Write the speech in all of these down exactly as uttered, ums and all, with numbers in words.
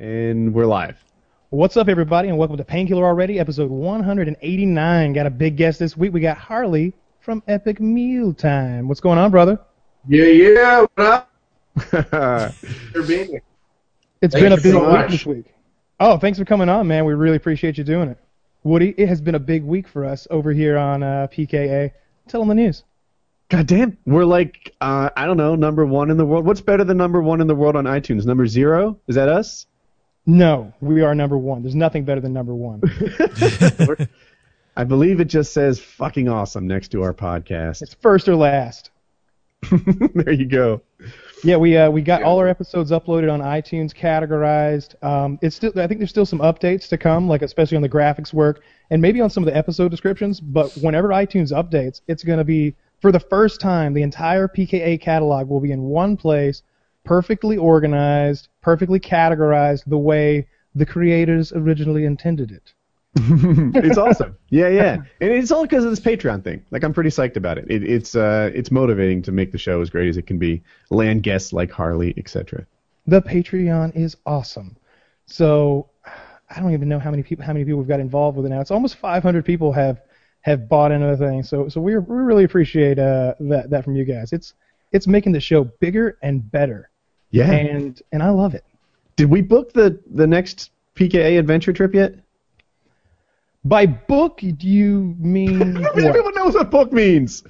And we're live. What's up, everybody, and welcome to Painkiller Already, episode one eighty-nine. Got a big guest this week. We got Harley from Epic Meal Time. What's going on, brother? Yeah, yeah. What up? for being here. It's Thank been a busy so week this week. Oh, thanks for coming on, man. We really appreciate you doing it. Woody, it has been a big week for us over here on uh, P K A. Tell them the news. God damn, we're like, uh, I don't know, number one in the world. What's better than number one in the world on iTunes? Number zero? Is that us? No, we are number one. There's nothing better than number one. I believe it just says fucking awesome next to our podcast. It's first or last. There you go. Yeah, we uh, we got all our episodes uploaded on iTunes, categorized. Um, it's still, I think there's still some updates to come, like especially on the graphics work and maybe on some of the episode descriptions. But whenever iTunes updates, it's going to be, for the first time, the entire P K A catalog will be in one place, perfectly organized, perfectly categorized the way the creators originally intended it. It's awesome. Yeah, yeah. And it's all because of this Patreon thing. Like, I'm pretty psyched about it. it it's uh, it's motivating to make the show as great as it can be. Land guests like Harley, et cetera. The Patreon is awesome. So I don't even know how many people how many people we've got involved with it now. It's almost five hundred people have have bought into the thing. So so we we really appreciate uh, that that from you guys. It's it's making the show bigger and better. Yeah. And and I love it. Did we book the the next P K A adventure trip yet? By book, do you mean what? Everyone knows what book means.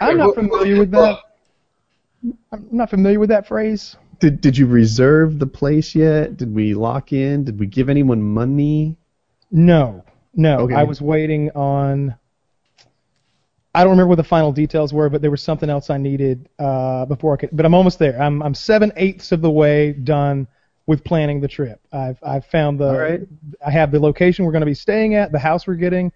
I'm not familiar with that. I'm not familiar with that phrase. Did Did you reserve the place yet? Did we lock in? Did we give anyone money? No, no. Okay. I was waiting on. I don't remember what the final details were, but there was something else I needed uh, before I could. But I'm almost there. I'm I'm seven eighths of the way done with planning the trip. I've I've found the right. I have the location we're going to be staying at, the house we're getting.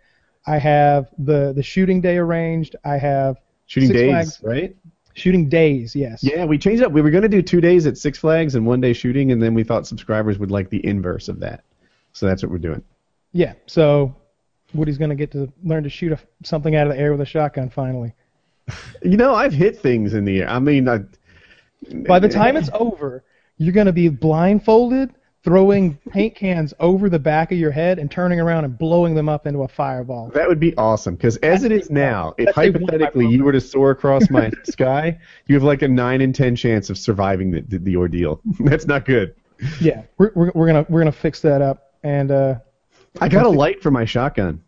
I have the, the shooting day arranged. I have shooting Six days, Flags, right? Shooting days, yes. Yeah, we changed up. We were going to do two days at Six Flags and one day shooting, and then we thought subscribers would like the inverse of that. So that's what we're doing. Yeah. So Woody's going to get to learn to shoot a, something out of the air with a shotgun finally. You know, I've hit things in the air. I mean, I, by the time it's over, you're going to be blindfolded, throwing paint cans over the back of your head and turning around and blowing them up into a fireball. That would be awesome, because as it is now, if hypothetically you were to soar across my sky, you have like a nine in ten chance of surviving the, the, the ordeal. That's not good. Yeah, we're, we're, we're going we're gonna fix that up. And uh, I got a light for my shotgun.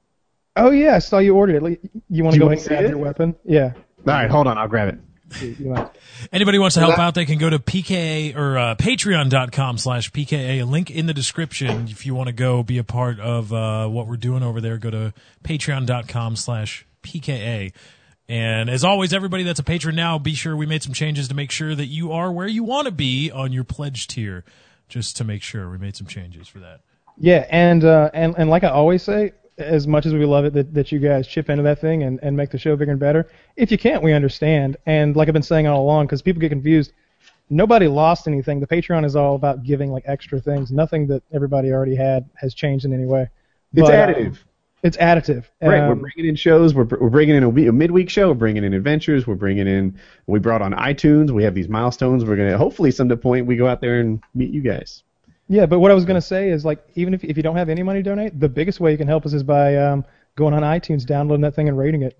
Oh, yeah, I saw you ordered it. You want to go ahead and grab your weapon? Yeah. All right, hold on, I'll grab it. Anybody wants to help out, they can go to P K A or uh, patreon dot com slash P K A. Link in the description if you want to go be a part of uh, what we're doing over there. Go to patreon dot com slash P K A. And as always, everybody that's a patron now, be sure we made some changes to make sure that you are where you want to be on your pledge tier. Just to make sure we made some changes for that. Yeah, and uh, and, and like I always say, as much as we love it that, that you guys chip into that thing and, and make the show bigger and better, if you can't, we understand. And like I've been saying all along, because people get confused, nobody lost anything. The Patreon is all about giving like extra things. Nothing that everybody already had has changed in any way. It's but, additive. Um, it's additive. Right. Um, we're bringing in shows. We're we're bringing in a, a midweek show. We're bringing in adventures. We're bringing in. We brought on iTunes. We have these milestones. We're gonna hopefully some point we go out there and meet you guys. Yeah, but what I was going to say is, like, even if if you don't have any money to donate, the biggest way you can help us is by um, going on iTunes, downloading that thing, and rating it.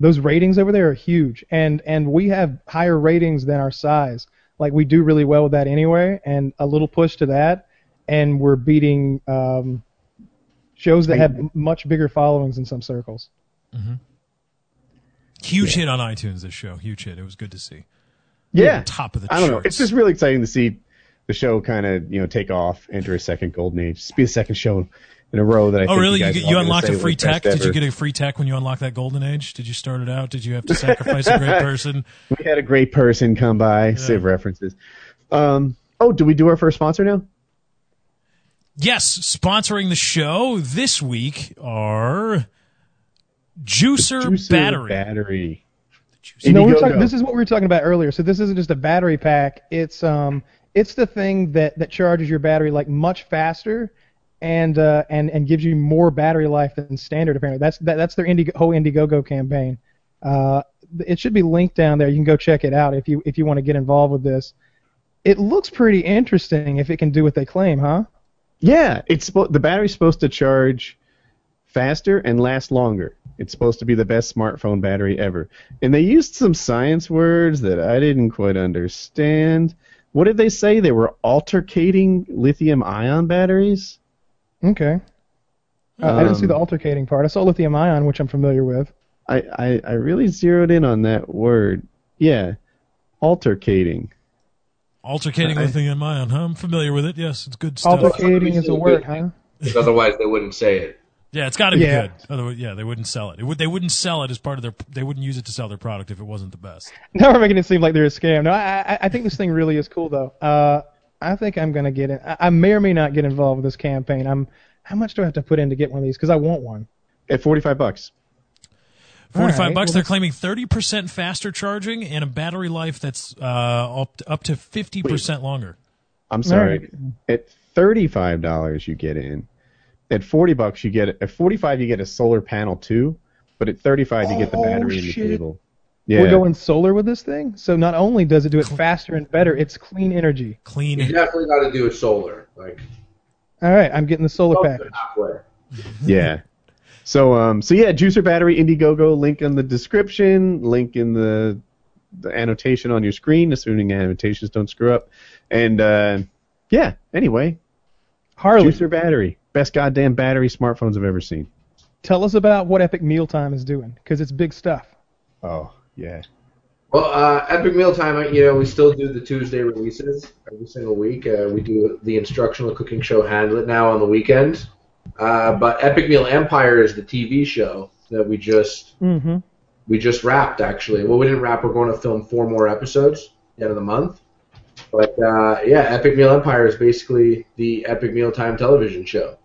Those ratings over there are huge, and and we have higher ratings than our size. Like, we do really well with that anyway, and a little push to that, and we're beating um, shows that have much bigger followings in some circles. Mm-hmm. Huge yeah. hit on iTunes, this show. Huge hit. It was good to see. Yeah. yeah top of the I charts. Don't know. It's just really exciting to see the show kind of, you know, take off, enter a second golden age. Just be a second show in a row that I oh, think really? You guys you, you unlocked a free tech? Did you get a free tech when you unlocked that golden age? Did you start it out? Did you have to sacrifice a great person? We had a great person come by. Yeah. Save references. Um, oh, do we do our first sponsor now? Yes. Sponsoring the show this week are Juicer, Juicer Battery. Battery. Juicer. No, we're talking, this is what we were talking about earlier. So this isn't just a battery pack. It's... um. It's the thing that, that charges your battery like much faster, and uh, and and gives you more battery life than standard. Apparently, that's that, that's their Indie, whole Indiegogo campaign. Uh, it should be linked down there. You can go check it out if you if you want to get involved with this. It looks pretty interesting if it can do what they claim, huh? Yeah, it's the battery's supposed to charge faster and last longer. It's supposed to be the best smartphone battery ever. And they used some science words that I didn't quite understand. What did they say? They were altercating lithium-ion batteries? Okay. Uh, um, I didn't see the altercating part. I saw lithium-ion, which I'm familiar with. I, I, I really zeroed in on that word. Yeah, altercating. Altercating I, lithium-ion, huh? I'm familiar with it, yes. It's good stuff. Altercating is a word, huh? Because otherwise they wouldn't say it. Yeah, it's got to be yeah. good. Otherwise, yeah, they wouldn't sell it. it would, they wouldn't sell it as part of their. They wouldn't use it to sell their product if it wasn't the best. Now we're making it seem like they're a scam. No, I, I think this thing really is cool though. Uh, I think I'm gonna get in. I may or may not get involved with this campaign. I'm. How much do I have to put in to get one of these? Because I want one. At forty-five bucks. Forty-five right, bucks. Well, they're claiming thirty percent faster charging and a battery life that's uh, up up to fifty percent longer. I'm sorry. Right. At thirty-five dollars, you get in. At forty bucks, you get at forty-five you get a solar panel too, but at thirty-five you get the battery oh, and the cable. Yeah. We're going solar with this thing, so not only does it do it faster and better, it's clean energy. Clean. You definitely got to do it solar. Like. All right, I'm getting the solar package. Yeah. So um, so yeah, Juicer Battery Indiegogo link in the description, link in the, the annotation on your screen, assuming annotations don't screw up, and uh, yeah. Anyway, Harley Juicer Battery. Best goddamn battery smartphones I've ever seen. Tell us about what Epic Mealtime is doing, because it's big stuff. Oh, yeah. Well, uh, Epic Mealtime, you know, we still do the Tuesday releases every single week. Uh, we do the instructional cooking show Handle It Now on the weekend. Uh, but Epic Meal Empire is the T V show that we just mm-hmm. we just wrapped, actually. Well, we didn't wrap. We're going to film four more episodes at the end of the month. But, uh, yeah, Epic Meal Empire is basically the Epic Mealtime television show.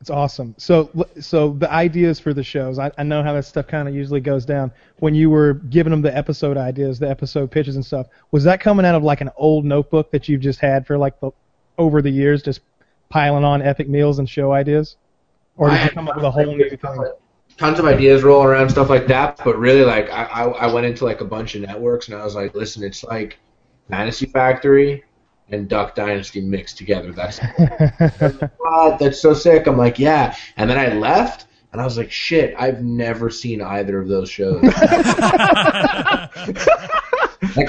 It's awesome. So, so the ideas for the shows, I, I know how that stuff kind of usually goes down. When you were giving them the episode ideas, the episode pitches and stuff, was that coming out of like an old notebook that you've just had for like the, over the years, just piling on epic meals and show ideas, or did you come up with a whole new thing? Tons of ideas roll around, stuff like that. But really, like I, I, I went into like a bunch of networks and I was like, listen, it's like Fantasy Factory and Duck Dynasty mixed together. That's wow, that's so sick. I'm like, yeah. And then I left, and I was like, shit, I've never seen either of those shows. like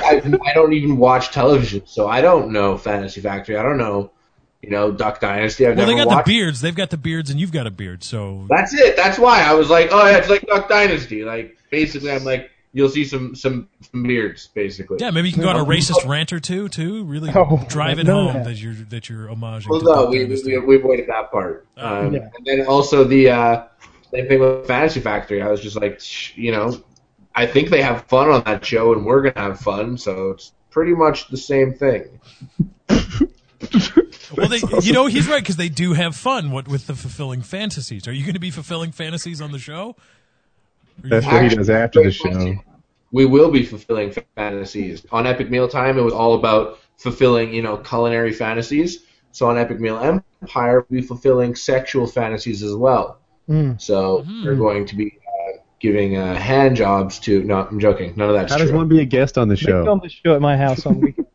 I, I don't even watch television, so I don't know Fantasy Factory. I don't know, you know, Duck Dynasty. I've well, never they got watched. the beards. They've got the beards, and you've got a beard, so that's it. That's why I was like, oh, yeah, it's like Duck Dynasty. Like basically, I'm like. You'll see some, some, some beards, basically. Yeah, maybe you can go on a racist rant or two, too. Really oh, drive it home that. that you're that you're homaging. Well, no, we, we we avoided that part. Um, yeah. And then also the uh, same thing with Fantasy Factory. I was just like, you know, I think they have fun on that show, and we're gonna have fun, so it's pretty much the same thing. Well, they, you know, he's right because they do have fun. What with the fulfilling fantasies? Are you going to be fulfilling fantasies on the show? That's what he does after the show. We will be fulfilling fantasies. On Epic Meal Time, it was all about fulfilling, you know, culinary fantasies. So on Epic Meal Empire, we'll be fulfilling sexual fantasies as well. Mm. So mm-hmm. we're going to be uh, giving uh, hand jobs to... No, I'm joking. None of that's How true. How does one be a guest on the show? Make on the show at my house on weekend.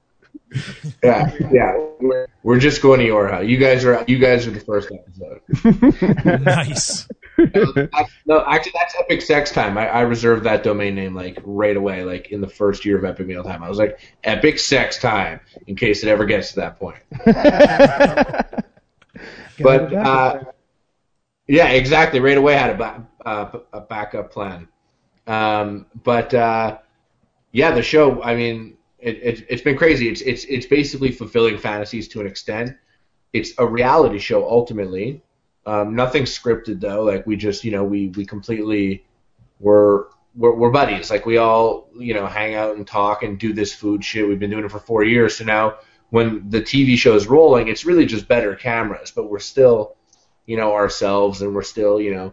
yeah, yeah. We're, we're just going to your house. You guys are, you guys are the first episode. Nice. No, actually, that's Epic Sex Time. I, I reserved that domain name like right away, like in the first year of Epic Meal Time. I was like, Epic Sex Time, in case it ever gets to that point. But uh, yeah, exactly. Right away, I had a, ba- uh, a backup plan. Um, but uh, yeah, the show. I mean, it, it, it's been crazy. It's it's it's basically fulfilling fantasies to an extent. It's a reality show ultimately. Um, nothing scripted though. Like we just, you know, we, we completely we're, we're we're buddies. Like we all, you know, hang out and talk and do this food shit. We've been doing it for four years. So now when the T V show is rolling, it's really just better cameras. But we're still, you know, ourselves, and we're still, you know,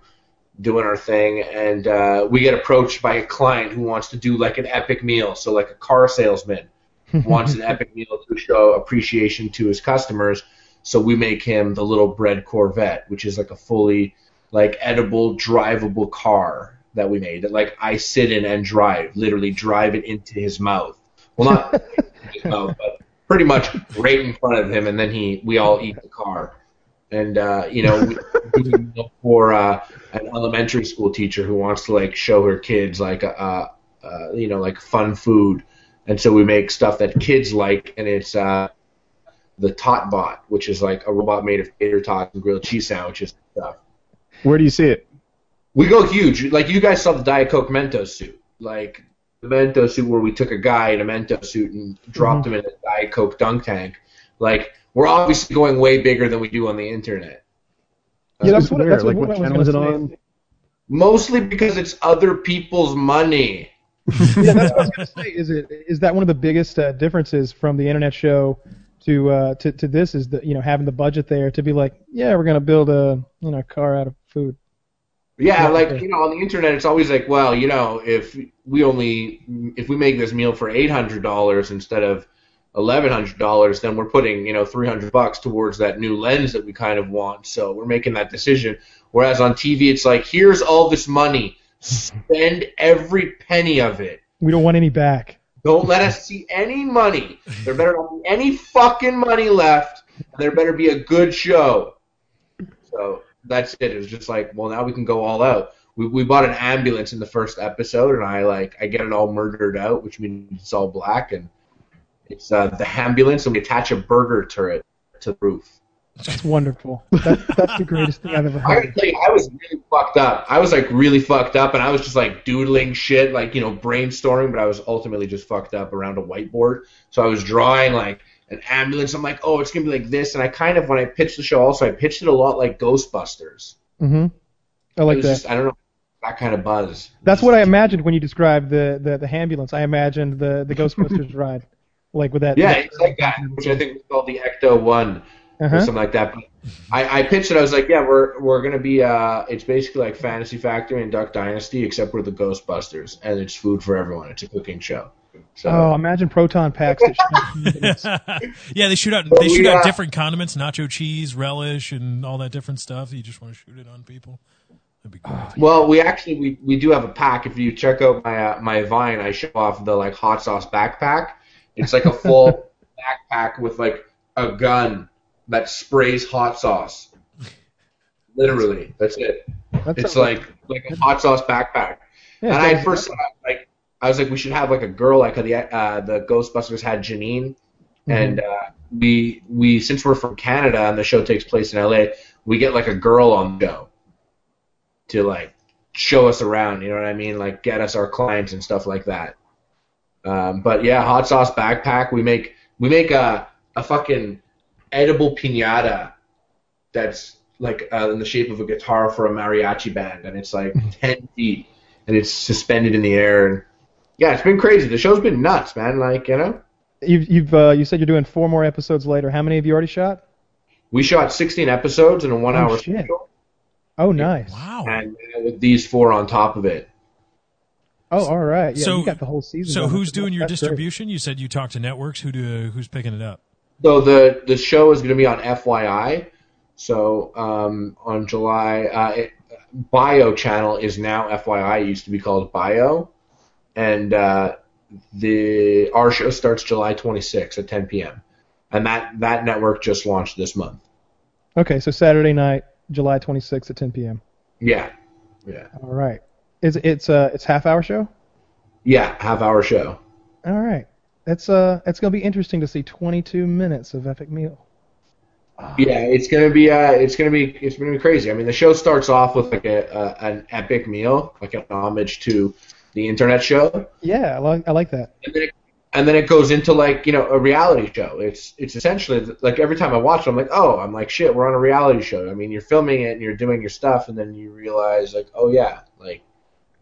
doing our thing. And uh, we get approached by a client who wants to do like an epic meal. So like a car salesman wants an epic meal to show appreciation to his customers. So we make him the Little Bread Corvette, which is like a fully, like, edible, drivable car that we made. That, like, I sit in and drive, literally drive it into his mouth. Well, not into his mouth, but pretty much right in front of him, and then he we all eat the car. And uh, you know, we, we look for uh, an elementary school teacher who wants to like show her kids like uh, uh, you know, like fun food, and so we make stuff that kids like, and it's uh, the Tot Bot, which is like a robot made of tater tots and grilled cheese sandwiches and stuff. Where do you see it? We go huge. Like you guys saw the Diet Coke Mentos suit, like the Mentos suit where we took a guy in a Mentos suit and dropped mm-hmm. him in a Diet Coke dunk tank, like. We're obviously going way bigger than we do on the internet. Yeah, that's what, that's like what, what channel is it on? Mostly because it's other people's money. Yeah, that's what I was going to say. Is it is that one of the biggest uh, differences from the internet show to uh, to to this? Is that, you know, having the budget there to be like, yeah, we're going to build a you know car out of food. Yeah, like, you know, on the internet, it's always like, well, you know, if we only if we make this meal for eight hundred dollars instead of eleven hundred dollars, then we're putting, you know, three hundred bucks towards that new lens that we kind of want. So we're making that decision. Whereas on T V, it's like, here's all this money. Spend every penny of it. We don't want any back. Don't let us see any money. There better not be any fucking money left. There better be a good show. So that's it. It was just like, well, now we can go all out. We we bought an ambulance in the first episode, and I like I get it all murdered out, which means it's all black, and it's uh, the ambulance, and we attach a burger turret to the roof. That's wonderful. That's, that's the greatest thing I've ever heard. I, like, I was really fucked up. I was, like, really fucked up, and I was just, like, doodling shit, like, you know, brainstorming, but I was ultimately just fucked up around a whiteboard. So I was drawing, like, an ambulance. I'm like, oh, it's going to be like this. And I kind of, when I pitched the show also, I pitched it a lot like Ghostbusters. Mm-hmm. I like that. Just, I don't know. That kind of buzz. That's what I imagined when you described the, the, the ambulance. I imagined the, the Ghostbusters ride. Like with that, yeah, that, it's like that, which I think was called the Ecto One uh-huh. or something like that. But I, I pitched it. I was like, yeah, we're we're gonna be. Uh, it's basically like Fantasy Factory and Duck Dynasty, except we're the Ghostbusters, and it's food for everyone. It's a cooking show. So. Oh, imagine proton packs. That shoot yeah, they shoot out. They shoot we, out uh, different condiments, nacho cheese, relish, and all that different stuff. You just want to shoot it on people. That'd be great. Well, we actually we, we do have a pack. If you check out my uh, my Vine, I show off the like hot sauce backpack. It's like a full backpack with like a gun that sprays hot sauce. Literally, that's it. That it's like like a hot sauce backpack. Yeah, and I at first like I was like we should have like a girl like the uh, the Ghostbusters had Janine, mm-hmm. and uh, we we since we're from Canada and the show takes place in L A, we get like a girl on the show to like show us around. You know what I mean? Like get us our clients and stuff like that. Um, but yeah, hot sauce backpack. We make we make a a fucking edible piñata that's like uh, in the shape of a guitar for a mariachi band, and it's like ten feet, and it's suspended in the air. And yeah, it's been crazy. The show's been nuts, man. Like you know, you've you've uh, you said you're doing four more episodes later. How many have you already shot? We shot sixteen episodes in a one hour oh, special. Oh, nice! Wow. And uh, with these four on top of it. Oh, all right. Yeah, so, you got the whole season. So who's doing your distribution? Great. You said you talked to networks. Who do? Who's picking it up? So the, the show is going to be on F Y I. So um, on July, uh, it, Bio Channel is now F Y I. It used to be called Bio. And uh, the our show starts July twenty-sixth at ten p.m. And that, that network just launched this month. Okay, so Saturday night, July twenty-sixth at ten p.m. Yeah. Yeah. All right. Is it's a uh, it's half hour show? Yeah, half hour show. All right, that's uh, it's gonna be interesting to see twenty-two minutes of epic meal. Oh. Yeah, it's gonna be uh, it's gonna be it's gonna be crazy. I mean, the show starts off with like a, a an epic meal, like an homage to the internet show. Yeah, I like I like that. And then, it, and then it goes into like you know a reality show. It's it's essentially like every time I watch it, I'm like, oh, I'm like shit, we're on a reality show. I mean, you're filming it and you're doing your stuff, and then you realize like, oh yeah, like.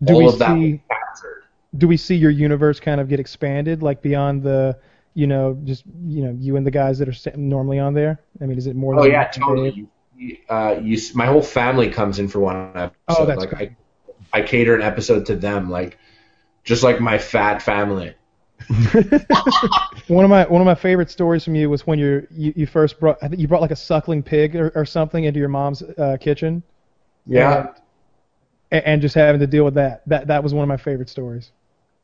Do All we of that see, was captured. Do we see your universe kind of get expanded, like beyond the, you know, just you know, you and the guys that are normally on there? I mean, is it more? Oh than yeah, totally. You, uh, you, my whole family comes in for one episode. Oh, that's like great. I, I cater an episode to them, like just like my fat family. one of my one of my favorite stories from you was when you're, you you first brought I think you brought like a suckling pig or, or something into your mom's uh, kitchen. Yeah. And, and just having to deal with that. That that was one of my favorite stories.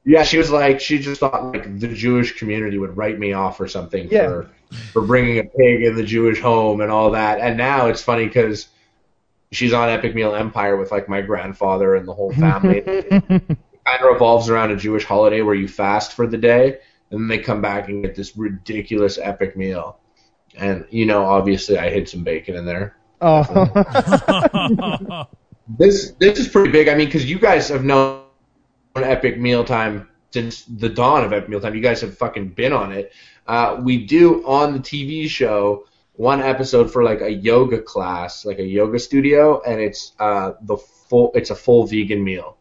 Yeah, she was like, she just thought like the Jewish community would write me off or something yeah. for for bringing a pig in the Jewish home and all that. And now it's funny because she's on Epic Meal Empire with like my grandfather and the whole family. It kind of revolves around a Jewish holiday where you fast for the day, and then they come back and get this ridiculous epic meal. And you know, obviously, I hid some bacon in there. Oh. This this is pretty big. I mean, because you guys have known Epic Mealtime since the dawn of Epic Mealtime. You guys have fucking been on it. Uh, we do on the T V show one episode for like a yoga class, like a yoga studio, and it's uh the full. It's a full vegan meal.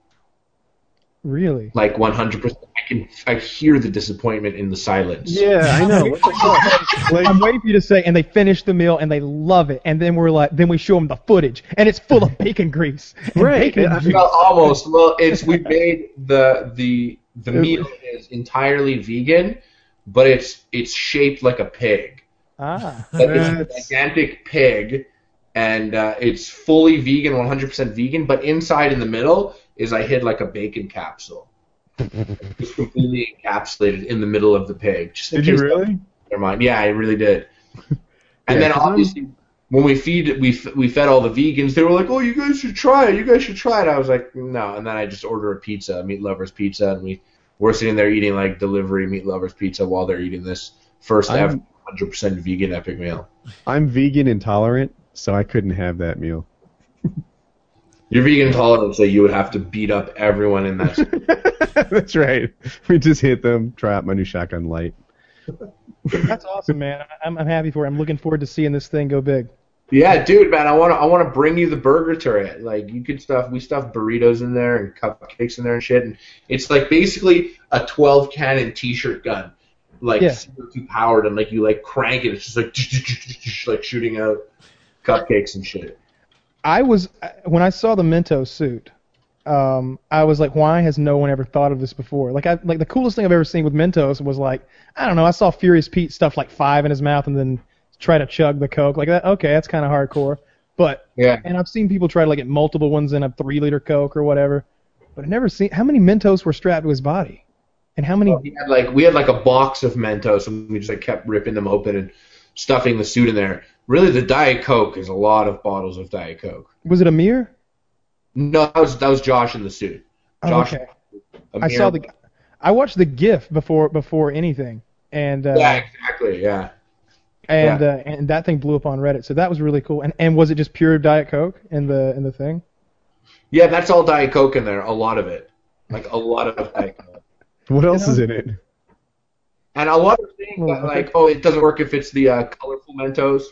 Really? Like one hundred percent. I can I hear the disappointment in the silence. Yeah, I know. What's it like, I'm waiting for you to say, and they finish the meal, and they love it, and then we're like, then we show them the footage, and it's full of bacon grease. Right. Bacon grease. Well, almost. Well, it's we made the the the meal is entirely vegan, but it's it's shaped like a pig. Ah. Like it's a gigantic pig, and uh, it's fully vegan, one hundred percent vegan, but inside in the middle is I hid like a bacon capsule. It was completely encapsulated in the middle of the pig. Just did you really? Never mind. Yeah, I really did. And yeah, then obviously I'm... when we feed we f- we fed all the vegans, they were like, "Oh, you guys should try it. You guys should try it." I was like, "No." And then I just order a pizza, a Meat Lover's Pizza, and we we're sitting there eating like delivery Meat Lover's Pizza while they're eating this first ever one hundred percent vegan epic meal. I'm vegan intolerant, so I couldn't have that meal. You're vegan intolerant, so you would have to beat up everyone in that. That's right. We just hit them. Try out my new shotgun light. That's awesome, man. I'm I'm happy for it. I'm looking forward to seeing this thing go big. Yeah, dude, man. I want to I want to bring you the burger turret. Like you could stuff we stuff burritos in there and cupcakes in there and shit. And it's like basically a twelve cannon T-shirt gun, like yeah. C O two powered, and like you like crank it. It's just like like shooting out cupcakes and shit. I was when I saw the Mentos suit, um, I was like, why has no one ever thought of this before? Like, I like the coolest thing I've ever seen with Mentos was like, I don't know, I saw Furious Pete stuff like five in his mouth and then try to chug the Coke like that. Okay, that's kind of hardcore, but yeah. And I've seen people try to like get multiple ones in a three-liter Coke or whatever, but I've never seen how many Mentos were strapped to his body, and how many. Well, we had like we had like a box of Mentos, and we just like kept ripping them open and stuffing the suit in there. Really, the Diet Coke is a lot of bottles of Diet Coke. Was it Amir? No, that was that was Josh in the suit. Josh. Oh, okay. Amir. I saw the. I watched the GIF before before anything, and uh, yeah, exactly, yeah. And yeah. Uh, and that thing blew up on Reddit, so that was really cool. And and was it just pure Diet Coke in the in the thing? Yeah, that's all Diet Coke in there. A lot of it, like a lot of Diet Coke. What else you know? Is in it? And a lot of things that, like, oh, it doesn't work if it's the uh, colorful Mentos.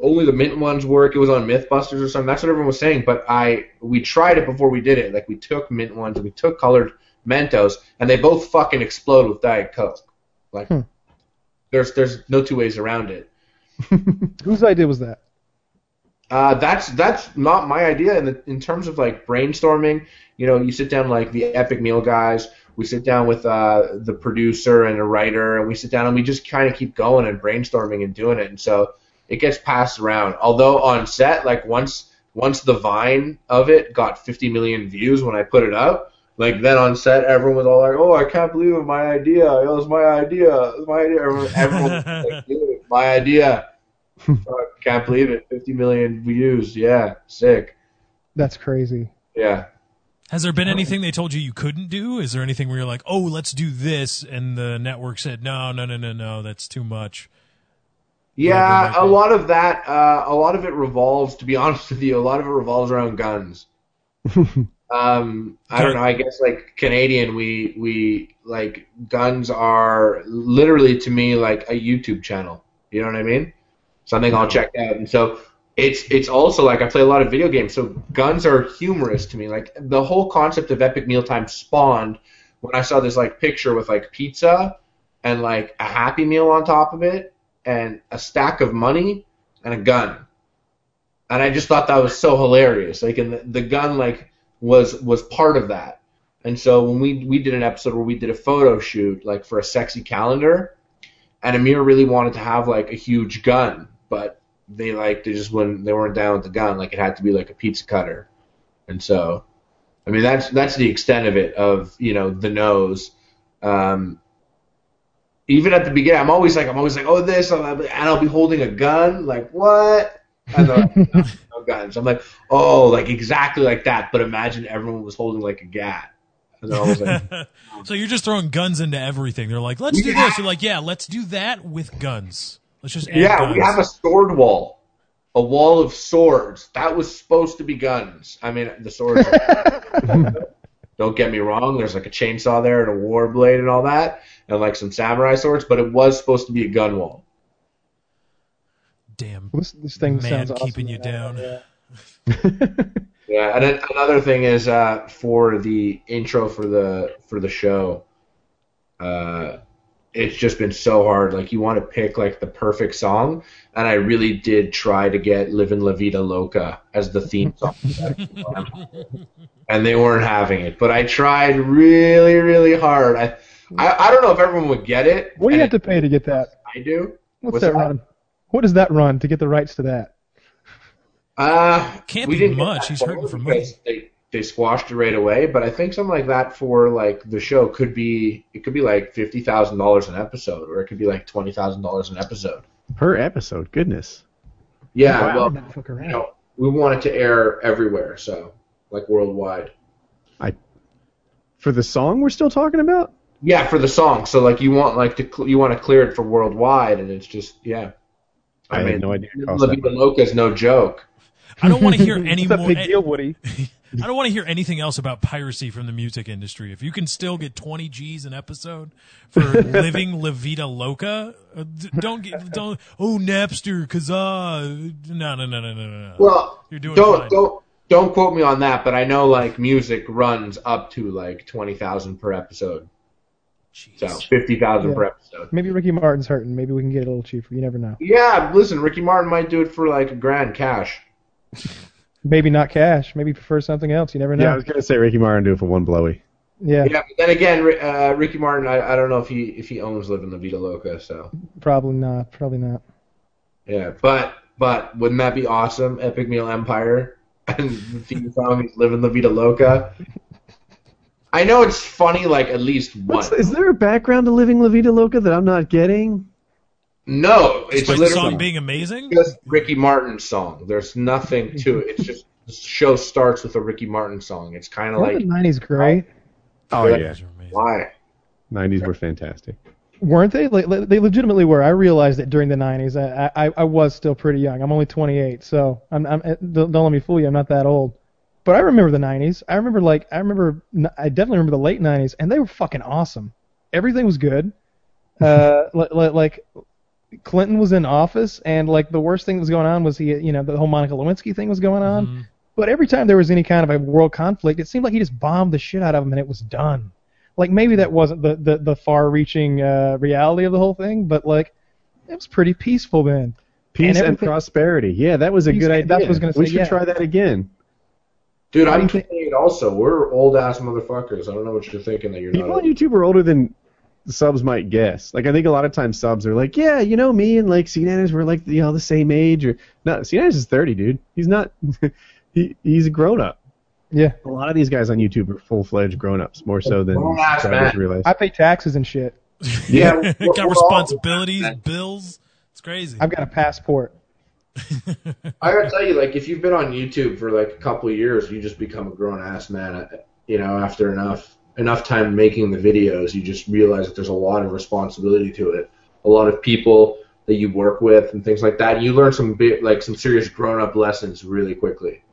Only the mint ones work. It was on Mythbusters or something. That's what everyone was saying. But I, we tried it before we did it. Like, we took mint ones and we took colored Mentos, and they both fucking explode with Diet Coke. Like, hmm. there's there's no two ways around it. Whose idea was that? Uh, that's that's not my idea. In the, in terms of like brainstorming, you know, you sit down like the Epic Meal guys. We sit down with uh, the producer and a writer, and we sit down and we just kind of keep going and brainstorming and doing it. And so it gets passed around. Although on set, like once once the Vine of it got fifty million views when I put it up, like then on set everyone was all like, "Oh, I can't believe it! My idea! It was my idea! It was my idea!" Everyone, everyone was like, "Dude, my idea!" I can't believe it. fifty million views. Yeah, sick. That's crazy. Yeah. Has there been anything they told you you couldn't do? Is there anything where you're like, "Oh, let's do this," and the network said, "No, no, no, no, no, that's too much"? Yeah, a lot of that, uh, a lot of it revolves, to be honest with you, a lot of it revolves around guns. um, I don't know, I guess like Canadian, we, we, like, guns are literally to me like a YouTube channel. You know what I mean? Something I'll check out. And so it's it's also like I play a lot of video games, so guns are humorous to me. Like the whole concept of Epic Mealtime spawned when I saw this like picture with like pizza and like a Happy Meal on top of it and a stack of money and a gun. And I just thought that was so hilarious. Like and the, the gun like was was part of that. And so when we we did an episode where we did a photo shoot like for a sexy calendar, and Amir really wanted to have like a huge gun. But they like they just wouldn't they weren't down with the gun. Like it had to be like a pizza cutter, and so I mean that's that's the extent of it. Of you know the nose Um, even at the beginning, I'm always like, I'm always like, oh, this, and I'll be holding a gun. Like, what? I thought, no, no guns. I'm like, oh, like exactly like that. But imagine everyone was holding like a gat. Like, so you're just throwing guns into everything. They're like, let's do yeah. this. You're like, yeah, let's do that with guns. Let's just add yeah, guns. We have a sword wall, a wall of swords. That was supposed to be guns. I mean, the swords. Don't get me wrong. There's like a chainsaw there and a war blade and all that, and like some samurai swords. But it was supposed to be a gun wall. Damn, this, this thing man sounds awesome keeping you down. Yeah. Yeah, and another thing is uh, for the intro for the for the show, uh, it's just been so hard. Like you want to pick like the perfect song, and I really did try to get "Livin' La Vida Loca" as the theme song, and they weren't having it. But I tried really, really hard. I I, I don't know if everyone would get it. What do you have to pay to get that? I do. What's, What's that, that run? What does that run to get the rights to that? Uh, Can't we be didn't much. He's hurting for money. They, they squashed it right away, but I think something like that for like the show could be it could be like fifty thousand dollars an episode, or it could be like twenty thousand dollars an episode per episode. Goodness. Yeah, wow, well, you know, we want it to air everywhere, so like worldwide. I for the song we're still talking about. Yeah, for the song. So like you want like to you want to clear it for worldwide, and it's just yeah. I, I mean, had no idea. La Vida Loca is no joke. I don't want to hear any more. Big deal, Woody. I don't want to hear anything else about piracy from the music industry. If you can still get twenty G's an episode for living La Vida Loca, don't get don't. Oh, Napster, cause uh, no, no, no, no, no, no. Well, you're doing don't fine. don't don't quote me on that, but I know like music runs up to like twenty thousand per episode. Jeez. So fifty thousand yeah. per episode. Maybe Ricky Martin's hurting. Maybe we can get it a little cheaper. You never know. Yeah, listen, Ricky Martin might do it for like a grand cash. Maybe not cash. Maybe prefer something else. You never know. Yeah, I was gonna say Ricky Martin do it for one blowy. Yeah. Yeah, but then again, uh, Ricky Martin, I, I don't know if he if he owns Livin' La Vida Loca, so probably not. Probably not. Yeah, but but wouldn't that be awesome? Epic Meal Empire and the theme song is Livin' La Vida Loca. I know it's funny, like at least once. Is there a background to Livin' La Vida Loca that I'm not getting? No, it's literally the song being amazing. Just Ricky Martin song. There's nothing to it. It's just the show starts with a Ricky Martin song. It's kind of like the nineties, great. Oh yeah, why? Nineties were fantastic. Weren't they? Like, they legitimately were. I realized that during the nineties. I, I I was still pretty young. I'm only twenty-eight, so I'm I'm don't, don't let me fool you. I'm not that old. But I remember the nineties. I remember like I remember I definitely remember the late nineties, and they were fucking awesome. Everything was good. Uh, like. like Clinton was in office, and like the worst thing that was going on was he, you know, the whole Monica Lewinsky thing was going on. Mm-hmm. But every time there was any kind of a world conflict, it seemed like he just bombed the shit out of him, and it was done. Like maybe that wasn't the the, the far-reaching uh, reality of the whole thing, but like it was pretty peaceful then. Peace and, and prosperity. Yeah, that was a good idea. That's what I was gonna say. We should yeah. try that again. Dude, I'm twenty-eight also. We're old-ass motherfuckers. I don't know what you're thinking that you're not. People on YouTube are older than subs might guess. Like I think a lot of times subs are like, yeah, you know, me and like C nine ers were like, you know, the same age. Or no, C nine ers is thirty, dude. He's not. he he's a grown up. Yeah. A lot of these guys on YouTube are full fledged grown ups, more so than I realize. I pay taxes and shit. Yeah, we're, we're, got responsibilities, all, bills. It's crazy. I've got a passport. I gotta tell you, like, if you've been on YouTube for like a couple of years, you just become a grown ass man. You know, after enough. enough time making the videos, you just realize that there's a lot of responsibility to it. A lot of people that you work with and things like that. You learn some bit, like some serious grown-up lessons really quickly.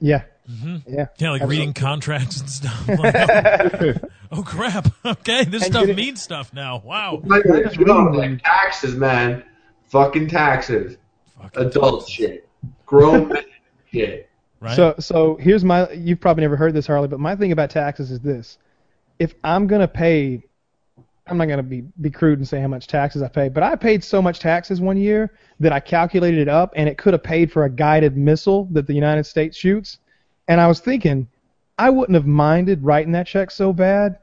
Yeah. Mm-hmm. Yeah. Yeah, like absolutely. Reading contracts and stuff. Like, oh, oh, crap. Okay, this and stuff it, means stuff now. Wow. Like, you know, like taxes, man. Fucking taxes. Fucking adult taxes. Shit. Grown man shit. Right? So, so here's my, you've probably never heard this, Harley, but my thing about taxes is this. If I'm going to pay, I'm not going to be, be crude and say how much taxes I pay, but I paid so much taxes one year that I calculated it up, and it could have paid for a guided missile that the United States shoots. And I was thinking, I wouldn't have minded writing that check so bad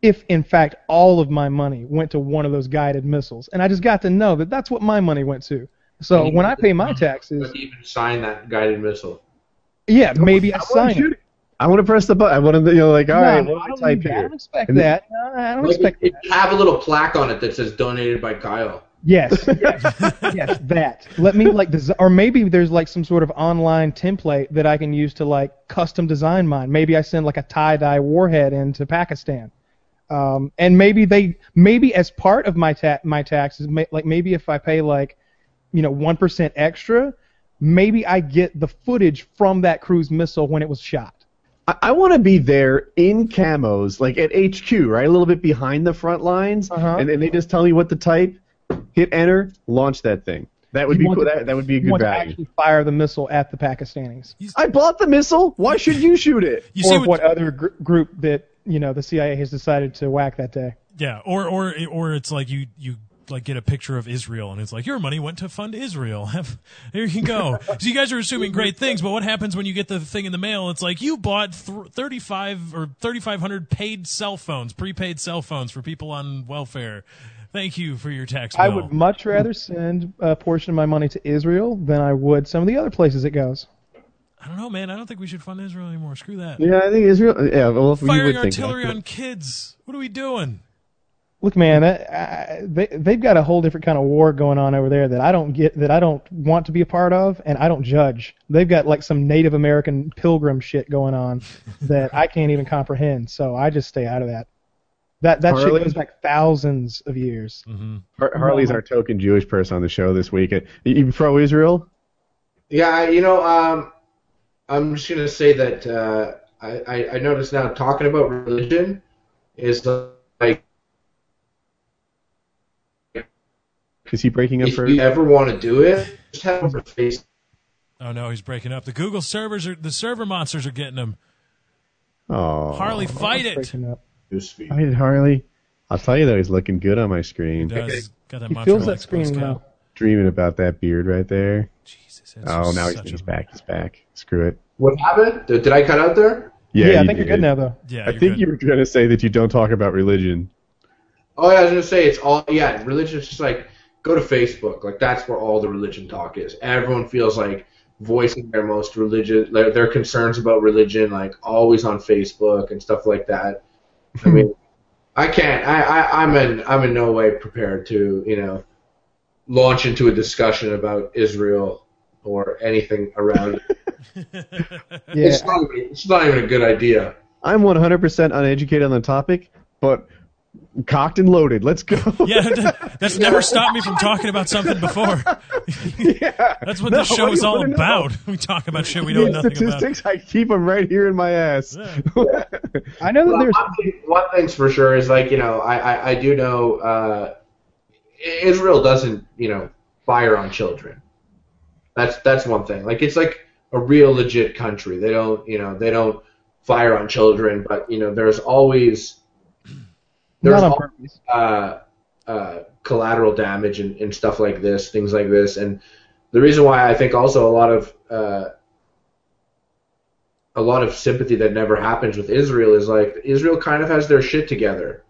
if, in fact, all of my money went to one of those guided missiles. And I just got to know that that's what my money went to. So when I pay my taxes... But even sign that guided missile. Yeah, maybe I signed it. I want to press the button. I want to, you know, like, all no, right, what do I type here? I don't expect and that. No, I don't like expect it, that. Have a little plaque on it that says donated by Kyle. Yes, yes, yes, that. Let me, like, des- or maybe there's, like, some sort of online template that I can use to, like, custom design mine. Maybe I send, like, a tie-dye warhead into Pakistan. Um, and maybe they, maybe as part of my ta- my taxes, may- like, maybe if I pay, like, you know, one percent extra, maybe I get the footage from that cruise missile when it was shot. I, I want to be there in camos, like at H Q, right? A little bit behind the front lines, uh-huh. and then they just tell me what to type, hit enter, launch that thing. That would you be cool. To, that, that would be a good value. To actually fire the missile at the Pakistanis. You, I bought the missile. Why should you shoot it? You or see what, what other gr- group that you know the C I A has decided to whack that day? Yeah, or or or it's like you you. like get a picture of Israel and it's like your money went to fund Israel. There you go. So you guys are assuming great things, but what happens when you get the thing in the mail? It's like you bought th- thirty-five or thirty-five hundred paid cell phones, prepaid cell phones for people on welfare. Thank you for your tax bill. I would much rather send a portion of my money to Israel than I would some of the other places it goes. I don't know, man. I don't think we should fund Israel anymore. Screw that. Yeah, I think Israel. Yeah, well, if firing we would artillery think on kids. What are we doing? Look, man, I, I, they they've got a whole different kind of war going on over there that I don't get, that I don't want to be a part of, and I don't judge. They've got like some Native American pilgrim shit going on that I can't even comprehend. So I just stay out of that. That that Harley, shit goes back thousands of years. Mm-hmm. Har- Harley's our token Jewish person on the show this week. Are you pro Israel? Yeah, you know, um, I'm just gonna say that uh, I, I I noticed now talking about religion is like. Is he breaking up? If you ever want to do it, just have a face. Oh no, he's breaking up. The Google servers are the server monsters are getting him. Oh, Harley, fight it! Fight it, Harley. I'll tell you though, he's looking good on my screen. He does. Got that he feels that screen now. Dreaming about that beard right there. Jesus. Oh, now he's, he's back. He's back. Screw it. What happened? Did I cut out there? Yeah, yeah I think did. You're good now though. Yeah, I think good. You were going to say that you don't talk about religion. Oh, yeah, I was going to say it's all yeah. Religion is just like. Go to Facebook. Like that's where all the religion talk is. Everyone feels like voicing their most religious, their, their concerns about religion, like always on Facebook and stuff like that. I mean, I can't. I, I I'm in I'm in no way prepared to you know launch into a discussion about Israel or anything around it. yeah. It's not it's not even a good idea. I'm one hundred percent uneducated on the topic, but. Cocked and loaded. Let's go. Yeah, that's never stopped me from talking about something before. Yeah, that's what no, this show what is all about. Know? We talk about shit we know yeah, nothing statistics, about. I keep them right here in my ass. Yeah. I know that well, there's one, one thing's for sure is like you know I I, I do know uh, Israel doesn't you know fire on children. That's that's one thing. Like it's like a real legit country. They don't you know they don't fire on children, but you know there's always. There's all, uh, uh, collateral damage and, and stuff like this, things like this, and the reason why I think also a lot of uh, a lot of sympathy that never happens with Israel is like Israel kind of has their shit together,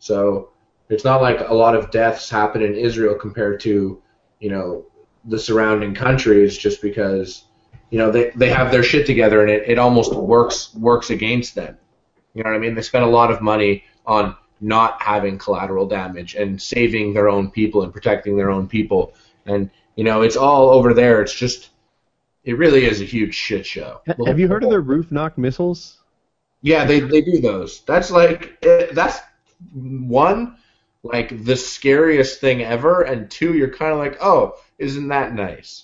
so it's not like a lot of deaths happen in Israel compared to you know the surrounding countries just because you know they they have their shit together and it, it almost works works against them. You know what I mean? They spend a lot of money on not having collateral damage and saving their own people and protecting their own people. And, you know, it's all over there. It's just, it really is a huge shit show. Have you heard of the roof knock missiles? Yeah, they, they do those. That's like, that's one, like the scariest thing ever. And two, you're kind of like, oh, isn't that nice?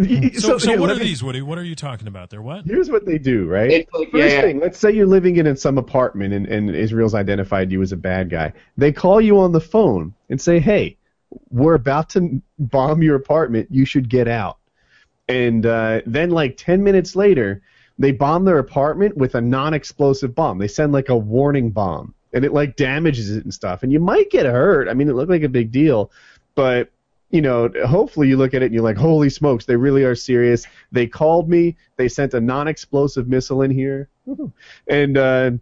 So, so, so what are these, Woody? What are you talking about there? What? Here's what they do, right? It's like, First yeah. thing, let's say you're living in, in some apartment and, and Israel's identified you as a bad guy. They call you on the phone and say, hey, we're about to bomb your apartment. You should get out. And uh, then like ten minutes later, they bomb their apartment with a non-explosive bomb. They send like a warning bomb, and it like damages it and stuff. And you might get hurt. I mean, it looked like a big deal, but... You know, hopefully you look at it and you're like, holy smokes, they really are serious. They called me. They sent a non-explosive missile in here. And uh,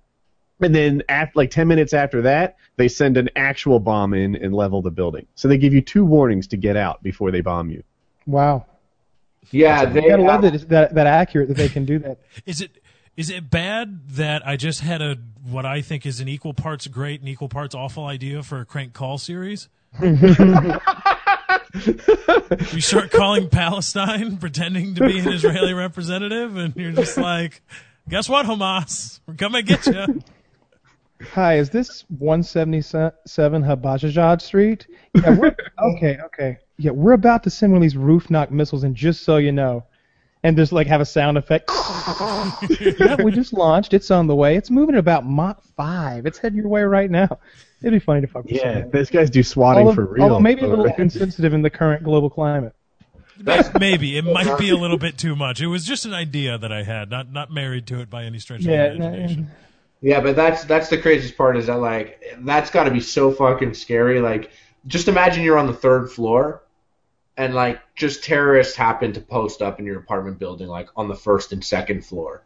and then after, like ten minutes after that, they send an actual bomb in and level the building. So they give you two warnings to get out before they bomb you. Wow. Yeah. That's, they I love that it's that, that accurate that they can do that. Is it... Is it bad that I just had a what I think is an equal parts great and equal parts awful idea for a Crank Call series? You start calling Palestine, pretending to be an Israeli representative, and you're just like, guess what, Hamas? We're coming to get you. Hi, is this one seventy-seven Habajajad Street? Yeah, we're, okay, okay. Yeah, we're about to send one of these roof-knock missiles, and just so you know, and just like have a sound effect. Yeah, we just launched. It's on the way. It's moving at about Mach five. It's heading your way right now. It'd be funny to fuck with yeah, something. Those guys do swatting although, for real. Although maybe a little insensitive in the current global climate. Maybe. It might be a little bit too much. It was just an idea that I had, not not married to it by any stretch of yeah, the imagination. Yeah, but that's that's the craziest part is that, like, that's got to be so fucking scary. Like, just imagine you're on the third floor and, like, just terrorists happen to post up in your apartment building, like, on the first and second floor.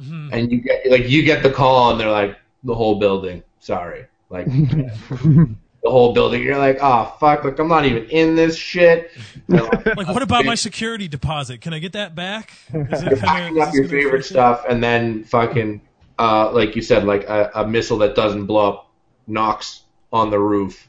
Mm-hmm. And you get, like, you get the call and they're like, the whole building, sorry. Like, the whole building. You're like, oh, fuck, like, I'm not even in this shit. Like, like, what about my security deposit? Can I get that back? Is it packing up your favorite stuff and then fucking... Uh, like you said, like a, a missile that doesn't blow up knocks on the roof,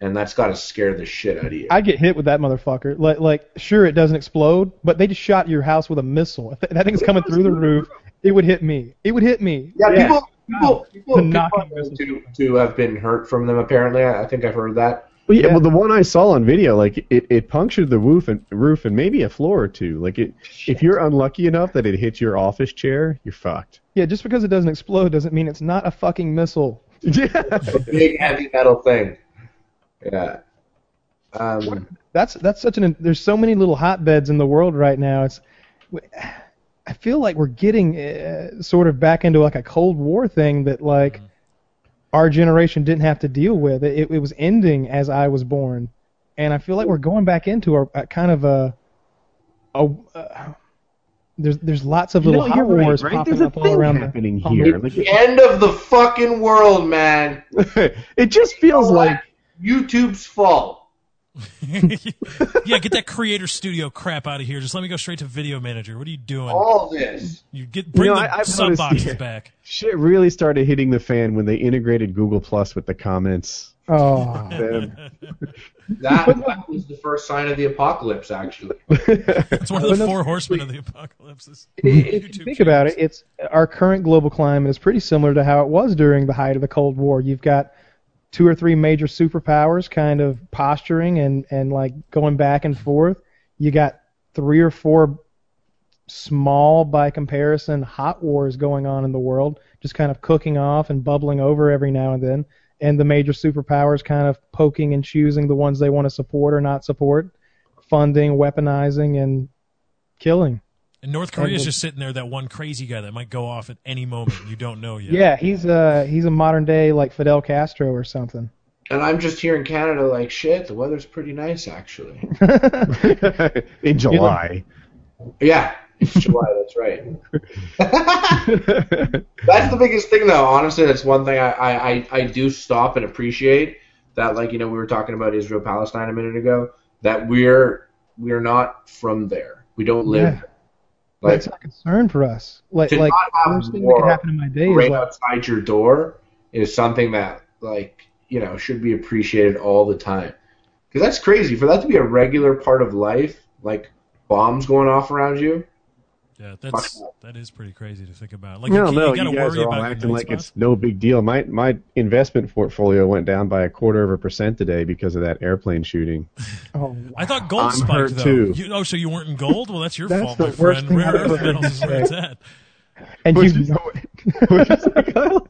and that's got to scare the shit out of you. I get hit with that motherfucker. Like, like, sure, it doesn't explode, but they just shot your house with a missile. If that thing's coming through the roof, it would hit me. It would hit me. Yeah, yeah. people, people, people, people to, to have been hurt from them, apparently. I, I think I've heard that. Well, yeah, yeah. Well, the one I saw on video, like, it, it punctured the roof and roof and maybe a floor or two. Like, it, if you're unlucky enough that it hits your office chair, you're fucked. Yeah, just because it doesn't explode doesn't mean it's not a fucking missile. Yeah. A big heavy metal thing. Yeah. Um, that's that's such an. There's so many little hotbeds in the world right now. It's. I feel like we're getting uh, sort of back into like a Cold War thing that like. Mm-hmm. Our generation didn't have to deal with it. It, it was ending as I was born, and I feel like we're going back into a, a kind of a, a uh, there's there's lots of little no, hot wars right, right? popping there's up all around happening the, here. It's like, the end of the fucking world, man. It just feels you know like YouTube's fault. Yeah, get that Creator Studio crap out of here. Just let me go straight to Video Manager. What are you doing? All this. You get bring you know, the I, sub boxes yeah, back. Shit really started hitting the fan when they integrated Google Plus with the comments. Oh, man. That, that was the first sign of the apocalypse, actually. It's one of the four horsemen of the apocalypse. If you think about it, it's our current global climate is pretty similar to how it was during the height of the Cold War. You've got two or three major superpowers kind of posturing and, and like going back and forth. You got three or four small, by comparison, hot wars going on in the world, just kind of cooking off and bubbling over every now and then, and the major superpowers kind of poking and choosing the ones they want to support or not support, funding, weaponizing, and killing. And North Korea's just sitting there, that one crazy guy that might go off at any moment you don't know yet. Yeah, he's a, he's a modern-day, like, Fidel Castro or something. And I'm just here in Canada like, shit, the weather's pretty nice, actually. In July. Yeah, it's July, that's right. That's the biggest thing, though. Honestly, that's one thing I, I, I do stop and appreciate, that, like, you know, we were talking about Israel-Palestine a minute ago, that we're we're not from there. We don't live yeah. Like, that's a concern for us. Like, like the worst thing that could happen in my day right is like, outside your door is something that, like, you know, should be appreciated all the time. Because that's crazy for that to be a regular part of life. Like bombs going off around you. Yeah, that's Fuck. that is pretty crazy to think about. Like, no, you, no, you, you guys worry are all acting like spots. It's no big deal. My my investment portfolio went down by a quarter of a percent today because of that airplane shooting. Oh, wow. I thought gold I'm spiked though. You, oh, so you weren't in gold? Well, that's your that's fault, the my worst friend. Rare earth metals is where it's at. And you know it.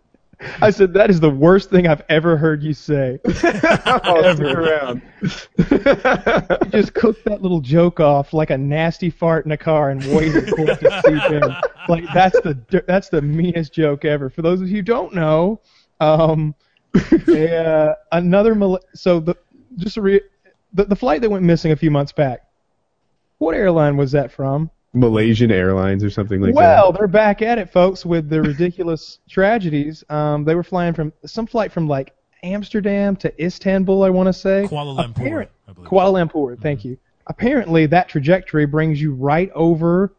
I said that is the worst thing I've ever heard you say. Oh, ever around. You just cooked that little joke off like a nasty fart in a car and waited for it to seep in. Like that's the that's the meanest joke ever. For those of you who don't know, um, they, uh, another mal- so the just a re- the, the flight that went missing a few months back. What airline was that from? Malaysian Airlines or something like well, that. Well, they're back at it, folks, with the ridiculous tragedies. Um, they were flying from some flight from like Amsterdam to Istanbul, I want to say. Kuala Lumpur. Appar- I believe. Kuala Lumpur, thank mm-hmm. you. Apparently, that trajectory brings you right over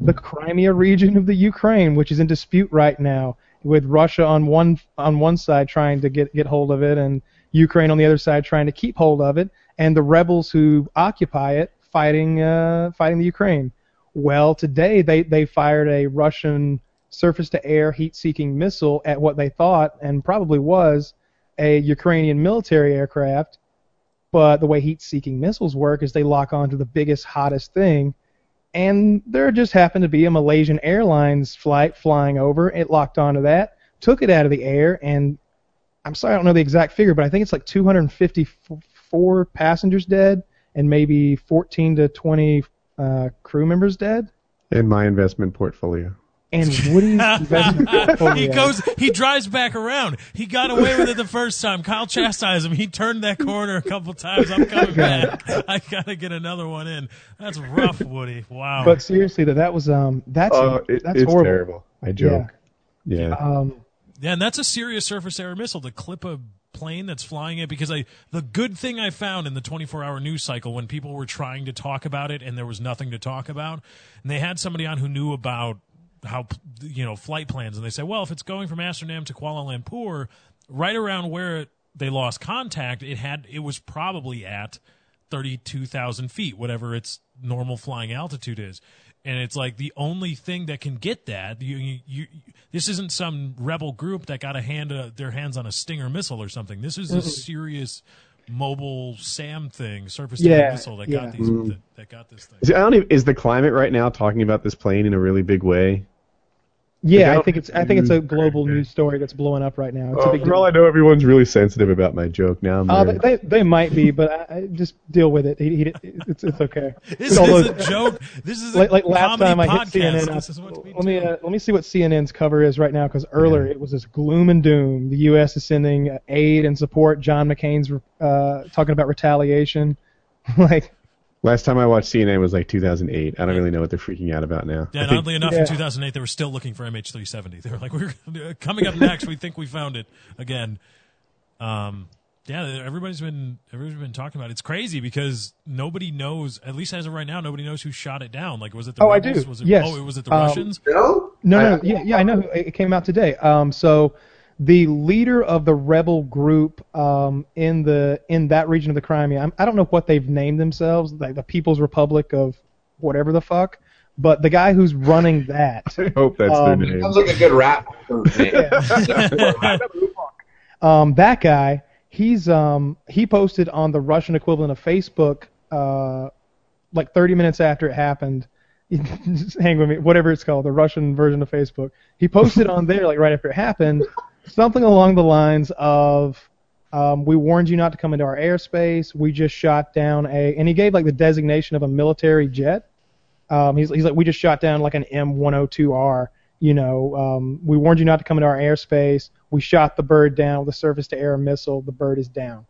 the Crimea region of the Ukraine, which is in dispute right now, with Russia on one on one side trying to get, get hold of it, and Ukraine on the other side trying to keep hold of it, and the rebels who occupy it fighting uh, fighting the Ukraine. Well, today they, they fired a Russian surface-to-air heat-seeking missile at what they thought, and probably was, a Ukrainian military aircraft. But the way heat-seeking missiles work is they lock onto the biggest, hottest thing, and there just happened to be a Malaysian Airlines flight flying over. It locked onto that, took it out of the air, and I'm sorry I don't know the exact figure, but I think it's like two hundred fifty-four passengers dead and maybe fourteen to twenty uh, crew members dead. In my investment portfolio. And Woody's investment portfolio. He goes, he drives back around. He got away with it the first time. Kyle chastised him. He turned that corner a couple times. I'm coming back. I gotta get another one in. That's rough, Woody. Wow. But seriously, that that was um that's oh, it, that's it's horrible. Terrible. I joke. Yeah. yeah. Um. Yeah, and that's a serious surface-to-air missile to clip a plane that's flying it, because I the good thing I found in the twenty-four hour news cycle when people were trying to talk about it and there was nothing to talk about, and they had somebody on who knew about how, you know, flight plans, and they said, well, if it's going from Amsterdam to Kuala Lumpur, right around where they lost contact, it had it was probably at thirty-two thousand feet, whatever its normal flying altitude is. And it's like the only thing that can get that. You, you, you, this isn't some rebel group that got a hand a, their hands on a Stinger missile or something. This is a serious mobile SAM thing, surface-to-air yeah, missile that yeah. got these. Mm. That, that got this thing. Is, I don't even, is the climate right now talking about this plane in a really big way? Yeah, like, I, I think it's. I think it's a global news story that's blowing up right now. It's oh, a big for all I know, everyone's really sensitive about my joke now. Uh, they, they they might be, but I, I just deal with it. He, he, it's it's okay. This all is those, a joke. This is like, like last time podcast. I hit C N N. This is what's let me uh, let me see what C N N's cover is right now, because earlier yeah. it was this gloom and doom. The U S is sending aid and support. John McCain's uh, talking about retaliation, like. Last time I watched C N N was like two thousand eight. I don't really know what they're freaking out about now. Yeah, and oddly enough, yeah. in two thousand eight, they were still looking for M H three seventy. They were like, we're coming up next. We think we found it again. Um, yeah, everybody's been everybody's been talking about it. It's crazy because nobody knows, at least as of right now, nobody knows who shot it down. Like, was it the oh, Russians? I do. Was it, yes. Oh, was it the um, Russians? No, no, no. Yeah, yeah, I know. It came out today. Um, so the leader of the rebel group um, in the in that region of the Crimea, I'm, I don't know what they've named themselves, like the People's Republic of whatever the fuck, but the guy who's running that. I hope that's um, their name. Sounds like a good rap. yeah. um, that guy, he's um, he posted on the Russian equivalent of Facebook, uh, like thirty minutes after it happened. Just hang with me. Whatever it's called, the Russian version of Facebook. He posted on there, like right after it happened. Something along the lines of, um, we warned you not to come into our airspace. We just shot down a, and he gave like the designation of a military jet. Um, he's he's like, we just shot down like an M one oh two R. You know, um, we warned you not to come into our airspace. We shot the bird down with a surface-to-air missile. The bird is down.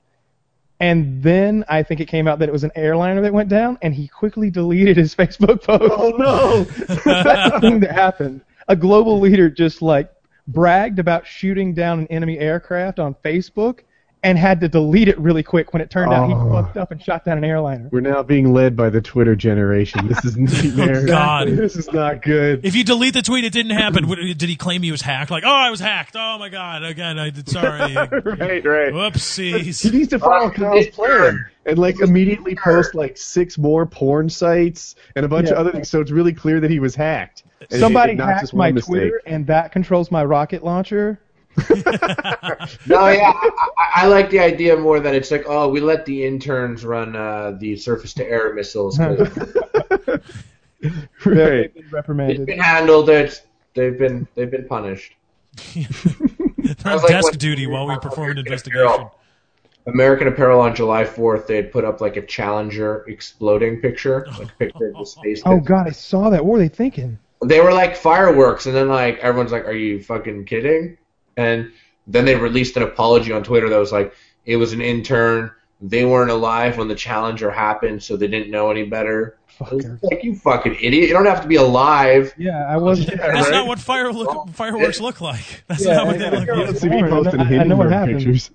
And then I think it came out that it was an airliner that went down, and he quickly deleted his Facebook post. Oh no! That's the thing that happened. A global leader just like. Bragged about shooting down an enemy aircraft on Facebook and had to delete it really quick when it turned oh. out he fucked up and shot down an airliner. We're now being led by the Twitter generation. This is nightmare. Oh, God. This is not good. If you delete the tweet, it didn't happen. Did he claim he was hacked? Like, oh, I was hacked. Oh, my God. Again, I did. Sorry. right, right. Whoopsies. He needs to follow Kyle's plan and, like, immediately post, like, six more porn sites and a bunch yeah. of other things, so it's really clear that he was hacked. Somebody hacked my mistake. Twitter, and that controls my rocket launcher. no, yeah, I, I like the idea more that it's like, oh, we let the interns run uh, the surface-to-air missiles. right. They've been reprimanded. It's been handled. It's, they've been they've been punished. That's like desk duty while we perform an investigation. Apparel. American Apparel on July fourth, they had put up like a Challenger exploding picture, like a picture of the space. Oh, God, I saw that. What were they thinking? They were like fireworks, and then like everyone's like, "Are you fucking kidding?" And then they released an apology on Twitter that was like, "It was an intern. They weren't alive when the Challenger happened, so they didn't know any better." Like, you fucking idiot! You don't have to be alive. Yeah, I wasn't. Yeah, that's right? not what fire look, fireworks look like. That's yeah, not what they look like. I, I know what happened.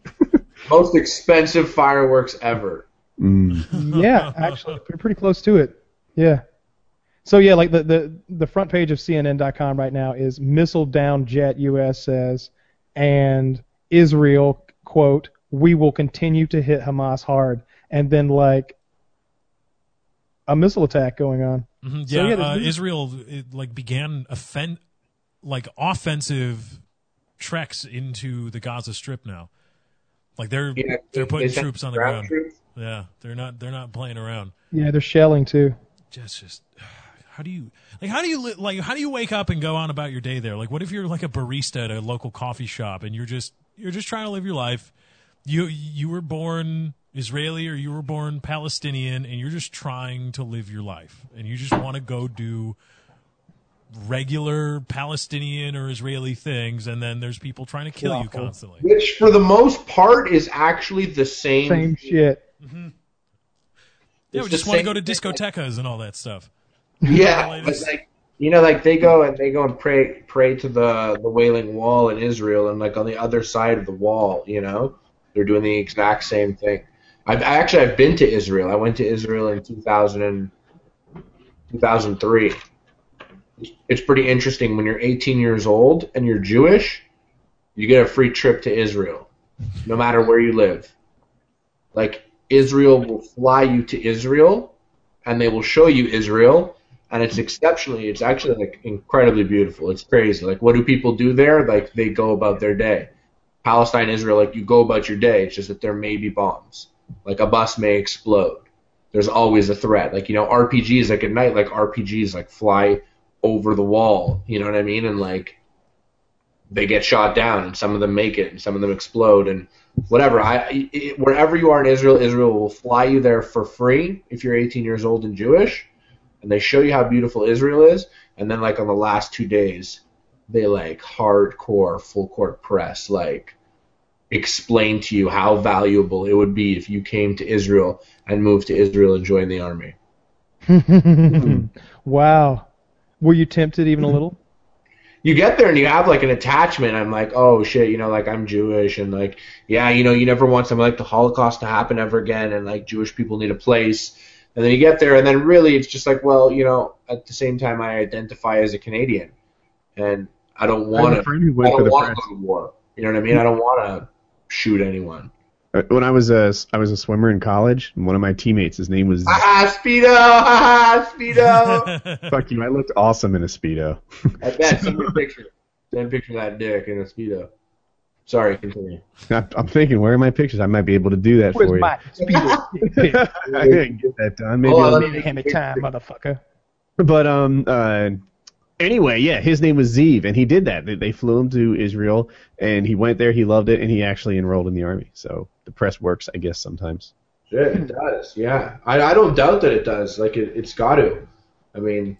Most expensive fireworks ever. Mm. yeah, actually, pretty close to it. Yeah. So yeah, like the, the, the front page of C N N dot com right now is missile down jet, U S says, and Israel, quote, we will continue to hit Hamas hard, and then like a missile attack going on. Mm-hmm. Yeah, so, yeah uh, Israel it, like began offen- like offensive treks into the Gaza Strip now. Like they're yeah, they're putting troops on the ground. Troops? Yeah, they're not they're not playing around. Yeah, they're shelling too. Just just. How do you like? How do you like? How do you wake up and go on about your day there? Like, what if you're like a barista at a local coffee shop and you're just you're just trying to live your life? You you were born Israeli or you were born Palestinian, and you're just trying to live your life, and you just want to go do regular Palestinian or Israeli things, and then there's people trying to kill wow. you constantly. Which, for the most part, is actually the same same shit. Mm-hmm. Yeah, we just want to go to discotecas and all that stuff. Yeah, but like you know, like they go and they go and pray pray to the the Wailing Wall in Israel, and like on the other side of the wall, you know, they're doing the exact same thing. I've I actually I've been to Israel. I went to Israel in two thousand and two thousand three. It's pretty interesting when you're eighteen years old and you're Jewish, you get a free trip to Israel, no matter where you live. Like Israel will fly you to Israel, and they will show you Israel. And it's exceptionally, it's actually like incredibly beautiful. It's crazy. Like, what do people do there? Like, they go about their day. Palestine, Israel, like, you go about your day. It's just that there may be bombs. Like, a bus may explode. There's always a threat. Like, you know, R P Gs, like, at night, like, R P Gs, like, fly over the wall. You know what I mean? And, like, they get shot down, and some of them make it, and some of them explode, and whatever. I, it, wherever you are in Israel, Israel will fly you there for free if you're eighteen years old and Jewish. And they show you how beautiful Israel is, and then like on the last two days, they like hardcore full court press, like explain to you how valuable it would be if you came to Israel and moved to Israel and joined the army. Wow. Were you tempted even a little? You get there and you have like an attachment. I'm like, oh shit, you know, like I'm Jewish, and like, yeah, you know, you never want something like the Holocaust to happen ever again, and like Jewish people need a place. And then you get there, and then really it's just like, well, you know, at the same time I identify as a Canadian, and I don't want to go to war. You know what I mean? I don't want to shoot anyone. When I was a, I was a swimmer in college, and one of my teammates, his name was... Ah, Speedo! Ah, Speedo! Fuck you, I looked awesome in a Speedo. I bet. Send me a picture. Send a picture of that dick in a Speedo. Sorry, continue. I'm thinking, where are my pictures? I might be able to do that Where's for you. My Speedo? I didn't get that done. Maybe I'll need to hand me time, motherfucker. But um, uh, anyway, yeah, his name was Zeev, and he did that. They, they flew him to Israel, and he went there. He loved it, and he actually enrolled in the army. So the press works, I guess, sometimes. Shit, it does. Yeah, I I don't doubt that it does. Like it, it's got to. I mean,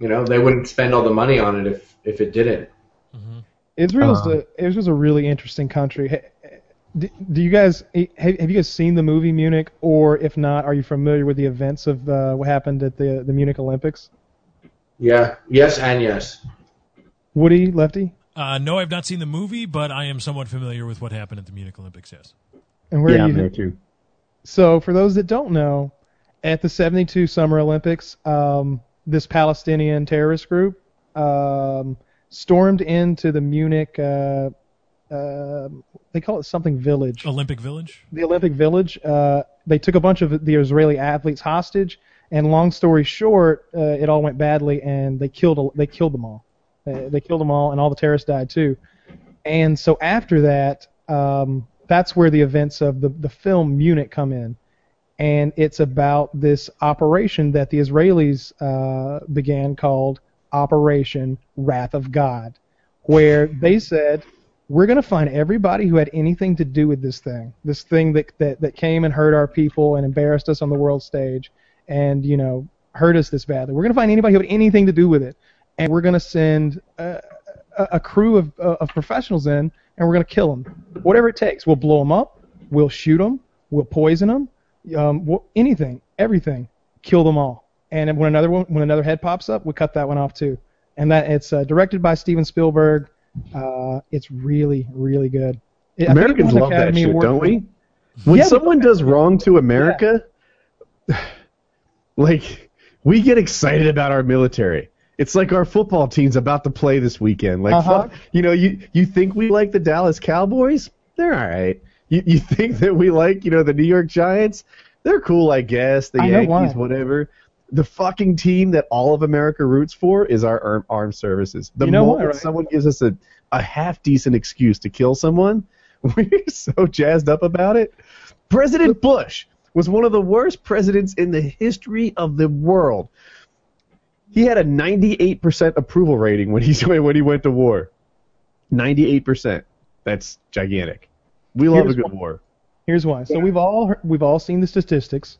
you know, they wouldn't spend all the money on it if if it didn't. Mm-hmm. Israel's uh, a, Israel's a really interesting country. Do, do you guys have, have you guys seen the movie Munich, or if not, are you familiar with the events of uh, what happened at the the Munich Olympics? Yeah. Yes and yes. Woody, Lefty? Uh, no, I've not seen the movie, but I am somewhat familiar with what happened at the Munich Olympics. Yes. And where yeah, are you? I'm there too. So, for those that don't know, at the seventy-two Summer Olympics, um, this Palestinian terrorist group. Um, Stormed into the Munich, uh, uh, they call it something village. Olympic Village? The Olympic Village. Uh, they took a bunch of the Israeli athletes hostage, and long story short, uh, it all went badly, and they killed they killed them all. They, they killed them all, and all the terrorists died too. And so after that, um, that's where the events of the, the film Munich come in. And it's about this operation that the Israelis uh, began called Operation Wrath of God, where they said, we're going to find everybody who had anything to do with this thing, this thing that, that, that came and hurt our people and embarrassed us on the world stage and, you know, hurt us this badly. We're going to find anybody who had anything to do with it, and we're going to send a, a, a crew of, uh, of professionals in, and we're going to kill them. Whatever it takes. We'll blow them up. We'll shoot them. We'll poison them. Um, we'll, anything, everything. Kill them all. And when another one, when another head pops up, we cut that one off too. And that it's uh, directed by Steven Spielberg. Uh, it's really, really good. It, Americans love Academy that shit, Award don't we? When yeah, someone does wrong to America, yeah. like We get excited about our military. It's like our football team's about to play this weekend. Like, uh-huh. fuck, you know, you, you think we like the Dallas Cowboys? They're all right. You you think that we like, you know, the New York Giants? They're cool, I guess. The I Yankees, whatever. The fucking team that all of America roots for is our armed services. The you know moment what, right? someone gives us a, a half-decent excuse to kill someone, we're so jazzed up about it. President Bush was one of the worst presidents in the history of the world. He had a ninety-eight percent approval rating when he when he went to war. ninety-eight percent. That's gigantic. We love here's a good why. war. Here's why. So we've all heard, we've all seen the statistics.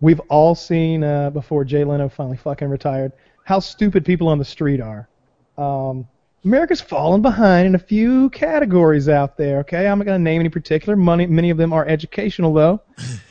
We've all seen uh, before Jay Leno finally fucking retired how stupid people on the street are. Um, America's fallen behind in a few categories out there. Okay, I'm not going to name any particular. Many, many of them are educational though,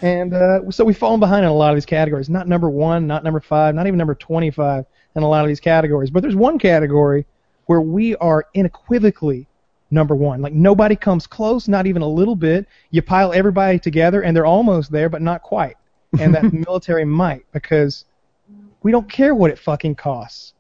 and uh, so we've fallen behind in a lot of these categories. Not number one, not number five, not even number twenty-five in a lot of these categories. But there's one category where we are unequivocally number one. Like nobody comes close, not even a little bit. You pile everybody together, and they're almost there, but not quite. And that military might, because we don't care what it fucking costs.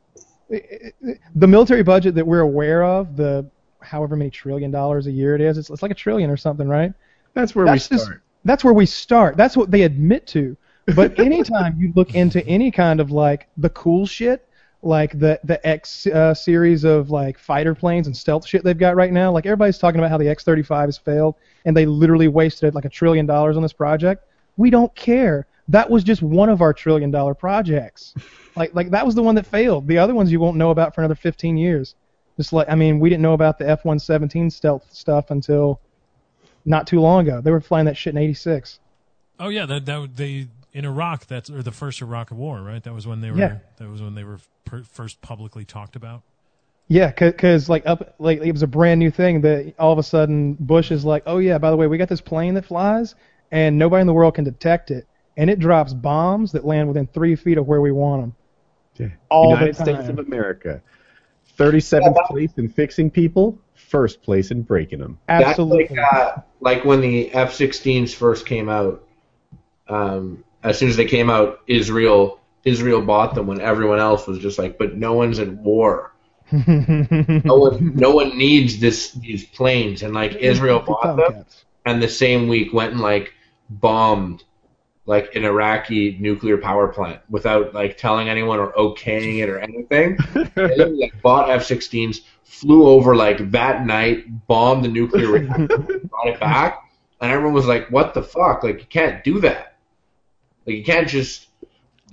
It, it, the military budget that we're aware of, the however many trillion dollars a year it is, it's, it's like a trillion or something, right? That's where that's we just, start. That's where we start. That's what they admit to. But anytime you look into any kind of like the cool shit, like the the X uh, series of like fighter planes and stealth shit they've got right now, like everybody's talking about how the X thirty-five has failed and they literally wasted like a trillion dollars on this project. We don't care. That was just one of our trillion-dollar projects. Like, like that was the one that failed. The other ones you won't know about for another fifteen years. Just like, I mean, we didn't know about the F one seventeen stealth stuff until not too long ago. They were flying that shit in eighty-six. Oh yeah, that that they in Iraq. That's or the first Iraq War, right? That was when they were. Yeah. That was when they were per, first publicly talked about. Yeah, because like up, like it was a brand new thing that all of a sudden Bush is like, oh yeah, by the way, we got this plane that flies. And nobody in the world can detect it. And it drops bombs that land within three feet of where we want them. Yeah. All United the time. States of America. thirty-seventh yeah, place in fixing people, first place in breaking them. Absolutely. That's like, uh, like when the F sixteens first came out, um, as soon as they came out, Israel Israel bought them when everyone else was just like, but no one's at war. no, one, no one needs this these planes. And like Israel bought them, and the same week went and like bombed like an Iraqi nuclear power plant without like telling anyone or okaying it or anything. They like, bought F sixteens, flew over like that night, bombed the nuclear reactor, brought it back, and everyone was like, "What the fuck? Like you can't do that. Like you can't just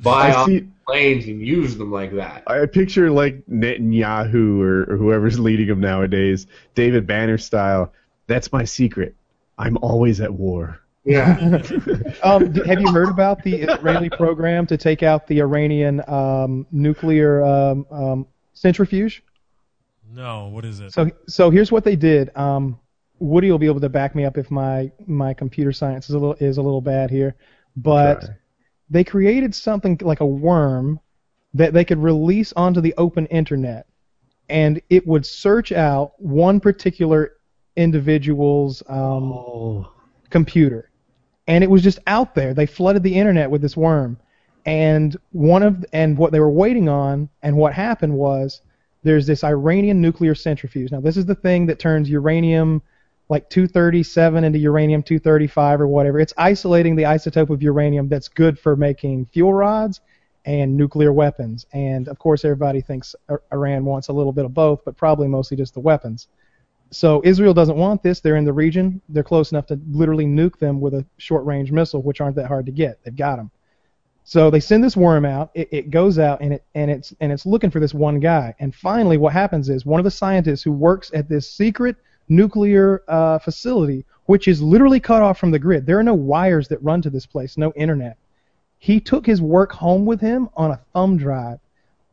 buy off planes and use them like that." I picture like Netanyahu or, or whoever's leading them nowadays, David Banner style. That's my secret. I'm always at war. Yeah. um, have you heard about the Israeli program to take out the Iranian um, nuclear um, um, centrifuge? No. What is it? So, so here's what they did. Um, Woody will be able to back me up if my, my computer science is a little is a little bad here, but Sorry. They created something like a worm that they could release onto the open internet, and it would search out one particular individual's um, oh. computer, and it was just out there. They flooded the internet with this worm, and one of and what they were waiting on, and what happened was there's this Iranian nuclear centrifuge. Now this is the thing that turns uranium like two thirty-seven into uranium two thirty-five or whatever. It's isolating the isotope of uranium that's good for making fuel rods and nuclear weapons. And of course, everybody thinks Iran wants a little bit of both, but probably mostly just the weapons. So Israel doesn't want this. They're in the region. They're close enough to literally nuke them with a short-range missile, which aren't that hard to get. They've got them. So they send this worm out. It, it goes out, and it and it's and it's looking for this one guy. And finally, what happens is one of the scientists who works at this secret nuclear uh, facility, which is literally cut off from the grid. There are no wires that run to this place, no internet. He took his work home with him on a thumb drive,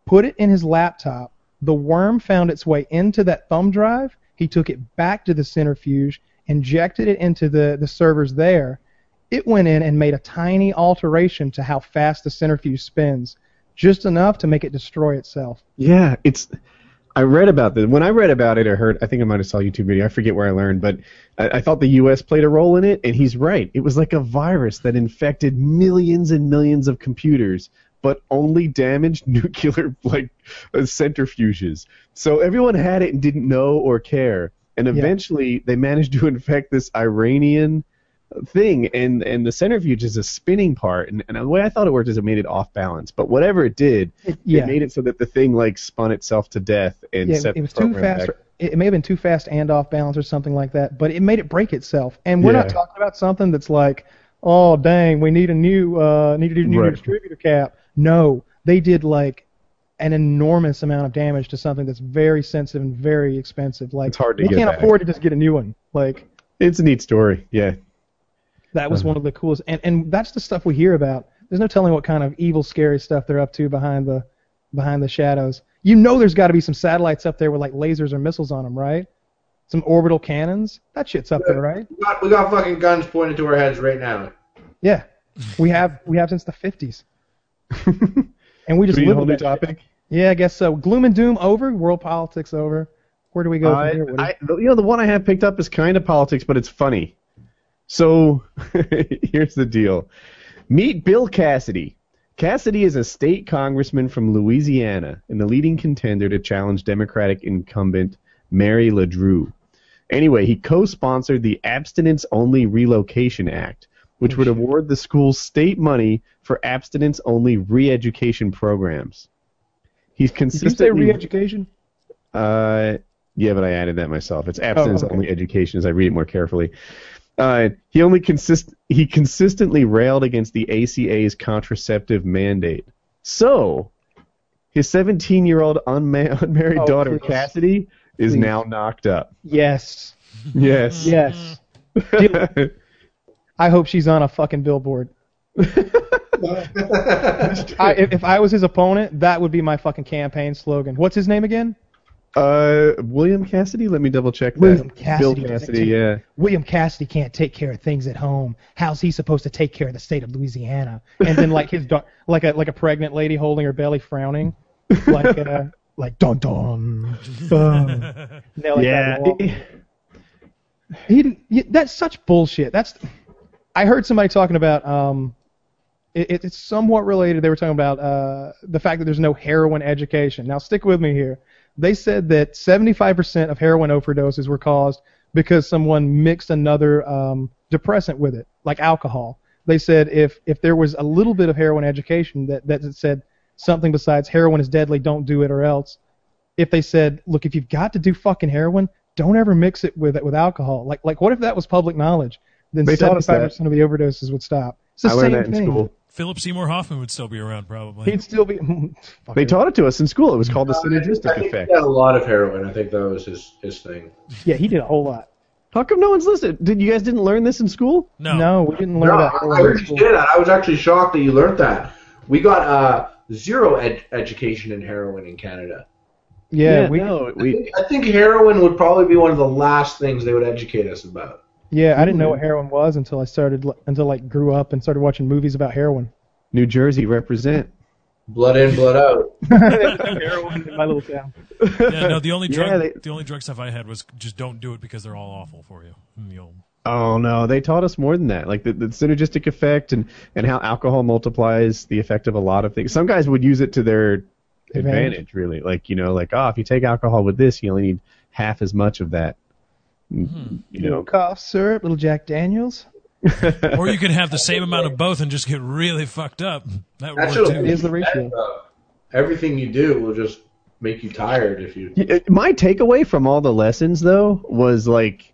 put it in his laptop. The worm found its way into that thumb drive. He took it back to the centrifuge, injected it into the, the servers there. It went in and made a tiny alteration to how fast the centrifuge spins, just enough to make it destroy itself. Yeah, it's. I read about this. When I read about it, I heard. I think I might have saw a YouTube video. I forget where I learned, but I, I thought the U S played a role in it, and he's right. It was like a virus that infected millions and millions of computers but only damaged nuclear like uh, centrifuges. So everyone had it and didn't know or care. And eventually, yeah. they managed to infect this Iranian thing, and, and the centrifuge is a spinning part. And, and the way I thought it worked is it made it off balance. But whatever it did, it, yeah. it made it so that the thing like spun itself to death and yeah, set it was the program too fast. Back. It may have been too fast and off balance or something like that, but it made it break itself. And we're yeah. not talking about something that's like, oh dang, we need a new uh, need a new right. distributor cap. No, they did like an enormous amount of damage to something that's very sensitive and very expensive. Like it's hard to they get can't back. afford to just get a new one. Like it's a neat story. Yeah, that was uh-huh. one of the coolest, and and that's the stuff we hear about. There's no telling what kind of evil, scary stuff they're up to behind the behind the shadows. You know there's got to be some satellites up there with, like, lasers or missiles on them, right? Some orbital cannons? That shit's up there, right? We got, we got fucking guns pointed to our heads right now. Yeah. We have we have since the fifties. And we just live with that topic. Yeah, I guess so. Gloom and doom over, world politics over. Where do we go uh, from here? Woody? I, you know, the one I have picked up is kind of politics, but it's funny. So here's the deal. Meet Bill Cassidy. Cassidy is a state congressman from Louisiana and the leading contender to challenge Democratic incumbent Mary LaDrue. Anyway, he co-sponsored the Abstinence-Only Relocation Act, which would award the school state money for abstinence-only re-education programs. He's consistently... Did you say re-education? Uh, yeah, but I added that myself. It's abstinence-only oh, okay. education as I read it more carefully. Uh, he only consist he consistently railed against the A C A's contraceptive mandate. So, his seventeen-year-old unma- unmarried oh, daughter please. Cassidy is please. now knocked up. Yes. Yes. Yes. Dude, I hope she's on a fucking billboard. I, if, if I was his opponent, that would be my fucking campaign slogan. What's his name again? Uh, William Cassidy? Let me double check that. William Cassidy. Bill Cassidy, yeah. William Cassidy can't take care of things at home. How's he supposed to take care of the state of Louisiana? And then like his da- like a like a pregnant lady holding her belly, frowning, like uh, like dun dun. dun. Yeah. It, he didn't, that's such bullshit. That's I heard somebody talking about um, it, it, it's somewhat related. They were talking about uh the fact that there's no heroin education. Now stick with me here. They said that seventy-five percent of heroin overdoses were caused because someone mixed another um, depressant with it, like alcohol. They said if, if there was a little bit of heroin education that, that said something besides heroin is deadly, don't do it or else. If they said, look, if you've got to do fucking heroin, don't ever mix it with with alcohol. Like, like what if that was public knowledge? Then they seventy-five percent of the overdoses would stop. It's the I same learned that in thing. School. Philip Seymour Hoffman would still be around, probably. He'd still be... They taught it to us in school. It was called the uh, synergistic I think effect. He did a lot of heroin. I think that was his, his thing. Yeah, he did a whole lot. How come no one's listening? Did you guys didn't learn this in school? No. No, we didn't learn no, that. I already did that. I was actually shocked that you learned that. We got uh, zero ed- education in heroin in Canada. Yeah, yeah we... No, we I, think, I think heroin would probably be one of the last things they would educate us about. Yeah, I didn't know what heroin was until I started until like grew up and started watching movies about heroin. New Jersey represent. Blood in, blood out. Heroin in my little town. Yeah, no, the only drug yeah, they, the only drug stuff I had was just don't do it because they're all awful for you. Old... Oh no, they taught us more than that, like the, the synergistic effect and, and how alcohol multiplies the effect of a lot of things. Some guys would use it to their advantage, advantage really, like you know, like oh, if you take alcohol with this, you only need half as much of that. Hmm. You know, little cough syrup, little Jack Daniels. Or you could have the same amount of both and just get really fucked up. That actually is the ratio. Everything you do will just make you tired if you. My takeaway from all the lessons though was like,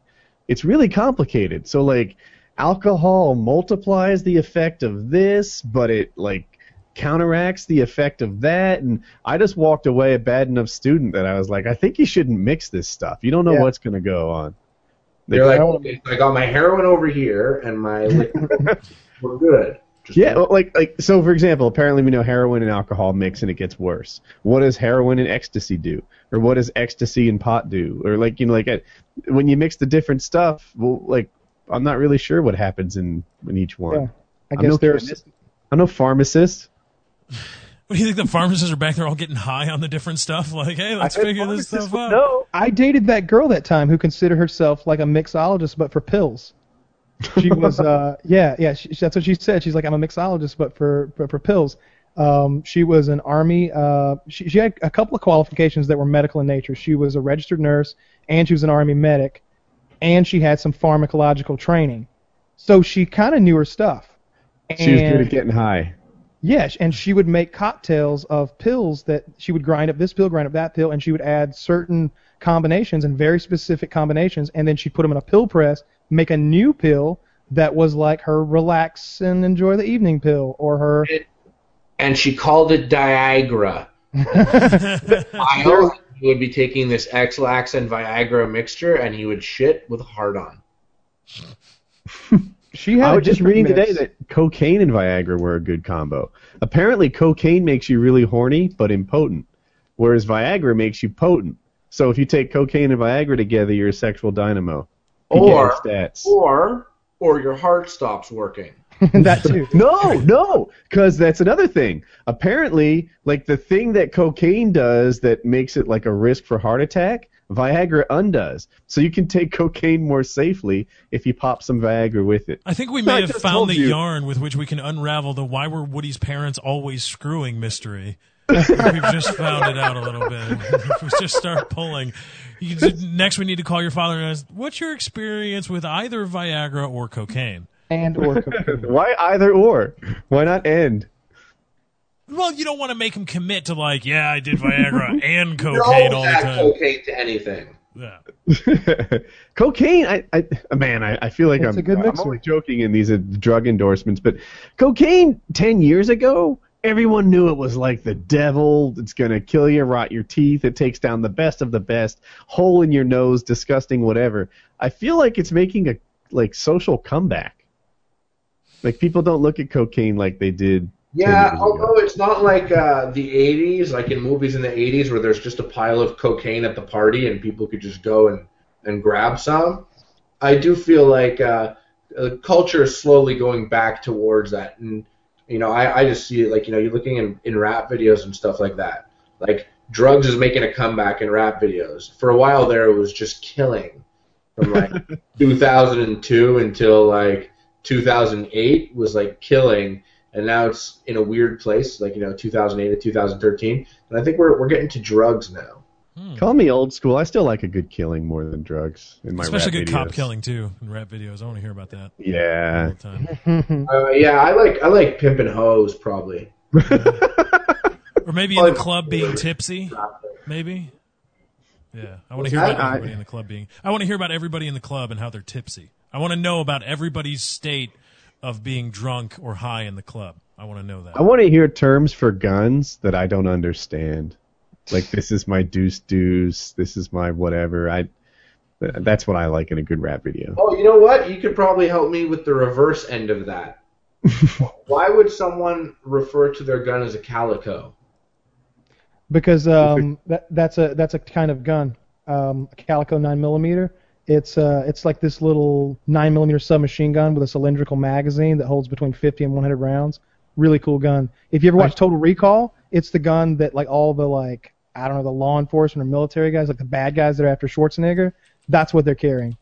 it's really complicated. So like, alcohol multiplies the effect of this, but it like counteracts the effect of that, and I just walked away a bad enough student that I was like, I think you shouldn't mix this stuff. You don't know yeah. what's gonna go on. They're like, okay, so I got my heroin over here, and my liquor. We're good. Just yeah, well, like, like, so for example, apparently we know heroin and alcohol mix, and it gets worse. What does heroin and ecstasy do, or what does ecstasy and pot do, or like, you know, like, when you mix the different stuff, well, like, I'm not really sure what happens in, in each one. Yeah, I guess I'm no there's. Pharmacist. I'm no pharmacist. What do you think the pharmacists are back there all getting high on the different stuff? Like, hey, let's figure this stuff out. No, I dated that girl that time who considered herself like a mixologist, but for pills. She was, uh, yeah, yeah, she, that's what she said. She's like, I'm a mixologist, but for, for, for pills. Um, she was an Army. Uh, she, she had a couple of qualifications that were medical in nature. She was a registered nurse, and she was an Army medic, and she had some pharmacological training. So she kind of knew her stuff. And she was good at getting high. Yes, and she would make cocktails of pills that she would grind up this pill, grind up that pill, and she would add certain combinations and very specific combinations, and then she'd put them in a pill press, make a new pill that was like her relax and enjoy the evening pill, or her... It- And she called it Diagra. I know he would be taking this Ex-Lax and Viagra mixture, and he would shit with a hard on. She had I was just reading mix. today that cocaine and Viagra were a good combo. Apparently, cocaine makes you really horny but impotent, whereas Viagra makes you potent. So if you take cocaine and Viagra together, you're a sexual dynamo. Or, or, or your heart stops working. That too. No, no, because that's another thing. Apparently, like the thing that cocaine does that makes it like a risk for heart attack, Viagra undoes. So you can take cocaine more safely if you pop some Viagra with it. I think we so may I have found the you. yarn with which we can unravel the why were Woody's parents always screwing mystery. We've just found it out a little bit. If we just start pulling. You just, next, we need to call your father and ask, what's your experience with either Viagra or cocaine? And or why either or? Why not and? Well, you don't want to make him commit to like, yeah, I did Viagra and cocaine no, all the time. Cocaine to anything. Yeah. Cocaine, I, I, man, I, I feel like it's I'm, a good I'm only joking in these uh, drug endorsements, but cocaine ten years ago, everyone knew it was like the devil. It's going to kill you, rot your teeth. It takes down the best of the best, hole in your nose, disgusting, whatever. I feel like it's making a like social comeback. Like, people don't look at cocaine like they did. Yeah, although ago. It's not like uh, the eighties, like in movies in the eighties where there's just a pile of cocaine at the party and people could just go and, and grab some. I do feel like uh, the culture is slowly going back towards that. And, you know, I, I just see it like, you know, you're looking in, in rap videos and stuff like that. Like, drugs is making a comeback in rap videos. For a while there, it was just killing from, like, two thousand two until, like, two thousand eight was like killing, and now it's in a weird place, like, you know, two thousand eight to two thousand thirteen, and I think we're we're getting to drugs now. Hmm. Call me old school. I still like a good killing more than drugs in my especially rap good videos. Cop killing too in rap videos. I want to hear about that. Yeah. uh, yeah, I like I like pimping hoes probably. Yeah. Or maybe in the club being tipsy. Maybe. Yeah, I want to hear about I, everybody I, in the club being. I want to hear about everybody in the club and how they're tipsy. I want to know about everybody's state of being drunk or high in the club. I want to know that. I want to hear terms for guns that I don't understand. Like, this is my deuce deuce, this is my whatever. I that's what I like in a good rap video. Oh, you know what? You could probably help me with the reverse end of that. Why would someone refer to their gun as a calico? Because um, that, that's a that's a kind of gun, um, a calico nine millimeter. It's uh, it's like this little nine millimeter submachine gun with a cylindrical magazine that holds between fifty and one hundred rounds. Really cool gun. If you ever watch Total Recall, it's the gun that like all the like I don't know the law enforcement or military guys, like the bad guys that are after Schwarzenegger, that's what they're carrying.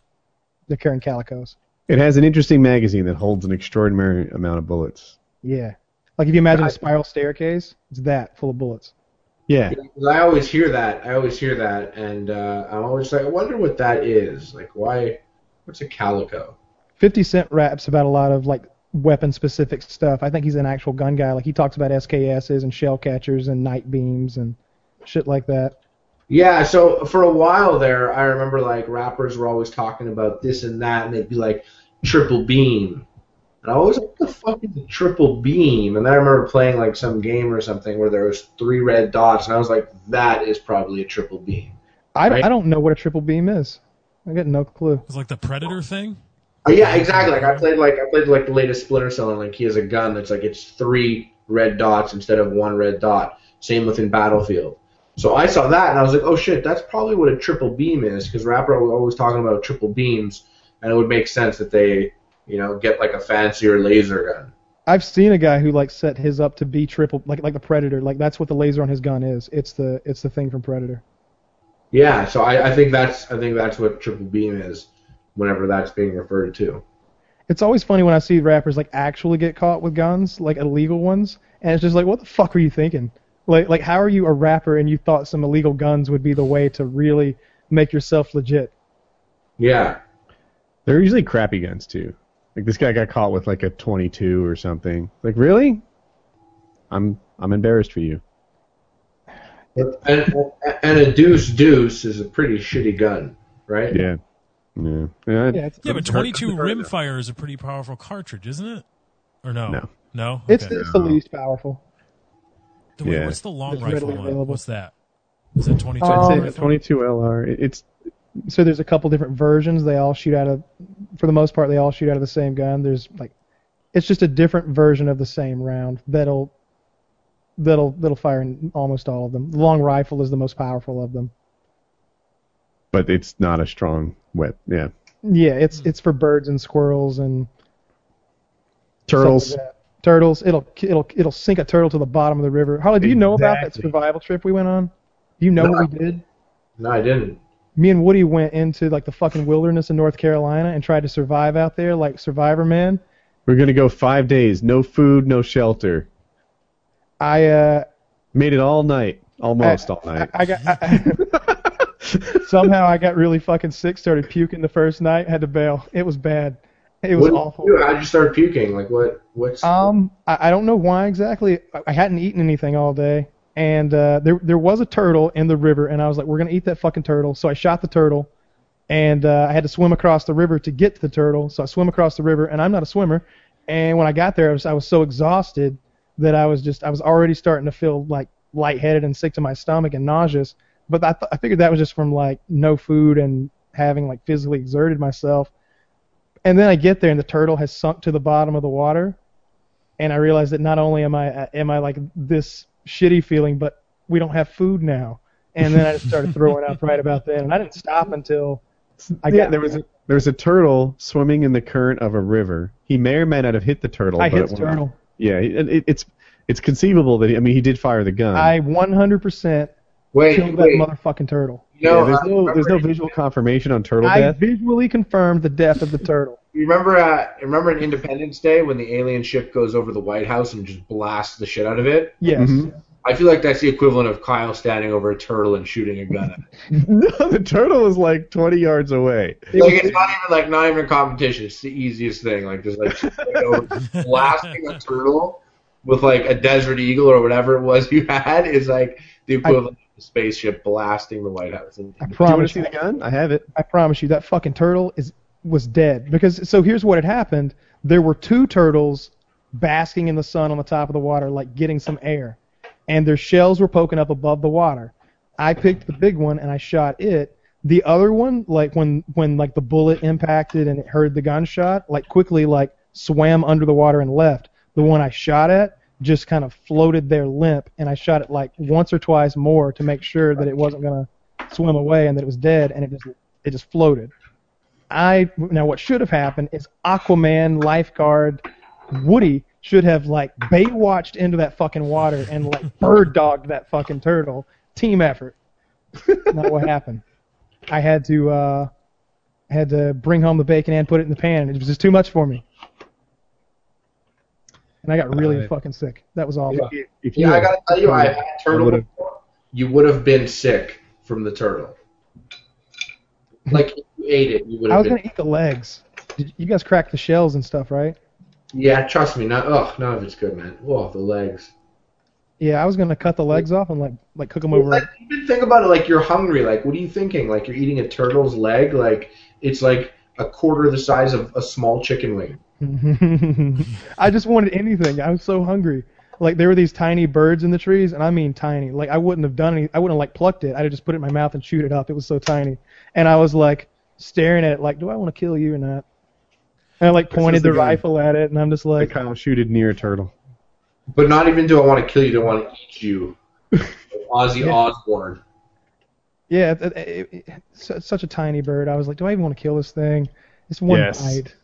They're carrying calicos. It has an interesting magazine that holds an extraordinary amount of bullets. Yeah, like if you imagine I, a spiral staircase, it's that full of bullets. Yeah. I always hear that. I always hear that, and uh, I'm always like, I wonder what that is. Like, why? What's a calico? fifty Cent raps about a lot of like weapon-specific stuff. I think he's an actual gun guy. Like, he talks about S K S's and shell catchers and night beams and shit like that. Yeah. So for a while there, I remember like rappers were always talking about this and that, and they'd be like triple beam. And I was like, what the fuck is the triple beam? And I remember playing like some game or something where there was three red dots, and I was like, that is probably a triple beam. I, right? I don't know what a triple beam is. I got no clue. It's like the Predator thing? Oh, yeah, exactly. Like I played like I played like the latest Splinter Cell, and like he has a gun that's like it's three red dots instead of one red dot. Same within Battlefield. So I saw that and I was like, oh shit, that's probably what a triple beam is, because rappers were always talking about triple beams, and it would make sense that they, you know, get like a fancier laser gun. I've seen a guy who like set his up to be triple, like like the Predator. Like that's what the laser on his gun is. It's the it's the thing from Predator. Yeah, so I, I think that's I think that's what triple beam is, whenever that's being referred to. it's always funny when I see rappers like actually get caught with guns, like illegal ones, and it's just like, what the fuck were you thinking? Like, like how are you a rapper and you thought some illegal guns would be the way to really make yourself legit? Yeah. They're usually crappy guns, too. Like, this guy got caught with, like, a twenty-two or something. Like, really? I'm I'm embarrassed for you. And, and a deuce deuce is a pretty shitty gun, right? Yeah. Yeah, yeah, yeah, yeah but twenty-two rimfire is a pretty powerful cartridge, isn't it? Or no? No. No? Okay. It's, it's the least powerful. Wait, yeah. What's the long it's rifle one? Available. What's that? Is it twenty-two? Um, it's twenty-two L R. It's so there's a couple different versions. They all shoot out of, for the most part, they all shoot out of the same gun. There's like, it's just a different version of the same round that'll that'll that'll fire in almost all of them. The long rifle is the most powerful of them. But it's not a strong whip. Yeah. Yeah, it's it's for birds and squirrels and turtles. Like turtles. It'll it'll it'll sink a turtle to the bottom of the river. Harley, do you know exactly. about that survival trip we went on? Do you know no, what we did? No, I didn't. Me and Woody went into like the fucking wilderness in North Carolina and tried to survive out there like Survivor Man. We're gonna go five days, no food, no shelter. I uh, made it all night, almost I, all night. I, I got I, somehow I got really fucking sick, started puking the first night, had to bail. It was bad. It was what awful. How did you start puking? Like what? What's um? I, I don't know why exactly. I, I hadn't eaten anything all day. And uh, there there was a turtle in the river, and I was like, we're going to eat that fucking turtle. So I shot the turtle, and uh, I had to swim across the river to get to the turtle. So I swim across the river, and I'm not a swimmer. And when I got there, I was, I was so exhausted that I was just I was already starting to feel like lightheaded and sick to my stomach and nauseous. But I, th- I figured that was just from like no food and having like physically exerted myself. And then I get there, and the turtle has sunk to the bottom of the water, and I realized that not only am I am I like this shitty feeling, but we don't have food now. And then I just started throwing up right about then, and I didn't stop until I got yeah, there was a, there was a turtle swimming in the current of a river. He may or may not have hit the turtle. I but hit the turtle. Yeah, it, it, it's it's conceivable that he, I mean he did fire the gun. I one hundred percent wait, killed wait. that motherfucking turtle. You know, yeah, there's no there's no visual confirmation on turtle I death. I visually confirmed the death of the turtle. You remember, uh, remember in Independence Day when the alien ship goes over the White House and just blasts the shit out of it? Yes. Mm-hmm. I feel like that's the equivalent of Kyle standing over a turtle and shooting a gun at it. No, the turtle is like twenty yards away. Like it's not even like not even a competition. It's the easiest thing. Like just like over, blasting a turtle with like a Desert Eagle or whatever it was you had is like the equivalent. I, The spaceship blasting the White House. And I promise you, you the gun? I have it. I promise you that fucking turtle is was dead because so here's what had happened. There were two turtles basking in the sun on the top of the water, like getting some air, and their shells were poking up above the water. I picked the big one and I shot it. The other one, like when when like the bullet impacted and it heard the gunshot, like quickly like swam under the water and left. The one I shot at just kind of floated there limp, and I shot it like once or twice more to make sure that it wasn't going to swim away and that it was dead, and it just it just floated. I now what should have happened is Aquaman, lifeguard, Woody should have like Baywatched into that fucking water and like bird dogged that fucking turtle. Team effort. Not what happened. I had to uh, had to bring home the bacon and put it in the pan. It was just too much for me. And I got really uh, fucking sick. That was all. If, if, if yeah, you I gotta tell you, I had a turtle before. You would have been sick from the turtle. Like if you ate it, you would have. I was been gonna sick. Eat the legs. Did you guys crack the shells and stuff, right? Yeah, trust me. Not oh, none of it's good, man. Whoa, the legs. Yeah, I was gonna cut the legs off and like like cook them well, over. Like, even think about it. Like you're hungry. Like what are you thinking? Like you're eating a turtle's leg. Like it's like a quarter the size of a small chicken wing. I just wanted anything. I was so hungry. Like there were these tiny birds in the trees, and I mean tiny. Like I wouldn't have done any. I wouldn't have like plucked it. I'd have just put it in my mouth and chewed it up. It was so tiny. And I was like staring at it, like, do I want to kill you or not? And I like pointed the, the rifle at it, and I'm just like, I kind of shooted near a turtle. But not even do I want to kill you. Do I want to eat you? Ozzy yeah. Osbourne. Yeah, it, it, it, it's such a tiny bird. I was like, do I even want to kill this thing? It's one yes. bite.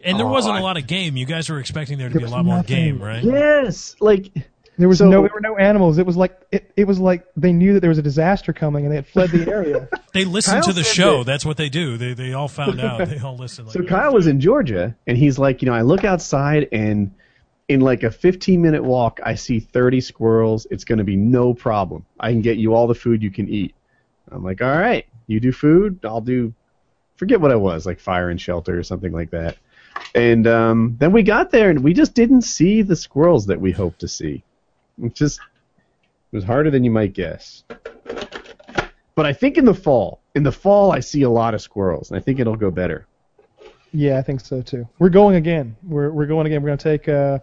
And there oh, wasn't a lot of game. You guys were expecting there to there be a lot nothing. more game, right? Yes. Like There was so, no, there were no animals. It was like it, it was like they knew that there was a disaster coming and they had fled the area. They listened Kyle to the show. That. That's what they do. They they all found out. They all listened. Like, so Kyle was in Georgia and he's like, you know, I look outside and in like a fifteen minute walk, I see thirty squirrels. It's going to be no problem. I can get you all the food you can eat. I'm like, all right, you do food. I'll do, forget what I was, like fire and shelter or something like that. And um, then we got there and we just didn't see the squirrels that we hoped to see. It just it was harder than you might guess. But I think in the fall, in the fall I see a lot of squirrels, and I think it'll go better. Yeah, I think so too. We're going again. We're we're going again. We're going to take uh,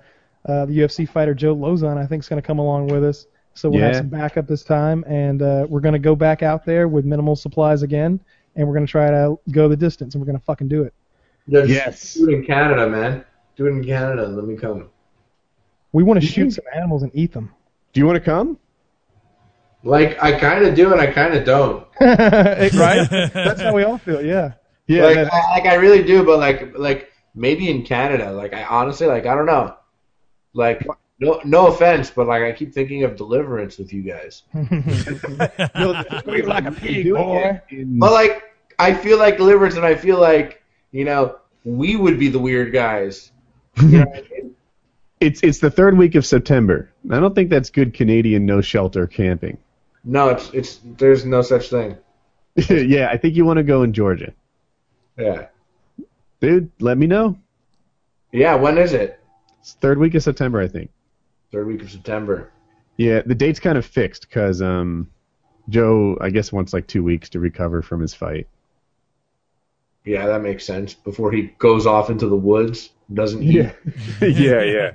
uh, the U F C fighter Joe Lozon. I think is going to come along with us, so we'll yeah. have some backup this time, and uh, we're going to go back out there with minimal supplies again, and we're going to try to go the distance, and we're going to fucking do it. There's yes, do it in Canada, man. Do it in Canada. Let me come. We want to shoot some animals and eat them. Do you want to come? Like, I kind of do and I kind of don't. Right? That's how we all feel, yeah. Yeah. Like I, like, I really do, but, like, like maybe in Canada. Like, I honestly, like, I don't know. Like, no no offense, but, like, I keep thinking of Deliverance with you guys. You'll squeak like a pig, boy. But, like, I feel like Deliverance and I feel like, you know, we would be the weird guys. You know what I mean? It's it's the third week of September. I don't think that's good Canadian no shelter camping. No, it's it's there's no such thing. Yeah, I think you want to go in Georgia. Yeah. Dude, let me know. Yeah, when is it? It's third week of September, I think. Third week of September. Yeah, the date's kind of fixed because um, Joe, I guess, wants like two weeks to recover from his fight. Yeah, that makes sense. Before he goes off into the woods, doesn't he? Yeah, yeah, yeah.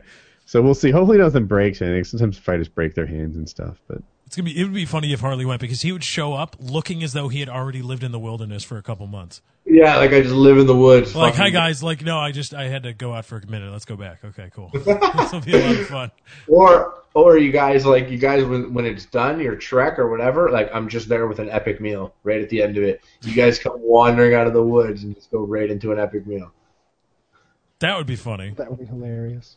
So we'll see. Hopefully nothing breaks anything. Sometimes fighters break their hands and stuff, but it's gonna be. It would be funny if Harley went because he would show up looking as though he had already lived in the wilderness for a couple months. Yeah, like I just live in the woods. Like, hi guys. Like, no, I just I had to go out for a minute. Let's go back. Okay, cool. This will be a lot of fun. Or or you guys like you guys when when it's done your trek or whatever. Like I'm just there with an epic meal right at the end of it. You guys come wandering out of the woods and just go right into an epic meal. That would be funny. That would be hilarious.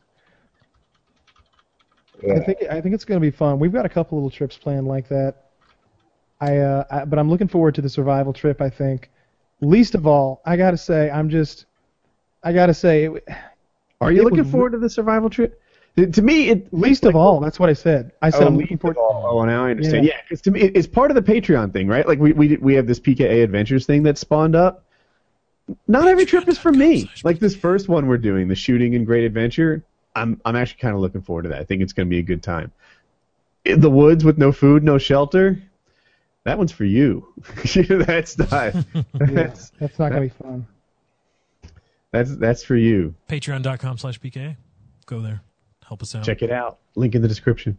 Yeah. I think I think it's going to be fun. We've got a couple little trips planned like that. I, uh, I but I'm looking forward to the survival trip. I think, least of all, I gotta say, I'm just, I gotta say, it, are you looking was, forward to the survival trip? To me, it least like, of all. That's what I said. I said oh, I'm looking forward. To all. Oh, now I understand. Yeah, because yeah, to me, it, it's part of the Patreon thing, right? Like we we we have this P K A Adventures thing that spawned up. Not every trip is for me. Like this first one we're doing, the shooting and great adventure. I'm I'm actually kind of looking forward to that. I think it's going to be a good time. In the woods with no food, no shelter. That one's for you. that's not. That's, yeah, that's not going to be fun. That's that's for you. Patreon dot com slash P K A. Go there. Help us out. Check it out. Link in the description.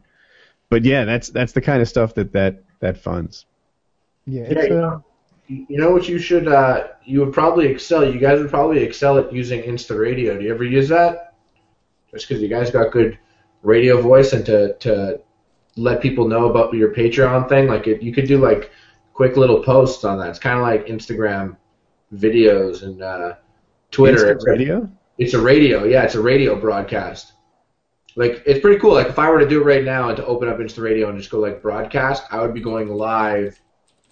But yeah, that's that's the kind of stuff that that, that funds. Yeah. It's, yeah. Uh, You know what you should, uh, you would probably excel, you guys would probably excel at using Insta Radio. Do you ever use that? Just because you guys got good radio voice and to, to let people know about your Patreon thing, like it, you could do like quick little posts on that. It's kind of like Instagram videos and uh, Twitter. Insta Radio? It's a radio, yeah, it's a radio broadcast. Like, it's pretty cool. Like, if I were to do it right now and to open up Insta Radio and just go like broadcast, I would be going live.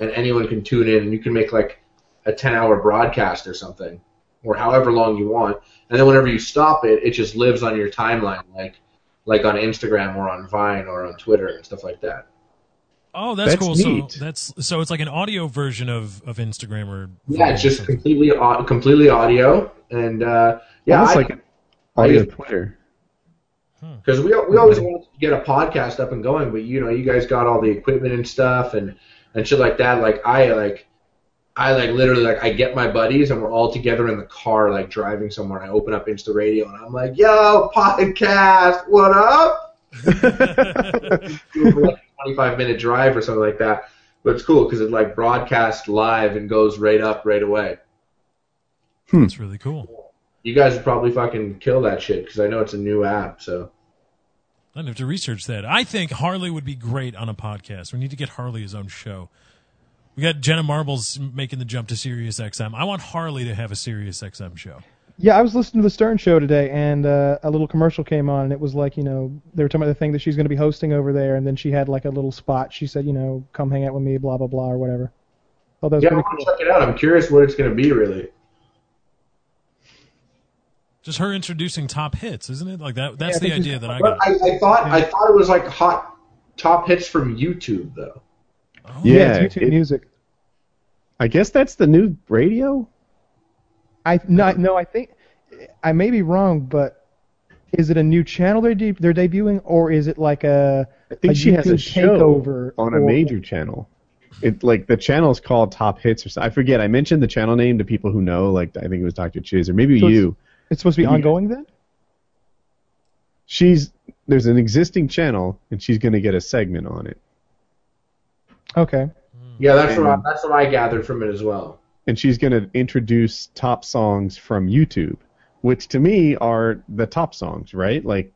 And anyone can tune in, and you can make like a ten-hour broadcast or something, or however long you want. And then whenever you stop it, it just lives on your timeline, like like on Instagram or on Vine or on Twitter and stuff like that. Oh, that's, that's cool. Neat. So that's so it's like an audio version of, of Instagram or yeah, it's just completely au- completely audio and uh, yeah, it's like an audio Twitter. Because huh. we we always wanted to get a podcast up and going, but you know, you guys got all the equipment and stuff and. And shit like that, like I like, I like literally like I get my buddies and we're all together in the car like driving somewhere. And I open up Insta Radio and I'm like, "Yo, podcast, what up?" For like a twenty-five minute drive or something like that. But it's cool because it like broadcasts live and goes right up right away. Hmm. That's really cool. You guys would probably fucking kill that shit because I know it's a new app, so. I have to research that. I think Harley would be great on a podcast. We need to get Harley his own show. We got Jenna Marbles making the jump to Sirius X M. I want Harley to have a Sirius X M show. Yeah, I was listening to The Stern Show today, and uh, a little commercial came on, and it was like, you know, they were talking about the thing that she's going to be hosting over there, and then she had like a little spot. She said, you know, come hang out with me, blah, blah, blah, or whatever. Oh, that was yeah, pretty cool. I'll check it out. I'm curious what it's going to be, really. Just her introducing top hits, isn't it? Like that. That's yeah, the idea that I got. I, I, thought, yeah. I thought it was like hot top hits from YouTube, though. Oh. Yeah, yeah, it's YouTube it, music. I guess that's the new radio? I no, no, I think I may be wrong, but is it a new channel they're de- they're debuting, or is it like a? I think a she YouTube has a show on a major or, channel. It like the channel's called Top Hits or something. I forget. I mentioned the channel name to people who know. Like I think it was Doctor Chiz or maybe so you. It's, it's supposed to be yeah. ongoing then. She's there's an existing channel, and she's going to get a segment on it. Okay. Yeah, that's and, what I, that's what I gathered from it as well. And she's going to introduce top songs from YouTube, which to me are the top songs, right? Like,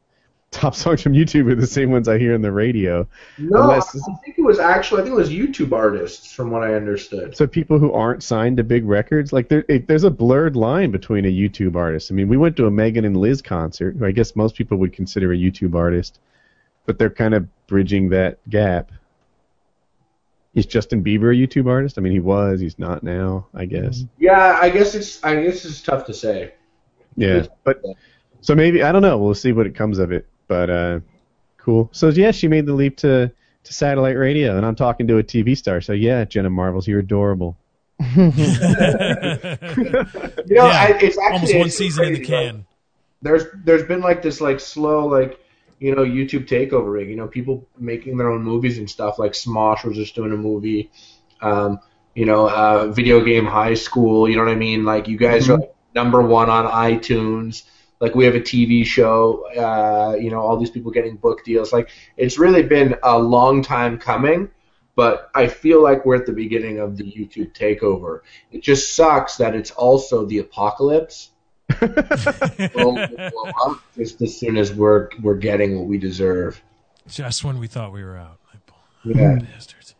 top songs from YouTube are the same ones I hear on the radio. No, unless, I think it was actually, I think it was YouTube artists from what I understood. So people who aren't signed to big records, like there, it, there's a blurred line between a YouTube artist. I mean, we went to a Megan and Liz concert, who I guess most people would consider a YouTube artist, but they're kind of bridging that gap. Is Justin Bieber a YouTube artist? I mean, he was. He's not now, I guess. Yeah, I guess it's. I guess it's tough to say. Yeah, but so maybe I don't know. We'll see what it comes of it. But uh, cool. So yeah, she made the leap to, to satellite radio, and I'm talking to a T V star. So yeah, Jenna Marbles, you're adorable. you know, yeah, I, it's actually almost one it's season crazy. in the can. Like, there's there's been like this like slow like. You know, YouTube takeover rig. You know, people making their own movies and stuff. Like Smosh was just doing a movie. Um, you know, uh, Video Game High School. You know what I mean? Like you guys mm-hmm. are like, number one on iTunes. Like we have a T V show. Uh, you know, all these people getting book deals. Like it's really been a long time coming. But I feel like we're at the beginning of the YouTube takeover. It just sucks that it's also the apocalypse. we'll, we'll up just as soon as we're we're getting what we deserve. Just when we thought we were out, yeah. Bastards.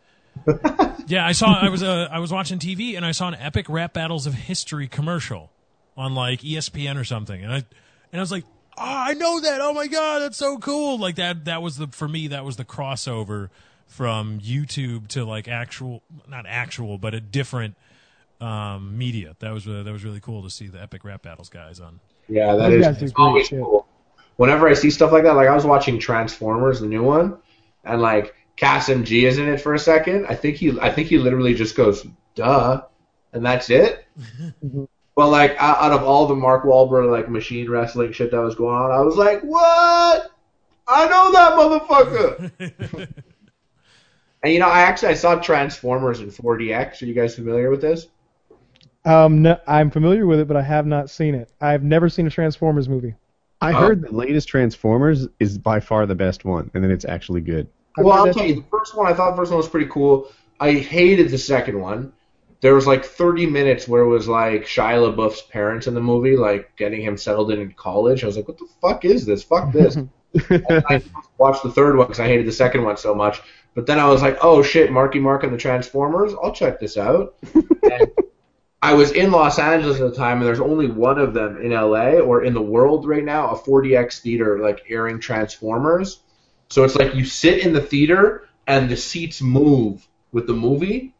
yeah, I saw. I was uh, I was watching T V and I saw an epic rap battles of history commercial on like E S P N or something, and I and I was like, oh, I know that. Oh my god, that's so cool! Like that. That was the for me. That was the crossover from YouTube to like actual, not actual, but a different. Um, media. That was uh, that was really cool to see the epic rap battles guys on. Yeah, that is it's always cool. Whenever I see stuff like that, like I was watching Transformers, the new one, and like Kasim G is in it for a second. I think he, I think he literally just goes "duh," and that's it. But like out of all the Mark Wahlberg like machine wrestling shit that was going on, I was like, what? I know that motherfucker. And you know, I actually I saw Transformers in four D X. Are you guys familiar with this? Um, no, I'm familiar with it, but I have not seen it. I've never seen a Transformers movie. I oh. heard the latest Transformers is by far the best one, and then it's actually good. Well, I'll tell you, the first one, I thought the first one was pretty cool. I hated the second one. There was like thirty minutes where it was like Shia LaBeouf's parents in the movie, like getting him settled in in college. I was like, what the fuck is this? Fuck this. And I watched the third one because I hated the second one so much. But then I was like, oh shit, Marky Mark and the Transformers? I'll check this out. And I was in Los Angeles at the time, and there's only one of them in L A or in the world right now, a four D X theater like airing Transformers. So it's like you sit in the theater and the seats move with the movie.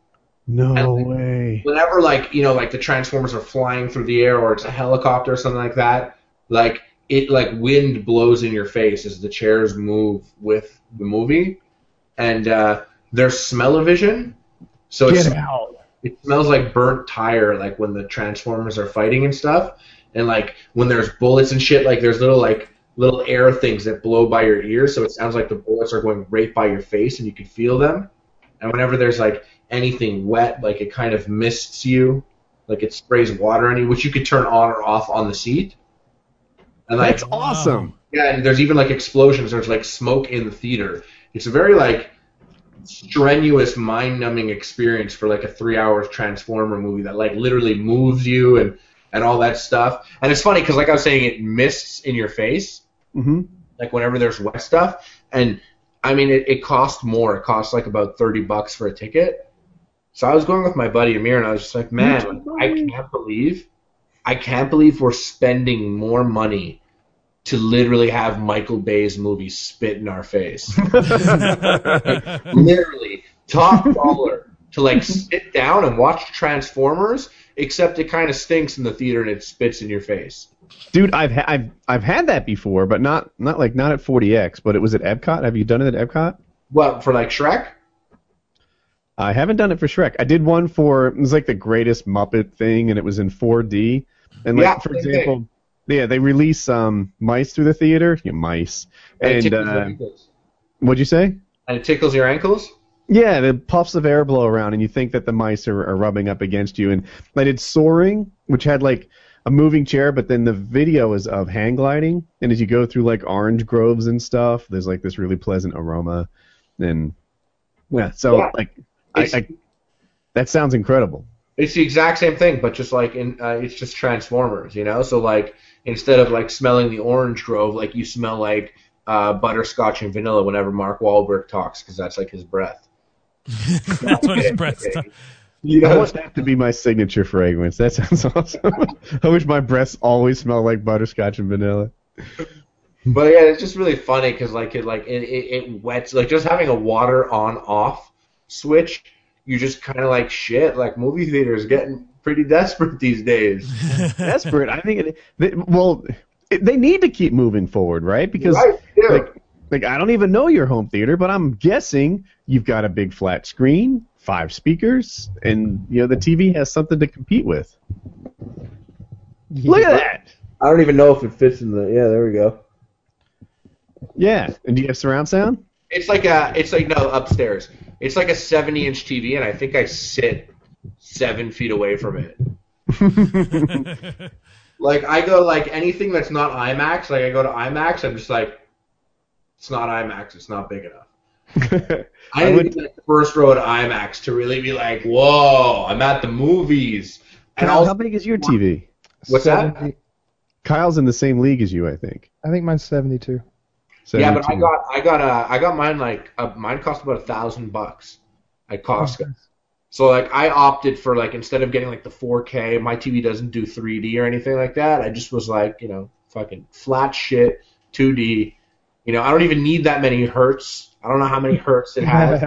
No and way. Whenever like you know like the Transformers are flying through the air or it's a helicopter or something like that, like it like wind blows in your face as the chairs move with the movie. And uh, there's smell-o-vision, so it's, it smells like burnt tire, like when the Transformers are fighting and stuff, and like when there's bullets and shit, like there's little like little air things that blow by your ears, so it sounds like the bullets are going right by your face, and you can feel them. And whenever there's like anything wet, like it kind of mists you, like it sprays water on you, which you could turn on or off on the seat. And like, that's awesome. Yeah, and there's even like explosions. There's like smoke in the theater. It's a very, like, strenuous, mind-numbing experience for, like, a three-hour Transformer movie that, like, literally moves you and, and all that stuff. And it's funny because, like I was saying, it mists in your face, mm-hmm. like, whenever there's wet stuff. And, I mean, it, it cost more. It cost, like, about thirty bucks for a ticket. So I was going with my buddy Amir, and I was just like, man, I can't believe I can't believe we're spending more money to literally have Michael Bay's movie spit in our face. Like, literally, top dollar to like sit down and watch Transformers, except it kind of stinks in the theater and it spits in your face. Dude, I've ha- I've I've had that before, but not not like not at forty X, but it was at Epcot. Have you done it at Epcot? Well, for like Shrek? I haven't done it for Shrek. I did one for, it was like the greatest Muppet thing, and it was in four D. And like, yeah, for example, thing. Yeah, they release um, mice through the theater. You mice. And, and uh, what'd you say? And it tickles your ankles? Yeah, the puffs of air blow around, and you think that the mice are, are rubbing up against you. And I did soaring, which had like a moving chair, but then the video is of hang gliding. And as you go through like orange groves and stuff, there's like this really pleasant aroma. And yeah, so yeah. like I, I, that sounds incredible. It's the exact same thing, but just like in, uh, it's just Transformers, you know. So like instead of like smelling the orange grove, like you smell like uh, butterscotch and vanilla whenever Mark Wahlberg talks, because that's like his breath. That's what his breath. You know, I want that to be my signature fragrance. That sounds awesome. I wish my breaths always smell like butterscotch and vanilla. But yeah, it's just really funny because like it like it, it, it wets, like just having a water on off switch. You just kind of like, shit, like movie theater is getting pretty desperate these days. Desperate? I think, it, they, well, it, they need to keep moving forward, right? Because right, yeah. like, like I don't even know your home theater, but I'm guessing you've got a big flat screen, five speakers, and you know the T V has something to compete with. Look at that! I don't even know if it fits in the, yeah, there we go. Yeah, and do you have surround sound? It's like a, it's like, no, upstairs. It's like a seventy-inch T V, and I think I sit seven feet away from it. Like, I go, like, anything that's not IMAX, like, I go to IMAX, I'm just like, it's not IMAX, it's not big enough. I, I didn't would... get the first row to IMAX to really be like, whoa, I'm at the movies. And Kyle, also, how big is your T V? What's seventy that? Kyle's in the same league as you, I think. I think mine's seventy-two. seventy-two. Yeah, but I got I got uh, I got mine like uh, mine cost about a thousand bucks at Costco. Okay. So like I opted for like instead of getting like the four K, my T V doesn't do three D or anything like that. I just was like, you know, fucking flat shit, two D. You know, I don't even need that many hertz. I don't know how many hertz it has.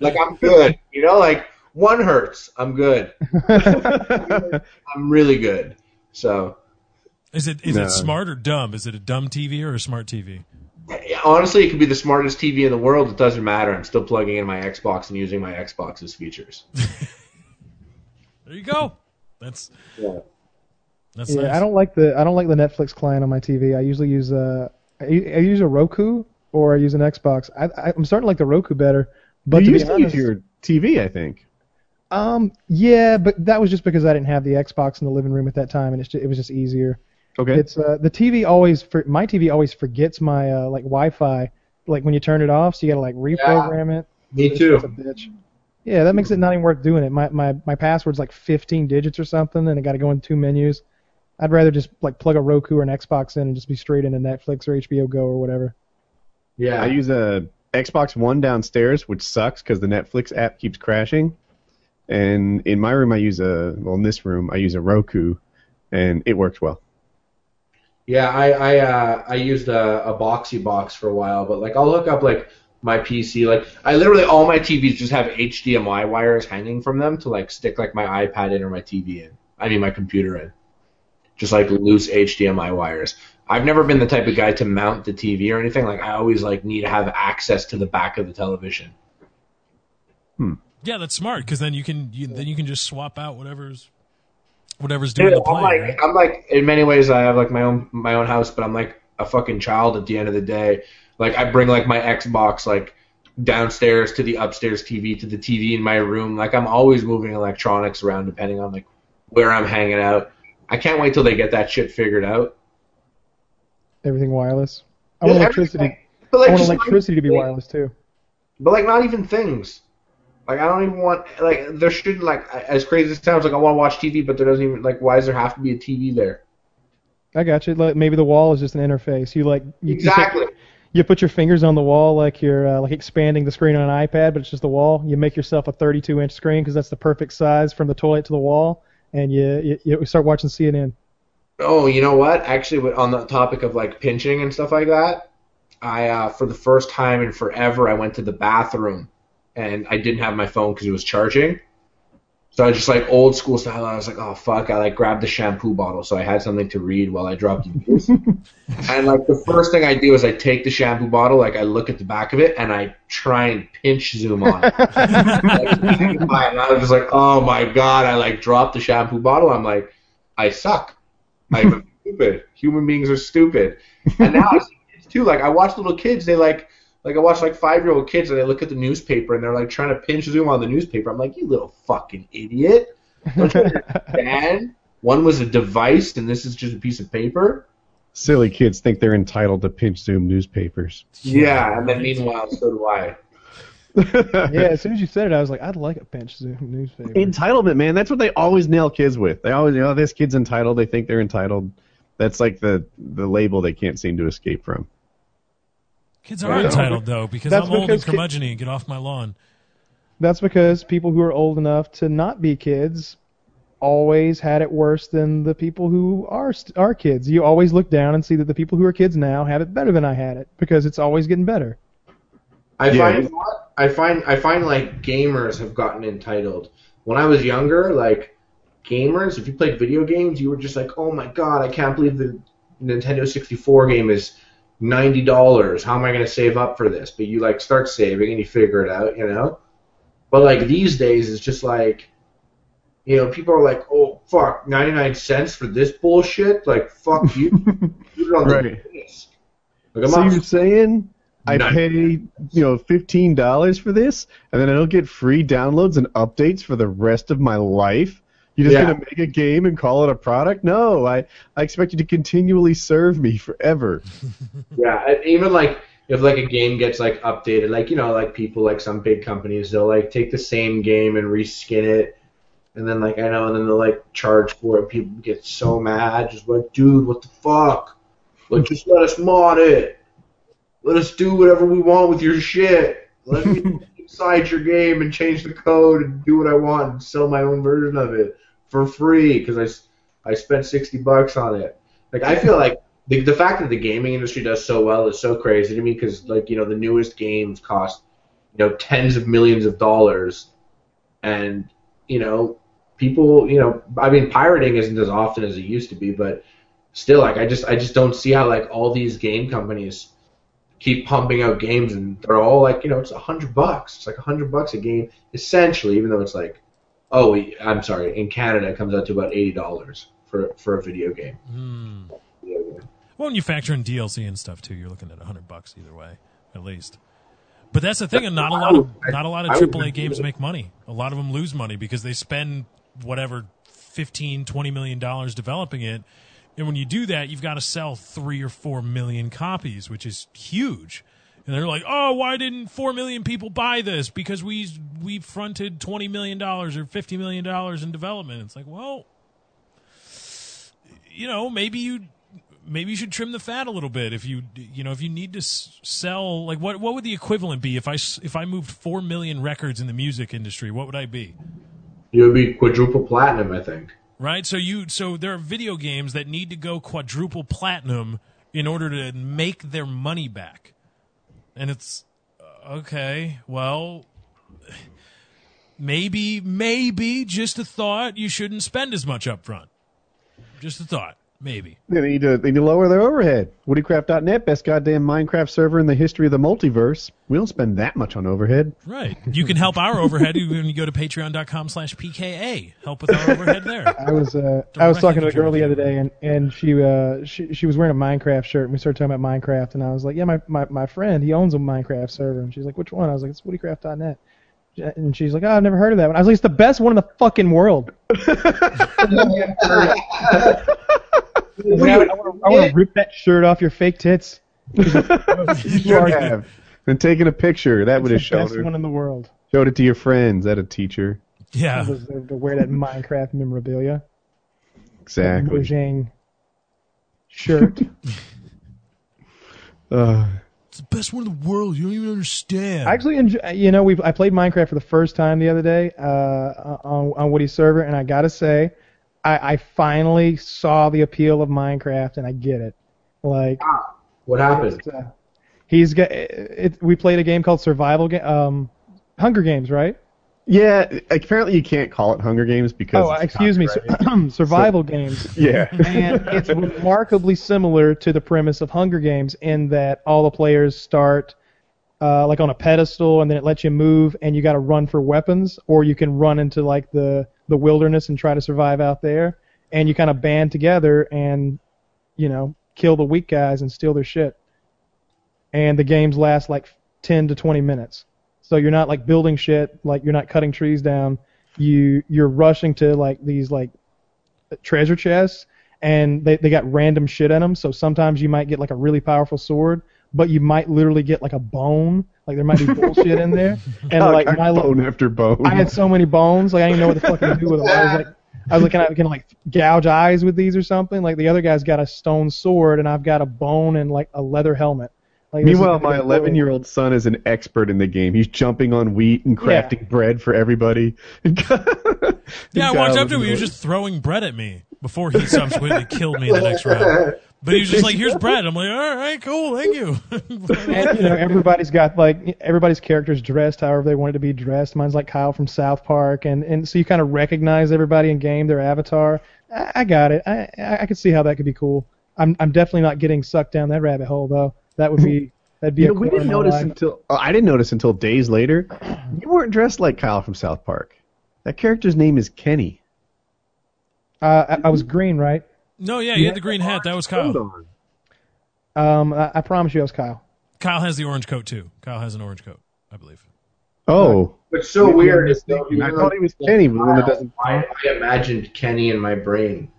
Like I'm good. You know, like one hertz, I'm good. I'm really good. So. Is it is no. it smart or dumb? Is it a dumb T V or a smart T V? Honestly, it could be the smartest T V in the world. It doesn't matter. I'm still plugging in my Xbox and using my Xbox's features. There you go. That's yeah. That's yeah, nice. I don't like the I don't like the Netflix client on my T V. I usually use a I use a Roku or I use an Xbox. I, I'm starting to like the Roku better. But you to used be honest, to use your T V, I think. Um. Yeah, but that was just because I didn't have the Xbox in the living room at that time, and it's just, it was just easier. Okay. It's uh, the T V always for, my T V always forgets my uh, like Wi-Fi like when you turn it off, so you gotta like reprogram yeah, it. Me it's, too. It's a bitch. Yeah, that makes it not even worth doing it. My my my password's like fifteen digits or something, and I gotta go in two menus. I'd rather just like plug a Roku or an Xbox in and just be straight into Netflix or H B O Go or whatever. Yeah, I use a Xbox One downstairs, which sucks because the Netflix app keeps crashing. And in my room, I use a well in this room I use a Roku, and it works well. Yeah, I I, uh, I used a, a boxy box for a while, but like I'll hook up like my P C, like I literally all my T Vs just have H D M I wires hanging from them to like stick like my iPad in or my T V in. I mean my computer in, just like loose H D M I wires. I've never been the type of guy to mount the T V or anything. Like I always like need to have access to the back of the television. Hmm. Yeah, that's smart because then you can you, then you can just swap out whatever's. Whatever's doing Dude, the play, I'm like, right? I'm like, in many ways, I have like my own my own house, but I'm like a fucking child at the end of the day. Like I bring like my Xbox like downstairs to the upstairs T V to the T V in my room. Like I'm always moving electronics around depending on like where I'm hanging out. I can't wait till they get that shit figured out. Everything wireless. I want yeah, electricity. But like, I want electricity to be wireless too. But like not even things. Like, I don't even want, like, there shouldn't, like, as crazy as it sounds, like, I want to watch T V, but there doesn't even, like, why does there have to be a T V there? I got you. Like, maybe the wall is just an interface. You, like, you, exactly. You, put, you put your fingers on the wall like you're, uh, like, expanding the screen on an iPad, but it's just the wall. You make yourself a thirty-two-inch screen because that's the perfect size from the toilet to the wall, and you, you, you start watching C N N. Oh, you know what? Actually, on the topic of like pinching and stuff like that, I uh, for the first time in forever, I went to the bathroom, and I didn't have my phone because it was charging. So I just like old school style. I was like, oh fuck! I like grabbed the shampoo bottle, so I had something to read while I dropped these. And like the first thing I do is I take the shampoo bottle, like I look at the back of it, and I try and pinch zoom on it. Like, and I was just like, oh my god! I like dropped the shampoo bottle. I'm like, I suck. I'm stupid. Human beings are stupid. And now I see kids too. Like I watch little kids. They like. Like, I watch, like, five-year-old kids, and they look at the newspaper, and they're, like, trying to pinch zoom on the newspaper. I'm like, you little fucking idiot. Don't you understand? One was a device, and this is just a piece of paper. Silly kids think they're entitled to pinch zoom newspapers. Yeah, and then meanwhile, so do I. Yeah, as soon as you said it, I was like, I'd like a pinch zoom newspaper. Entitlement, man. That's what they always nail kids with. They always, you know, this kid's entitled. They think they're entitled. That's, like, the, the label they can't seem to escape from. Kids are entitled, though, because that's I'm old because and curmudgeon-y and get off my lawn. That's because people who are old enough to not be kids always had it worse than the people who are are kids. You always look down and see that the people who are kids now have it better than I had it, because it's always getting better. I yeah. find I find I find like gamers have gotten entitled. When I was younger, like gamers, if you played video games, you were just like, oh my god, I can't believe the Nintendo sixty-four game is ninety dollars, how am I going to save up for this? But you, like, start saving and you figure it out, you know? But, like, these days it's just like, you know, people are like, oh, fuck, ninety-nine cents for this bullshit? Like, fuck you. You're on right. The like, so off. You're saying I pay, you know, fifteen dollars for this, and then I don't get free downloads and updates for the rest of my life? You're just yeah. going to make a game and call it a product? No, I, I expect you to continually serve me forever. Yeah, even like if like a game gets like updated, like, you know, like people like some big companies, they'll like take the same game and reskin it, and then like I know, and then they'll like charge for it. People get so mad, just like, dude, what the fuck? Like, just let us mod it. Let us do whatever we want with your shit. Let me go inside your game and change the code and do what I want and sell my own version of it. For free, because I, I spent sixty bucks on it. Like, I feel like the, the fact that the gaming industry does so well is so crazy to me, because, like, you know, the newest games cost, you know, tens of millions of dollars. And, you know, people, you know, I mean, pirating isn't as often as it used to be, but still, like, I just I just don't see how, like, all these game companies keep pumping out games, and they're all, like, you know, it's a hundred bucks. It's, like, a hundred bucks a game, essentially, even though it's, like, oh, I'm sorry. In Canada, it comes out to about eighty dollars for for a video game. Mm. Yeah, yeah. Well, when you factor in D L C and stuff too, you're looking at a hundred bucks either way, at least. But that's the thing, and not a lot of not a lot of triple A games make money. A lot of them lose money because they spend whatever fifteen, twenty million dollars developing it, and when you do that, you've got to sell three or four million copies, which is huge. And they're like, oh, why didn't four million people buy this? Because we we fronted twenty million dollars or fifty million dollars in development. It's like, well, you know, maybe you maybe you should trim the fat a little bit. If you you know, if you need to sell, like, what what would the equivalent be if I, if I moved four million records in the music industry? What would I be? You would be quadruple platinum, I think. Right? So you so there are video games that need to go quadruple platinum in order to make their money back. And it's, okay, well, maybe, maybe, just a thought, you shouldn't spend as much up front. Just a thought, maybe. They need to, they need to lower their overhead. Woody Craft dot net, best goddamn Minecraft server in the history of the multiverse. We don't spend that much on overhead. Right. You can help our overhead when you go to patreon dot com slash P K A. Help with our overhead there. I was uh, I was talking to a girl the other day, and, and she, uh, she she was wearing a Minecraft shirt, and we started talking about Minecraft, and I was like, yeah, my, my, my friend, he owns a Minecraft server. And she's like, which one? I was like, it's Woody Craft dot net. And she's like, oh, I've never heard of that one. I was like, it's the best one in the fucking world. Dude, you, I want to rip that shirt off your fake tits. You should have. And taking a picture, that would have showed it. Best one in the world. Showed it to your friends at a teacher. Yeah. To wear that Minecraft memorabilia. Exactly. Mojang shirt. uh, it's the best one in the world. You don't even understand. I actually enjoy, you know, we've I played Minecraft for the first time the other day uh, on on Woody's server, and I gotta say, I, I finally saw the appeal of Minecraft, and I get it. Like, wow. What happened? Uh, he's got. It, it, we played a game called Survival Ga- um, Hunger Games, right? Yeah, apparently you can't call it Hunger Games because. Oh, excuse me, so, Survival so, Games. Yeah. And it's remarkably similar to the premise of Hunger Games in that all the players start uh, like on a pedestal, and then it lets you move, and you got to run for weapons, or you can run into like the the wilderness and try to survive out there, and you kind of band together and, you know, kill the weak guys and steal their shit. And the games last like ten to twenty minutes. So you're not like building shit, like you're not cutting trees down. You you're rushing to like these like treasure chests, and they they got random shit in them. So sometimes you might get like a really powerful sword, but you might literally get like a bone. Like there might be bullshit in there, and God, like my bone lo- after bone. I had so many bones, like I didn't know what the fuck to do with them. I was like, I was like, can I can I, like gouge eyes with these or something? Like the other guy's got a stone sword, and I've got a bone and like a leather helmet. Like, meanwhile, my eleven-year-old son is an expert in the game. He's jumping on wheat and crafting yeah. bread for everybody. yeah, I walked up to him. He was just throwing bread at me before he subsequently killed me in the next round. But he was just like, "Here's bread." I'm like, "All right, cool, thank you." And you know, everybody's got like everybody's characters dressed however they wanted to be dressed. Mine's like Kyle from South Park, and, and so you kind of recognize everybody in game, their avatar. I, I got it. I I could see how that could be cool. I'm I'm definitely not getting sucked down that rabbit hole though. That would be that'd be. You know, a we didn't notice life. until oh, I didn't notice until days later. You weren't dressed like Kyle from South Park. That character's name is Kenny. Uh, I, I was green, right? No, yeah, you, you had, had the green hat. That was Kyle. Um, I, I promise you, that was Kyle. Kyle has the orange coat too. Kyle has an orange coat, I believe. Oh, what's so yeah, weird is though, I thought he was Kenny, but then it doesn't. I, I imagined Kenny in my brain.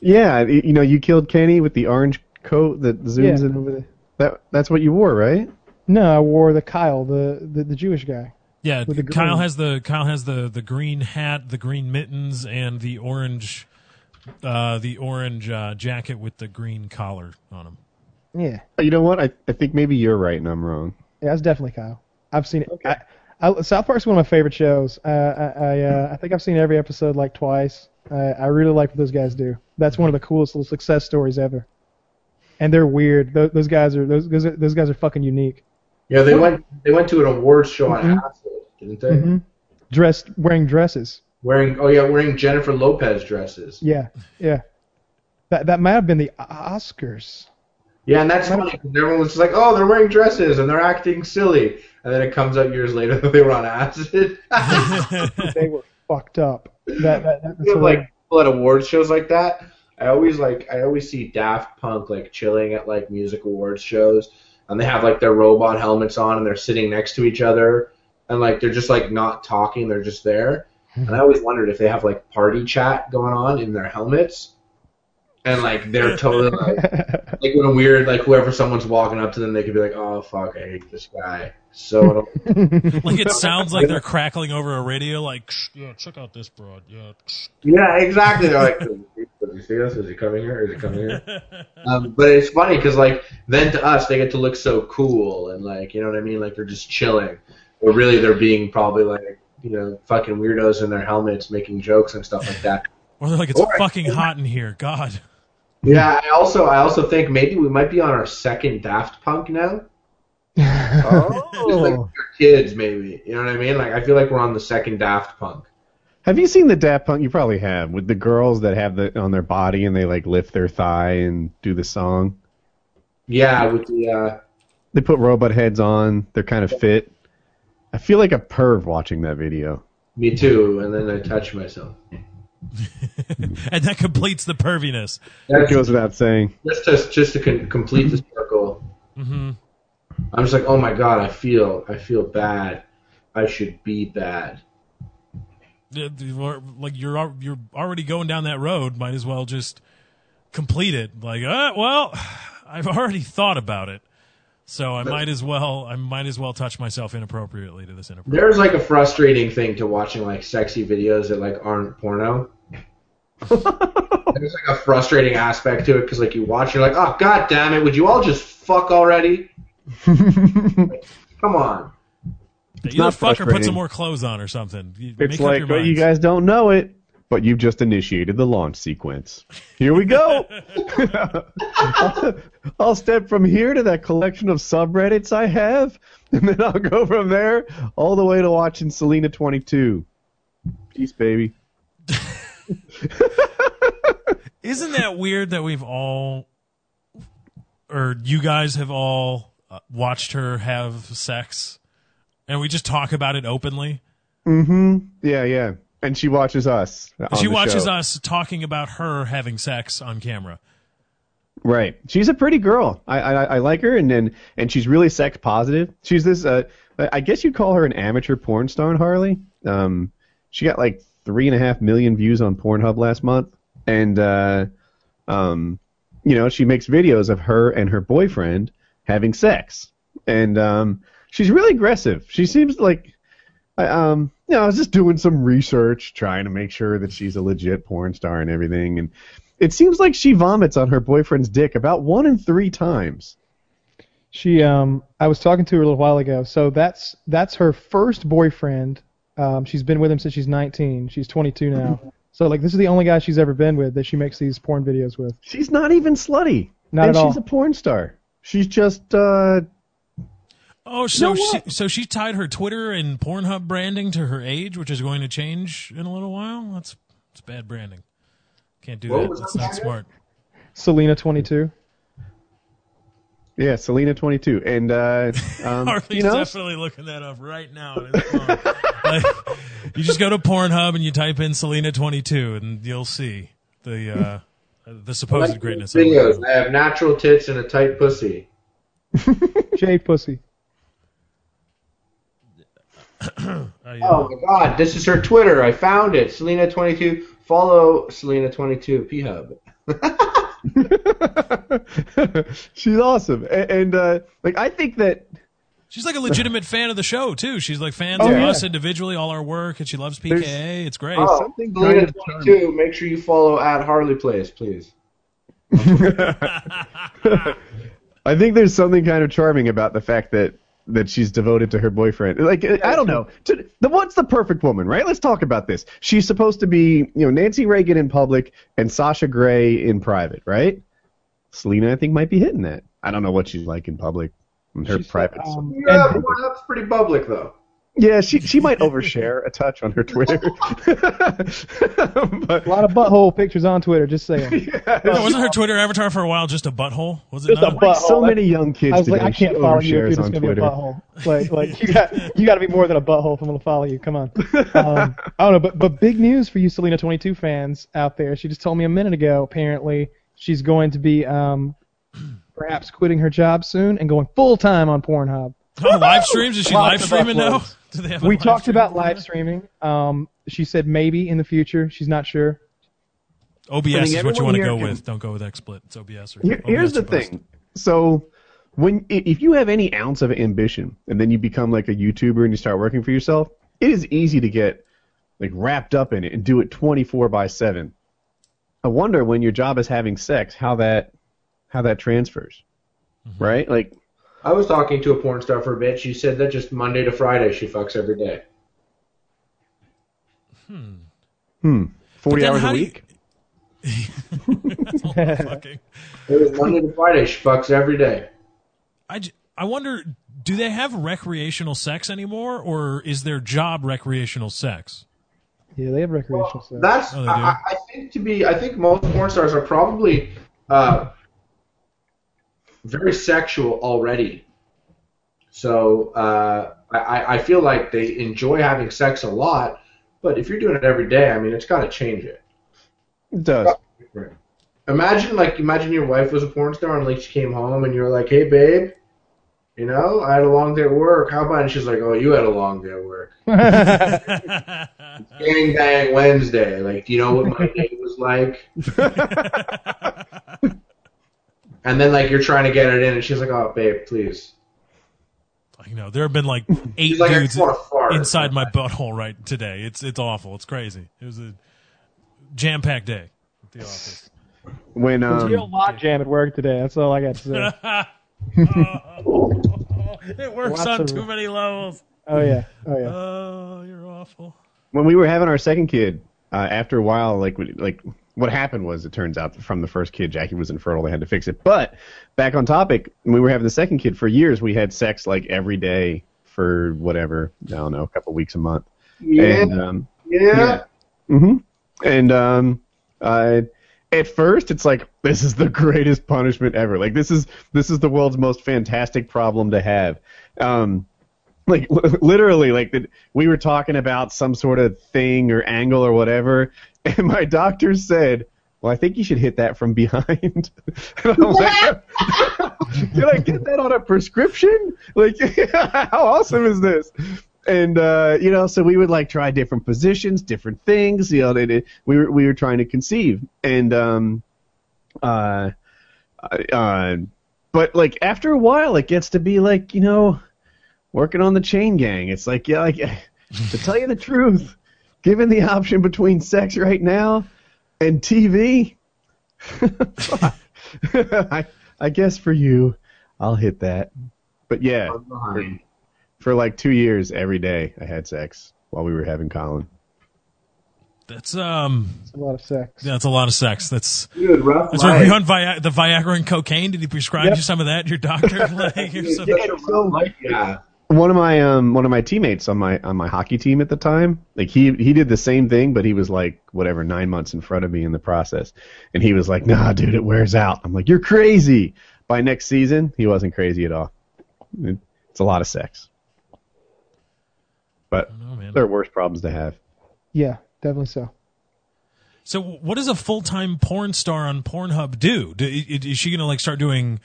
Yeah, you know, you killed Kenny with the orange coat that zooms yeah. in over there. That that's what you wore, right? No, I wore the Kyle, the, the, the Jewish guy. Yeah, the Kyle has the Kyle has the, the green hat, the green mittens, and the orange uh, the orange uh, jacket with the green collar on him. Yeah. You know what? I I think maybe you're right and I'm wrong. Yeah, that's definitely Kyle. I've seen it. Okay. I, I, South Park's one of my favorite shows. Uh, I I, uh, I think I've seen every episode like twice. Uh, I really like what those guys do. That's one of the coolest little success stories ever. And they're weird. Those, those guys are those, those those guys are fucking unique. Yeah, they went they went to an awards show mm-hmm. on Hassel, didn't they? Mm-hmm. Dressed wearing dresses. Wearing oh yeah, wearing Jennifer Lopez dresses. Yeah, yeah. That that might have been the Oscars. Yeah, and that's funny because everyone was just like, oh, they're wearing dresses and they're acting silly, and then it comes out years later that they were on acid. They were fucked up. That, that, that's you know, like people at awards shows like that. I always like I always see Daft Punk like chilling at like music awards shows, and they have like their robot helmets on, and they're sitting next to each other, and like they're just like not talking, they're just there. And I always wondered if they have like party chat going on in their helmets, and like they're totally like like when a weird like whoever someone's walking up to them, they could be like, oh fuck, I hate this guy. So like it sounds like they're crackling over a radio, like yeah, check out this broad, yeah. Yeah, exactly. They're like. You see this? Is he coming here? Is he coming here? um, but it's funny because, like, then to us, they get to look so cool and, like, you know what I mean? Like, they're just chilling. Or really, they're being probably, like, you know, fucking weirdos in their helmets making jokes and stuff like that. Or they're like, it's or fucking hot in here. God. Yeah, I also I also think maybe we might be on our second Daft Punk now. Oh. Just, like, kids, maybe. You know what I mean? Like, I feel like we're on the second Daft Punk. Have you seen the Daft Punk? You probably have, with the girls that have the on their body and they like lift their thigh and do the song. Yeah, with the. Uh... They put robot heads on. They're kind of fit. I feel like a perv watching that video. Me too, and then I touch myself. And that completes the perviness. That goes without saying. Just to just to con- complete the circle. Mm-hmm. I'm just like, oh my god, I feel I feel bad. I should be bad. Like you're you're already going down that road, might as well just complete it. Like, ah, well, I've already thought about it, so I might as well I might as well touch myself inappropriately to this inappropriate. There's like a frustrating thing to watching like sexy videos that like aren't porno. There's like a frustrating aspect to it because like you watch, you're like, oh god damn it, would you all just fuck already? Like, come on. It's you not fuck or put some more clothes on or something. You it's like, but you guys don't know it. but you've just initiated the launch sequence. Here we go! I'll step from here to that collection of subreddits I have, and then I'll go from there all the way to watching Selena twenty-two. Peace, baby. Isn't that weird that we've all, or you guys have all watched her have sex, and we just talk about it openly? Mm-hmm. Yeah, yeah. And she watches us. She watches show. us talking about her having sex on camera. Right. She's a pretty girl. I I, I like her, and, and and she's really sex positive. She's this. Uh, I guess you'd call her an amateur porn star, Harley. Um, she got like three and a half million views on Pornhub last month, and uh, um, you know, she makes videos of her and her boyfriend having sex, and um, she's really aggressive. She seems like. I, um, you know, I was just doing some research, trying to make sure that she's a legit porn star and everything, and it seems like she vomits on her boyfriend's dick about one in three times. She, um, I was talking to her a little while ago, so that's that's her first boyfriend. Um, she's been with him since she's nineteen. She's twenty-two now. So, like, this is the only guy she's ever been with that she makes these porn videos with. She's not even slutty. Not at all. And she's a porn star. She's just, uh... Oh, so you know she, so she tied her Twitter and Pornhub branding to her age, which is going to change in a little while? That's, that's bad branding. Can't do what that. That's not smart. Selena twenty-two. Yeah, Selena twenty-two. And, uh, um, Harley's you know? definitely looking that up right now on his phone. Like, you just go to Pornhub and you type in Selena twenty-two, and you'll see the uh, the supposed like greatness. Videos. I have natural tits and a tight pussy. Shaved pussy. Oh my God! This is her Twitter. I found it. Selena twenty-two. Follow Selena twenty-two P-Hub. She's awesome, and, and uh, like I think that she's like a legitimate fan of the show too. She's like fans oh, of yeah. us individually, all our work, and she loves P K A. There's, it's great. Oh, Selena twenty-two. Make sure you follow at Harley Plays, please. I think there's something kind of charming about the fact that. That she's devoted to her boyfriend. Like, I don't know. To, the what's the perfect woman, right? Let's talk about this. She's supposed to be, you know, Nancy Reagan in public and Sasha Grey in private, right? Selena, I think, might be hitting that. I don't know what she's like in public. Her she's, private. Um, yeah, well, that's pretty public, though. Yeah, she she might overshare a touch on her Twitter. But, a lot of butthole pictures on Twitter, just saying. Yeah, no, wasn't her Twitter avatar for a while just a butthole? Was it just not? A butthole. Like so many young kids I was today, like, I can't follow you if you're just going to be a butthole. Like, like, you got you got to be more than a butthole if I'm going to follow you. Come on. Um, I don't know, but, but big news for you Selena twenty-two fans out there. She just told me a minute ago, apparently, she's going to be um, perhaps quitting her job soon and going full-time on Pornhub. Oh, live streams? Is she live streaming now? Do they have we talked about live streaming. Um, she said maybe in the future. She's not sure. O B S I mean, is what you want to go can... with. Don't go with XSplit. It's O B S. Or Here, O B S here's the thing. Best. So when if you have any ounce of ambition and then you become like a YouTuber and you start working for yourself, it is easy to get like wrapped up in it and do it twenty-four by seven. I wonder when your job is having sex how that how that transfers. Mm-hmm. Right? Like I was talking to a porn star for a bit. She said that just Monday to Friday she fucks every day. Hmm. Hmm. forty hours a week? You... That's all fucking. It was Monday to Friday. She fucks every day. I, j- I wonder, do they have recreational sex anymore, or is their job recreational sex? Yeah, they have recreational well, sex. That's, oh, I, I think to be, I think most porn stars are probably... Uh, very sexual already. So uh, I, I feel like they enjoy having sex a lot, but if you're doing it every day, I mean, it's got to change it. It does. Imagine, like, imagine your wife was a porn star and, like, she came home and you're like, hey, babe, you know, I had a long day at work. How about it? And she's like, oh, you had a long day at work. Gang Bang Wednesday. Like, do you know what my day was like? And then, like, you're trying to get it in, and she's like, oh, babe, please. You know, there have been, like, eight like, dudes inside my butthole right today. It's it's awful. It's crazy. It was a jam-packed day at the office. When, um, it was a real lock jam at work today. That's all I got to say. oh, oh, oh, it works Lots on too many levels. Oh, yeah. Oh, yeah. Oh, you're awful. When we were having our second kid, uh, after a while, like like what happened was, it turns out from the first kid, Jackie was infertile. They had to fix it. But back on topic, when we were having the second kid, for years we had sex like every day for whatever, I don't know, a couple weeks a month. Yeah. And, um, yeah. yeah. Mhm. And um, I. At first, it's like, this is the greatest punishment ever. Like, this is this is the world's most fantastic problem to have. Um, like, l- literally, like, the, we were talking about some sort of thing or angle or whatever, and my doctor said, well, I think you should hit that from behind. And I'm like, did I get that on a prescription? Like, how awesome is this? And, uh, you know, so we would, like, try different positions, different things, you know, they, they, we were, we were trying to conceive. And, um, uh, uh, but, like, after a while, it gets to be, like, you know, working on the chain gang. It's like, yeah, like, to tell you the truth, given the option between sex right now and T V, I, I guess for you, I'll hit that. But, yeah. For, For like two years, every day I had sex while we were having Colin. That's um. That's a lot of sex. Yeah, that's a lot of sex. That's. Dude, rough that's life. Were you on Vi- the Viagra and cocaine? Did he prescribe yep. you some of that? Your doctor? Like, or something? Yeah, so, yeah. One of my um one of my teammates on my on my hockey team at the time, like he he did the same thing, but he was like whatever nine months in front of me in the process, and he was like, "Nah, dude, it wears out." I'm like, "You're crazy." By next season, he wasn't crazy at all. It's a lot of sex. But there are worse problems to have. Yeah, definitely so. So what does a full-time porn star on Pornhub do? do is she going to like start doing...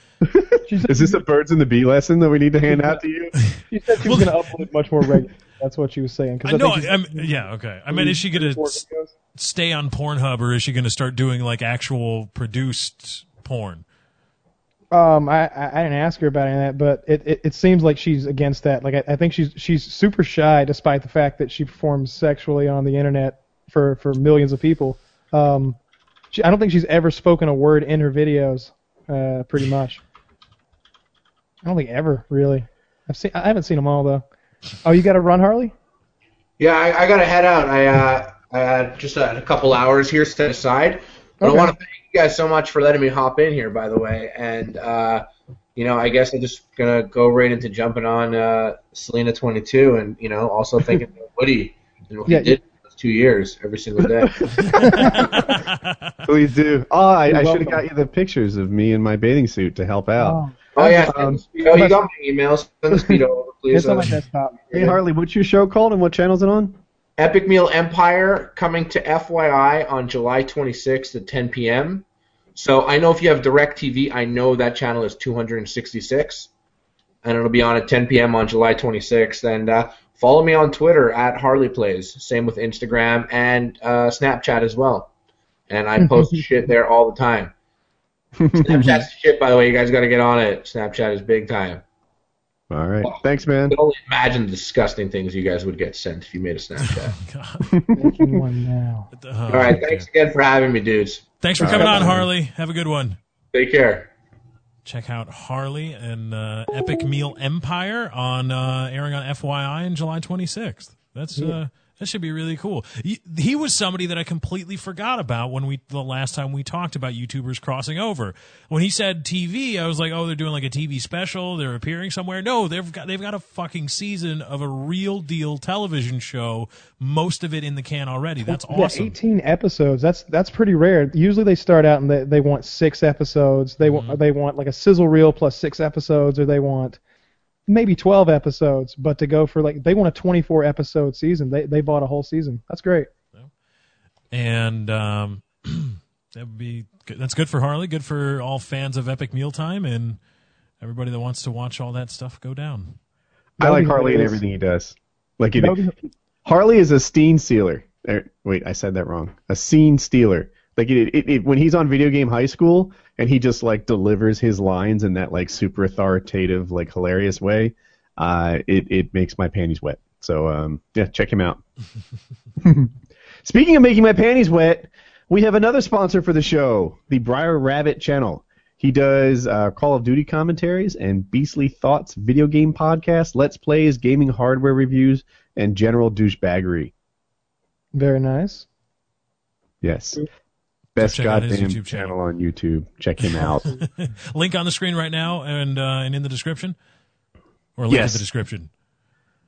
is this a birds and the bee lesson that we need to hand out to you? She said she was well, going to upload much more regularly. That's what she was saying. I, I know. Think I'm, yeah, okay. I mean, is she going to s- stay on Pornhub, or is she going to start doing like actual produced porn? Um, I, I didn't ask her about any of that, but it, it, it seems like she's against that. Like I, I think she's she's super shy, despite the fact that she performs sexually on the internet for, for millions of people. Um, she, I don't think she's ever spoken a word in her videos, uh, pretty much. I don't think ever really. I've seen I haven't seen them all though. Oh, you got to run, Harley? Yeah, I, I got to head out. I uh I had just uh, a couple hours here set aside. But okay. I want to thank you guys so much for letting me hop in here, by the way. And, uh, you know, I guess I'm just going to go right into jumping on uh, Selena twenty-two and, you know, also thinking about Woody and what yeah, he did for those two years every single day. Please do. Oh, I, I should have got you the pictures of me in my bathing suit to help out. Oh, oh yeah. Um, you, know, you got my emails. Send the speedo over, please. It's on my desktop. Hey, Harley, what's your show called and what channel is it on? Epic Meal Empire, coming to F Y I on July twenty-sixth at ten p.m. So I know if you have DirecTV, I know that channel is two hundred sixty-six, and it'll be on at ten p.m. on July twenty-sixth. And uh, follow me on Twitter at HarleyPlays. Same with Instagram and uh, Snapchat as well. And I post shit there all the time. Snapchat's shit, by the way. You guys got to get on it. Snapchat is big time. All right. Well, thanks, man. I can only imagine the disgusting things you guys would get sent if you made a Snapchat. Oh, God. Making one now. Oh, all right. Thanks God. Again for having me, dudes. Thanks for all coming right. on, Harley. Have a good one. Take care. Check out Harley and uh, Epic Meal Empire on uh, airing on F Y I on July twenty-sixth. That's yeah. uh, that should be really cool. He was somebody that I completely forgot about when we the last time we talked about YouTubers crossing over. When he said T V, I was like, oh, they're doing like a T V special. They're appearing somewhere. No, they've got they've got a fucking season of a real deal television show. Most of it in the can already. That's awesome. Yeah, eighteen episodes. That's that's pretty rare. Usually they start out and they they want six episodes. They mm-hmm. want they want like a sizzle reel plus six episodes, or they want maybe twelve episodes, but to go for like they want a twenty-four episode season. They they bought a whole season. That's great. And um, that would be good. That's good for Harley. Good for all fans of Epic Mealtime and everybody that wants to watch all that stuff go down. I like Harley and everything he does. Like it, Harley is a scene stealer. Er, wait, I said that wrong. A scene stealer. Like it, it, it, when he's on Video Game High School and he just like delivers his lines in that like super authoritative, like hilarious way, uh, it it makes my panties wet. So um, yeah, check him out. Speaking of making my panties wet, we have another sponsor for the show, the Briar Rabbit channel. He does uh, Call of Duty commentaries and Beastly Thoughts, video game podcasts, let's plays, gaming hardware reviews, and general douchebaggery. Very nice. Yes. Best goddamn YouTube channel on YouTube. Check him out. Link on the screen right now and uh, and in the description? Or link yes. in the description?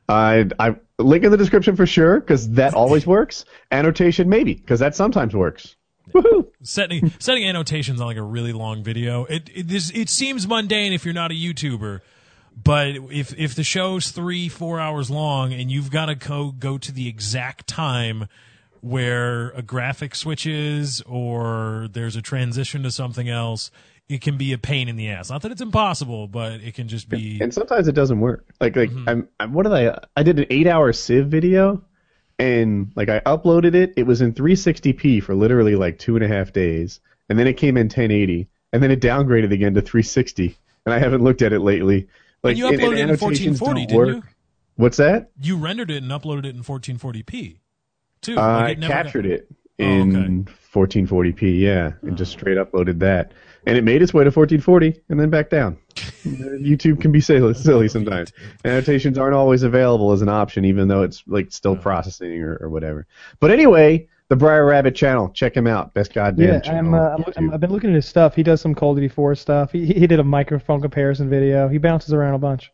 I I link in the description for sure, because that always works. Annotation maybe, because that sometimes works. Yeah. Woohoo! Setting setting annotations on like a really long video. It it, this, it seems mundane if you're not a YouTuber, but if if the show's three four hours long and you've got to go go to the exact time where a graphic switches or there's a transition to something else, it can be a pain in the ass. Not that it's impossible, but it can just be. And sometimes it doesn't work. Like like mm-hmm. I'm, I'm what did I I did an eight hour Civ video, and like I uploaded it. It was in three sixty p for literally like two and a half days, and then it came in ten eighty, and then it downgraded again to three sixty, and I haven't looked at it lately. Like and you uploaded and, and it in fourteen forty, didn't work. You? What's that? You rendered it and uploaded it in fourteen forty p. Too. Like it never I captured got... it in oh, okay. fourteen forty p, yeah, and oh. just straight uploaded that. And it made its way to fourteen forty and then back down. YouTube can be silly, silly sometimes. Annotations aren't always available as an option, even though it's like still oh. processing or, or whatever. But anyway, the Briar Rabbit channel, check him out. Best goddamn yeah, channel. Uh, yeah, I've been looking at his stuff. He does some Call of Duty four stuff. He he did a microphone comparison video. He bounces around a bunch.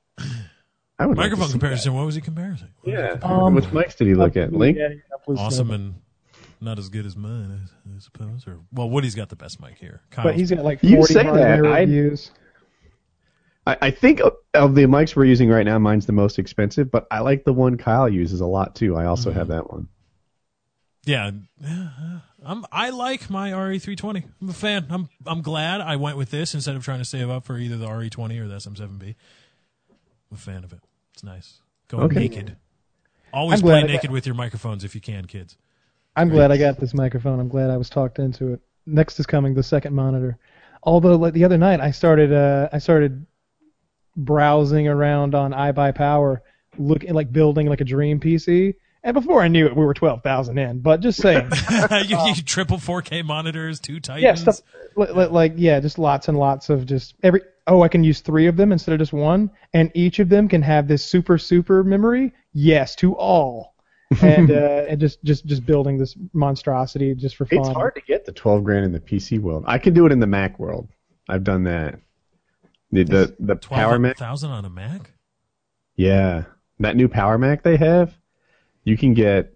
I would microphone like comparison. That. What was he comparing? What yeah. He um, which mics did he look at? Link? Yeah, awesome and not as good as mine, I, I suppose. Or well, Woody's got the best mic here. Kyle's but he's got like forty reviews. I, I think of, of the mics we're using right now, mine's the most expensive, but I like the one Kyle uses a lot too. I also mm-hmm. have that one. Yeah, I'm. I like my R E three twenty. I'm a fan. I'm. I'm glad I went with this instead of trying to save up for either the R E twenty or the S M seven B. I'm a fan of it. It's nice. Going okay. naked. Always play naked got, with your microphones if you can, kids. I'm right. glad I got this microphone. I'm glad I was talked into it. Next is coming the second monitor. Although like, the other night I started, uh, I started browsing around on iBuyPower, looking like building like a dream P C. And before I knew it, we were twelve thousand in. But just saying, you, you triple four K monitors, two Titans. Yeah, stuff, like, like yeah, just lots and lots of just every. Oh, I can use three of them instead of just one, and each of them can have this super super memory. Yes, to all, and uh, and just, just just building this monstrosity just for fun. It's hard to get the twelve grand in the P C world. I can do it in the Mac world. I've done that. The the, the Power Mac thousand on a Mac. Yeah, that new Power Mac they have. You can get,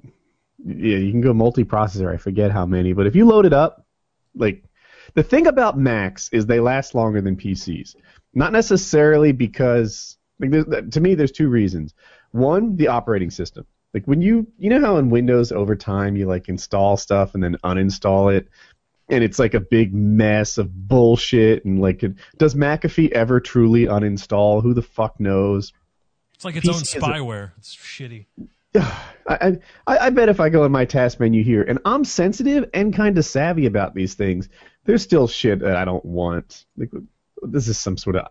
yeah, you can go multi-processor. I forget how many, but if you load it up, like the thing about Macs is they last longer than P Cs. Not necessarily because, like, to me, there's two reasons. One, the operating system. Like when you, you know how in Windows over time you like install stuff and then uninstall it, and it's like a big mess of bullshit. And like, it, does McAfee ever truly uninstall? Who the fuck knows? It's like its P C own spyware. A, it's shitty. I, I I bet if I go in my task menu here, and I'm sensitive and kind of savvy about these things, there's still shit that I don't want. Like, this is some sort of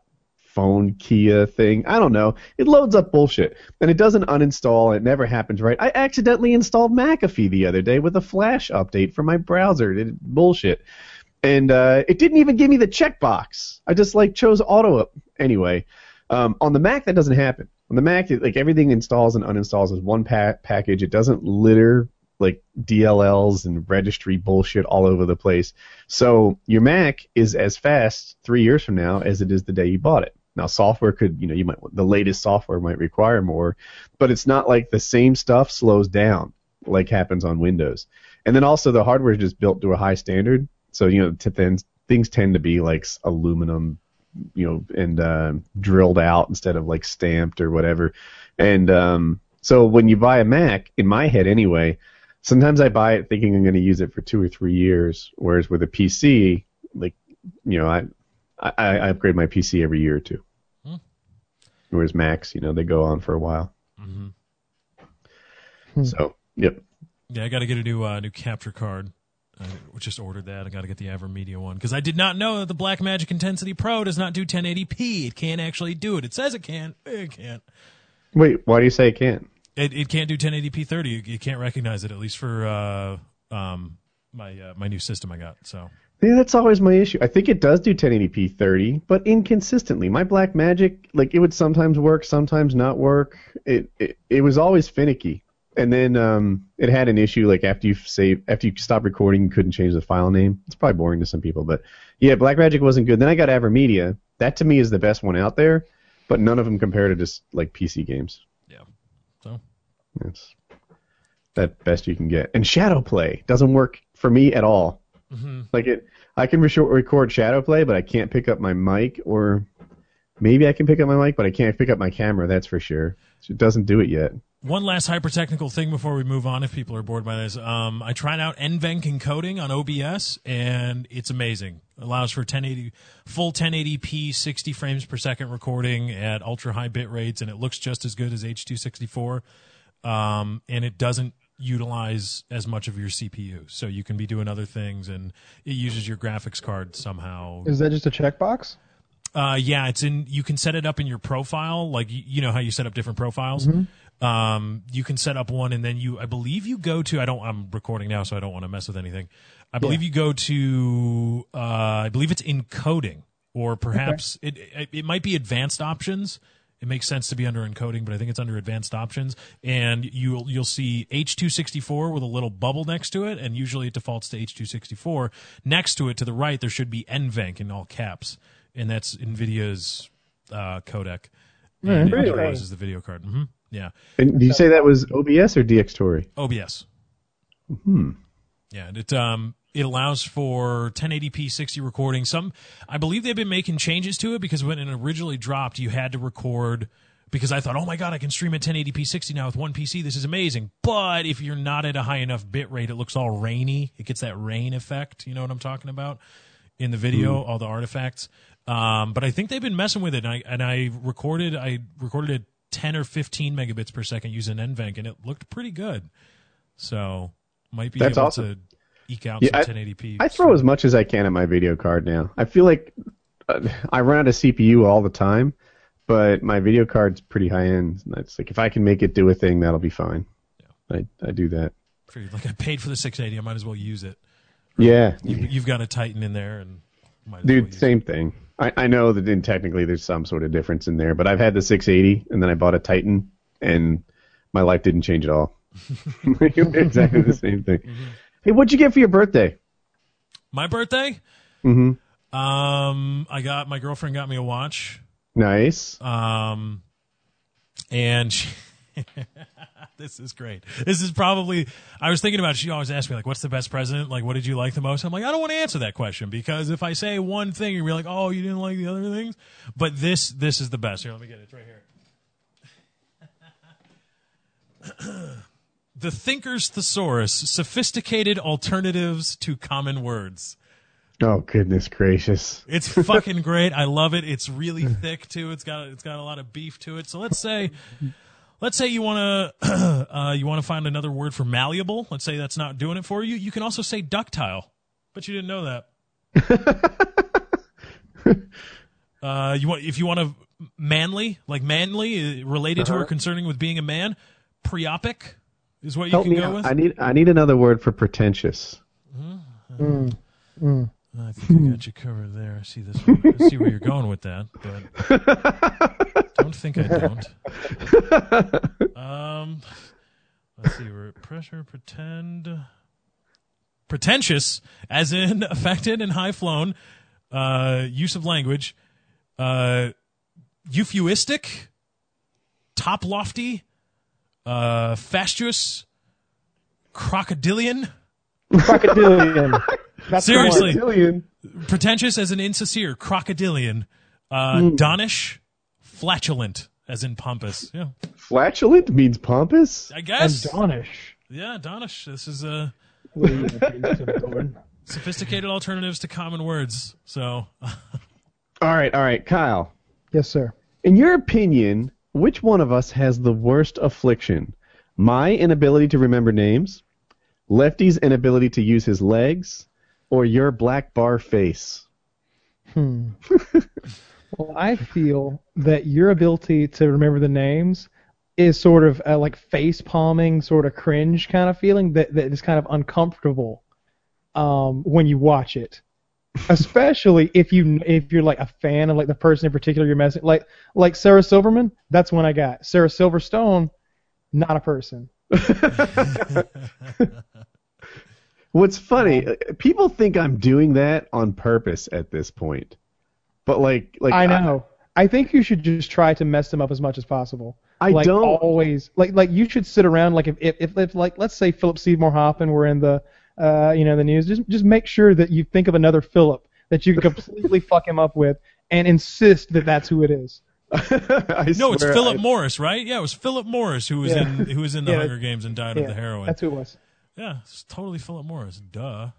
phone Kia thing. I don't know. It loads up bullshit, and it doesn't uninstall. It never happens right. I accidentally installed McAfee the other day with a flash update for my browser. It, bullshit. And uh, it didn't even give me the checkbox. I just like chose auto up. Anyway, um, on the Mac, that doesn't happen. On the Mac, like everything installs and uninstalls as one pa- package. It doesn't litter like D L Ls and registry bullshit all over the place. So your Mac is as fast three years from now as it is the day you bought it. Now software could, you know, you might the latest software might require more, but it's not like the same stuff slows down like happens on Windows. And then also the hardware is just built to a high standard. So you know t- th- things tend to be like aluminum. You know, and uh, drilled out instead of like stamped or whatever. And um, so when you buy a Mac, in my head anyway, sometimes I buy it thinking I'm going to use it for two or three years. Whereas with a P C, like you know, I I, I upgrade my P C every year or two. Hmm. Whereas Macs, you know, they go on for a while. Mm-hmm. So yep. Yeah, I got to get a new uh, new capture card. I just ordered that. I got to get the AverMedia one because I did not know that the Blackmagic Intensity Pro does not do ten eighty p. It can't actually do it. It says it can. It can't. Wait, why do you say it can't? It it can't do ten eighty p thirty. You, you can't recognize it, at least for uh, um my uh, my new system I got. So yeah, that's always my issue. I think it does do ten eighty p thirty, but inconsistently. My Blackmagic, like it would sometimes work, sometimes not work. It it, it was always finicky. And then um, it had an issue like after you save, after you stop recording, you couldn't change the file name. It's probably boring to some people, but yeah, Blackmagic wasn't good. Then I got Avermedia. That to me is the best one out there, but none of them compare to just like P C games. Yeah, so that's that best you can get. And Shadowplay doesn't work for me at all. Mm-hmm. Like it, I can re- record Shadowplay, but I can't pick up my mic, or maybe I can pick up my mic, but I can't pick up my camera. That's for sure. It doesn't do it yet. One last hyper-technical thing before we move on, if people are bored by this. Um, I tried out NVENC encoding on O B S, and it's amazing. It allows for ten eighty, full ten eighty p, sixty frames per second recording at ultra-high bit rates, and it looks just as good as H two sixty-four, um, and it doesn't utilize as much of your C P U. So you can be doing other things, and it uses your graphics card somehow. Is that just a checkbox? Uh, yeah, it's in. You can set it up in your profile, like you, you know how you set up different profiles. Mm-hmm. Um, you can set up one, and then you, I believe you go to, I don't, I'm recording now, so I don't want to mess with anything. I believe yeah. you go to, uh, I believe it's encoding, or perhaps okay. it, it, it might be advanced options. It makes sense to be under encoding, but I think it's under advanced options. And you'll, you'll see H two sixty-four with a little bubble next to it. And usually it defaults to H two sixty-four. Next to it, to the right, there should be NVENC in all caps. And that's NVIDIA's, uh, codec. And really? It utilizes the video card. Mm-hmm. Yeah. And did you say that was O B S or D X Tori? O B S. Hmm. Yeah, and it um it allows for ten eighty p sixty recording. Some, I believe they've been making changes to it, because when it originally dropped, you had to record, because I thought, oh my god, I can stream at ten eighty p sixty now with one P C. This is amazing. But if you're not at a high enough bit rate, it looks all rainy. It gets that rain effect. You know what I'm talking about in the video, mm. all the artifacts. Um, but I think they've been messing with it. And I and I recorded I recorded it. ten or fifteen megabits per second using NVENC, and it looked pretty good. So might be That's able awesome. to eke out yeah, some ten eighty p. I, I throw as much as I can at my video card now. I feel like uh, I run out of C P U all the time, but my video card's pretty high end. And it's like, if I can make it do a thing, that'll be fine. Yeah. I I do that. Like I paid for the six eighty, I might as well use it. Right? Yeah, you, you've got a Titan in there, and might as dude, well same it. thing. I, I know that in technically there's some sort of difference in there, but I've had the six eighty, and then I bought a Titan, and my life didn't change at all. Exactly the same thing. Mm-hmm. Hey, what'd you get for your birthday? My birthday? Mm-hmm. Um, I got my girlfriend got me a watch. Nice. Um, and she, this is great. This is probably, I was thinking about it. She always asked me, like, what's the best president? Like, what did you like the most? I'm like, I don't want to answer that question, because if I say one thing, you're like, oh, you didn't like the other things. But this, this is the best. Here, let me get it. It's right here. The Thinker's Thesaurus, Sophisticated Alternatives to Common Words. Oh, goodness gracious. It's fucking great. I love it. It's really thick, too. It's got, it's got a lot of beef to it. So let's say... Let's say you want to uh, you want to find another word for malleable. Let's say that's not doing it for you. You can also say ductile, but you didn't know that. uh, you want if you want to manly, like manly, related uh-huh. to or concerning with being a man. Preopic is what you Help can go out. with. I need I need another word for pretentious. Mm-hmm. Mm. Mm. I think I got you covered there. I see this. One. I see where you're going with that, but I don't think I don't. Um, let's see. We're at pressure, pretend, pretentious, as in affected and high flown. Uh, use of language, uh, euphuistic, top lofty, uh, fastuous, crocodilian, crocodilian. That's Seriously, pretentious as in insincere, crocodilian, uh, mm. donnish, flatulent as in pompous. Yeah, flatulent means pompous, I guess. And donnish, yeah, donnish. This is uh, a sophisticated alternatives to common words. So, all right, all right, Kyle. Yes, sir. In your opinion, which one of us has the worst affliction? My inability to remember names, Lefty's inability to use his legs, or your black bar face? Hmm. Well, I feel that your ability to remember the names is sort of a, like face palming, sort of cringe kind of feeling that, that is kind of uncomfortable um, when you watch it, especially if you if you're like a fan of like the person in particular you're messing like like Sarah Silverman. That's when I got Sarah Silverstone, not a person. What's funny, people think I'm doing that on purpose at this point. But like, like I know. I, I think you should just try to mess them up as much as possible. I like, don't always like like you should sit around like if if, if, if like let's say Philip Seymour Hoffman were in the uh, you know the news. Just just make sure that you think of another Philip that you can completely fuck him up with and insist that that's who it is. No, it's Philip I... Morris, right? Yeah, it was Philip Morris who was yeah. in who was in the yeah. Hunger Games and died yeah. of the heroin. That's who it was. Yeah, it's totally Philip Morris. Duh.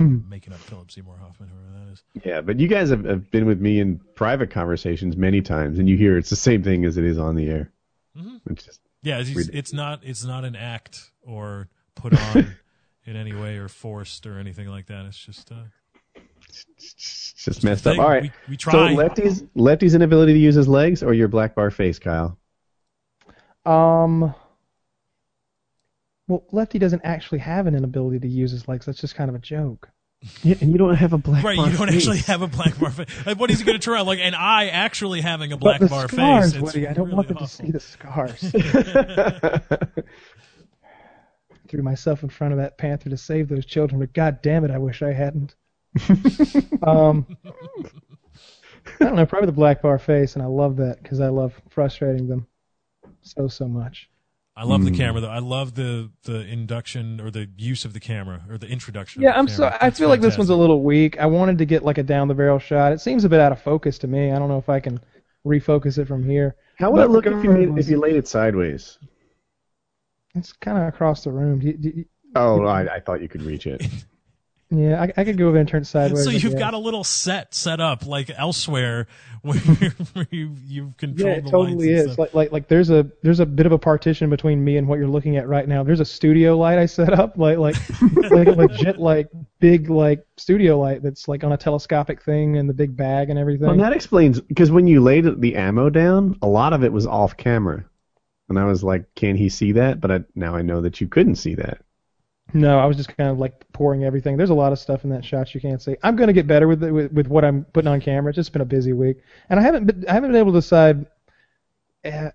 Making up Philip Seymour Hoffman, whoever that is. Yeah, but you guys have, have been with me in private conversations many times, and you hear it's the same thing as it is on the air. Mm-hmm. It's just yeah, it's, it's not it's not an act or put on in any way or forced or anything like that. It's just. Uh, It's just, just messed up. All right. We, we try. So lefty's lefty's inability to use his legs, or your black bar face, Kyle? Um. Well, Lefty doesn't actually have an inability to use his legs. That's just kind of a joke. Yeah, and you don't have a black right, bar face. Right, you don't face. actually have a black bar face. Like, what is he going to try? Like, and I actually having a black but the bar scars, face. Woody, I don't really want them awful. to see the scars. Threw myself in front of that panther to save those children, but God damn it, I wish I hadn't. um, I don't know, probably the black bar face, and I love that because I love frustrating them so so much. I love mm. the camera though. I love the, the induction or the use of the camera or the introduction. Yeah, of the I'm camera. so That's I feel fantastic. Like this one's a little weak. I wanted to get like a down the barrel shot. It seems a bit out of focus to me. I don't know if I can refocus it from here. How would but it look if you made, if you laid it sideways? It's kind of across the room. Do you, do you, oh, I, I thought you could reach it. Yeah, I, I could go over and turn sideways. So you've yeah. got a little set set up like elsewhere where, where you you've controlled yeah, it the totally lines is. Like like like there's a there's a bit of a partition between me and what you're looking at right now. There's a studio light I set up like like like a legit like big like studio light that's like on a telescopic thing and the big bag and everything. Well, that explains because when you laid the ammo down, a lot of it was off camera, and I was like, can he see that? But I, now I know that you couldn't see that. No, I was just kind of like pouring everything. There's a lot of stuff in that shot you can't see. I'm going to get better with, it, with with what I'm putting on camera. It's just been a busy week, and I haven't been, I haven't been able to decide. Uh,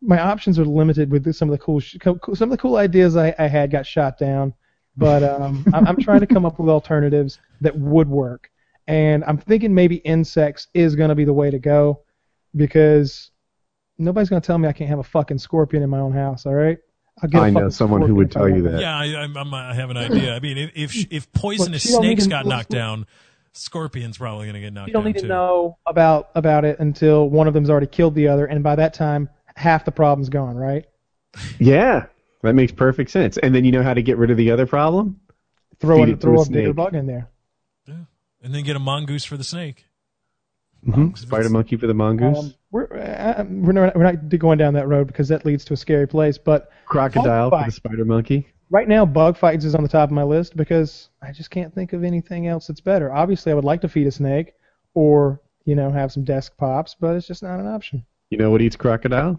my options are limited with some of the cool sh- some of the cool ideas I, I had got shot down, but um, I'm, I'm trying to come up with alternatives that would work, and I'm thinking maybe insects is going to be the way to go, because nobody's going to tell me I can't have a fucking scorpion in my own house. All right. I know someone who would tell you that. Yeah, I, I, I have an idea. I mean, if if, if poisonous well, snakes got knocked down, scorpions probably going to get knocked down, too. You don't need to know about, about it until one of them's already killed the other, and by that time, half the problem's gone, right? Yeah, that makes perfect sense. And then you know how to get rid of the other problem? Throw, it, throw a, a bigger bug in there. Yeah, and then get a mongoose for the snake. Mm-hmm. Spider monkey for the mongoose. Um, we're uh, we're not we're not going down that road because that leads to a scary place. But crocodile for the spider monkey. Right now, bug fights is on the top of my list because I just can't think of anything else that's better. Obviously, I would like to feed a snake, or you know, have some desk pops, but it's just not an option. You know what eats crocodile?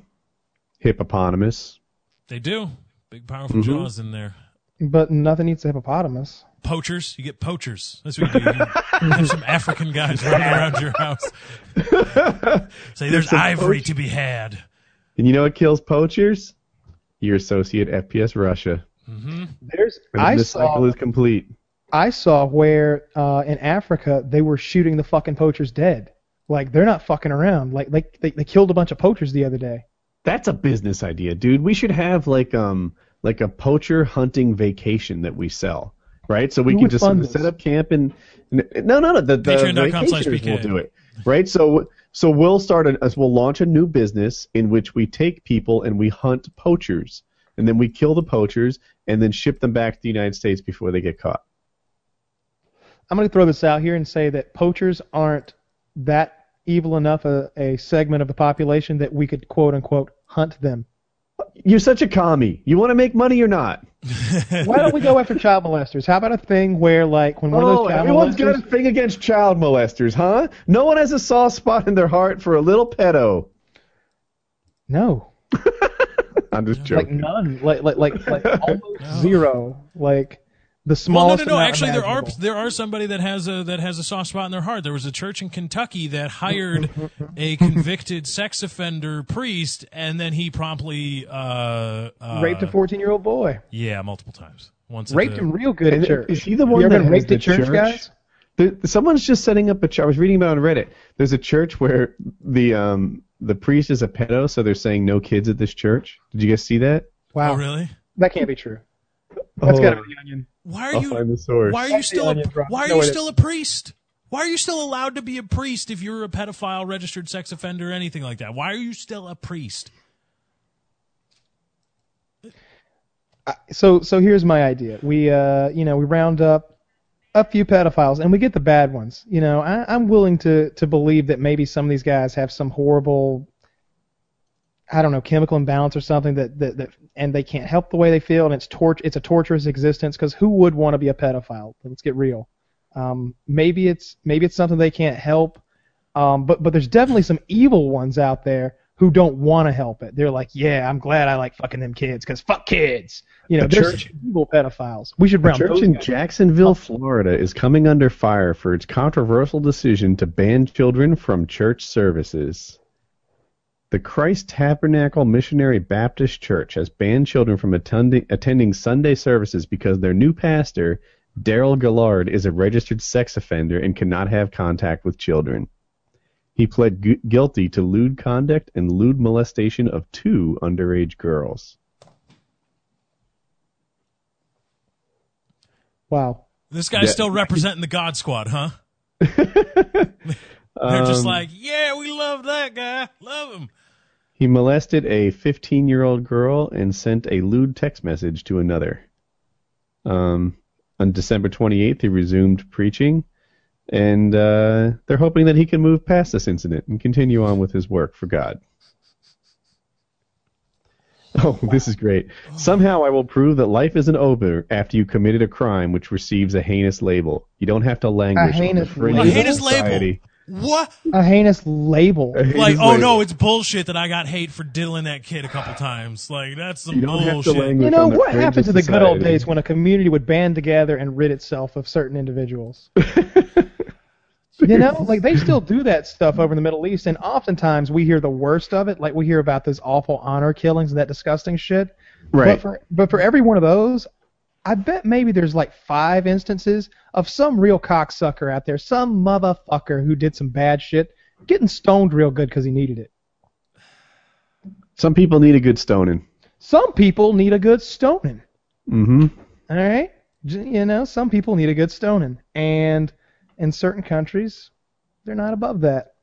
Hippopotamus. They do big, powerful mm-hmm. jaws in there. But nothing eats a hippopotamus. Poachers. You get poachers. That's what you do. You have some African guys running around your house. Say, there's, there's ivory poach- to be had. And you know what kills poachers? Your associate, F P S Russia. Mm-hmm. There's, I this saw, cycle is complete. I saw where uh, in Africa they were shooting the fucking poachers dead. Like, they're not fucking around. Like, like they, they killed a bunch of poachers the other day. That's a business idea, dude. We should have, like, um... like a poacher hunting vacation that we sell, right? So we Who can just set this? up camp and, and no, no, no. The, the vacationers will do it, right? So, so we'll start an, we'll launch a new business in which we take people and we hunt poachers, and then we kill the poachers and then ship them back to the United States before they get caught. I'm going to throw this out here and say that poachers aren't that evil enough a, a segment of the population that we could quote unquote hunt them. You're such a commie. You want to make money or not? Why don't we go after child molesters? How about a thing where, like, when one oh, of those child everyone's molesters... everyone's got a thing against child molesters, huh? No one has a soft spot in their heart for a little pedo. No. I'm just joking. Like, none. Like, like, like, like almost no. zero. Like, the smallest. Well, no, no, no. Actually, there are there are somebody that has a that has a soft spot in their heart. There was a church in Kentucky that hired a convicted sex offender priest, and then he promptly uh, uh, raped a fourteen-year-old boy. Yeah, multiple times. Once raped the, him real good at church. Is he the one that raped at church, church, guys? The, the, someone's just setting up a church. I was reading about it on Reddit. There's a church where the um the priest is a pedo, so they're saying no kids at this church. Did you guys see that? Wow, oh, really? That can't be true. That's oh. got to be the Onion. Why are I'll you? Find the source. Why are you still? A, why are no, you still a priest? Why are you still allowed to be a priest if you're a pedophile, registered sex offender, anything like that? Why are you still a priest? I, so, so here's my idea. We, uh, you know, we round up a few pedophiles, and we get the bad ones. You know, I, I'm willing to to believe that maybe some of these guys have some horrible, I don't know, chemical imbalance or something that, that, that and they can't help the way they feel, and it's tor- it's a torturous existence, because who would want to be a pedophile? Let's get real. Um, maybe it's maybe it's something they can't help, um, but but there's definitely some evil ones out there who don't want to help it. They're like, yeah, I'm glad I like fucking them kids, because fuck kids. You know, there's church, evil pedophiles. We should round those guys. A church in Jacksonville, Florida is coming under fire for its controversial decision to ban children from church services. The Christ Tabernacle Missionary Baptist Church has banned children from attending, attending Sunday services because their new pastor, Daryl Gillard, is a registered sex offender and cannot have contact with children. He pled gu- guilty to lewd conduct and lewd molestation of two underage girls. Wow. This guy's yeah. still representing the God Squad, huh? They're just like, yeah, we love that guy. Love him. He molested a fifteen-year-old girl and sent a lewd text message to another. Um, on December twenty-eighth, he resumed preaching, and uh, they're hoping that he can move past this incident and continue on with his work for God. Oh, wow. This is great. Oh. Somehow I will prove that life isn't over after you committed a crime which receives a heinous label. You don't have to languish on the fringes of heinous society. Label. What? A heinous label. A heinous like, oh label. No, it's bullshit that I got hate for diddling that kid a couple times. Like, that's some you bullshit. You know, what happened to the good old days when a community would band together and rid itself of certain individuals? You know, like, they still do that stuff over in the Middle East, and oftentimes we hear the worst of it. Like, we hear about those awful honor killings and that disgusting shit. Right. But for, but for every one of those, I bet maybe there's like five instances of some real cocksucker out there, some motherfucker who did some bad shit, getting stoned real good because he needed it. Some people need a good stoning. Some people need a good stoning. Mm-hmm. All right? You know, some people need a good stoning. And in certain countries, they're not above that.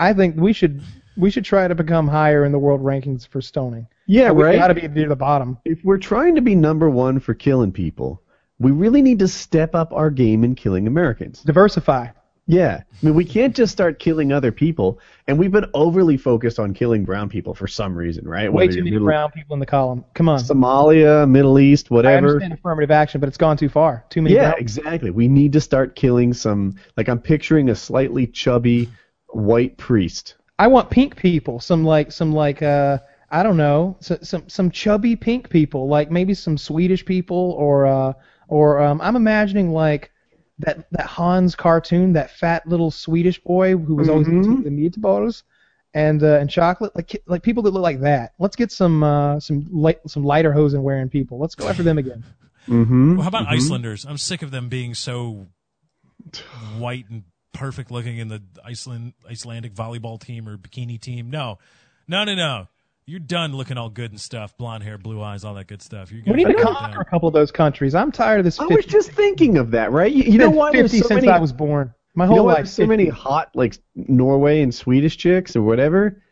I think we should... We should try to become higher in the world rankings for stoning. Yeah, We've right. We've got to be near the bottom. If we're trying to be number one for killing people, we really need to step up our game in killing Americans. Diversify. Yeah. I mean, we can't just start killing other people, and we've been overly focused on killing brown people for some reason, right? Way Whether too many Middle, brown people in the column. Come on. Somalia, Middle East, whatever. I understand affirmative action, but it's gone too far. Too many yeah, brown people. Exactly. We need to start killing some, like I'm picturing a slightly chubby white priest. I want pink people, some like some like uh, I don't know, so, some some chubby pink people, like maybe some Swedish people, or uh, or um, I'm imagining like that that Hans cartoon, that fat little Swedish boy who was always mm-hmm. eating the meatballs and uh, and chocolate, like like people that look like that. Let's get some uh, some light, some lighter hosen wearing people. Let's go after them again. Mm-hmm. Well, how about mm-hmm. Icelanders? I'm sick of them being so white and perfect looking in the Iceland Icelandic volleyball team or bikini team. No, no, no, no. You're done looking all good and stuff. Blonde hair, blue eyes, all that good stuff. You're we need to conquer a couple of those countries. I'm tired of this. fifty I was just thinking of that, right? You, you know why there's so many, since I was born. My whole you know life. There's so many hot like Norway and Swedish chicks or whatever,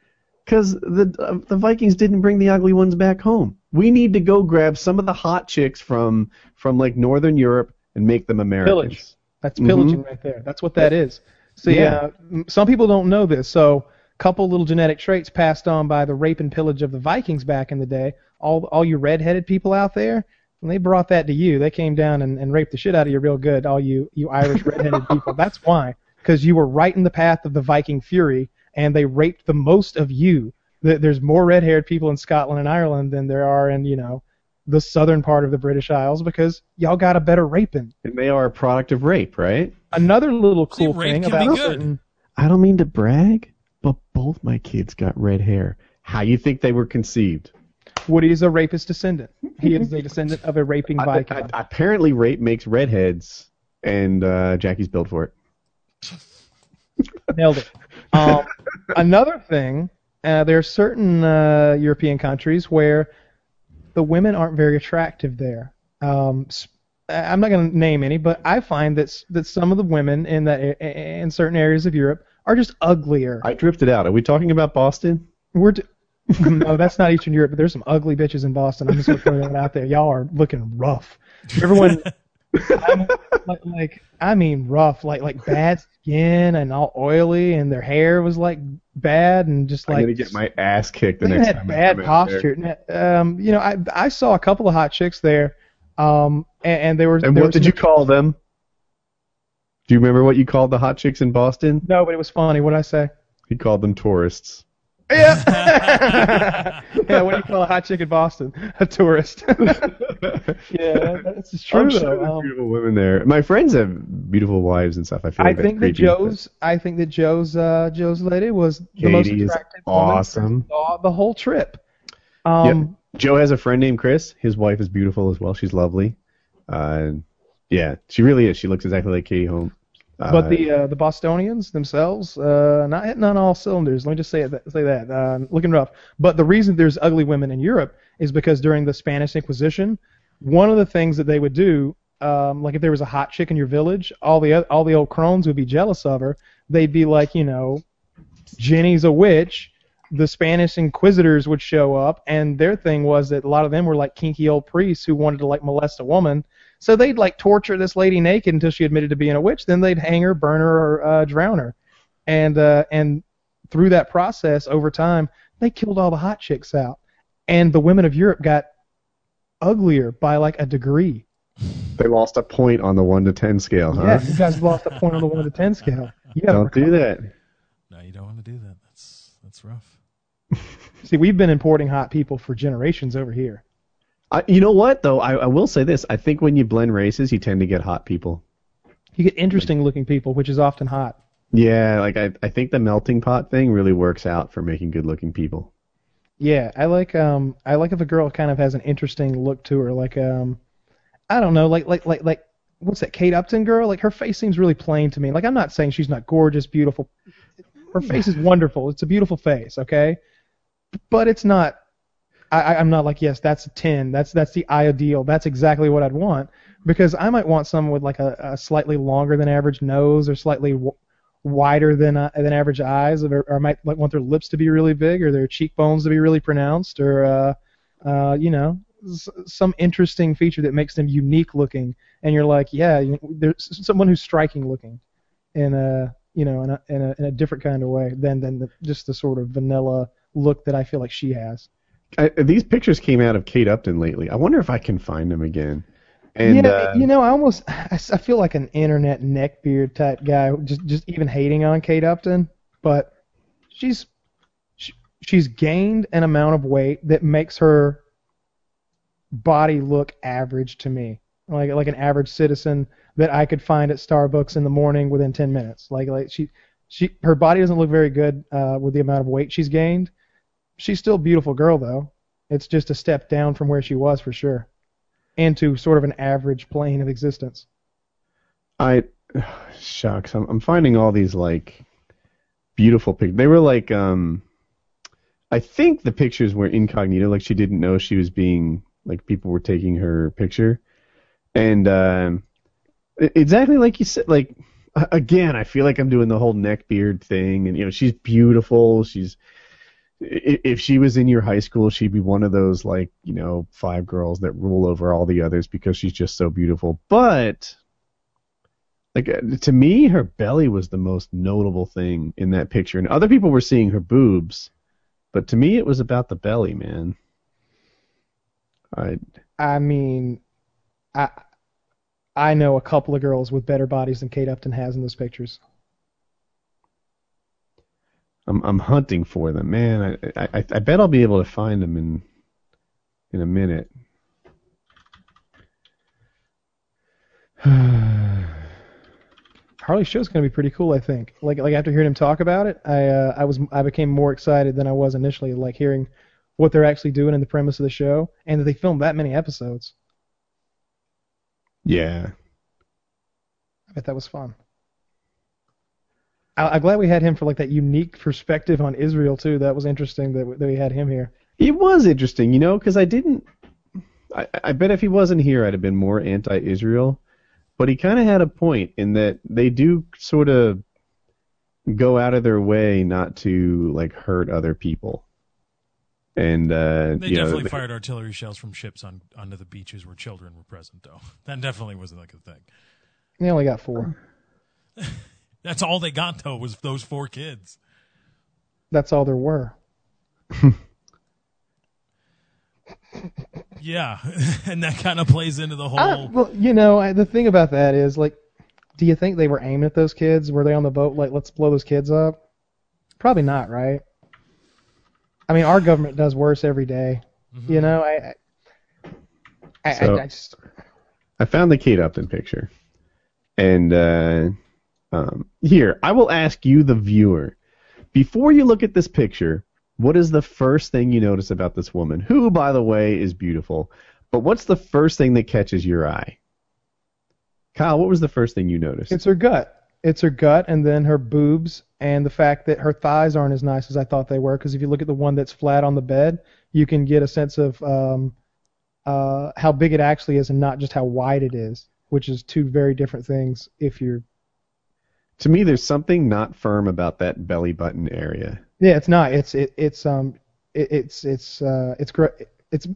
because the uh, the Vikings didn't bring the ugly ones back home. We need to go grab some of the hot chicks from from like Northern Europe and make them Americans. Village. That's pillaging mm-hmm. right there. That's what that is. So yeah, yeah, some people don't know this. So a couple little genetic traits passed on by the rape and pillage of the Vikings back in the day. All all you redheaded people out there, and they brought that to you. They came down and, and raped the shit out of you real good, all you, you Irish redheaded people. That's why, because you were right in the path of the Viking fury, and they raped the most of you. There's more red-haired people in Scotland and Ireland than there are in, you know, the southern part of the British Isles because y'all got a better raping. And they are a product of rape, right? Another little cool See, thing about certain... I don't mean to brag, but both my kids got red hair. How you think they were conceived? Woody is a rapist descendant. He is a descendant of a raping Viscount. Apparently rape makes redheads, and uh, Jackie's built for it. Nailed it. Um, another thing, uh, there are certain uh, European countries where the women aren't very attractive there. Um, I'm not going to name any, but I find that that some of the women in that in certain areas of Europe are just uglier. I drifted out. Are we talking about Boston? We're d- no, that's not Eastern Europe, but there's some ugly bitches in Boston. I'm just going to throw that out there. Y'all are looking rough. Everyone, I'm, like, like, I mean rough, like like bad skin and all oily, and their hair was like bad and just like. I'm going to get my ass kicked the next time. They had bad posture. Um, you know, I I saw a couple of hot chicks there, um, and, and they were. And what did you call them? Do you remember what you called the hot chicks in Boston? No, but it was funny. What did I say? He called them tourists. Yeah. Yeah, what do you call a hot chick in Boston? A tourist. Yeah, that's true. I'm sure though. There's um, beautiful women there. My friends have beautiful wives and stuff. I feel like I think that creepy, Joe's. But... I think that Joe's. Uh, Joe's lady was Katie the most attractive. Awesome. Woman I saw the whole trip. Um, yep. Joe has a friend named Chris. His wife is beautiful as well. She's lovely. Uh, yeah, she really is. She looks exactly like Katie Holmes. But the uh, the Bostonians themselves, uh, not hitting on all cylinders. Let me just say that. Say that uh, looking rough. But the reason there's ugly women in Europe is because during the Spanish Inquisition, one of the things that they would do, um, like if there was a hot chick in your village, all the all the old crones would be jealous of her. They'd be like, you know, Jenny's a witch. The Spanish Inquisitors would show up, and their thing was that a lot of them were like kinky old priests who wanted to like molest a woman. So they'd like torture this lady naked until she admitted to being a witch. Then they'd hang her, burn her, or uh, drown her. And uh, and through that process, over time, they killed all the hot chicks out. And the women of Europe got uglier by like a degree. They lost a point on the one to ten scale, huh? Yeah, you guys lost a point on the one to ten scale. You don't do that. No, you don't want to do that. That's that's rough. See, we've been importing hot people for generations over here. I, you know what, though? I, I will say this. I think when you blend races, you tend to get hot people. You get interesting-looking people, which is often hot. Yeah, like I, I think the melting pot thing really works out for making good-looking people. Yeah, I like um, I like if a girl kind of has an interesting look to her, like um, I don't know, like like like like what's that Kate Upton girl? Like her face seems really plain to me. Like I'm not saying she's not gorgeous, beautiful. Her face is wonderful. It's a beautiful face, okay, but it's not. I, I'm not like, yes, that's a ten. That's that's the ideal. That's exactly what I'd want, because I might want someone with like a, a slightly longer than average nose or slightly w- wider than uh, than average eyes, or, or I might like want their lips to be really big or their cheekbones to be really pronounced, or uh, uh, you know, s- some interesting feature that makes them unique looking. And you're like, yeah, you, there's someone who's striking looking, in a you know, in a in a, in a different kind of way than than the, just the sort of vanilla look that I feel like she has. I, these pictures came out of Kate Upton lately. I wonder if I can find them again. And, yeah, uh, you know, I almost I, I feel like an internet neckbeard type guy, just just even hating on Kate Upton. But she's she, she's gained an amount of weight that makes her body look average to me, like like an average citizen that I could find at Starbucks in the morning within ten minutes. Like like she she her body doesn't look very good uh, with the amount of weight she's gained. She's still a beautiful girl, though. It's just a step down from where she was, for sure, into sort of an average plane of existence. I, shucks, I'm, I'm finding all these, like, beautiful pictures. They were, like, um, I think the pictures were incognito, like she didn't know she was being, like, people were taking her picture. And um, exactly like you said, like, again, I feel like I'm doing the whole neck beard thing, and, you know, she's beautiful, she's... If she was in your high school, she'd be one of those, like, you know, five girls that rule over all the others because she's just so beautiful. But, like, to me, her belly was the most notable thing in that picture. And other people were seeing her boobs, but to me, it was about the belly, man. I. I mean, I. I know a couple of girls with better bodies than Kate Upton has in those pictures. I'm I'm hunting for them, man. I, I I bet I'll be able to find them in in a minute. Harley show's going to be pretty cool, I think. Like, like after hearing him talk about it, I, uh, I was, I became more excited than I was initially. Like hearing what they're actually doing in the premise of the show, and that they filmed that many episodes. Yeah. I bet that was fun. I, I'm glad we had him for like that unique perspective on Israel too. That was interesting that, that we had him here. It was interesting, you know, because I didn't. I, I bet if he wasn't here, I'd have been more anti-Israel. But he kind of had a point in that they do sort of go out of their way not to like hurt other people. And uh, they you definitely know, fired they, artillery shells from ships on onto the beaches where children were present, though. That definitely wasn't like a thing. They only got four. That's all they got, though, was those four kids. That's all there were. Yeah, and that kind of plays into the whole... I, well, you know, I, the thing about that is, like, do you think they were aiming at those kids? Were they on the boat, like, let's blow those kids up? Probably not, right? I mean, our government does worse every day. Mm-hmm. You know, I... I, so, I, I just... I found the Kate Upton picture. And, uh... Um, here, I will ask you, the viewer, before you look at this picture... What is the first thing you notice about this woman, who, by the way, is beautiful? But what's the first thing that catches your eye? Kyle, what was the first thing you noticed? It's her gut. It's her gut and then her boobs and the fact that her thighs aren't as nice as I thought they were, because if you look at the one that's flat on the bed, you can get a sense of um, uh, how big it actually is and not just how wide it is, which is two very different things if you're... To me, there's something not firm about that belly button area. Yeah, it's not. It's it, it's um it, it's it's uh it's gr- it's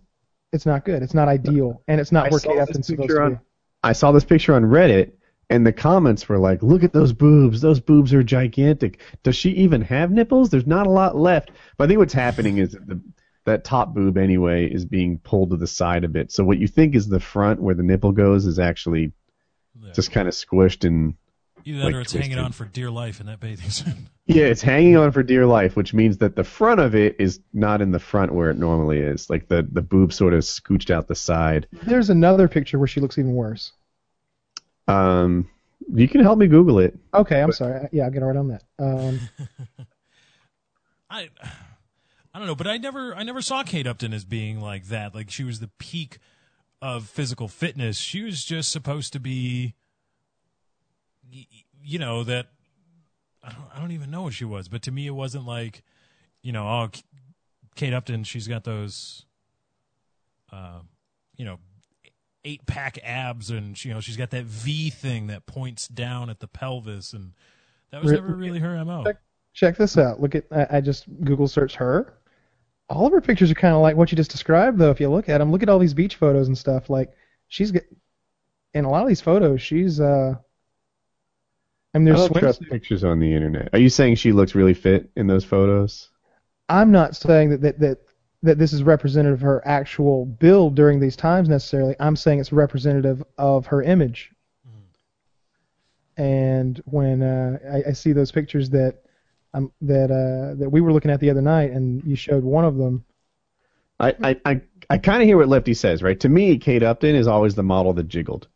it's not good. It's not ideal, and it's not where Kate Upton's supposed to be. I saw this picture on Reddit, and the comments were like, "Look at those boobs. Those boobs are gigantic. Does she even have nipples? There's not a lot left." But I think what's happening is that the that top boob anyway is being pulled to the side a bit. So what you think is the front where the nipple goes is actually yeah. just kind of squished and. Either that like or it's twisted. Hanging on for dear life in that bathing suit. Yeah, it's hanging on for dear life, which means that the front of it is not in the front where it normally is. Like the, the boob sort of scooched out the side. There's another picture where she looks even worse. Um, you can help me Google it. Okay, I'm but, sorry. Yeah, I'll get right on that. Um, I I don't know, but I never I never saw Kate Upton as being like that. Like she was the peak of physical fitness. She was just supposed to be. You know, that I don't, I don't even know what she was, but to me it wasn't like, you know, oh, Kate Upton, she's got those, uh, you know, eight pack abs, and she, you know, she's got that V thing that points down at the pelvis, and that was never really her M O. Check, check this out. Look at I, I just Google searched her. All of her pictures are kind of like what you just described, though. If you look at them, look at all these beach photos and stuff. Like she's got, in a lot of these photos, she's. Uh, I mean, there's I don't trust pictures on the internet. Are you saying she looks really fit in those photos? I'm not saying that that, that that this is representative of her actual build during these times necessarily. I'm saying it's representative of her image. Mm. And when uh, I, I see those pictures that um, that uh, that we were looking at the other night, and you showed one of them. I I, I, I kind of hear what Lefty says, right? To me, Kate Upton is always the model that jiggled.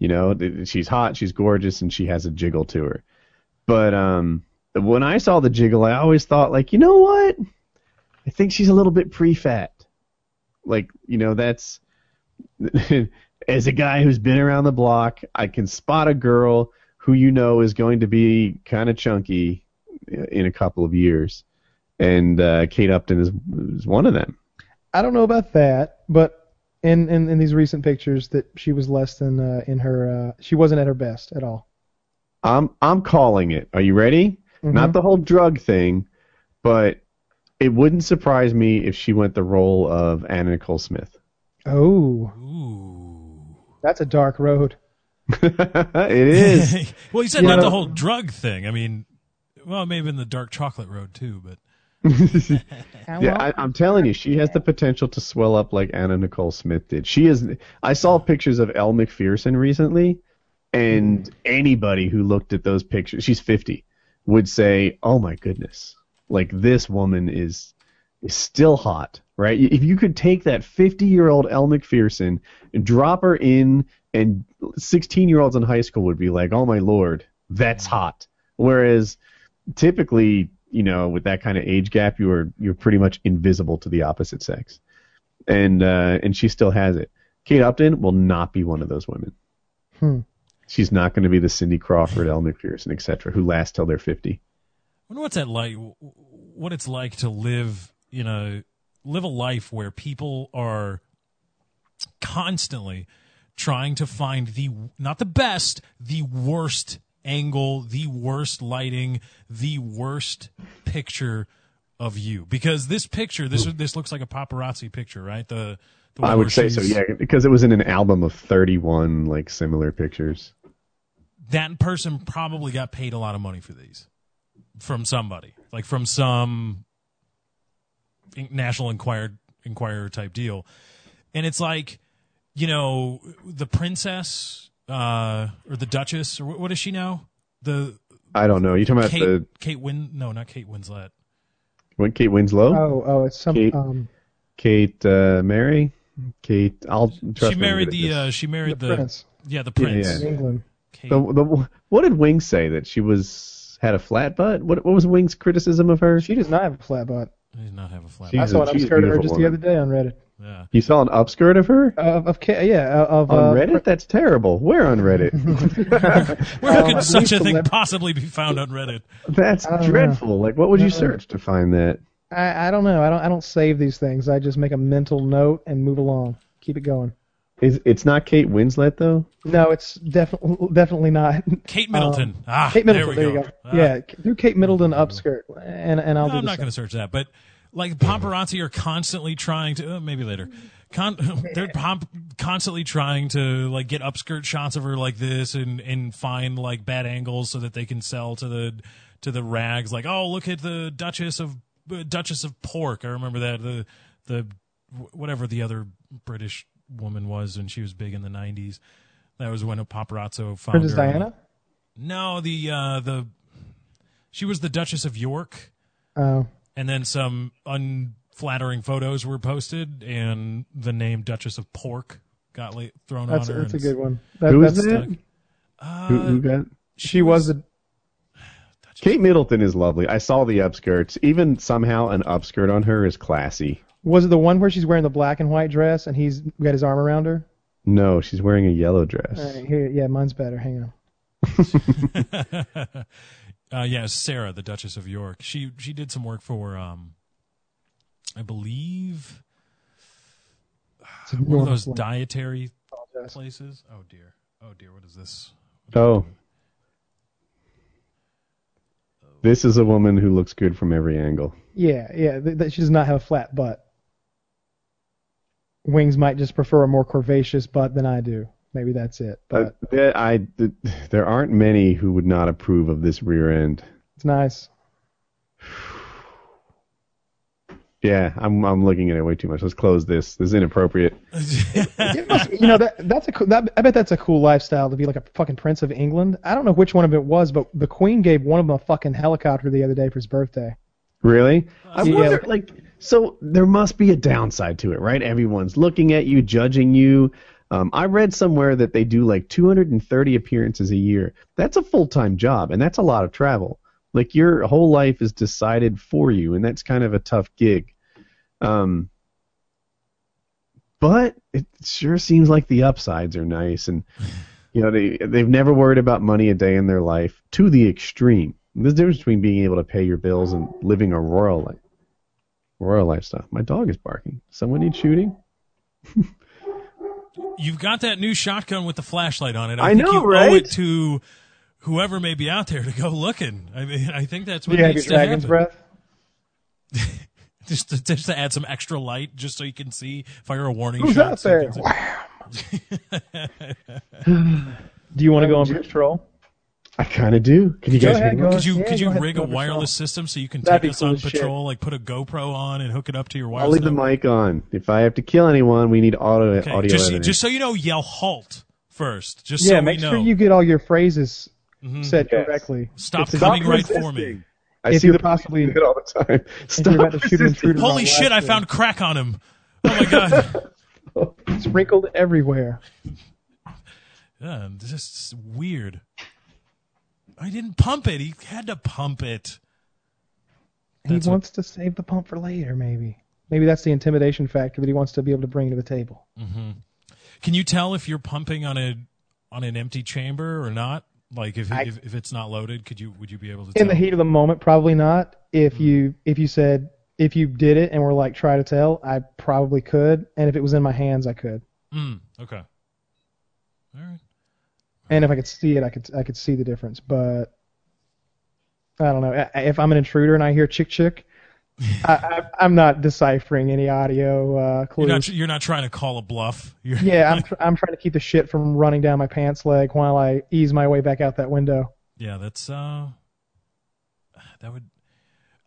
You know, she's hot, she's gorgeous, and she has a jiggle to her. But um, when I saw the jiggle, I always thought, like, you know what? I think she's a little bit pre-fat. Like, you know, that's... As a guy who's been around the block, I can spot a girl who you know is going to be kind of chunky in a couple of years. And uh, Kate Upton is, is one of them. I don't know about that, but... In, in in these recent pictures, that she was less than uh, in her, uh, she wasn't at her best at all. I'm I'm calling it. Are you ready? Mm-hmm. Not the whole drug thing, but it wouldn't surprise me if she went the role of Anna Nicole Smith. Oh, ooh. That's a dark road. It is. Well, you said you not know, the whole drug thing. I mean, well, maybe in the dark chocolate road too, but. Yeah, I, I'm telling you, she has the potential to swell up like Anna Nicole Smith did. She is. I saw pictures of Elle Macpherson recently, and anybody who looked at those pictures, she's fifty, would say, "Oh my goodness, like this woman is is still hot, right?" If you could take that fifty-year-old Elle Macpherson and drop her in, and sixteen-year-olds in high school would be like, "Oh my lord, That's hot. Whereas typically, you know, with that kind of age gap, you're you're pretty much invisible to the opposite sex. And uh, and she still has it. Kate Upton will not be one of those women. Hmm. She's not going to be the Cindy Crawford, Elle McPherson, et cetera, who last till they're fifty. I wonder what's that like, what it's like to live, you know, live a life where people are constantly trying to find the, not the best, the worst angle, the worst lighting, the worst picture of you. Because this picture, this this looks like a paparazzi picture, right? The, the I would say so, yeah, because it was in an album of thirty-one, like, similar pictures. That person probably got paid a lot of money for these. From somebody, like from some National Enquirer, Enquirer type deal. And it's like, you know, the princess uh, or the duchess, or what is she now? The I don't know. You're talking about Kate, the... Kate Win... No, not Kate Winslet. When Kate Winslow? Oh, oh, it's some... Kate, um, Kate uh, Mary? Kate... I'll trust she married the... Uh, she married the... the prince. Yeah, the prince. Yeah, yeah. In England. Kate. The, the, what did Wing say? That she was... Had a flat butt? What What was Wing's criticism of her? She does not have a flat butt. She does not have a flat butt. I saw an upskirt of her just the other day on Reddit. Yeah. You saw an upskirt of her? Uh, of yeah. Of, on uh, Reddit? Re- That's terrible. Where on Reddit? Where um, could such a thing celebrity- possibly be found on Reddit? That's dreadful. Know. Like, what would you search to find that? I, I don't know. I don't I don't save these things. I just make a mental note and move along. Keep it going. Is it's not Kate Winslet though? No, it's definitely definitely not. Kate Middleton. Um, ah, Kate Middleton. There we there go. You go. Uh, yeah, do Kate Middleton upskirt, and and I'll. No, do I'm not going to search that, but like paparazzi are constantly trying to uh, maybe later. Con- they're pomp- constantly trying to like get upskirt shots of her like this, and, and find like bad angles so that they can sell to the to the rags. Like, oh, look at the Duchess of uh, Duchess of Pork. I remember that the the whatever the other British woman was when she was big in the nineties. That was when a paparazzo found Princess her. Diana? No, the uh, the she was the Duchess of York. Oh. And then some unflattering photos were posted, and the name Duchess of Pork got la- thrown that's, on her. That's a good one. That, who that's is that? Uh, who, who got? She, she was, was a. Kate Middleton is lovely. I saw the upskirts. Even somehow an upskirt on her is classy. Was it the one where she's wearing the black and white dress and he's got his arm around her? No, she's wearing a yellow dress. All right, here, yeah, mine's better. Hang on. uh, yeah, Sarah, the Duchess of York. She she did some work for, um, I believe, one of those one. dietary places. Oh, dear. Oh, dear. What is this? What oh. This is a woman who looks good from every angle. Yeah, yeah. Th- that she does not have a flat butt. Wings might just prefer a more curvaceous butt than I do. Maybe that's it. But uh, there, I, there aren't many who would not approve of this rear end. It's nice. Yeah, I'm I'm looking at it way too much. Let's close this. This is inappropriate. It must, you know that that's a cool, that, I bet that's a cool lifestyle to be like a fucking Prince of England. I don't know which one of it was, but the Queen gave one of them a fucking helicopter the other day for his birthday. Really? I yeah. wonder, like, so there must be a downside to it, right? Everyone's looking at you, judging you. Um, I read somewhere that they do like two hundred thirty appearances a year. That's a full-time job, and that's a lot of travel. Like, your whole life is decided for you, and that's kind of a tough gig. Um, but it sure seems like the upsides are nice, and you know they they've never worried about money a day in their life to the extreme. There's a difference between being able to pay your bills and living a royal life. Royal lifestyle. My dog is barking. Someone needs shooting? You've got that new shotgun with the flashlight on it. I, I think know, you right? owe it to whoever may be out there to go looking. I mean, I think that's what yeah, needs to dragon's happen. Breath? just, to, just to add some extra light just so you can see, fire a warning Who's shot. Who's out so there? Wow. Do you want to go on patrol? I kind of do. Can you go guys ahead, Could you, yeah, could you rig a wireless patrol. system so you can That'd take us cool on patrol, shit. like put a GoPro on and hook it up to your wireless I'll leave network? The mic on. If I have to kill anyone, we need auto, okay. audio just, editing. Just so you know, yell halt first. Just yeah, so make we know. sure you get all your phrases mm-hmm. said yes. correctly. Stop it's coming right for me. I if see the possibly do it all the time. Stop resisting. Holy shit, I found crack on him. Oh, my God. Sprinkled everywhere. Yeah, this is weird. I didn't pump it. He had to pump it. That's he wants what... to save the pump for later, maybe. Maybe that's the intimidation factor that he wants to be able to bring to the table. Mm-hmm. Can you tell if you're pumping on a on an empty chamber or not? Like if I, if, if it's not loaded, could you would you be able to? In tell? The heat of the moment, probably not. If mm-hmm. you if you said if you did it and were like try to tell, I probably could. And if it was in my hands, I could. Mm, okay. All right. All and right. if I could see it, I could I could see the difference. But I don't know. If I'm an intruder and I hear chick chick, I, I, I'm not deciphering any audio uh, clues. You're not, you're not trying to call a bluff. You're yeah, I'm, tr- I'm trying to keep the shit from running down my pants leg while I ease my way back out that window. Yeah, that's uh, that would.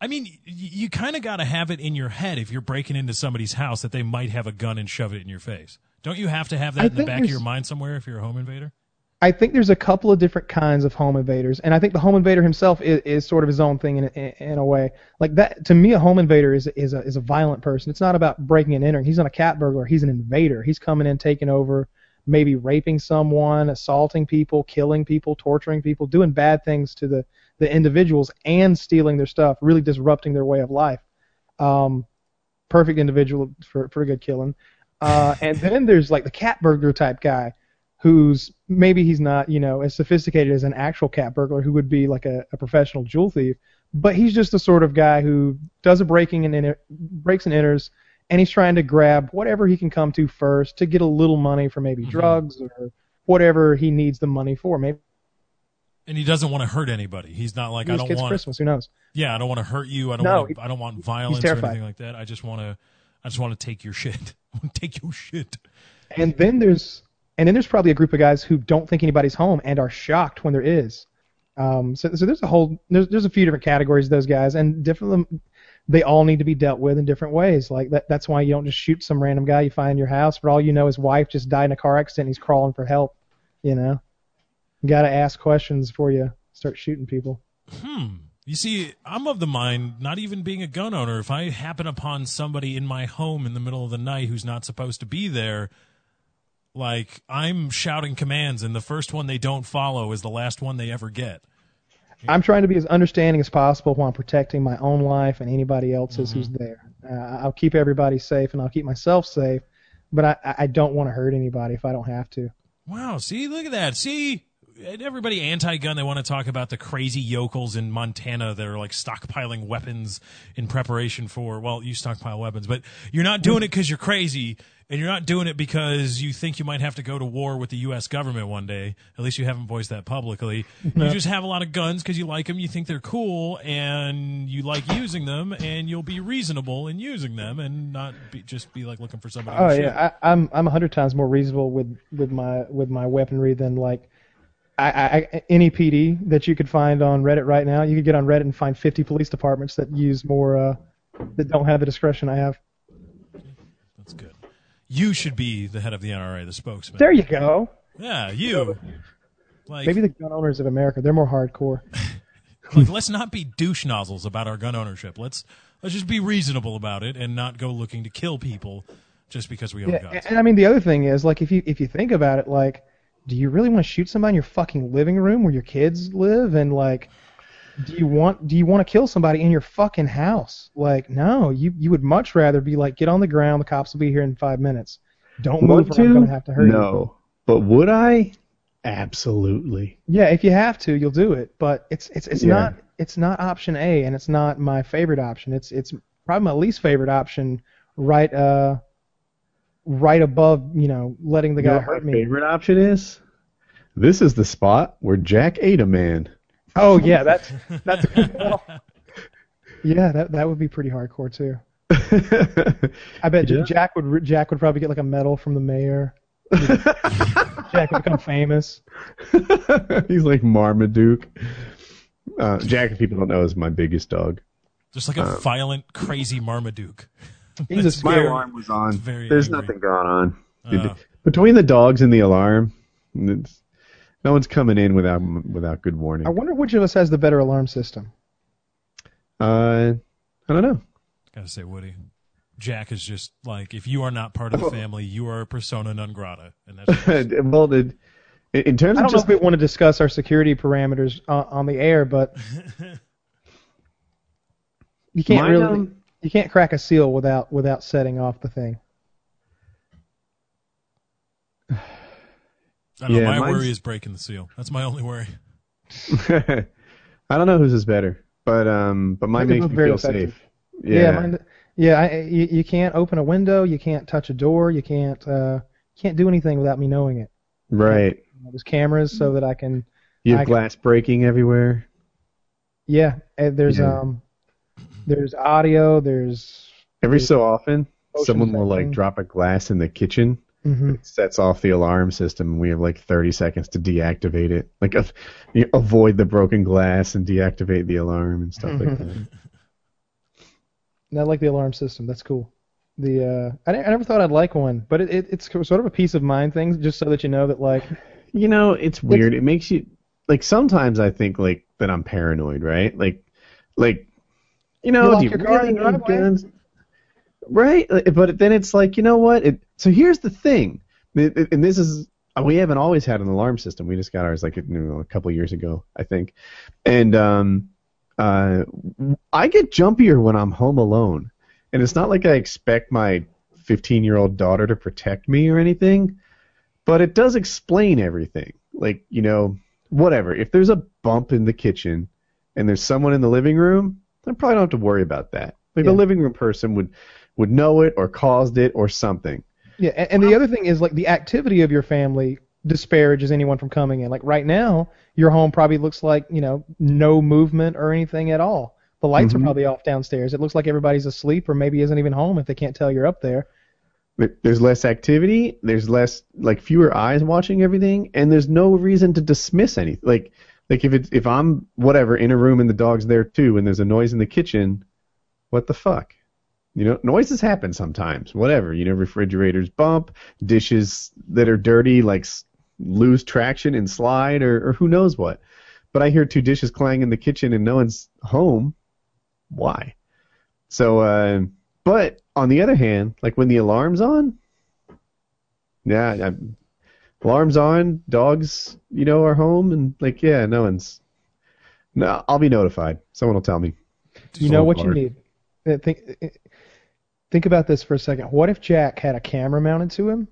I mean, y- you kind of got to have it in your head if you're breaking into somebody's house that they might have a gun and shove it in your face. Don't you have to have that I in the back of your mind somewhere if you're a home invader? I think there's a couple of different kinds of home invaders, and I think the home invader himself is, is sort of his own thing in, in, in a way. Like that, to me, a home invader is is a is a violent person. It's not about breaking and entering. He's not a cat burglar. He's an invader. He's coming in, taking over, maybe raping someone, assaulting people, killing people, torturing people, doing bad things to the, the individuals, and stealing their stuff, really disrupting their way of life. Um, perfect individual for for a good killing. Uh, and then there's like the cat burglar type guy, who's maybe he's not, you know, as sophisticated as an actual cat burglar who would be like a, a professional jewel thief, but he's just the sort of guy who does a breaking and enter, breaks and enters, and he's trying to grab whatever he can come to first to get a little money for maybe mm-hmm. drugs or whatever he needs the money for. Maybe. And he doesn't want to hurt anybody. He's not like, I don't want Christmas. Who knows? Yeah, I don't want to hurt you. I don't. No, want to, he, I don't want violence or anything like that. I just want to. I just want to take your shit. I want to take your shit. And then there's. And then there's probably a group of guys who don't think anybody's home and are shocked when there is. Um, so, so there's a whole there's there's a few different categories of those guys, and different they all need to be dealt with in different ways. Like that, that's why you don't just shoot some random guy you find in your house. For all you know, his wife just died in a car accident. And he's crawling for help. You know, you got to ask questions before you start shooting people. Hmm. You see, I'm of the mind, not even being a gun owner, if I happen upon somebody in my home in the middle of the night who's not supposed to be there. Like, I'm shouting commands, and the first one they don't follow is the last one they ever get. I'm trying to be as understanding as possible while protecting my own life and anybody else's mm-hmm. who's there. Uh, I'll keep everybody safe, and I'll keep myself safe, but I, I don't want to hurt anybody if I don't have to. Wow, see, look at that. See, everybody anti-gun, they want to talk about the crazy yokels in Montana that are, like, stockpiling weapons in preparation for, well, you stockpile weapons, but you're not doing it because you're crazy. And you're not doing it because you think you might have to go to war with the U S government one day. At least you haven't voiced that publicly. No. You just have a lot of guns because you like them, you think they're cool, and you like using them, and you'll be reasonable in using them and not be, just be like looking for somebody. Oh, yeah. I, I'm I'm a hundred times more reasonable with, with my with my weaponry than like I, I, any P D that you could find on Reddit right now. You could get on Reddit and find fifty police departments that use more uh, that don't have the discretion I have. That's good. You should be the head of the N R A, the spokesman. There you go. Yeah, you. Like, maybe the gun owners of America, they're more hardcore. Like, let's not be douche nozzles about our gun ownership. Let's let's just be reasonable about it and not go looking to kill people just because we own yeah, guns. And, and I mean, the other thing is, like, if you if you think about it, like, do you really want to shoot somebody in your fucking living room where your kids live? And like, do you want do you want to kill somebody in your fucking house? Like, no, you, you would much rather be like, get on the ground, the cops will be here in five minutes. Don't move or I'm going to have to hurt you. No, but would I? Absolutely. Yeah, if you have to, you'll do it. But it's it's it's yeah. not it's not option A, and it's not my favorite option. It's it's probably my least favorite option. Right, uh, right above, you know, letting the guy you know hurt me. My favorite option is this is the spot where Jack ate a man. Oh yeah, that's that's a good call. Yeah, that that would be pretty hardcore too. I bet yeah. Jack would Jack would probably get like a medal from the mayor. Jack would become famous. He's like Marmaduke. Uh, Jack, if people don't know, is my biggest dog. Just like a um, violent, crazy Marmaduke. He's a scary, my alarm was on. There's angry. Nothing going on. Uh, Between the dogs and the alarm, it's, no one's coming in without without good warning. I wonder which of us has the better alarm system. Uh, I don't know. Gotta say, Woody, Jack is just like, if you are not part of the family, you are a persona non grata, and that's. Well, the, In terms of just we want to discuss our security parameters uh, on the air, but you can't Mine, really um, you can't crack a seal without without setting off the thing. I don't yeah, know. My worry is breaking the seal. That's my only worry. I don't know whose is better, but um, but mine makes me feel effective. safe. Yeah, yeah. Mine, yeah I, you, you can't open a window. You can't touch a door. You can't uh, can't do anything without me knowing it. Right. There's cameras so that I can. You have I glass can, breaking everywhere. Yeah, there's yeah. um, there's audio. There's every there's so often someone setting. will like drop a glass in the kitchen. Mm-hmm. It sets off the alarm system. We have like thirty seconds to deactivate it. Like uh, you avoid the broken glass and deactivate the alarm and stuff mm-hmm. like that. I like the alarm system. That's cool. The uh, I, I never thought I'd like one, but it, it it's sort of a peace of mind thing, just so that you know that like, you know, it's weird. It's, it makes you like sometimes I think like that I'm paranoid, right? Like, like you know, you do you really need guns? Right? But then it's like, you know what? It, so here's the thing, it, it, and this is we haven't always had an alarm system. We just got ours like you know, a couple years ago, I think, and um, uh, I get jumpier when I'm home alone. And it's not like I expect my fifteen-year-old daughter to protect me or anything, but it does explain everything. Like, you know, whatever. If there's a bump in the kitchen and there's someone in the living room, I probably don't have to worry about that. Like, yeah. the living room person would, would know it or caused it or something. Yeah, and, and the other thing is, like, the activity of your family disparages anyone from coming in. Like, right now, your home probably looks like, you know, no movement or anything at all. The lights mm-hmm. are probably off downstairs. It looks like everybody's asleep or maybe isn't even home if they can't tell you're up there. There's less activity. There's less, like, fewer eyes watching everything, and there's no reason to dismiss anything. Like, like if it's, if I'm, whatever, in a room and the dog's there too and there's a noise in the kitchen, what the fuck? You know, noises happen sometimes, whatever. You know, refrigerators bump, dishes that are dirty, like, lose traction and slide or, or who knows what. But I hear two dishes clang in the kitchen and no one's home. Why? So, uh, but on the other hand, like when the alarm's on, yeah, I'm, alarm's on, dogs, you know, are home, and like, yeah, no one's, no, I'll be notified. Someone will tell me. You know what you need. Think, think about this for a second. What if Jack had a camera mounted to him,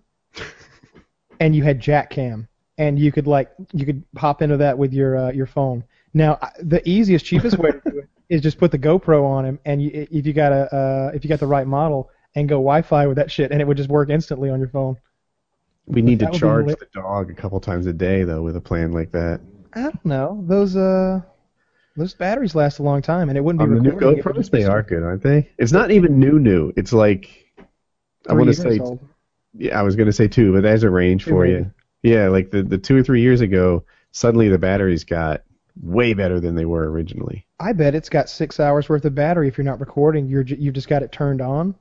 and you had Jack Cam, and you could like, you could hop into that with your uh, your phone. Now, the easiest, cheapest way to do it. Is just put the GoPro on him, and you, if you got a uh, if you got the right model, and go Wi-Fi with that shit, and it would just work instantly on your phone. We need to charge the dog a couple times a day though with a plan like that. I don't know those uh those batteries last a long time, and it wouldn't be. On the new GoPros, they are good, aren't they? It's not even new new. It's like I want to say yeah, I was gonna say two, but there's a range for you. Yeah, like the the two or three years ago, suddenly the batteries got way better than they were originally. I bet it's got six hours worth of battery if you're not recording. You're j- you've just got it turned on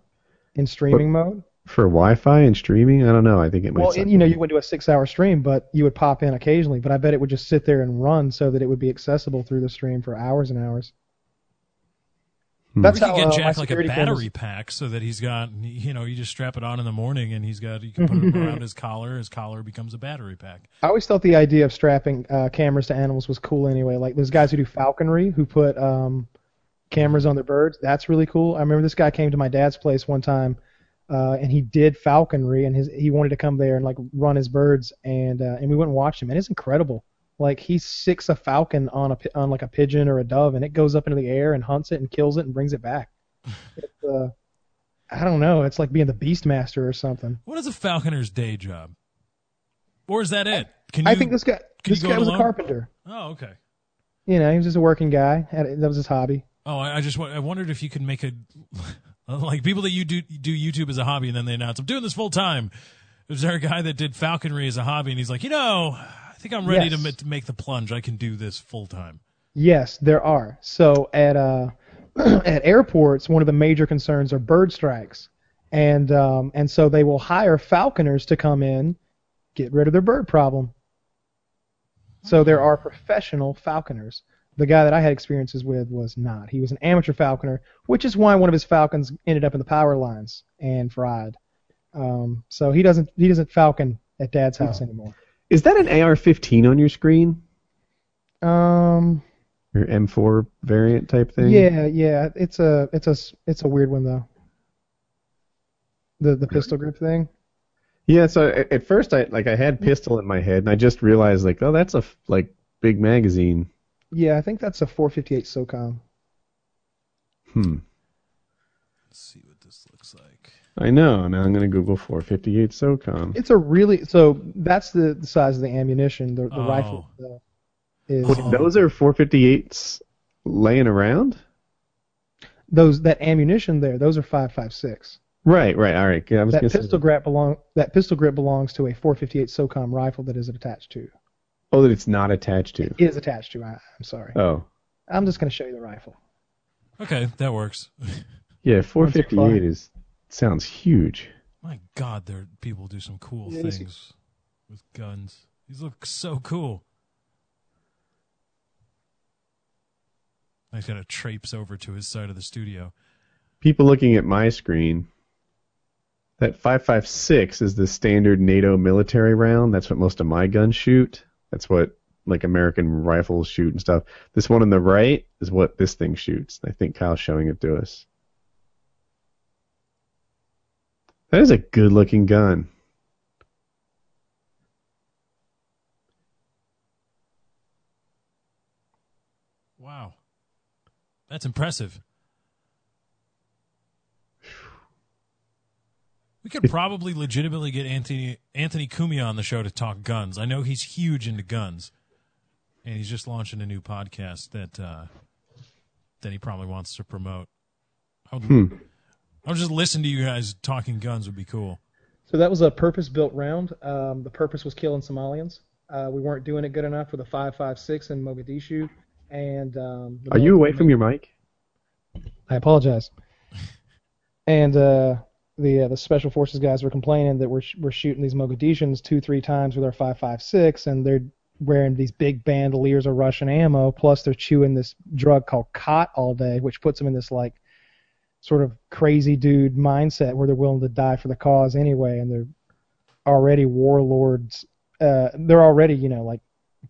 in streaming but mode. For Wi-Fi and streaming, I don't know. I think it might. Well, and, you know, you would do a six-hour stream, but you would pop in occasionally. But I bet it would just sit there and run so that it would be accessible through the stream for hours and hours. Hmm. That's we how, could get uh, Jack like a battery pack so that he's got, you know, you just strap it on in the morning and he's got, you can put it around his collar. His collar becomes a battery pack. I always thought the idea of strapping uh, cameras to animals was cool anyway. Like those guys who do falconry, who put um, cameras on their birds, that's really cool. I remember this guy came to my dad's place one time uh, and he did falconry and his he wanted to come there and like run his birds and uh, and we went and watched him and it's incredible. Like he sicks a falcon on a on like a pigeon or a dove, and it goes up into the air and hunts it and kills it and brings it back. It's, uh, I don't know. It's like being the Beastmaster or something. What is a falconer's day job? Or is that it? Can you, I think this guy this guy was alone? a carpenter. Oh, okay. You know, he was just a working guy. That was his hobby. Oh, I, I just I wondered if you could make a like people that you do do YouTube as a hobby, and then they announce I'm doing this full time. Is there a guy that did falconry as a hobby, and he's like, you know. I think I'm ready yes. to, m- to make the plunge. I can do this full time. Yes, there are. So at uh, at airports, one of the major concerns are bird strikes, and um, and so they will hire falconers to come in, get rid of their bird problem. So there are professional falconers. The guy that I had experiences with was not. He was an amateur falconer, which is why one of his falcons ended up in the power lines and fried. Um, so he doesn't he doesn't falcon at Dad's house anymore. Is that an A R fifteen on your screen? Um, your M four variant type thing? Yeah, yeah. It's a it's a it's a weird one though. The the pistol grip thing. Yeah. So at, at first, I like I had pistol in my head, and I just realized like, oh, that's a like big magazine. Yeah, I think that's a four fifty-eight SOCOM. Hmm. Let's see what this looks like. I know. Now I'm going to Google four fifty-eight SOCOM. It's a really... So that's the, the size of the ammunition, the, the oh. rifle. Uh, is, oh. Those are four fifty-eights laying around? Those That ammunition there, those are five five six. Right, right. All right. Yeah, I was that, pistol that. Grip belong, that pistol grip belongs to a four fifty-eight SOCOM rifle that isn't attached to. Oh, that it's not attached to. It is attached to. I, I'm sorry. Oh. I'm just going to show you the rifle. Okay, that works. Yeah, four fifty-eight is... Sounds huge. My God, there people do some cool yeah, things with guns. These look so cool. I gotta traipse over to his side of the studio. People looking at my screen. That five five six is the standard NATO military round. That's what most of my guns shoot. That's what like American rifles shoot and stuff. This one on the right is what this thing shoots. I think Kyle's showing it to us. That is a good-looking gun. Wow. That's impressive. We could probably legitimately get Anthony Anthony Cumia on the show to talk guns. I know he's huge into guns, and he's just launching a new podcast that uh, that he probably wants to promote. I would hmm. I'll just listen to you guys talking guns would be cool. So that was a purpose-built round. Um, the purpose was killing Somalians. Uh, we weren't doing it good enough with a five five six in Mogadishu. And um, are you away from your mic? I apologize. and uh, the uh, the special forces guys were complaining that we're sh- we're shooting these Mogadishans two three times with our five five six, and they're wearing these big bandoliers of Russian ammo. Plus they're chewing this drug called cot all day, which puts them in this like sort of crazy dude mindset where they're willing to die for the cause anyway, and they're already warlords. Uh, they're already, you know, like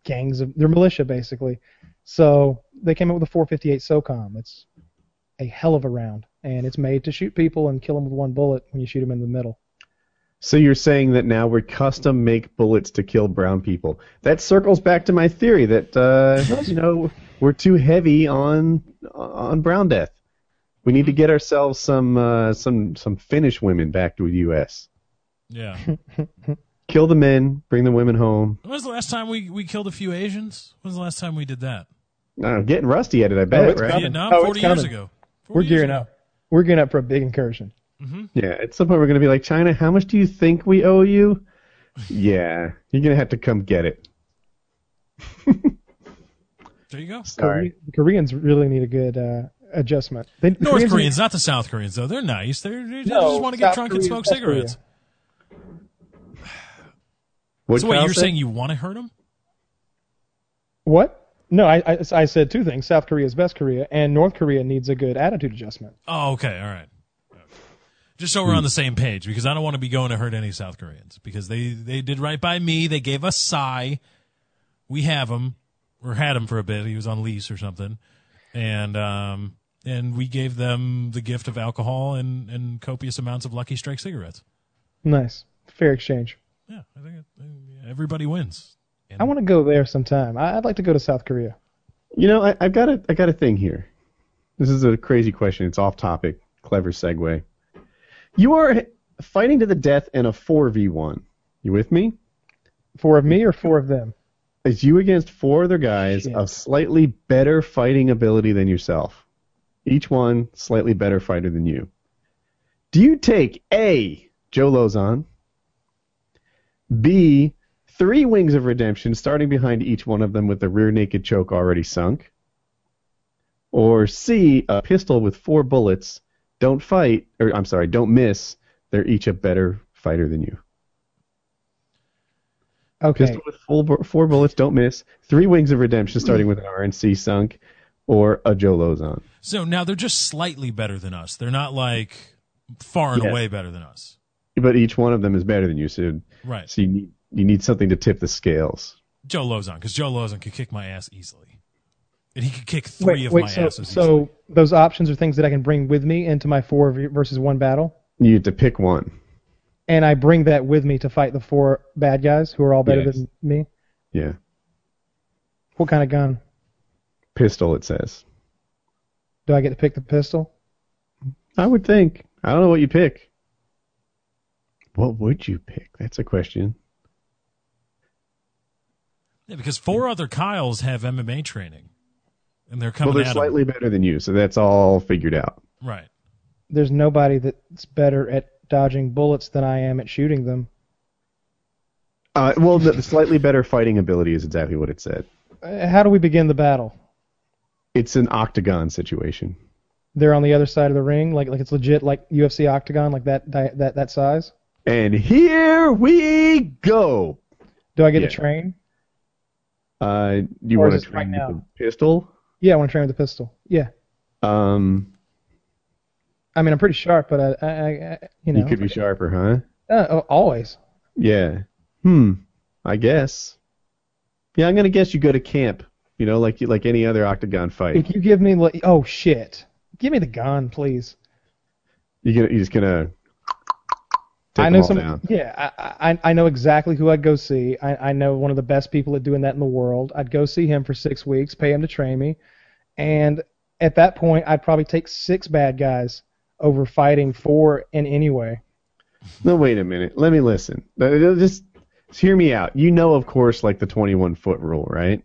gangs of... They're militia, basically. So they came up with a four fifty-eight SOCOM. It's a hell of a round, and it's made to shoot people and kill them with one bullet when you shoot them in the middle. So you're saying that now we custom make bullets to kill brown people. That circles back to my theory that, uh, you know, we're too heavy on on brown death. We need to get ourselves some uh, some some Finnish women back to the U S Yeah. Kill the men, bring the women home. When was the last time we, we killed a few Asians? When was the last time we did that? I'm getting rusty at it, I bet. Oh, right? Vietnam, oh, forty years ago. forty we're gearing ago. up. We're gearing up for a big incursion. Mm-hmm. Yeah, at some point we're going to be like, China, how much do you think we owe you? Yeah, you're going to have to come get it. There you go. Sorry. The Koreans really need a good... Uh, adjustment. They, North Koreans, Koreans are, not the South Koreans, though. They're nice. They're, they no, just want to get South drunk Korean, and smoke South cigarettes. What so wait, you're said? saying you want to hurt them? What? No, I, I I said two things. South Korea's best Korea, and North Korea needs a good attitude adjustment. Oh, okay. All right. Okay. Just so we're on the same page, because I don't want to be going to hurt any South Koreans, because they, they did right by me. They gave us Psy. We have him, or had him for a bit. He was on lease or something. And um and we gave them the gift of alcohol and, and copious amounts of Lucky Strike cigarettes. Nice, fair exchange. Yeah, I think it, yeah, everybody wins. And I want to go there sometime. I'd like to go to South Korea. You know, I, I've got a I got a thing here. This is a crazy question. It's off topic. Clever segue. You are fighting to the death in a four v one. You with me? Four of me or four of them? It's you against four other guys Shit. of slightly better fighting ability than yourself. Each one slightly better fighter than you. Do you take A, Joe Lauzon, B, three Wings of Redemption, starting behind each one of them with the rear naked choke already sunk, or C, a pistol with four bullets, don't fight, or I'm sorry, don't miss, they're each a better fighter than you? Okay. Pistol with full, four bullets, don't miss. Three Wings of Redemption, starting with an R N C sunk, or a Joe Lauzon. So now they're just slightly better than us. They're not like far and yes. away better than us. But each one of them is better than you, so, right. so you need you need something to tip the scales. Joe Lauzon, because Joe Lauzon could kick my ass easily. And he could kick three wait, of wait, my so, asses so easily. So those options are things that I can bring with me into my four versus one battle? You have to pick one. And I bring that with me to fight the four bad guys who are all better yes. than me? Yeah. What kind of gun? Pistol, it says. Do I get to pick the pistol? I would think. I don't know what you pick. What would you pick? That's a question. Yeah, because four other Kyles have M M A training, and they're coming. Well, they're at slightly them. better than you, so that's all figured out. Right. There's nobody that's better at dodging bullets than I am at shooting them. Uh, well, the slightly better fighting ability is exactly what it said. Uh, how do we begin the battle? It's an octagon situation. They're on the other side of the ring, like like it's legit, like U F C octagon, like that that that size. And here we go. Do I get yeah. to train? Uh, do you want to train right with the pistol? Yeah, I want to train with the pistol. Yeah. Um. I mean, I'm pretty sharp, but I, I, I you know. You could be sharper, huh? Uh, always. Yeah. Hmm. I guess. Yeah, I'm gonna guess you go to camp. You know, like like any other octagon fight. If you give me, like, oh shit, give me the gun, please. You gonna you just gonna. Take I know them all some. Down. Yeah, I, I I know exactly who I'd go see. I I know one of the best people at doing that in the world. I'd go see him for six weeks, pay him to train me, and at that point, I'd probably take six bad guys over fighting four in any way. No, wait a minute. Let me listen. Just, just hear me out. You know, of course, like the twenty-one foot rule, right?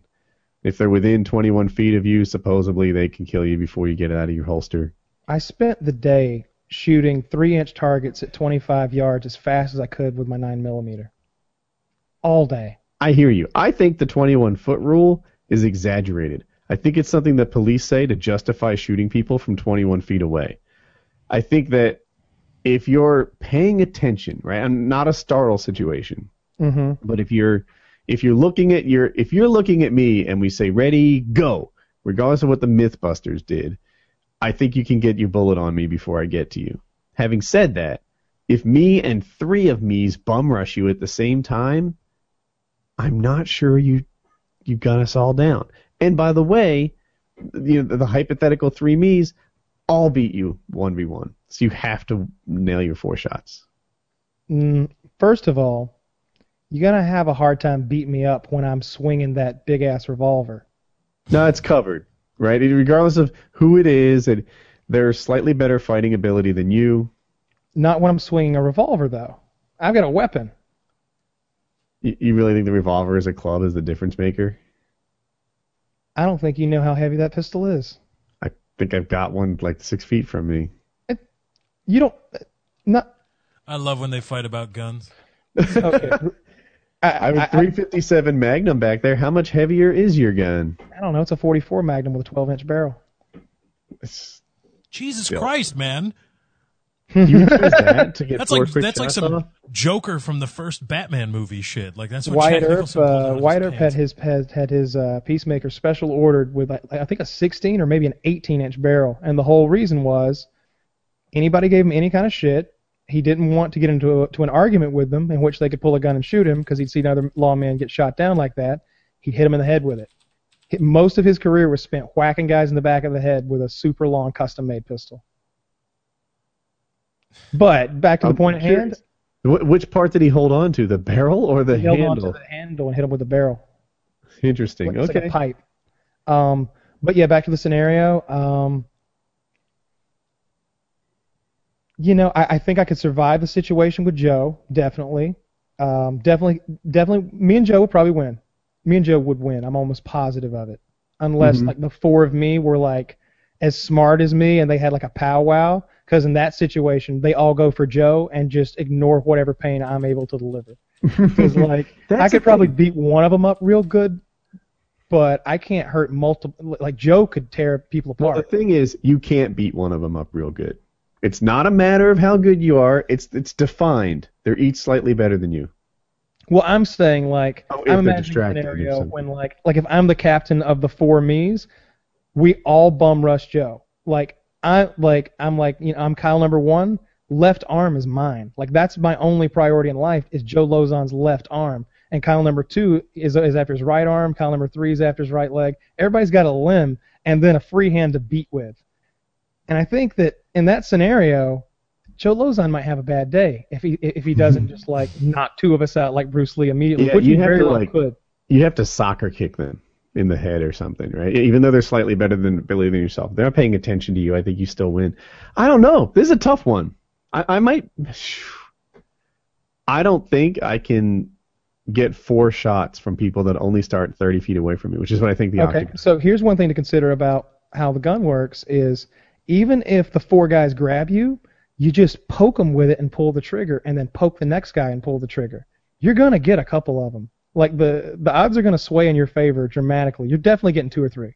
If they're within twenty-one feet of you, supposedly they can kill you before you get it out of your holster. I spent the day shooting three inch targets at twenty-five yards as fast as I could with my nine millimeter. All day. I hear you. I think the twenty-one foot rule is exaggerated. I think it's something that police say to justify shooting people from twenty-one feet away. I think that if you're paying attention, right, I'm not a startle situation, mm-hmm. but if you're... If you're looking at your, if you're looking at me and we say, ready, go, regardless of what the Mythbusters did, I think you can get your bullet on me before I get to you. Having said that, if me and three of me's bum rush you at the same time, I'm not sure you, you got us all down. And by the way, you know, the hypothetical three me's all beat you one v one. So you have to nail your four shots. Mm, first of all, you're going to have a hard time beating me up when I'm swinging that big-ass revolver. No, it's covered, right? Regardless of who it is, and they're slightly better fighting ability than you. Not when I'm swinging a revolver, though. I've got a weapon. You, you really think the revolver as a club is the difference maker? I don't think you know how heavy that pistol is. I think I've got one like six feet from me. It, you don't... Not. I love when they fight about guns. Okay. I have a three fifty-seven Magnum back there. How much heavier is your gun? I don't know. It's a forty-four Magnum with a twelve inch barrel. It's Jesus still. Christ, man! You use that to get that's like that's like some off? Joker from the first Batman movie shit. Like that's what Wyatt Earp. Uh, Wyatt Earp had his had, had his uh, Peacemaker special ordered with like, I think a sixteen or maybe an eighteen inch barrel, and the whole reason was anybody gave him any kind of shit. He didn't want to get into a, to an argument with them in which they could pull a gun and shoot him because he'd seen other lawmen get shot down like that. He'd hit him in the head with it. Hit, most of his career was spent whacking guys in the back of the head with a super long custom-made pistol. But back to the point at hand. Wh- which part did he hold on to, the barrel or the he handle? He held on to the handle and hit him with the barrel. Interesting. It's okay. Like a pipe. Um, but yeah, back to the scenario. Um, You know, I, I think I could survive the situation with Joe, definitely. Um, definitely, definitely. Me and Joe would probably win. Me and Joe would win. I'm almost positive of it. Unless, mm-hmm. like, the four of me were, like, as smart as me and they had, like, a powwow. Because in that situation, they all go for Joe and just ignore whatever pain I'm able to deliver. Because, like, I could probably beat one of them up real good, but I can't hurt multiple. Like, Joe could tear people apart. Well, the thing is, you can't beat one of them up real good. It's not a matter of how good you are. It's it's defined. They're each slightly better than you. Well, I'm saying, like, oh, I'm imagining a scenario when, like, like, if I'm the captain of the four me's, we all bum rush Joe. Like, I, like, I'm like, you know, I'm Kyle number one. Left arm is mine. Like, that's my only priority in life is Joe Lauzon's left arm. and Kyle number two is, is after his right arm, Kyle number three is after his right leg. Everybody's got a limb and then a free hand to beat with. And I think that in that scenario, Joe Lauzon might have a bad day if he if he doesn't just like knock two of us out like Bruce Lee immediately, yeah, which you very well could. You have to soccer kick them in the head or something, right? Even though they're slightly better than believing yourself, they're not paying attention to you. I think you still win. I don't know. This is a tough one. I, I might. I don't think I can get four shots from people that only start thirty feet away from me, which is what I think the okay. Octagon. So here's one thing to consider about how the gun works is even if the four guys grab you, you just poke them with it and pull the trigger, and then poke the next guy and pull the trigger. You're gonna get a couple of them. Like the the odds are gonna sway in your favor dramatically. You're definitely getting two or three.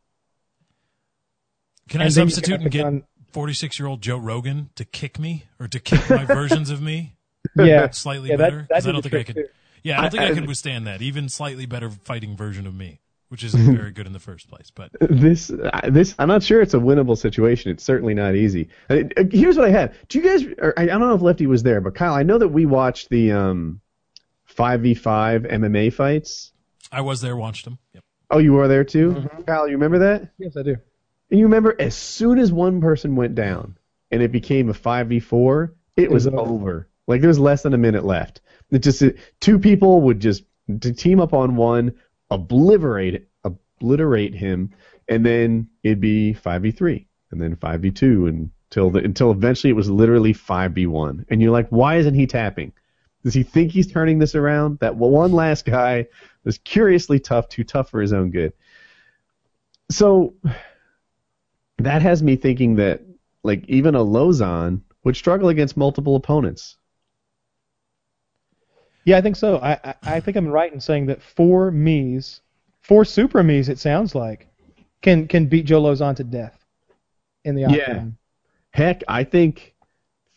Can I substitute and get forty-six-year-old Joe Rogan to kick me or to kick my versions of me? Yeah, slightly yeah, better. Because I don't think I could. Too. Yeah, I don't think I, I, I could withstand that. Even slightly better fighting version of me, which isn't very good in the first place. But this, this, I'm not sure it's a winnable situation. It's certainly not easy. Here's what I had. Do you guys? Or I don't know if Lefty was there, but Kyle, I know that we watched the um, five v five M M A fights. I was there, watched them. Yep. Oh, you were there too, mm-hmm. Kyle. You remember that? Yes, I do. And you remember as soon as one person went down and it became a five v four, it was mm-hmm. over. Like there was less than a minute left. It just it, two people would just to team up on one, obliterate obliterate him, and then it'd be five v three, and then five v two, and until the, until eventually it was literally five v one. And you're like, why isn't he tapping? Does he think he's turning this around? That one last guy was curiously tough, too tough for his own good. So that has me thinking that like even a Lauzon would struggle against multiple opponents. Yeah, I think so. I, I, I think I'm right in saying that four me's, four super me's, it sounds like, can can beat Joe Lauzon to death in the octagon. Yeah. Heck, I think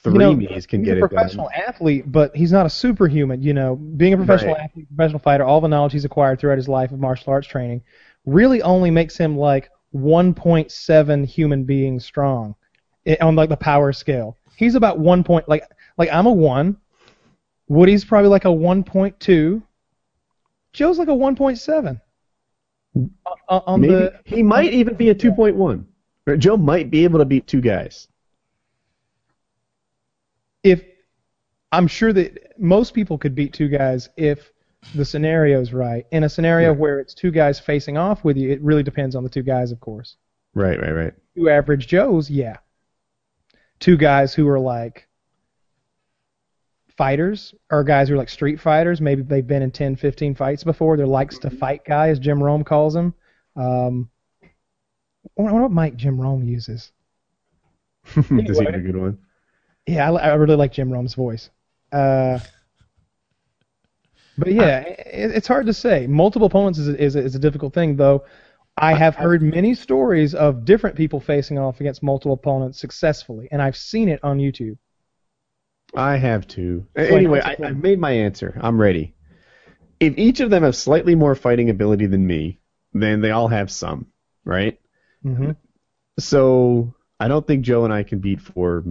three you know, me's can get it done. He's a professional athlete, but he's not a superhuman. You know, being a professional right. athlete, professional fighter, all the knowledge he's acquired throughout his life of martial arts training really only makes him like one point seven human beings strong on like the power scale. He's about one point, like like I'm a one. Woody's probably like a one point two. Joe's like a one point seven. On, on the, he might even be a two point one. Yeah. Joe might be able to beat two guys. If I'm sure that most people could beat two guys if the scenario's right. In a scenario yeah. where it's two guys facing off with you, it really depends on the two guys, of course. Right, right, right. Two average Joes, yeah. Two guys who are like fighters or guys who are like street fighters. Maybe they've been in ten, fifteen fights before. They're likes to fight guy, as Jim Rome calls them. Um, what, what mic Jim Rome uses? Anyway, does he have a good one? Yeah, I, I really like Jim Rome's voice. Uh, but yeah, I, it, it's hard to say. Multiple opponents is, is, is a difficult thing, though. I have heard many stories of different people facing off against multiple opponents successfully, and I've seen it on YouTube. I have too. Anyway, I, I've made my answer. I'm ready. If each of them have slightly more fighting ability than me, then they all have some, right? Mm-hmm. So I don't think Joe and I can beat four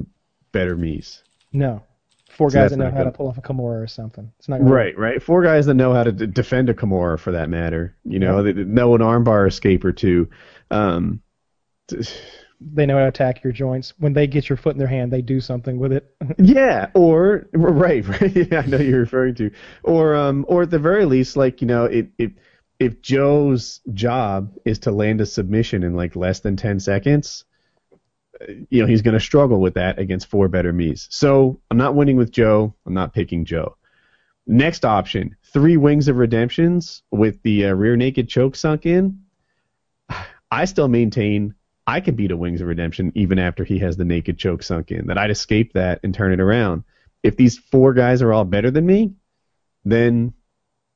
better me's. No. Four so guys that know how good. to pull off a Kimura or something. It's not right, good. right. Four guys that know how to d- defend a Kimura, for that matter. You know, yeah. they, they know an armbar escape or two. Um, t- They know how to attack your joints. When they get your foot in their hand, they do something with it. yeah, or right, right. Yeah, I know you're referring to. Or, um, or at the very least, like you know, it, it, if Joe's job is to land a submission in like less than ten seconds, you know, he's going to struggle with that against four better me's. So I'm not winning with Joe. I'm not picking Joe. Next option: three wings of redemptions with the uh, rear naked choke sunk in. I still maintain I could beat a Wings of Redemption even after he has the naked choke sunk in, that I'd escape that and turn it around. If these four guys are all better than me, then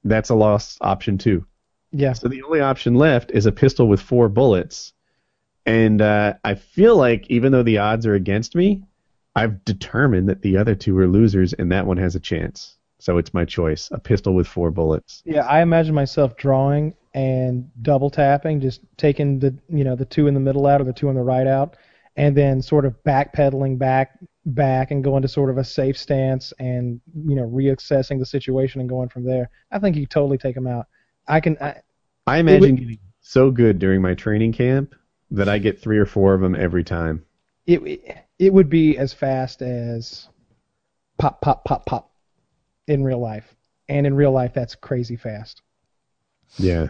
that's a lost option too. Yeah. So the only option left is a pistol with four bullets. And uh, I feel like even though the odds are against me, I've determined that the other two are losers and that one has a chance. So it's my choice, a pistol with four bullets. Yeah, I imagine myself drawing and double tapping, just taking the you know the two in the middle out or the two on the right out, and then sort of backpedaling back back and go into sort of a safe stance and, you know, reassessing the situation and going from there. I think you totally take him out. I can. I, I imagine would, getting so good during my training camp that I get three or four of them every time. It it would be as fast as pop, pop, pop, pop in real life. And in real life, that's crazy fast. Yeah.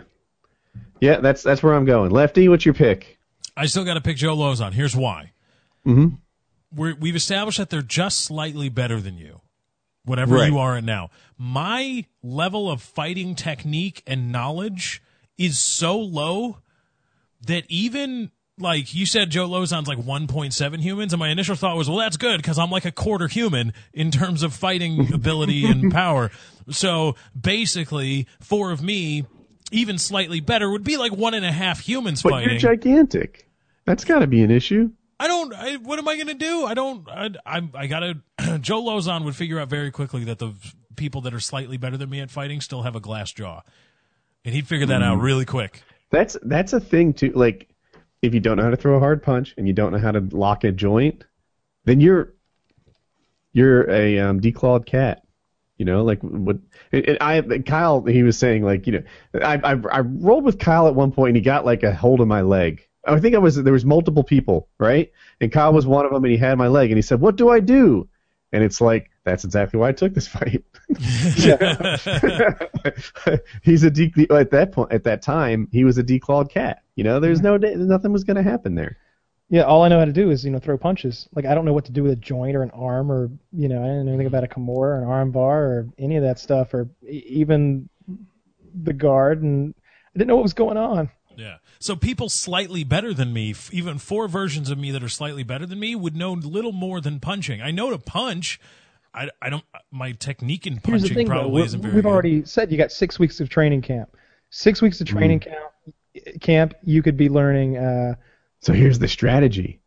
Yeah, that's that's where I'm going. Lefty, what's your pick? I still got to pick Joe Lauzon. Here's why. Mm-hmm. We're, we've established that they're just slightly better than you, whatever right. you are at now. My level of fighting technique and knowledge is so low that even, like you said, Joe Lauzon's like one point seven humans, and my initial thought was, well, that's good because I'm like a quarter human in terms of fighting ability and power. So basically, four of me, even slightly better, would be like one and a half humans but fighting. But you're gigantic. That's got to be an issue. I don't. I, what am I going to do? I don't. I. I, I gotta. Joe Lauzon would figure out very quickly that the people that are slightly better than me at fighting still have a glass jaw, and he'd figure that mm. out really quick. That's that's a thing too. Like, if you don't know how to throw a hard punch and you don't know how to lock a joint, then you're you're a um, declawed cat. You know, like what? And I Kyle, he was saying, like, you know, I, I I rolled with Kyle at one point and he got like a hold of my leg. I think I was there was multiple people, right? And Kyle was one of them, and he had my leg, and he said, "What do I do?" And it's like, that's exactly why I took this fight. He's a de- at that point, at that time, he was a declawed cat. You know, there's no nothing was going to happen there. Yeah, all I know how to do is, you know, throw punches. Like, I don't know what to do with a joint or an arm, or, you know, I don't know anything about a Kimura or an arm bar or any of that stuff, or e- even the guard, and I didn't know what was going on. Yeah. So people slightly better than me, even four versions of me that are slightly better than me, would know little more than punching. I know to punch. I, I don't. My technique in punching thing, probably though, isn't very good. We've already said you got six weeks of training camp. Six weeks of training mm. camp, camp. You could be learning. Uh, so here's the strategy.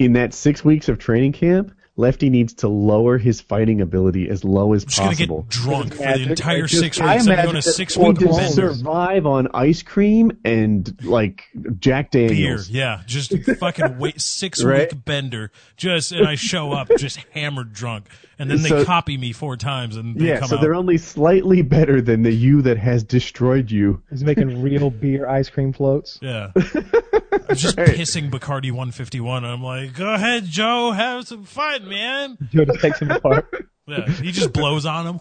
In that six weeks of training camp, Lefty needs to lower his fighting ability as low as possible. I'm just going to get drunk for the entire six weeks. I'm going to six weeks. He survive on ice cream and, like, Jack Daniels. Beer, yeah. Just fucking wait, six-week right? bender. Just, and I show up just hammered drunk. And then they so, copy me four times and they yeah, come so out. Yeah, so they're only slightly better than the you that has destroyed you. He's making real beer ice cream floats. Yeah. I'm just right. pissing Bacardi one fifty-one. I'm like, go ahead, Joe, have some fun, man. Joe just takes him apart. Yeah, he just blows on him.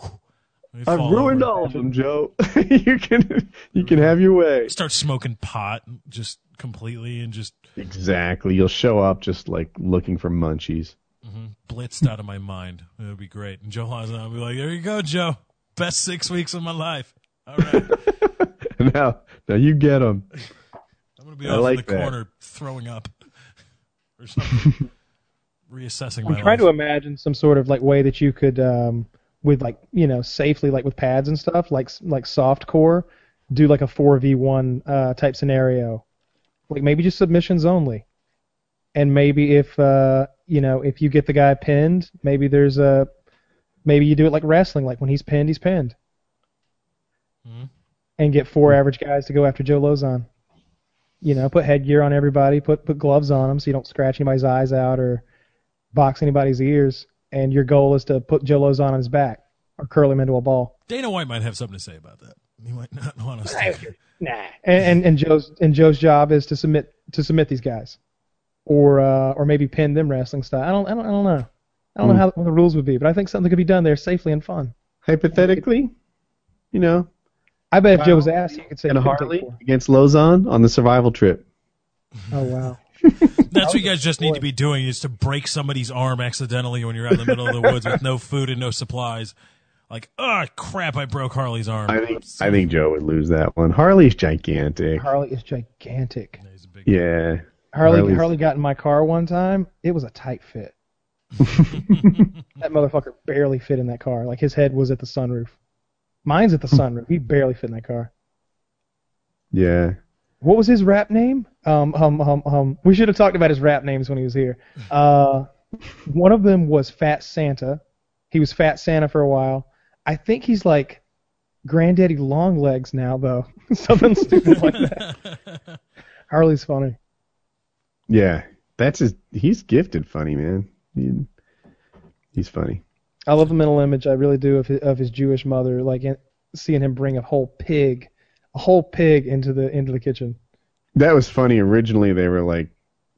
I've ruined over. all of them, Joe. you can you can have your way. Start smoking pot, just completely, and just exactly. You'll show up just like looking for munchies. Mm-hmm. Blitzed out of my mind. It would be great. And Joe Lauzon will be like, "There you go, Joe. Best six weeks of my life." All right. now, now you get them. I'm going to be off like in the that. corner throwing up or something, reassessing my I'm trying life. to imagine some sort of like way that you could, um, with like, you know, safely, like with pads and stuff, like like soft core, do like a four v one uh, type scenario. Like maybe just submissions only. And maybe if, uh, you know, if you get the guy pinned, maybe there's a, maybe you do it like wrestling, like when he's pinned, he's pinned. Mm-hmm. And get four average guys to go after Joe Lauzon. You know, put headgear on everybody, put put gloves on them so you don't scratch anybody's eyes out or box anybody's ears, and your goal is to put Joe Lauzon on his back or curl him into a ball. Dana White might have something to say about that. He might not want us to. Nah. And, and and Joe's and Joe's job is to submit to submit these guys, or uh, or maybe pin them wrestling style. I don't I don't I don't know. I don't mm. know how what the rules would be, but I think something could be done there safely and fun. Hypothetically, you know. I bet if Joe was asked, he could say. And Harley against Lauzon on the survival trip. Oh, wow. That's what you guys just need to be doing, is to break somebody's arm accidentally when you're out in the middle of the woods with no food and no supplies. Like, oh, crap, I broke Harley's arm. I think, I think Joe would lose that one. Harley's gigantic. Harley is gigantic. Yeah. He's a big yeah. Harley, Harley got in my car one time. It was a tight fit. That motherfucker barely fit in that car. Like, his head was at the sunroof. Mine's at the sunroof. He barely fit in that car. Yeah. What was his rap name? Um, um, um, um. We should have talked about his rap names when he was here. Uh, one of them was Fat Santa. He was Fat Santa for a while. I think he's like Granddaddy Longlegs now, though. Something stupid like that. Harley's funny. Yeah, that's his. He's gifted funny, man. He, he's funny. I love the mental image, I really do, of his, of his Jewish mother, like in, seeing him bring a whole pig, a whole pig into the into the kitchen. That was funny. Originally, they were like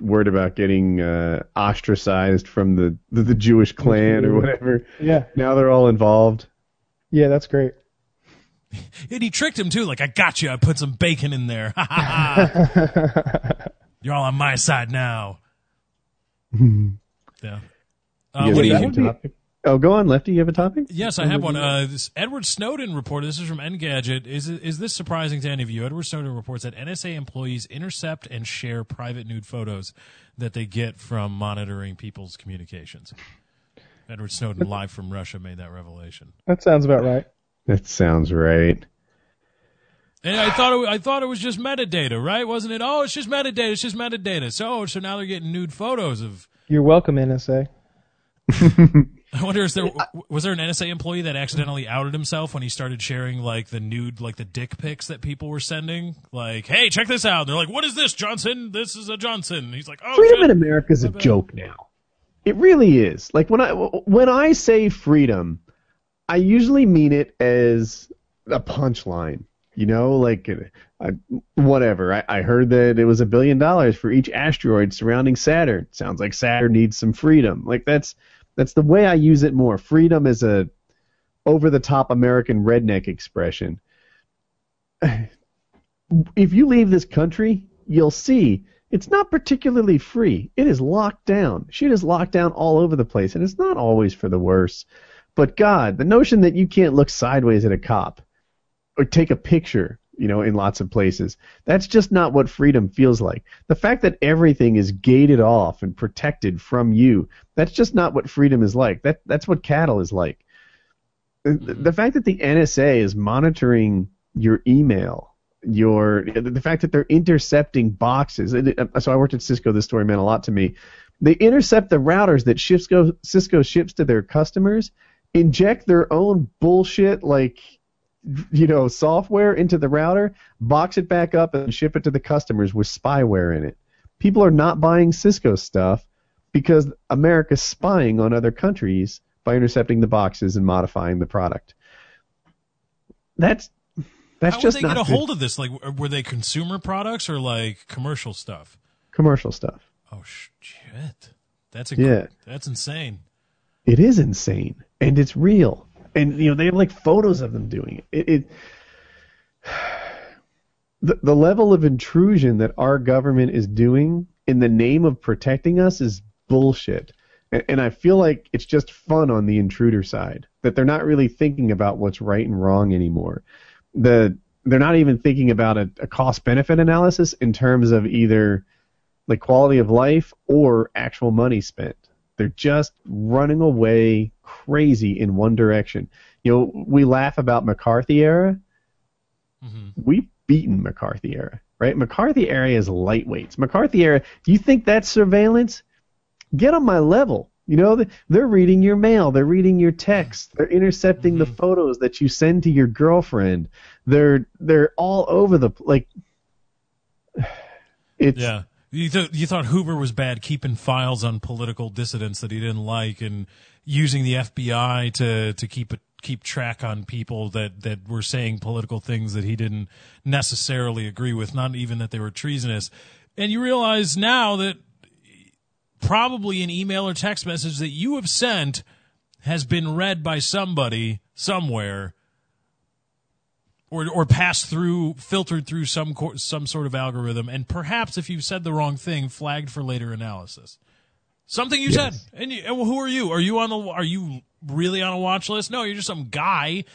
worried about getting uh, ostracized from the, the the Jewish clan or whatever. Yeah. Now they're all involved. Yeah, that's great. And he tricked him too. Like, I got you. I put some bacon in there. You're all on my side now. Yeah. Uh, what do you? Topic? Oh, go on, Lefty. You have a topic? Yes, I have one. Uh, this Edward Snowden reported. This is from Engadget. Is is this surprising to any of you? Edward Snowden reports that N S A employees intercept and share private nude photos that they get from monitoring people's communications. Edward Snowden, live from Russia, made that revelation. That sounds about right. That sounds right. And I thought it, I thought it was just metadata, right? Wasn't it? Oh, it's just metadata. It's just metadata. So so now they're getting nude photos of. You're welcome, N S A. I wonder, is there was there an N S A employee that accidentally outed himself when he started sharing like the nude, like the dick pics that people were sending? Like, hey, check this out. And they're like, what is this, Johnson? This is a Johnson. And he's like, oh, freedom shit. In America is a joke now. It really is. Like when I when I say freedom, I usually mean it as a punchline. You know, like I, whatever. I, I heard that it was a billion dollars for each asteroid surrounding Saturn. Sounds like Saturn needs some freedom. Like that's. That's the way I use it more. Freedom is a over-the-top American redneck expression. If you leave this country, you'll see it's not particularly free. It is locked down. Shit is locked down all over the place, and it's not always for the worse. But, God, the notion that you can't look sideways at a cop or take a picture, you know, in lots of places, that's just not what freedom feels like. The fact that everything is gated off and protected from you, that's just not what freedom is like. That that's what cattle is like. The, the fact that the N S A is monitoring your email, your the fact that they're intercepting boxes. So I worked at Cisco. This story meant a lot to me. They intercept the routers that Cisco, Cisco ships to their customers, inject their own bullshit like you know, software into the router, box it back up, and ship it to the customers with spyware in it. People are not buying Cisco stuff because America's spying on other countries by intercepting the boxes and modifying the product. That's that's How just would they not get a good. Hold of this? Like, were they consumer products or like commercial stuff? Commercial stuff. Oh shit! That's a yeah. That's insane. It is insane, and it's real. And you know they have like photos of them doing it. It, it the the level of intrusion that our government is doing in the name of protecting us is bullshit. And, and I feel like it's just fun on the intruder side that they're not really thinking about what's right and wrong anymore. The they're not even thinking about a, a cost benefit analysis in terms of either like quality of life or actual money spent. They're just running away crazy in one direction. You know, we laugh about McCarthy era. Mm-hmm. We've beaten McCarthy era, right? McCarthy era is lightweights. McCarthy era, you think that's surveillance? Get on my level. You know, they're reading your mail. They're reading your texts. They're intercepting mm-hmm. the photos that you send to your girlfriend. They're they're all over the like. It's. Yeah. You, th- you thought Hoover was bad, keeping files on political dissidents that he didn't like, and using the F B I to to keep a, keep track on people that, that were saying political things that he didn't necessarily agree with, not even that they were treasonous. And you realize now that probably an email or text message that you have sent has been read by somebody somewhere, or or passed through, filtered through some co- some sort of algorithm, and perhaps if you've said the wrong thing, flagged for later analysis. Something you yes. said, and, you, and who are you? Are you on the? Are you really on a watch list? No, you're just some guy,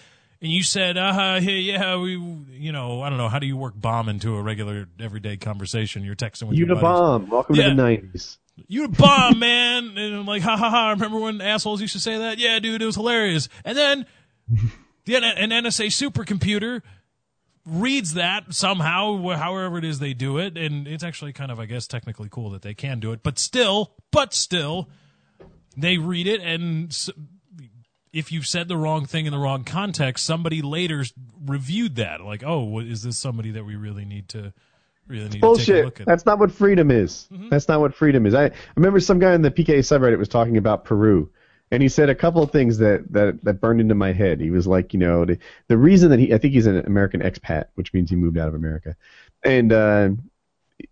and you said, "Uh huh, hey, yeah, we, you know, I don't know. How do you work bomb into a regular everyday conversation? You're texting with Unabomb. Your buddies. Welcome yeah. to the nineties. Unabomb, man, and I'm like, ha ha ha. Remember when assholes used to say that? Yeah, dude, it was hilarious. And then. Yeah, an N S A supercomputer reads that somehow, however it is they do it, and it's actually kind of, I guess, technically cool that they can do it, but still, but still, they read it, and if you've said the wrong thing in the wrong context, somebody later reviewed that, like, oh, is this somebody that we really need to... Really need bullshit. To take a look at. That's not what freedom is. Mm-hmm. That's not what freedom is. I, I remember some guy in the P K A subreddit was talking about Peru. And he said a couple of things that, that, that burned into my head. He was like, you know, the, the reason that he, I think he's an American expat, which means he moved out of America. And uh,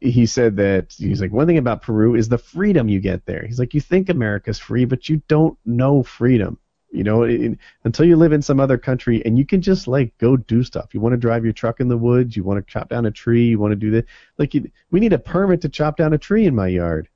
he said that, he's like, one thing about Peru is the freedom you get there. He's like, you think America's free, but you don't know freedom. You know, in, until you live in some other country and you can just, like, go do stuff. You want to drive your truck in the woods. You want to chop down a tree. You want to do this. Like, you, we need a permit to chop down a tree in my yard.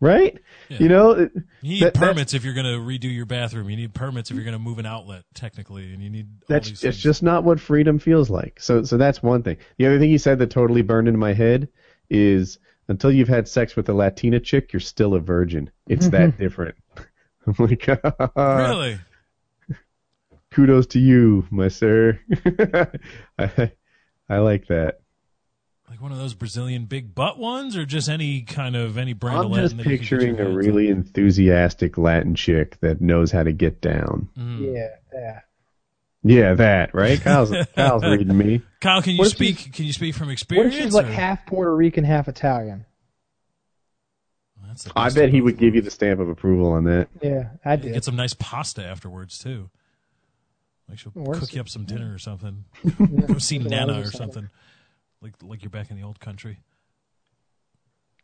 Right? Yeah. You know? You need that, permits if you're going to redo your bathroom. You need permits if you're going to move an outlet, technically. And you need all that's, these things. That's just not what freedom feels like. So, so that's one thing. The other thing he said that totally burned into my head is, until you've had sex with a Latina chick, you're still a virgin. It's that different. I'm like, really? Kudos to you, my sir. I, I like that. Like one of those Brazilian big butt ones, or just any kind of any brand I'm of Latin. I'm just picturing a really to. enthusiastic Latin chick that knows how to get down. Mm. Yeah, that. Yeah, that right. Kyle's, Kyle's reading me. Kyle, can you speak? Can you speak from experience? What if she's like half Puerto Rican, half Italian? I bet he would give you the stamp of approval on that. Yeah, I did. Get some nice pasta afterwards, too. Like she'll cook you up some dinner or something. Go see Nana or something. Like like you're back in the old country.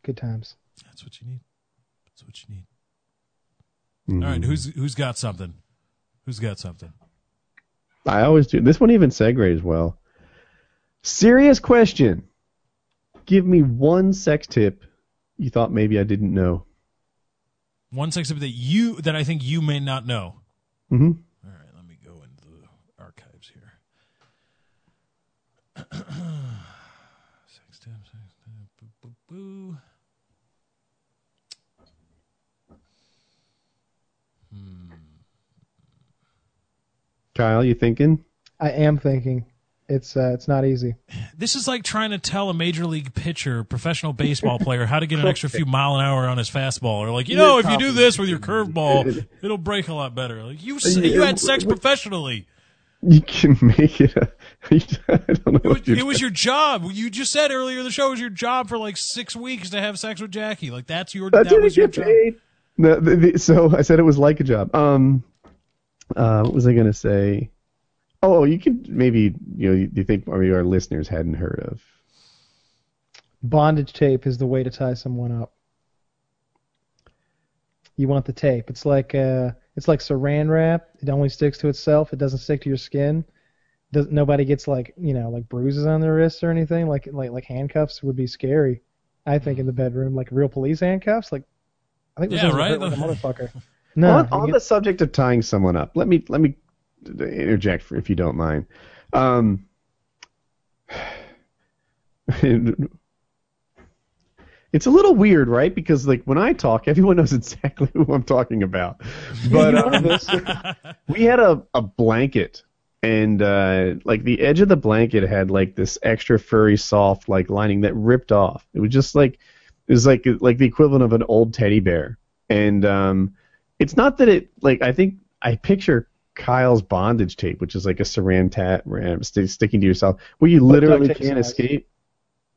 Good times. That's what you need. That's what you need. Mm-hmm. All right, who's who's got something? Who's got something? I always do. This one even segues well. Serious question. Give me one sex tip you thought maybe I didn't know. One sex tip that you that I think you may not know. Mm-hmm. All right, let me go into the archives here. Sex tip, sex tip, boo, boo, boo. Hmm. Kyle, you thinking? I am thinking. It's uh, it's not easy. This is like trying to tell a major league pitcher, professional baseball player, how to get an extra few mile an hour on his fastball, or like, you know, if you do this with your curveball, it'll break a lot better. Like you, you had sex professionally. You can make it. A, I don't know. It was, it was your job. You just said earlier in the show it was your job for like six weeks to have sex with Jackie. Like that's your. I that didn't was get your paid. Job. No, the, the, so I said it was like a job. Um, uh, what was I gonna say? Oh, you could maybe, you know, you, you think maybe our listeners hadn't heard of. Bondage tape is the way to tie someone up. You want the tape. It's like uh, it's like saran wrap. It only sticks to itself. It doesn't stick to your skin. Doesn't, nobody gets like, you know, like bruises on their wrists or anything. Like like like handcuffs would be scary, I think, in the bedroom. Like real police handcuffs. Like I think yeah, right? Like a motherfucker. No, on on get, the subject of tying someone up, let me let me. interject for, if you don't mind. Um, it's a little weird, right? Because like when I talk, everyone knows exactly who I'm talking about. But uh, we had a, a blanket, and uh, like the edge of the blanket had like this extra furry, soft like lining that ripped off. It was just like it was like like the equivalent of an old teddy bear. And um, it's not that it like I think I picture. Kyle's bondage tape, which is like a saran tat st- sticking to yourself, where you literally can't escape,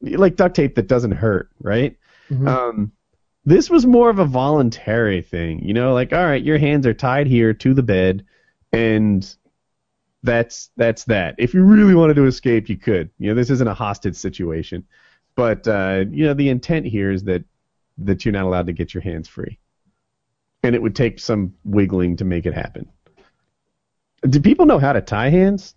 like duct tape that doesn't hurt, right? Mm-hmm. Um, this was more of a voluntary thing, you know, like all right, your hands are tied here to the bed, and that's that's that. If you really wanted to escape, you could. You know, this isn't a hostage situation, but uh, you know, the intent here is that that you're not allowed to get your hands free, and it would take some wiggling to make it happen. Do people know how to tie hands?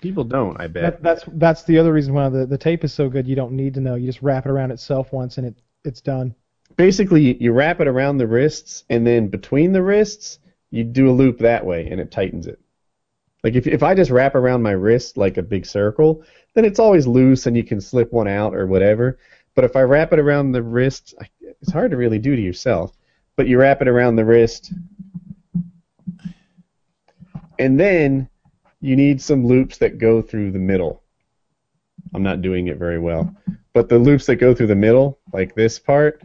People don't, I bet. That, that's that's the other reason why the, the tape is so good. You don't need to know. You just wrap it around itself once, and it it's done. Basically, you wrap it around the wrists, and then between the wrists, you do a loop that way, and it tightens it. Like if if I just wrap around my wrist like a big circle, then it's always loose, and you can slip one out or whatever. But if I wrap it around the wrist, it's hard to really do to yourself. But you wrap it around the wrist. And then you need some loops that go through the middle. I'm not doing it very well. But the loops that go through the middle, like this part,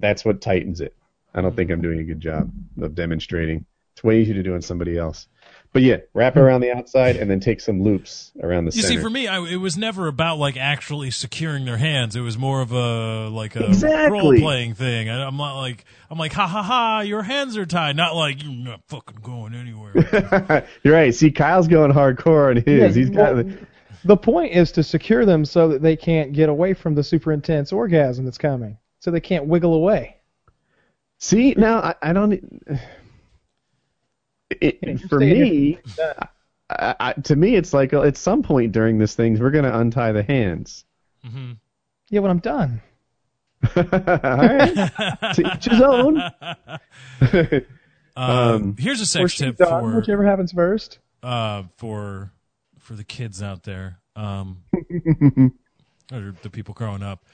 that's what tightens it. I don't think I'm doing a good job of demonstrating. It's way easier to do on somebody else. But yeah, wrap it around the outside and then take some loops around the you center. You see, for me, I, it was never about like actually securing their hands. It was more of a like a exactly. role playing thing. I, I'm not like I'm like ha ha ha, your hands are tied. Not like you're not fucking going anywhere. You're right. See, Kyle's going hardcore on his. Yeah, He's got. Well, the point is to secure them so that they can't get away from the super intense orgasm that's coming, so they can't wiggle away. See, now I, I don't. It, for me, I, I, to me, it's like at some point during this thing, we're going to untie the hands. Mm-hmm. Yeah, but I'm done. All right. To each his own. um, um, here's a sex tip done, for whichever happens first. Uh, for for the kids out there, um, or the people growing up.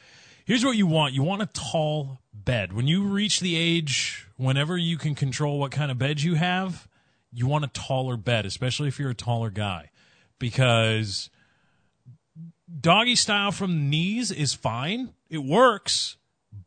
Here's what you want. You want a tall bed. When you reach the age, whenever you can control what kind of bed you have. You want a taller bed, especially if you're a taller guy, because doggy style from knees is fine. It works,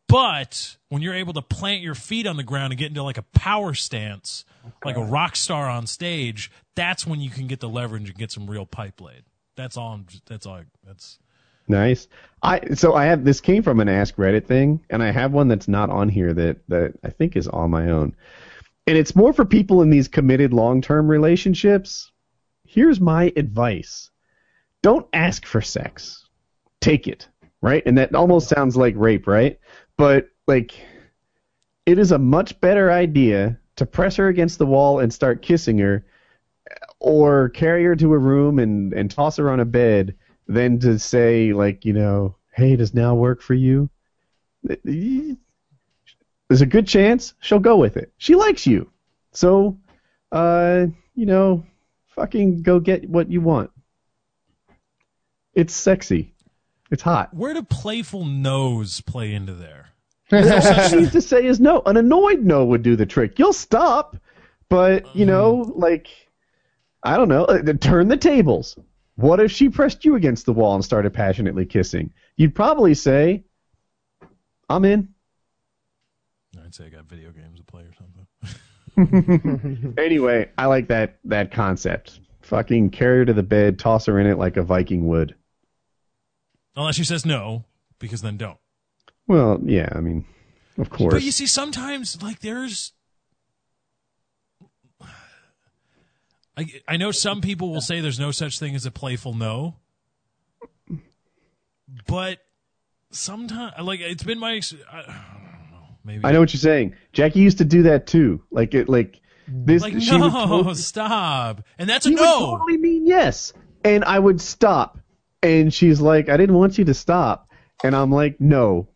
but when you're able to plant your feet on the ground and get into like a power stance, okay. like a rock star on stage, that's when you can get the leverage and get some real pipe laid. That's all. I'm, that's all. That's nice. I so I have this came from an Ask Reddit thing, and I have one that's not on here that that I think is on my own. And it's more for people in these committed long-term relationships. Here's my advice. Don't ask for sex. Take it, right? And that almost sounds like rape, right? But, like, it is a much better idea to press her against the wall and start kissing her or carry her to a room and, and toss her on a bed than to say, like, you know, hey, does now work for you? There's a good chance she'll go with it. She likes you. So, uh, you know, fucking go get what you want. It's sexy. It's hot. Where do playful no's play into there? What she needs to say is no. An annoyed no would do the trick. You'll stop, but, you know, like, I don't know, turn the tables. What if she pressed you against the wall and started passionately kissing? You'd probably say, I'm in. I'd say I got video games to play or something. Anyway, I like that that concept. Fucking carry her to the bed, toss her in it like a Viking would. Unless she says no, because then don't. Well, yeah, I mean, of course. But you see, sometimes, like, there's... I, I know some people will say there's no such thing as a playful no. But sometimes, like, it's been my... I, Maybe. I know what you're saying. Jackie used to do that too. Like it, like this. Like she no, would totally, stop. And that's a she no. She would totally mean yes, and I would stop. And she's like, I didn't want you to stop. And I'm like, no,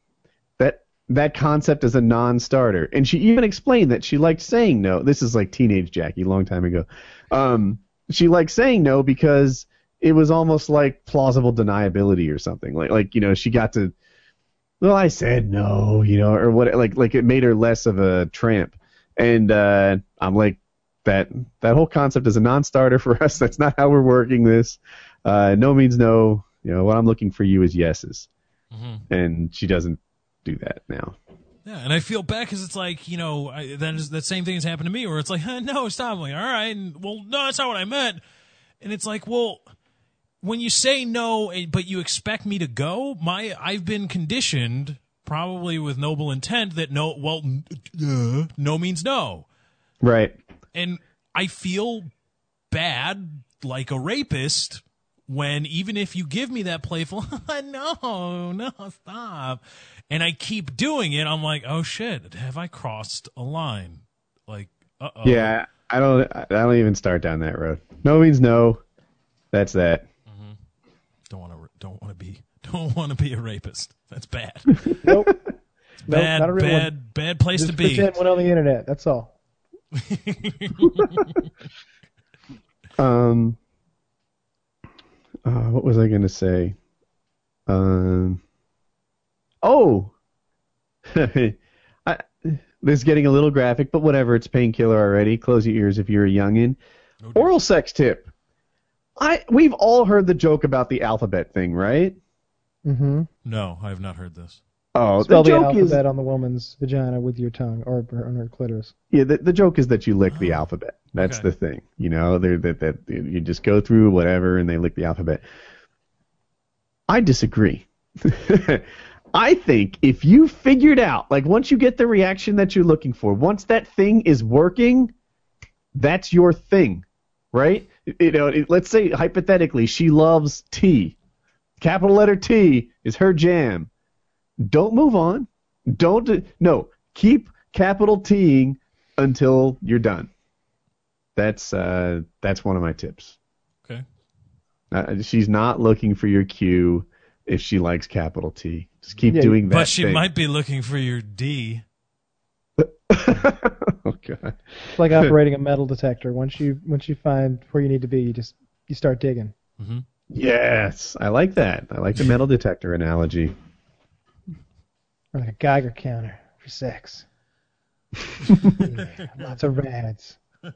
that that concept is a non-starter. And she even explained that she liked saying no. This is like teenage Jackie, long time ago. Um, she liked saying no because it was almost like plausible deniability or something. Like like you know, she got to. Well, I said no, you know, or what? Like, like it made her less of a tramp, and uh, I'm like, that that whole concept is a non-starter for us. That's not how we're working this. Uh, no means no. You know, what I'm looking for you is yeses, mm-hmm. and she doesn't do that now. Yeah, and I feel bad because it's like, you know, I, that is that same thing has happened to me, where it's like, huh, no, stop. I'm like, all right, and, well, no, that's not what I meant, and it's like, well. When you say no, but you expect me to go, my I've been conditioned, probably with noble intent, that no, well, uh, no means no. Right. And I feel bad, like a rapist, when even if you give me that playful, no, no, stop, and I keep doing it, I'm like, oh shit, have I crossed a line? Like, uh oh. Yeah, I don't, I don't even start down that road. No means no. That's that. Don't want to. Don't want to be. Don't want to be a rapist. That's bad. Nope. Bad. Nope, bad. One. Bad place just to be. One on the internet. That's all. um. Uh, what was I going to say? Um. Oh. I, this is getting a little graphic, but whatever. It's painkiller already. Close your ears if you're a youngin. No Oral sex tip. I we've all heard the joke about the alphabet thing, right? Mm-hmm. No, I have not heard this. Oh, spell the, the joke alphabet is... on the woman's vagina with your tongue or on her clitoris. Yeah, the, the joke is that you lick the alphabet. That's okay. The thing. You know, that that that you just go through whatever and they lick the alphabet. I disagree. I think if you figured out, like once you get the reaction that you're looking for, once that thing is working, that's your thing, right? You know, it, let's say hypothetically she loves tea. Capital letter T is her jam. Don't move on. Don't no. Keep capital T-ing until you're done. That's uh, that's one of my tips. Okay. Uh, she's not looking for your cue if she likes capital T. Just keep yeah, doing that. But she thing. might be looking for your D. Oh God. It's like operating a metal detector. Once you once you find where you need to be, you just you start digging. Mm-hmm. Yes, I like that. I like the metal detector analogy. Or like a Geiger counter for sex. Yeah, lots of rads. You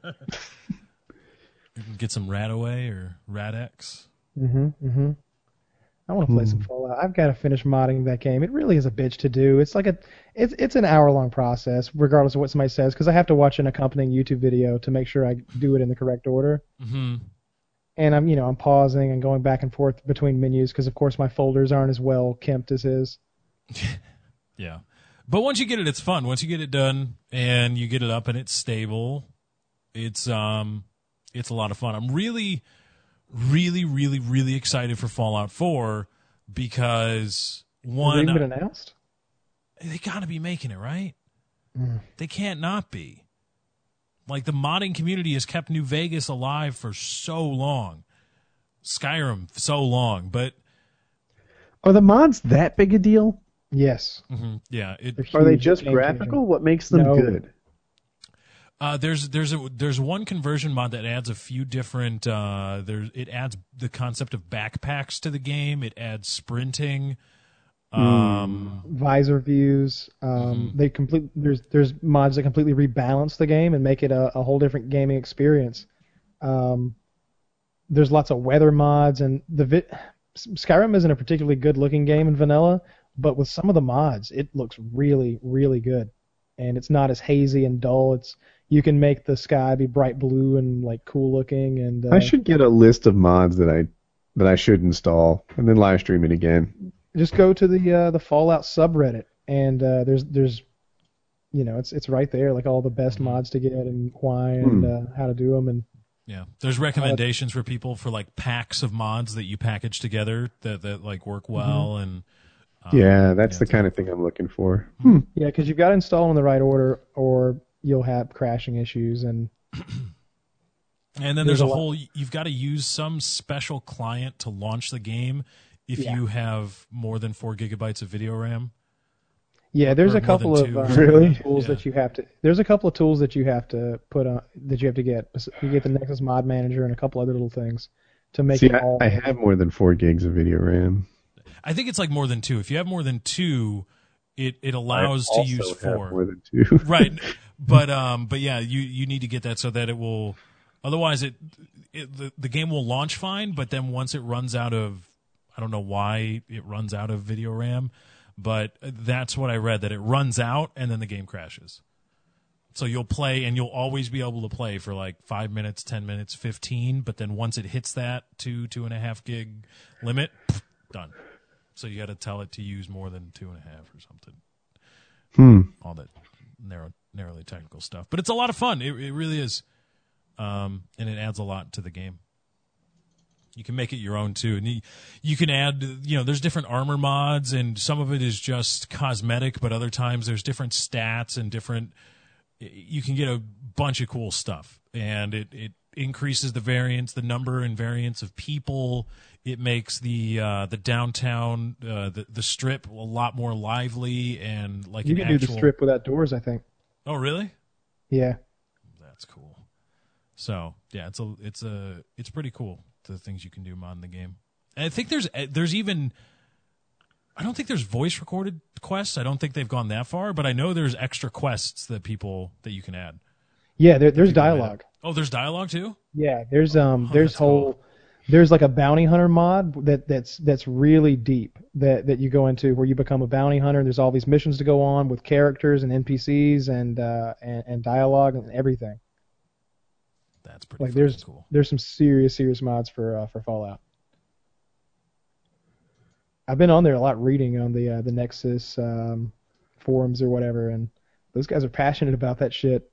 can get some Rat Away or Rat X. Mm-hmm, mm-hmm. I want to play mm. some Fallout. I've got to finish modding that game. It really is a bitch to do. It's like a, it's it's an hour-long process, regardless of what somebody says, because I have to watch an accompanying YouTube video to make sure I do it in the correct order. Mm-hmm. And I'm, you know, I'm pausing and going back and forth between menus because, of course, my folders aren't as well kempt as his. Yeah. But once you get it, it's fun. Once you get it done and you get it up and it's stable, it's um, it's a lot of fun. I'm really, really, really, really excited for Fallout four because, one... Has it been announced? They got to be making it, right? Mm. They can't not be. Like, the modding community has kept New Vegas alive for so long. Skyrim, so long, but... Are the mods that big a deal? Yes. Mm-hmm. Yeah. It, Are they just graphical? Changer. What makes them no. good? Uh, there's there's a, there's one conversion mod that adds a few different. Uh, there it adds the concept of backpacks to the game. It adds sprinting, um, mm. visor views. Um, mm. They complete. There's there's mods that completely rebalance the game and make it a, a whole different gaming experience. Um, there's lots of weather mods and the vi- Skyrim isn't a particularly good looking game in vanilla. But with some of the mods, it looks really, really good. And it's not as hazy and dull. It's you can make the sky be bright blue and like cool looking. And uh, I should get a list of mods that I that I should install and then live stream it again. Just go to the uh, the Fallout subreddit and uh, there's there's you know it's it's right there like all the best mods to get and why and mm. uh, how to do them and. Yeah, there's recommendations uh, for people for like packs of mods that you package together that that like work well mm-hmm. and. Um, yeah, that's yeah, the kind of thing I'm looking for. Hmm. Yeah, because you've got to install in the right order, or you'll have crashing issues. And and then there's, there's a whole – you've got to use some special client to launch the game if yeah. you have more than four gigabytes of video RAM. Yeah, there's a couple of uh, really? tools yeah. that you have to – there's a couple of tools that you have to put on – that you have to get. You get the Nexus Mod Manager and a couple other little things to make See, it I, all – I have more than four gigs of video RAM. I think it's like more than two. If you have more than two, it, it allows to use four. Have more than two. Right. But um but yeah, you, you need to get that so that it will otherwise it, it the, the game will launch fine, but then once it runs out of I don't know why it runs out of video RAM, but that's what I read that it runs out and then the game crashes. So you'll play and you'll always be able to play for like five minutes, ten minutes, fifteen, but then once it hits that two, two and a half gig limit, done. So you got to tell it to use more than two and a half or something. Hmm. All that narrow, narrowly technical stuff, but it's a lot of fun. It, it really is, um, and it adds a lot to the game. You can make it your own too, and you, you can add. You know, there's different armor mods, and some of it is just cosmetic, but other times there's different stats and different. You can get a bunch of cool stuff, and it it increases the variance, the number and variance of people. It makes the uh, the downtown, uh, the the strip a lot more lively and like you an can actual... do the strip without doors, I think. Oh, really? Yeah, that's cool. So yeah, it's a it's a it's pretty cool the things you can do mod in the game. And I think there's there's even I don't think there's voice recorded quests. I don't think they've gone that far, but I know there's extra quests that people that you can add. Yeah, there, there's dialogue. Oh, there's dialogue too? Yeah, there's um oh, there's whole. Cool. There's like a bounty hunter mod that, that's that's really deep that, that you go into where you become a bounty hunter. There's all these missions to go on with characters and N P Cs and uh, and, and dialogue and everything. That's pretty like there's cool. There's some serious serious mods for uh, for Fallout. I've been on there a lot reading on the uh, the Nexus um, forums or whatever, and those guys are passionate about that shit.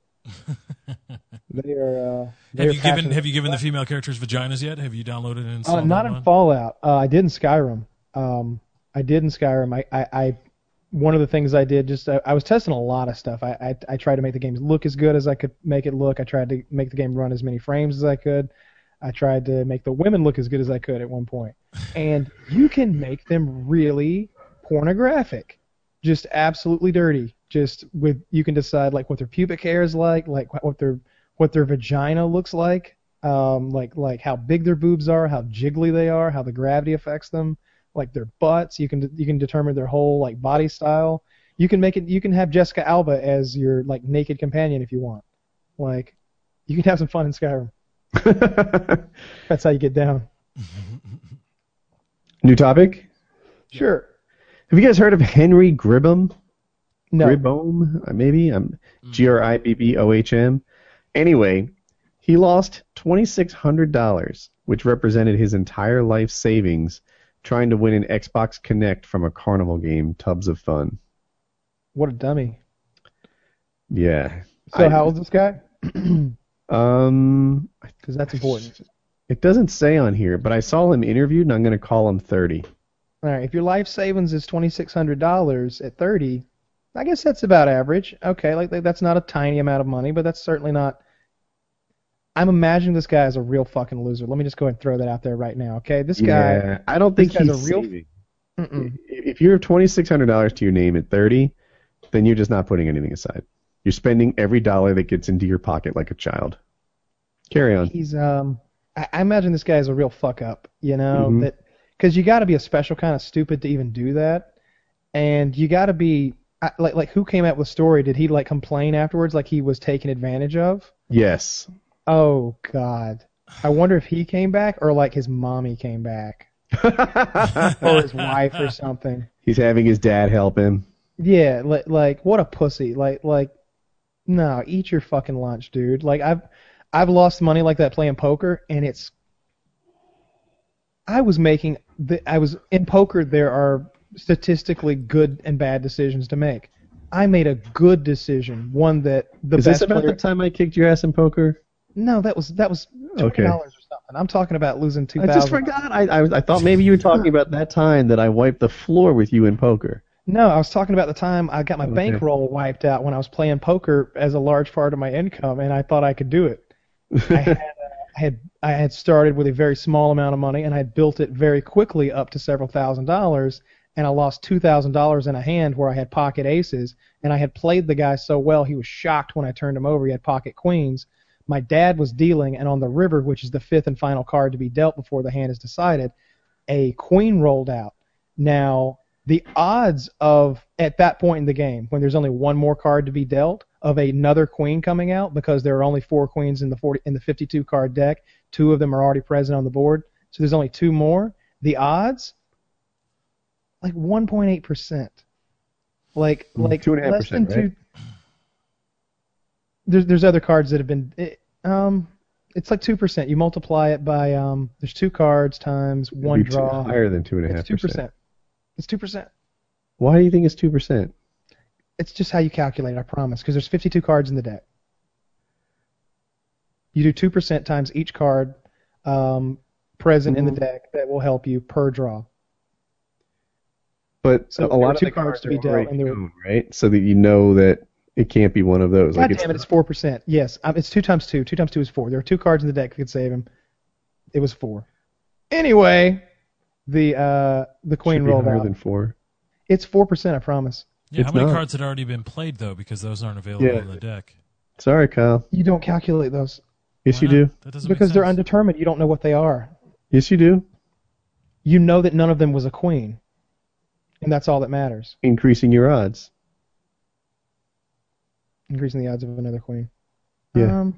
They are. Uh, they have, you are given, have you given the female characters vaginas yet? Have you downloaded and installed uh, Not online? In Fallout. Uh, I did in Skyrim. Um, I did in Skyrim. I, I, I, one of the things I did just I, I was testing a lot of stuff. I, I I tried to make the game look as good as I could make it look. I tried to make the game run as many frames as I could. I tried to make the women look as good as I could at one point. And you can make them really pornographic, just absolutely dirty. Just with you can decide like what their pubic hair is like, like what their what their vagina looks like, um, like like how big their boobs are, how jiggly they are, how the gravity affects them, like their butts. You can you can determine their whole like body style. You can make it. You can have Jessica Alba as your like naked companion if you want. Like you can have some fun in Skyrim. That's how you get down. New topic? Sure. Have you guys heard of Henry Gribham? No. Gribham, maybe? Um, G R I B B O H M. Anyway, he lost two thousand six hundred dollars, which represented his entire life savings, trying to win an Xbox Connect from a carnival game, Tubs of Fun. What a dummy. Yeah. So I, how old is this guy? Um, because that's important. It doesn't say on here, but I saw him interviewed, and I'm going to call him thirty. All right. If your life savings is two thousand six hundred dollars at thirty, I guess that's about average. Okay, like that's not a tiny amount of money, but that's certainly not. I'm imagining this guy is a real fucking loser. Let me just go ahead and throw that out there right now. Okay, this guy. Yeah, I don't think he's a real. Saving. Mm-mm. If you're two thousand six hundred dollars to your name at thirty, then you're just not putting anything aside. You're spending every dollar that gets into your pocket like a child. Carry on. He's um, I, I imagine this guy is a real fuck up, you know, mm-hmm. that because you got to be a special kind of stupid to even do that, and you got to be I, like like who came out with the story? Did he like complain afterwards, like he was taken advantage of? Yes. Oh God, I wonder if he came back or like his mommy came back, or his wife or something. He's having his dad help him. Yeah, like, like what a pussy. Like like no, eat your fucking lunch, dude. Like I've I've lost money like that playing poker, and it's I was making the, I was in poker there are statistically good and bad decisions to make. I made a good decision, one that the Is best this about player, the time I kicked your ass in poker? No, that was that was two hundred dollars okay. or something. I'm talking about losing two thousand dollars. I just forgot. I, I I thought maybe you were talking about that time that I wiped the floor with you in poker. No, I was talking about the time I got my okay. bankroll wiped out when I was playing poker as a large part of my income, and I thought I could do it. I, had, uh, I had I had started with a very small amount of money, and I had built it very quickly up to several thousand dollars, and I lost two thousand dollars in a hand where I had pocket aces, and I had played the guy so well he was shocked when I turned him over. He had pocket queens. My dad was dealing, and on the river, which is the fifth and final card to be dealt before the hand is decided, a queen rolled out. Now, the odds of, at that point in the game, when there's only one more card to be dealt, of another queen coming out, because there are only four queens in the forty in the fifty-two card deck, two of them are already present on the board, so there's only two more, the odds, like one point eight percent. Like, like two point five percent, less than two... Right? There's, there's other cards that have been... It, um, it's like two percent. You multiply it by... Um, there's two cards times one draw. It's higher than two point five percent. It's two percent. It's two percent. Why do you think it's two percent? It's just how you calculate it, I promise, because there's fifty-two cards in the deck. You do two percent times each card um, present mm-hmm. in the deck that will help you per draw. But so a lot of the cards, cards to be dealt, and known, right? So that you know that it can't be one of those. God like damn it's, it, it's four percent. Yes, um, it's two times two. two times two is four. There are two cards in the deck that could save him. It was four. Anyway, the uh, the queen rolled out. Higher than four. It's four percent, I promise. Yeah, it's how many not. cards had already been played, though, because those aren't available yeah. in the deck? Sorry, Kyle. You don't calculate those. Yes, Why you not? do. That doesn't because make sense. They're undetermined. You don't know what they are. Yes, you do. You know that none of them was a queen. And that's all that matters. Increasing your odds. Increasing the odds of another queen. Yeah. Um,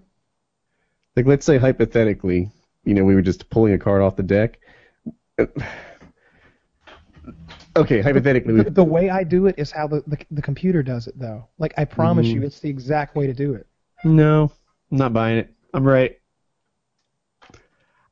like, let's say hypothetically, you know, we were just pulling a card off the deck. Okay, hypothetically. The, the way I do it is how the, the, the computer does it, though. Like, I promise mm. you, it's the exact way to do it. No, I'm not buying it. I'm right.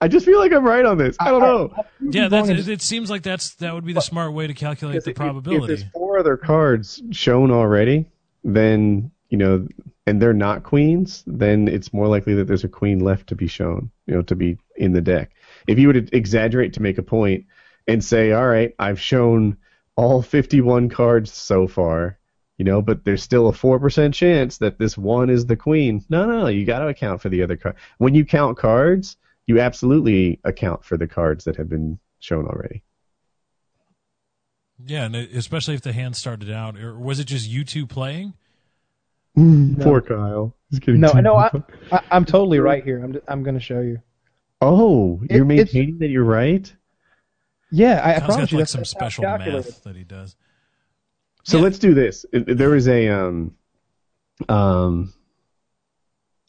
I just feel like I'm right on this. I don't I, know. I, I, yeah, that's, it, it seems like that's that would be the smart way to calculate if, the probability. If, if there's four other cards shown already, then, you know, and they're not queens, then it's more likely that there's a queen left to be shown, you know, to be in the deck. If you would exaggerate to make a point and say, all right, I've shown all fifty-one cards so far, you know, but there's still a four percent chance that this one is the queen. No, no, you got to account for the other card. When you count cards, you absolutely account for the cards that have been shown already. Yeah, and especially if the hand started out. Or was it just you two playing? No. Poor Kyle. He's getting no, no, I, I, I'm totally right here. I'm I'm going to show you. Oh, you're it, maintaining that you're right? Yeah, I, I promise you. Like that's some special math that he does. So yeah. Let's do this. There was a um, um,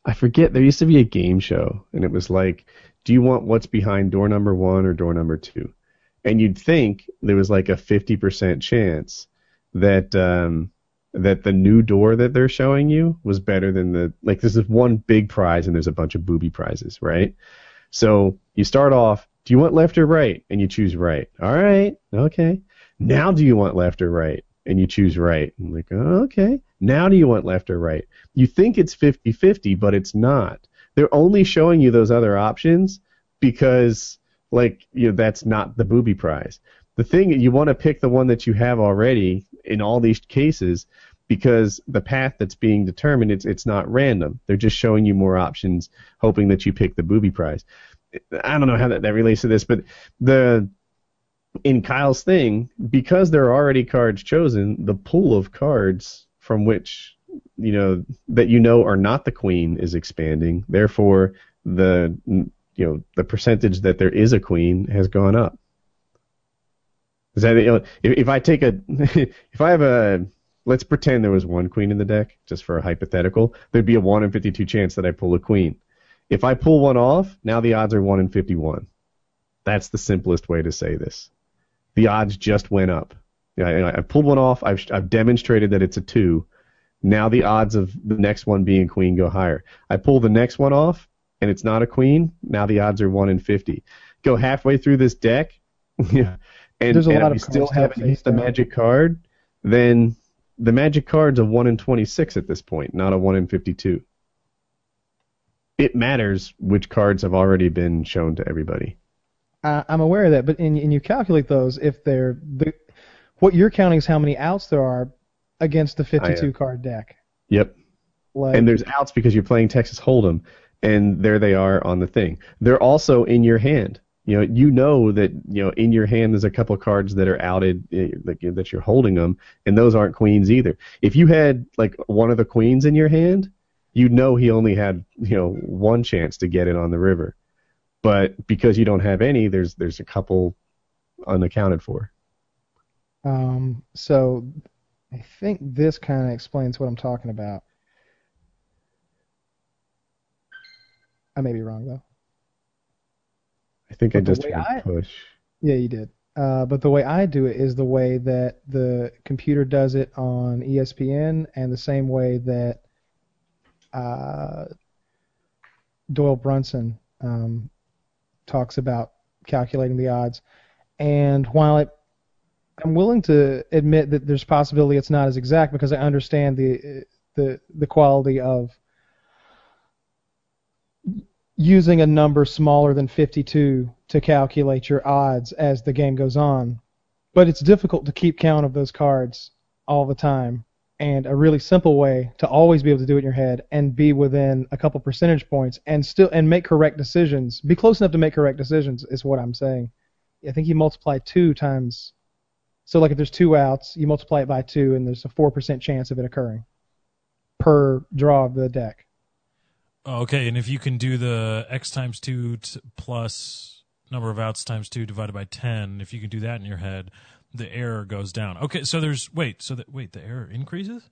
I forget. There used to be a game show, and it was like, do you want what's behind door number one or door number two? And you'd think there was like a fifty percent chance that um, that the new door that they're showing you was better than the like. This is one big prize, and there's a bunch of booby prizes, right? So you start off. Do you want left or right? And you choose right. All right. Okay. Now do you want left or right? And you choose right. And like, oh, okay. Now do you want left or right? You think it's fifty-fifty, but it's not. They're only showing you those other options because, like, you know, that's not the booby prize. The thing, you want to pick the one that you have already in all these cases because the path that's being determined, it's it's not random. They're just showing you more options, hoping that you pick the booby prize. I don't know how that, that relates to this, but the in Kyle's thing, because there are already cards chosen, the pool of cards from which, you know, that you know are not the queen is expanding. Therefore, the, you know, the percentage that there is a queen has gone up. Is that, you know, if, if I take a, if I have a, let's pretend there was one queen in the deck, just for a hypothetical, there'd be a one in fifty-two chance that I pull a queen. If I pull one off, now the odds are one in fifty-one. That's the simplest way to say this. The odds just went up. You know, I, I pulled one off. I've, I've demonstrated that it's a two. Now the odds of the next one being queen go higher. I pull the next one off, and it's not a queen. Now the odds are one in fifty. Go halfway through this deck, and, and if you still haven't hit the magic card, then the magic card's a one in twenty-six at this point, not a one in fifty-two. It matters which cards have already been shown to everybody. Uh, I'm aware of that, but and, and you calculate those if they're the, what you're counting is how many outs there are against the fifty-two card deck. Yep. Like, and there's outs because you're playing Texas Hold'em, and there they are on the thing. They're also in your hand. You know, you know that you know in your hand there's a couple of cards that are outed, like that you're holding them, and those aren't queens either. If you had like one of the queens in your hand, you know he only had, you know, one chance to get it on the river. But because you don't have any, there's there's a couple unaccounted for. Um, so I think this kind of explains what I'm talking about. I may be wrong, though. I think but I just heard I, push. Yeah, you did. Uh, but the way I do it is the way that the computer does it on E S P N and the same way that Uh, Doyle Brunson um, talks about calculating the odds. And while it, I'm willing to admit that there's a possibility it's not as exact because I understand the the the quality of using a number smaller than fifty-two to calculate your odds as the game goes on. But it's difficult to keep count of those cards all the time. And a really simple way to always be able to do it in your head and be within a couple percentage points and still and make correct decisions, be close enough to make correct decisions is what I'm saying. I think you multiply two times. So like if there's two outs, you multiply it by two, and there's a four percent chance of it occurring per draw of the deck. Okay, and if you can do the x times two t- plus number of outs times two divided by ten, if you can do that in your head, the error goes down. Okay, so there's wait, so that wait, the error increases?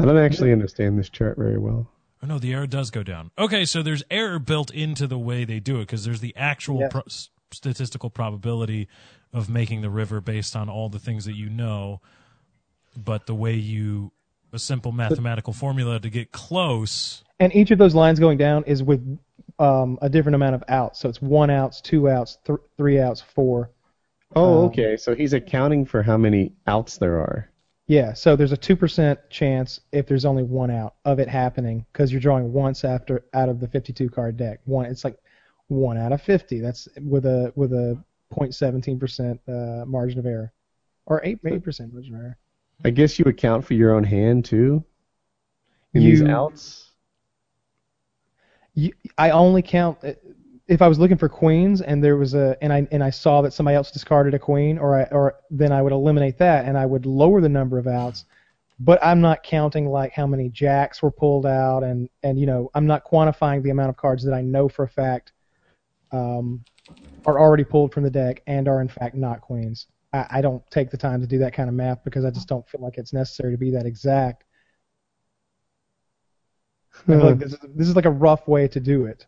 I don't actually understand this chart very well. Oh, no, the error does go down. Okay, so there's error built into the way they do it because there's the actual yeah. pro- statistical probability of making the river based on all the things that you know, but the way you... a simple mathematical formula to get close. And each of those lines going down is with um, a different amount of outs. So it's one outs, two outs, th- three outs, four. Oh, um, okay. So he's accounting for how many outs there are. Yeah, so there's a two percent chance if there's only one out of it happening because you're drawing once after out of the fifty-two card deck. One, it's like one out of fifty. That's with a with a zero point one seven percent uh, margin of error. Or eight percent margin of error. I guess you account for your own hand, too, in you, these outs? You, I only count... If I was looking for queens and there was a and I and I saw that somebody else discarded a queen, or I, or then I would eliminate that and I would lower the number of outs, but I'm not counting like how many jacks were pulled out and, and you know, I'm not quantifying the amount of cards that I know for a fact um, are already pulled from the deck and are in fact not queens. I don't take the time to do that kind of math because I just don't feel like it's necessary to be that exact. Look, this, is, this is like a rough way to do it.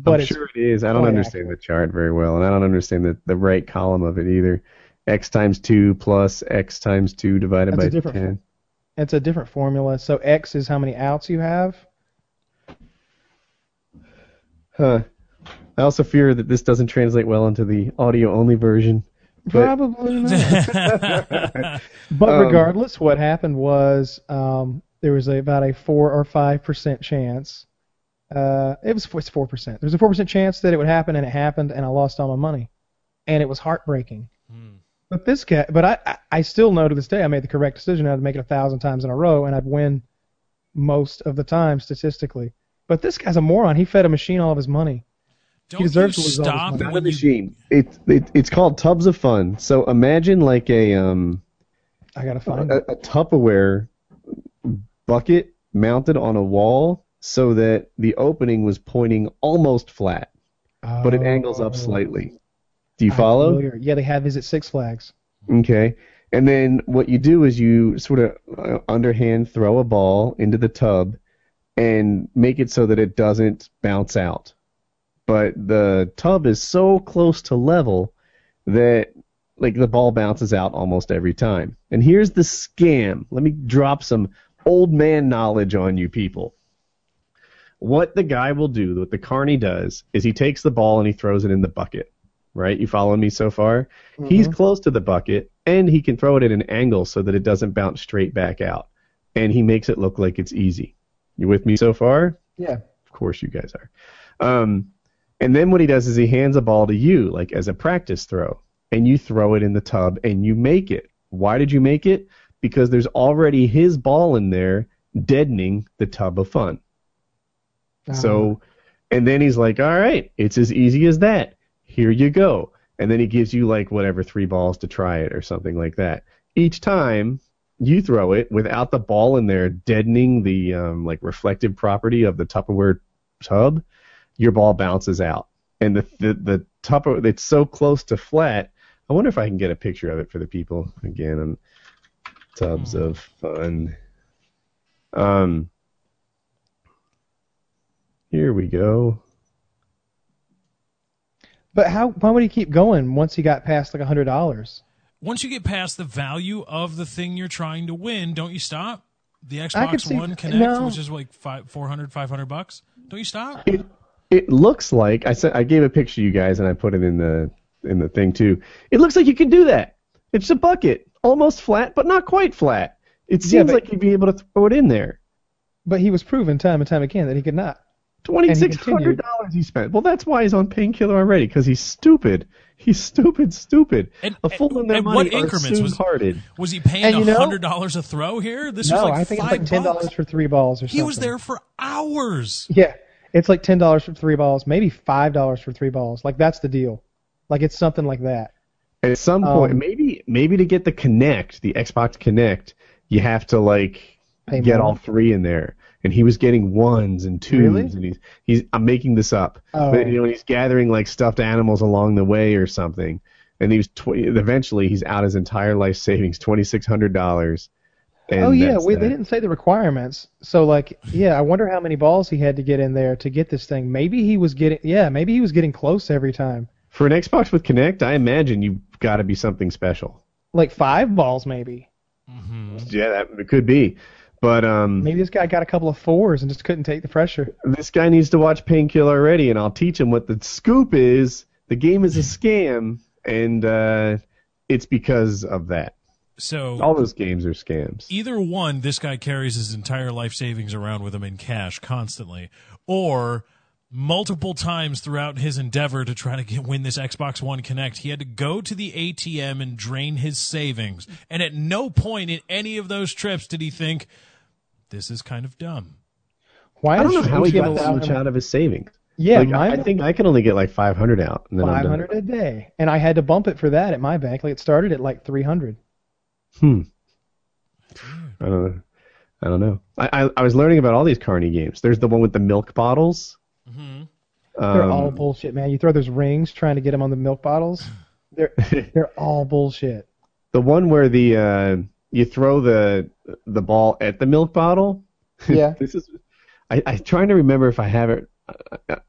But I'm sure it is. I don't understand accurate. the chart very well, and I don't understand the, the right column of it either. X times two plus X times two divided That's by ten. It's a different formula. So X is how many outs you have. Huh. I also fear that this doesn't translate well into the audio-only version. But Probably not. But um, regardless, what happened was um, there was a, about a four or five percent chance. Uh, it was four percent. There was a four percent chance that it would happen, and it happened, and I lost all my money. And it was heartbreaking. Hmm. But this guy, but I, I, I still know to this day I made the correct decision. I'd make it a thousand times in a row, and I'd win most of the time statistically. But this guy's a moron. He fed a machine all of his money. Don't you stop the machine. It, it, it's called Tubs of Fun. So imagine like a um, I gotta find a, a Tupperware bucket mounted on a wall so that the opening was pointing almost flat, oh. but it angles up slightly. Do you I'm follow? Familiar. Yeah, they have is at Six Flags. Okay. And then what you do is you sort of underhand throw a ball into the tub and make it so that it doesn't bounce out. But the tub is so close to level that like the ball bounces out almost every time. And here's the scam. Let me drop some old man knowledge on you people. What the guy will do, what the carny does, is he takes the ball and he throws it in the bucket. Right? You following me so far? Mm-hmm. He's close to the bucket, and he can throw it at an angle so that it doesn't bounce straight back out. And he makes it look like it's easy. You with me so far? Yeah. Of course you guys are. Um... And then what he does is he hands a ball to you, like as a practice throw, and you throw it in the tub and you make it. Why did you make it? Because there's already his ball in there deadening the Tub of Fun. Uh-huh. So, and then he's like, all right, it's as easy as that. Here you go. And then he gives you like whatever three balls to try it or something like that. Each time you throw it without the ball in there deadening the um, like reflective property of the Tupperware tub, your ball bounces out, and the the, the top of, it's so close to flat. I wonder if I can get a picture of it for the people again. On Tubs oh. of Fun. Um, here we go. But how? Why would he keep going once he got past like a hundred dollars? Once you get past the value of the thing you're trying to win, don't you stop? The Xbox see, One Connect, no. which is like five, four hundred, five hundred bucks. Don't you stop? It, It looks like I sent, I gave a picture to you guys and I put it in the in the thing too. It looks like you can do that. It's a bucket, almost flat, but not quite flat. It seems yeah, but, like you'd be able to throw it in there. But he was proven time and time again that he could not. Twenty six hundred dollars he spent. Well, that's why he's on painkiller already because he's stupid. He's stupid, stupid. And, a fool in their money are soon-hearted. Was he paying a hundred dollars a throw here? This no, was like I think five it's like ten dollars for three balls or something. He was there for hours. Yeah. It's like ten dollars for three balls, maybe five dollars for three balls. Like, that's the deal. Like, it's something like that. At some point, um, maybe maybe to get the Kinect, the Xbox Kinect, you have to, like, get more. all three in there. And he was getting ones and twos. Really? And he's, he's, I'm making this up. Oh. But, you know, he's gathering, like, stuffed animals along the way or something. And he was tw- eventually he's out his entire life savings, twenty-six hundred dollars And oh yeah, we, they didn't say the requirements. So like, yeah, I wonder how many balls he had to get in there to get this thing. Maybe he was getting, yeah, maybe he was getting close every time. For an Xbox with Kinect, I imagine you've got to be something special. Like five balls, maybe. Mm-hmm. Yeah, that it could be. But um, maybe this guy got a couple of fours and just couldn't take the pressure. This guy needs to watch Painkiller already, and I'll teach him what the scoop is. The game is a scam, and uh, it's because of that. So all those games are scams. Either one, this guy carries his entire life savings around with him in cash constantly, or multiple times throughout his endeavor to try to get, win this Xbox One Kinect, he had to go to the A T M and drain his savings. And at no point in any of those trips did he think, this is kind of dumb. Why I don't know how he got that much out of his savings. Yeah, like, I think I can only get like five hundred out. And then five hundred a day. And I had to bump it for that at my bank. Like it started at like three hundred. Hmm. I don't know. I don't know. I, I, I was learning about all these carny games. There's the one with the milk bottles. Mm-hmm. They're um, all bullshit, man. You throw those rings trying to get them on the milk bottles. They're they're all bullshit. The one where the uh, you throw the the ball at the milk bottle. Yeah. This is. I, I'm trying to remember if I have it.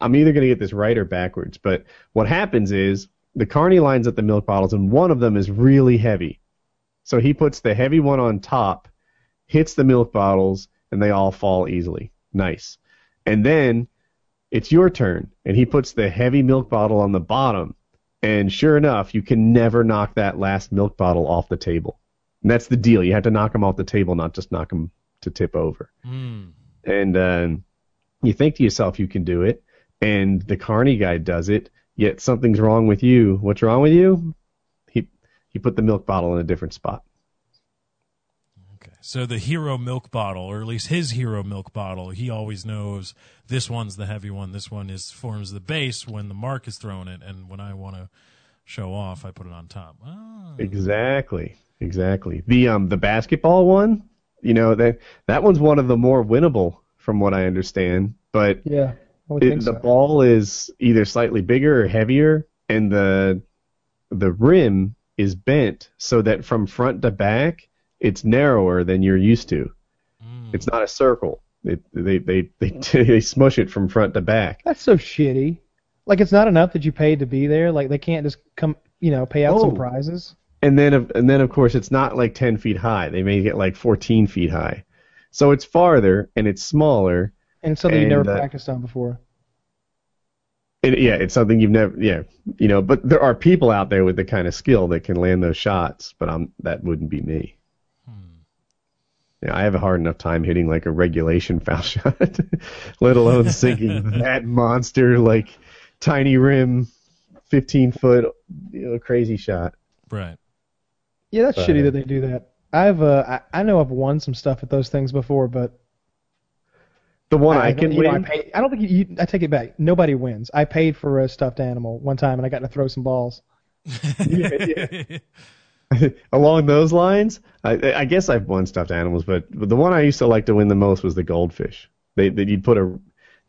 I'm either going to get this right or backwards. But what happens is the carny lines at the milk bottles, and one of them is really heavy. So he puts the heavy one on top, hits the milk bottles, and they all fall easily. Nice. And then it's your turn, and he puts the heavy milk bottle on the bottom, and sure enough, you can never knock that last milk bottle off the table. And that's the deal. You have to knock them off the table, not just knock them to tip over. Mm. And uh, you think to yourself you can do it, and the carny guy does it, yet something's wrong with you. What's wrong with you? He put the milk bottle in a different spot. Okay, so the hero milk bottle, or at least his hero milk bottle, he always knows this one's the heavy one. This one is forms the base when the mark is thrown in, and when I want to show off, I put it on top. Oh. Exactly, exactly. The um the basketball one, you know that that one's one of the more winnable, from what I understand. But yeah, I would it, think so. The ball is either slightly bigger or heavier, and the the rim is bent so that from front to back it's narrower than you're used to. Mm. It's not a circle. It, they they they they smush it from front to back. That's so shitty. Like it's not enough that you paid to be there. Like they can't just come, you know, pay out oh. some prizes. And then and then of course it's not like ten feet high. They may get like fourteen feet high. So it's farther and it's smaller. And it's something you never uh, practiced on before. It, yeah, it's something you've never, yeah, you know, but there are people out there with the kind of skill that can land those shots, but I'm, that wouldn't be me. Hmm. Yeah, I have a hard enough time hitting like a regulation foul shot, let alone sinking that monster, like tiny rim, fifteen foot, you know, crazy shot. Right. Yeah, that's but, shitty that they do that. I've, uh, I, I know I've won some stuff at those things before, but. The one I, I can win. Know, I, paid, I don't think you, you. I take it back. Nobody wins. I paid for a stuffed animal one time, and I got to throw some balls. yeah, yeah. Along those lines, I, I guess I've won stuffed animals, but, but the one I used to like to win the most was the goldfish. They that you'd put a,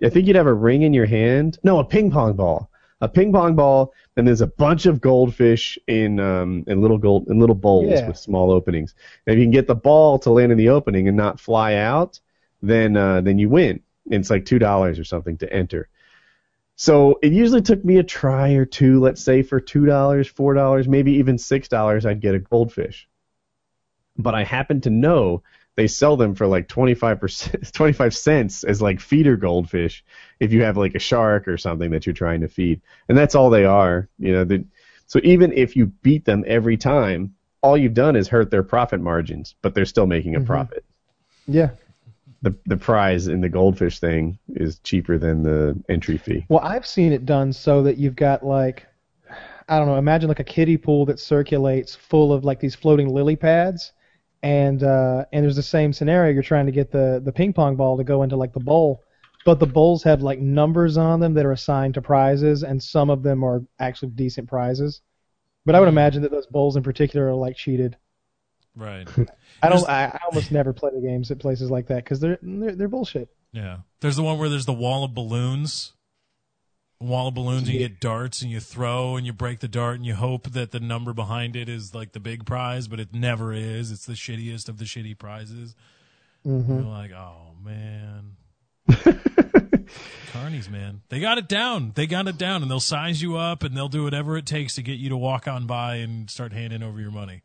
I think you'd have a ring in your hand. No, a ping pong ball. A ping pong ball, and there's a bunch of goldfish in um in little gold in little bowls yeah. with small openings. And if you can get the ball to land in the opening and not fly out, then uh, then you win. And it's like two dollars or something to enter. So it usually took me a try or two, let's say for two dollars, four dollars, maybe even six dollars, I'd get a goldfish. But I happen to know they sell them for like twenty-five percent, twenty-five cents as like feeder goldfish if you have like a shark or something that you're trying to feed. And that's all they are. You know. They, so even if you beat them every time, all you've done is hurt their profit margins, but they're still making a mm-hmm. profit. Yeah. The the prize in the goldfish thing is cheaper than the entry fee. Well, I've seen it done so that you've got like, I don't know, imagine like a kiddie pool that circulates full of like these floating lily pads, and uh, and there's the same scenario. You're trying to get the, the ping pong ball to go into like the bowl, but the bowls have like numbers on them that are assigned to prizes, and some of them are actually decent prizes. But I would imagine that those bowls in particular are like cheated. Right. I don't. I, I almost never play the games at places like that because they're, they're they're bullshit. Yeah. There's the one where there's the wall of balloons. wall of balloons and you get darts and you throw and you break the dart and you hope that the number behind it is like the big prize, but it never is. It's the shittiest of the shitty prizes. Mm-hmm. You're like, oh man. Carnies, man. They got it down. They got it down and they'll size you up and they'll do whatever it takes to get you to walk on by and start handing over your money.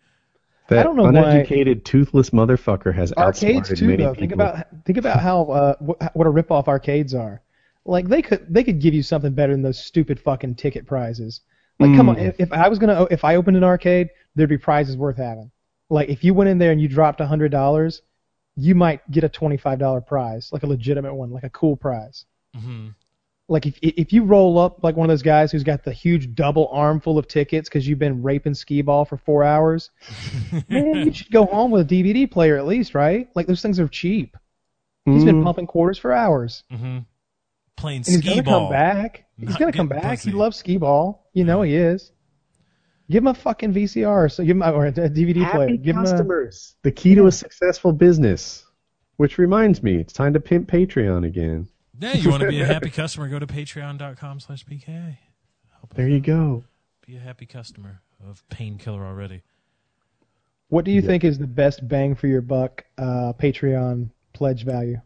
That I don't know uneducated, why, toothless motherfucker has arcades outsmarted too, many though. People. Think about think about how uh, what a ripoff arcades are. Like they could they could give you something better than those stupid fucking ticket prizes. Like mm. come on, if, if I was gonna if I opened an arcade, there'd be prizes worth having. Like if you went in there and you dropped a hundred dollars, you might get a twenty-five dollar prize, like a legitimate one, like a cool prize. Mm-hmm. Like if if you roll up like one of those guys who's got the huge double armful of tickets because you've been raping skee-ball for four hours, man, you should go home with a D V D player at least, right? Like those things are cheap. Mm. He's been pumping quarters for hours. Mm-hmm. Playing and skee-ball. He's gonna come back. Not he's gonna come back. Pussy. He loves skee-ball. You know he is. Give him a fucking V C R, so give him a, or a D V D Happy player. Give customers. Him a, the key yeah. to a successful business. Which reminds me, it's time to pimp Patreon again. Yeah, you want to be a happy customer, go to patreon dot com slash p k. There you go. Be a happy customer of Painkiller already. What do you yeah. think is the best bang for your buck uh, Patreon pledge value?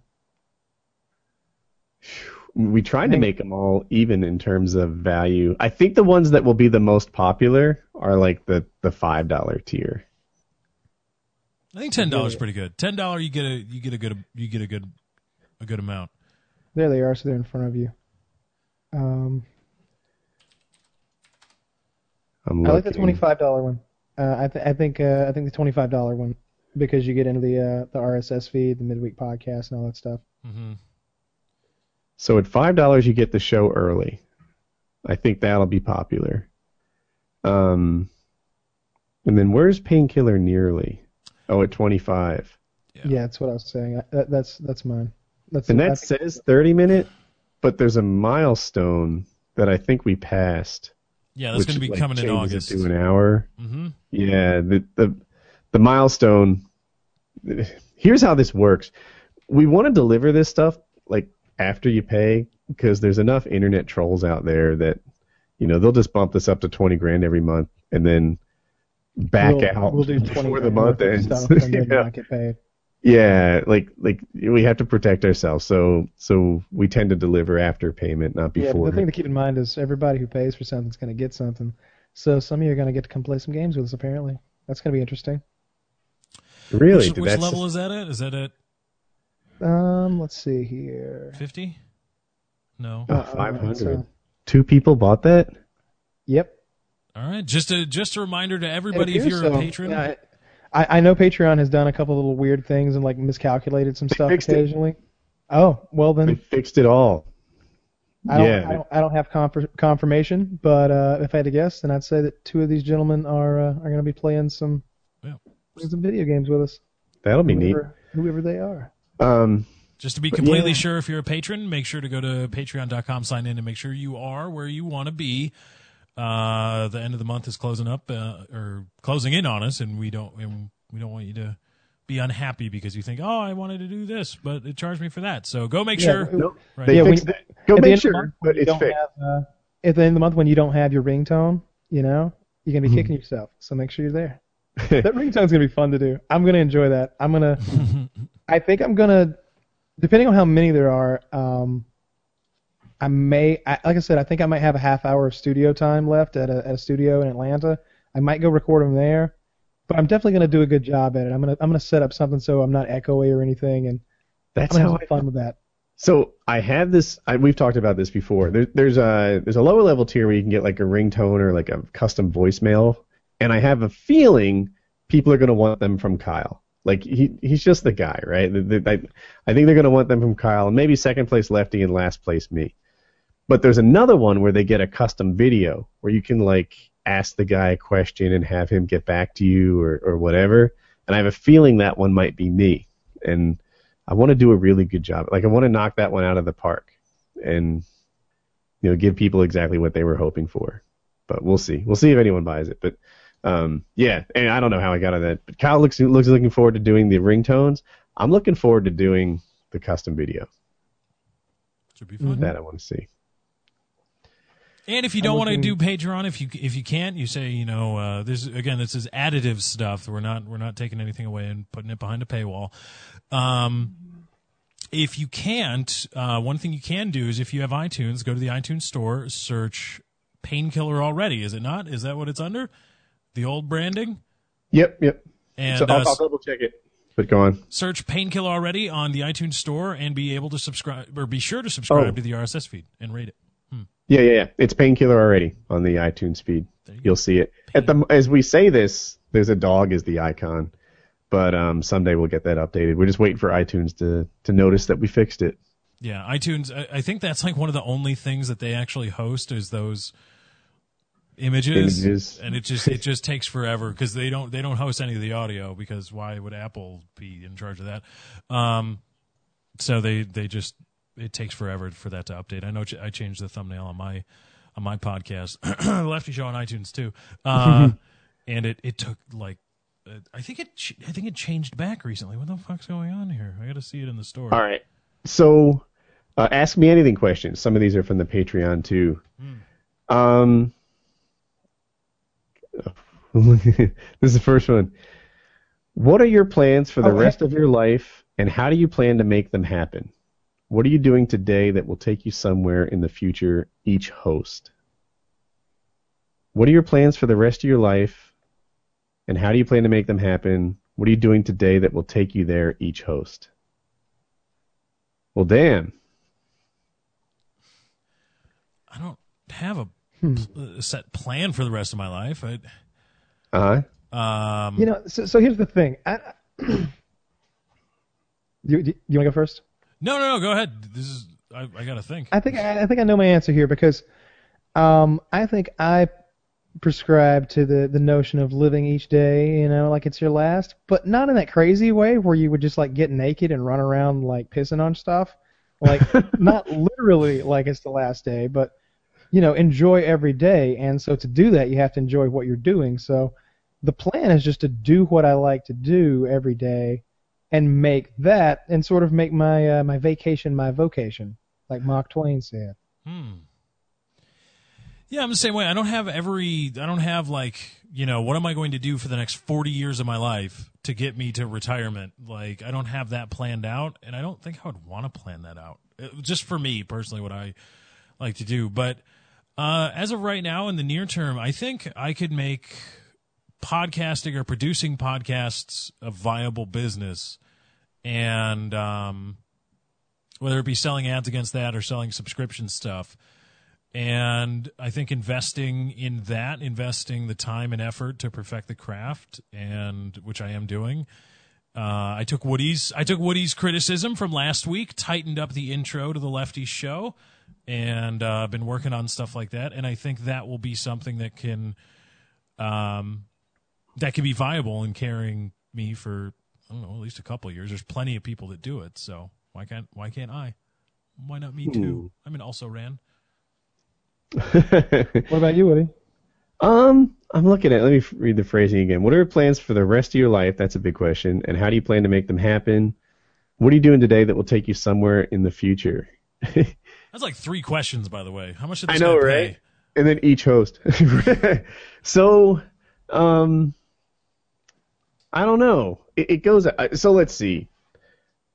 We tried to make them all even in terms of value. I think the ones that will be the most popular are like the, the five dollar tier. I think ten dollars is pretty good. ten dollars you get a you get a good you get a good a good amount. There they are, so they're in front of you. Um, I'm I like the twenty-five dollar one. Uh, I, th- I think uh, I think the twenty-five dollar one because you get into the uh, the R S S feed, the midweek podcast, and all that stuff. Mm-hmm. So at five dollars, you get the show early. I think that'll be popular. Um, and then where's Painkiller nearly? Oh, at twenty-five. Yeah. yeah, that's what I was saying. That, that's that's mine. That's and that says thirty minute, but there's a milestone that I think we passed. Yeah, that's going to be like coming in August. It to an hour. Mm-hmm. Yeah, the, the the milestone. Here's how this works. We want to deliver this stuff like after you pay because there's enough internet trolls out there that you know they'll just bump this up to twenty grand every month and then back we'll, out we'll do before the month ends. Yeah. Not get paid. Yeah, like like we have to protect ourselves, so so we tend to deliver after payment, not before. Yeah, but the thing to keep in mind is everybody who pays for something's going to get something. So some of you are going to get to come play some games with us. Apparently, that's going to be interesting. Really? Which, which level is that at? Is that at? Um, let's see here. Fifty? No. Oh, Five hundred. So. Two people bought that. Yep. All right. Just a just a reminder to everybody: if you're so. a patron. Yeah, I, I, I know Patreon has done a couple little weird things and like miscalculated some they stuff occasionally. It. Oh, well then. They fixed it all. I don't, yeah. I don't, I don't have conf- confirmation, but uh, if I had to guess, then I'd say that two of these gentlemen are uh, are going to be playing some yeah. some video games with us. That'll be whoever, neat. Whoever they are. Um, Just to be completely yeah. sure, if you're a patron, make sure to go to patreon dot com, sign in, and make sure you are where you want to be. Uh, the end of the month is closing up, uh, or closing in on us, and we don't, and we don't want you to be unhappy because you think, oh, I wanted to do this, but it charged me for that. So go make yeah, sure. Nope. Right. They yeah, fixed when, it. Go make sure, month, but it's fixed. Have, uh, at the end of the month, when you don't have your ringtone, you know, you're gonna be mm-hmm. kicking yourself. So make sure you're there. That ringtone's gonna be fun to do. I'm gonna enjoy that. I'm gonna. I think I'm gonna, depending on how many there are. Um, I may, I, like I said, I think I might have a half hour of studio time left at a, at a studio in Atlanta. I might go record them there, but I'm definitely going to do a good job at it. I'm going to I'm gonna set up something so I'm not echoey or anything, and that's I'm gonna how have I, fun with that. So I have this, I, we've talked about this before. There, there's a there's a lower level tier where you can get like a ringtone or like a custom voicemail, and I have a feeling people are going to want them from Kyle. Like, he he's just the guy, right? They, they, I think they're going to want them from Kyle, and maybe second place Lefty and last place me. But there's another one where they get a custom video where you can like ask the guy a question and have him get back to you or, or whatever. And I have a feeling that one might be me. And I want to do a really good job. Like I want to knock that one out of the park and you know give people exactly what they were hoping for. But we'll see. We'll see if anyone buys it. But um, yeah, and I don't know how I got on that. But Kyle looks looks looking forward to doing the ringtones. I'm looking forward to doing the custom video. Should be fun. That I want to see. And if you don't want to do Patreon, if you if you can't, you say, you know, uh, this again, this is additive stuff. We're not we're not taking anything away and putting it behind a paywall. Um, if you can't, uh, one thing you can do is if you have iTunes, go to the iTunes store, search Painkiller Already. Is it not? Is that what it's under? The old branding? Yep, yep. And so I'll, uh, I'll double check it. But go on. Search Painkiller Already on the iTunes store and be able to subscribe or be sure to subscribe oh. to the R S S feed and rate it. Yeah, yeah, yeah. It's Painkiller Already on the iTunes feed. You You'll see it. At the as we say this, there's a dog as the icon, but um, someday we'll get that updated. We're just waiting for iTunes to to notice that we fixed it. Yeah, iTunes. I, I think that's like one of the only things that they actually host is those images, images. And it just it just takes forever because they don't they don't host any of the audio because why would Apple be in charge of that? Um, so they they just. It takes forever for that to update. I know ch- I changed the thumbnail on my on my podcast, Lefty Show on iTunes too, uh, and it, it took like uh, I think it ch- I think it changed back recently. What the fuck's going on here? I got to see it in the store. All right, so uh, ask me anything questions. Some of these are from the Patreon too. Hmm. Um, this is the first one. What are your plans for the okay. rest of your life, and how do you plan to make them happen? What are you doing today that will take you somewhere in the future, each host? What are your plans for the rest of your life, and how do you plan to make them happen? What are you doing today that will take you there, each host? Well, Dan. I don't have a hmm. pl- set plan for the rest of my life. I, uh-huh. Um, you know, so, so here's the thing. I, I, you, do you want to go first? No, no, no. Go ahead. This is I. I gotta think. I think I, I think I know my answer here because, um, I think I prescribe to the, the notion of living each day, you know, like it's your last, but not in that crazy way where you would just like get naked and run around like pissing on stuff, like not literally like it's the last day, but you know, enjoy every day. And so to do that, you have to enjoy what you're doing. So the plan is just to do what I like to do every day. And make that, and sort of make my uh, my vacation my vocation, like Mark Twain said. Hmm. Yeah, I'm the same way. I don't have every, I don't have like, you know, what am I going to do for the next forty years of my life to get me to retirement? Like, I don't have that planned out, and I don't think I would want to plan that out. It, just for me personally, what I like to do. But uh, as of right now, in the near term, I think I could make podcasting or producing podcasts a viable business, and um, whether it be selling ads against that or selling subscription stuff. And I think investing in that, investing the time and effort to perfect the craft, and which I am doing. Uh, I took Woody's I took Woody's criticism from last week, tightened up the intro to the Lefty Show, and uh, been working on stuff like that. And I think that will be something that can um. that could be viable in carrying me for, I don't know, at least a couple of years. There's plenty of people that do it, so why can't why can't I? Why not me too? Ooh. I mean, also ran. What about you, Woody? Um, I'm looking at. Let me read the phrasing again. What are your plans for the rest of your life? That's a big question. And how do you plan to make them happen? What are you doing today that will take you somewhere in the future? That's like three questions, by the way. How much did this I know, right? Pay? And then each host. So, um. I don't know. It, it goes – so let's see.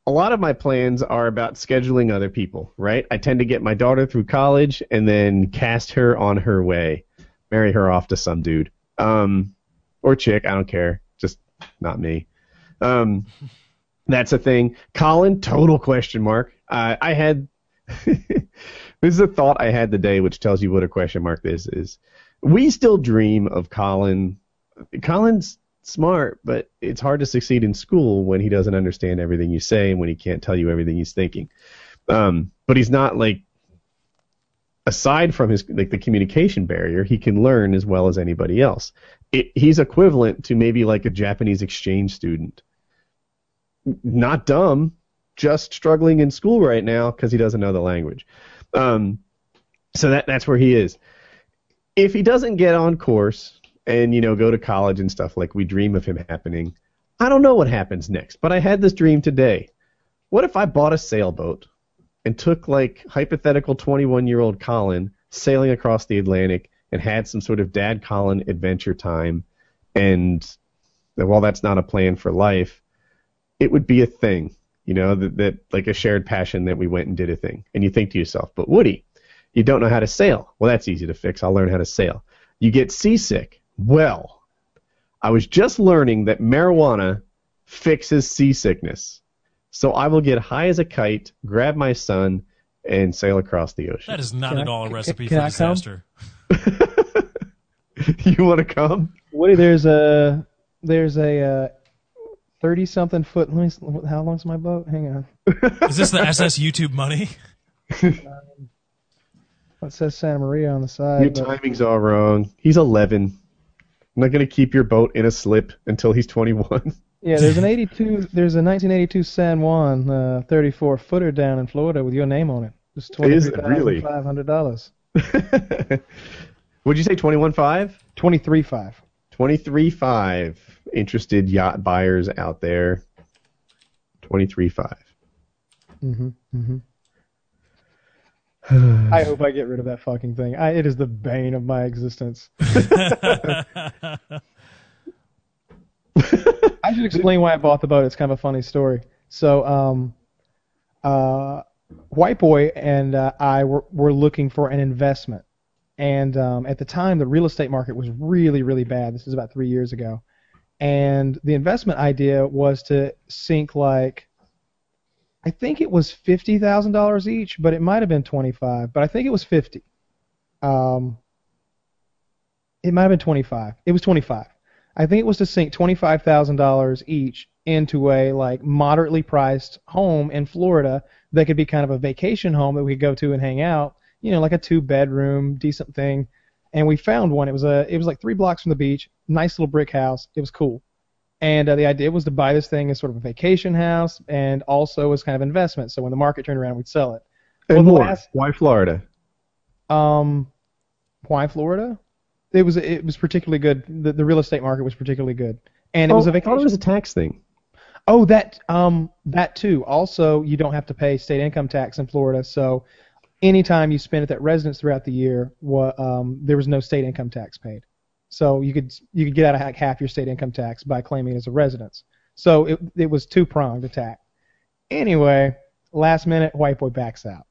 A lot of my plans are about scheduling other people, right? I tend to get my daughter through college and then cast her on her way, marry her off to some dude um, or chick. I don't care. Just not me. Um, that's a thing. Colin, total question mark. Uh, I had – this is a thought I had today, which tells you what a question mark this is. We still dream of Colin. Colin's – smart, but it's hard to succeed in school when he doesn't understand everything you say and when he can't tell you everything he's thinking. Um, but he's not like, aside from his like the communication barrier, he can learn as well as anybody else. It, he's equivalent to maybe like a Japanese exchange student. Not dumb, just struggling in school right now because he doesn't know the language. Um, so that that's where he is. If he doesn't get on course and, you know, go to college and stuff like we dream of him happening, I don't know what happens next, but I had this dream today. What if I bought a sailboat and took, like, hypothetical twenty-one-year-old Colin, sailing across the Atlantic and had some sort of Dad Colin adventure time. And while that's not a plan for life, it would be a thing, you know, that, that like a shared passion that we went and did a thing. And you think to yourself, but Woody, you don't know how to sail. Well, that's easy to fix. I'll learn how to sail. You get seasick. Well, I was just learning that marijuana fixes seasickness. So I will get high as a kite, grab my son, and sail across the ocean. That is not can at I, all a recipe for I disaster. You want to come? Woody, there's a there's a thirty-something uh, foot. Let me. How long's my boat? Hang on. Is this the S S YouTube money? um, it says Santa Maria on the side. Your but... timing's all wrong. He's eleven. I'm not going to keep your boat in a slip until he's twenty-one. Yeah, there's an eighty-two. There's a nineteen eighty-two San Juan uh, thirty-four footer down in Florida with your name on it. It's twenty-three thousand five hundred dollars. Would you say twenty-one five? Twenty-three five. Twenty-three five. Interested yacht buyers out there. Twenty-three five. Mm-hmm. Mm-hmm. I hope I get rid of that fucking thing. I, it is the bane of my existence. I should explain why I bought the boat. It's kind of a funny story. So, um, uh, White Boy and uh, I were, were looking for an investment. And um, at the time, the real estate market was really, really bad. This is about three years ago. And the investment idea was to sink like, I think it was fifty thousand dollars each, but it might have been twenty-five. But I think it was fifty. Um, it might have been twenty-five. It was twenty-five. I think it was to sink twenty-five thousand dollars each into a like moderately priced home in Florida that could be kind of a vacation home that we could go to and hang out, you know, like a two-bedroom, decent thing. And we found one. It was a, it was like three blocks from the beach, nice little brick house. It was cool. And uh, the idea was to buy this thing as sort of a vacation house and also as kind of investment. So when the market turned around, we'd sell it. And well, the more. Last, why Florida? Um, why Florida? It was it was particularly good. The, the real estate market was particularly good, and it oh, was a vacation. I thought it was a tax thing. Oh, that um that too. Also, you don't have to pay state income tax in Florida, so any time you spend at that residence throughout the year, um there was no state income tax paid. So you could you could get out of like half your state income tax by claiming it as a residence. So it it was two pronged attack. Anyway, last minute, White Boy backs out.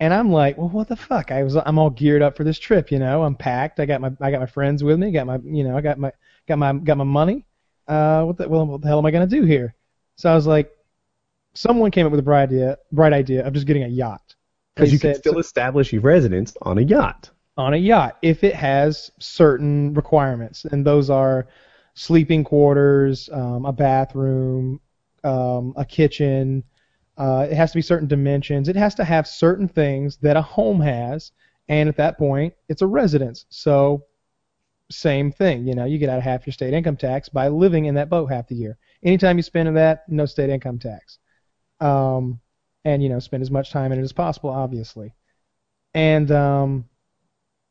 And I'm like, well, what the fuck? I was, I'm all geared up for this trip, you know. I'm packed. I got my, I got my friends with me. Got my, you know, I got my, got my, got my money. Uh, what the, well, what the hell am I gonna do here? So I was like, someone came up with a bright idea, bright idea of just getting a yacht. Because you said, can still so, establish your residence on a yacht. On a yacht, if it has certain requirements, and those are sleeping quarters, um, a bathroom, um, a kitchen. Uh, it has to be certain dimensions. It has to have certain things that a home has, and at that point, it's a residence. So, same thing. You know, you get out of half your state income tax by living in that boat half the year. Anytime you spend in that, no state income tax. Um, and, you know, spend as much time in it as possible, obviously. And um,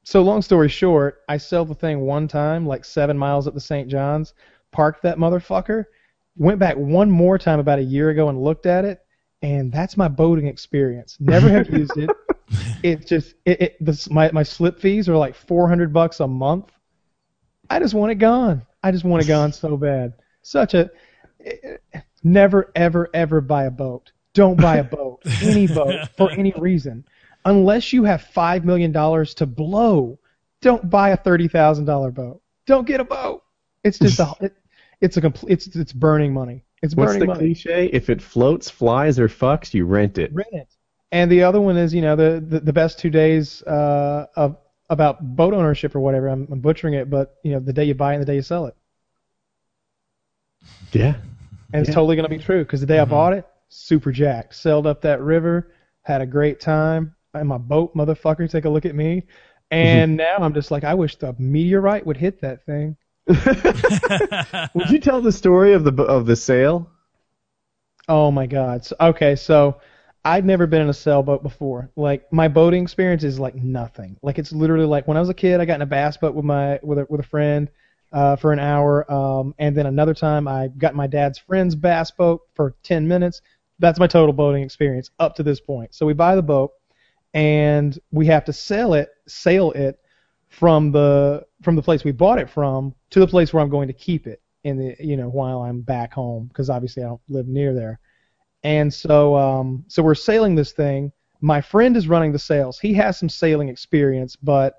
so, long story short, I sold the thing one time, like seven miles up the Saint John's, parked that motherfucker, went back one more time about a year ago and looked at it. And that's my boating experience. Never have used it. It's just it, it, this, my my slip fees are like four hundred bucks a month. I just want it gone. I just want it gone so bad. Such a it, never ever ever buy a boat. Don't buy a boat. Any boat for any reason, unless you have five million dollars to blow. Don't buy a thirty thousand dollar boat. Don't get a boat. It's just a it, it's a complete it's it's burning money. It's burning What's the money. Cliche? If it floats, flies, or fucks, you rent it. Rent it. And the other one is, you know, the, the, the best two days uh, of about boat ownership or whatever. I'm, I'm butchering it, but, you know, the day you buy it and the day you sell it. Yeah. And it's yeah. totally going to be true because the day mm-hmm. I bought it, super jacked. Sailed up that river, had a great time. And my boat, motherfucker, take a look at me. And now I'm just like, I wish the meteorite would hit that thing. Would you tell the story of the of the sail? Oh my God! So, okay, so I'd never been in a sailboat before. Like my boating experience is like nothing. Like it's literally like when I was a kid, I got in a bass boat with my with a, with a friend uh, for an hour, um, and then another time I got my dad's friend's bass boat for ten minutes. That's my total boating experience up to this point. So we buy the boat, and we have to sell it, sell it from the from the place we bought it from to the place where I'm going to keep it in the you know while I'm back home, because obviously I don't live near there. And so um, so we're sailing this thing. My friend is running the sales. He has some sailing experience, but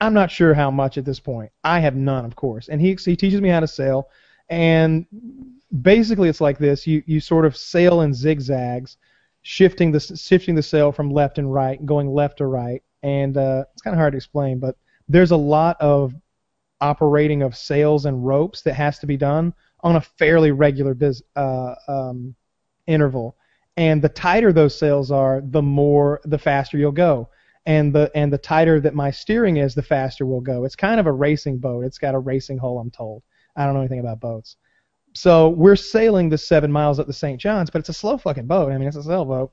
I'm not sure how much at this point. I have none, of course. And he he teaches me how to sail. And basically it's like this. You you sort of sail in zigzags, shifting the shifting the sail from left and right, and going left to right. And uh, it's kind of hard to explain, but there's a lot of operating of sails and ropes that has to be done on a fairly regular biz, uh, um, interval. And the tighter those sails are, the more, the faster you'll go. And the and the tighter that my steering is, the faster we'll go. It's kind of a racing boat. It's got a racing hull, I'm told. I don't know anything about boats. So we're sailing the seven miles up the Saint John's, but it's a slow fucking boat. I mean, it's a sailboat.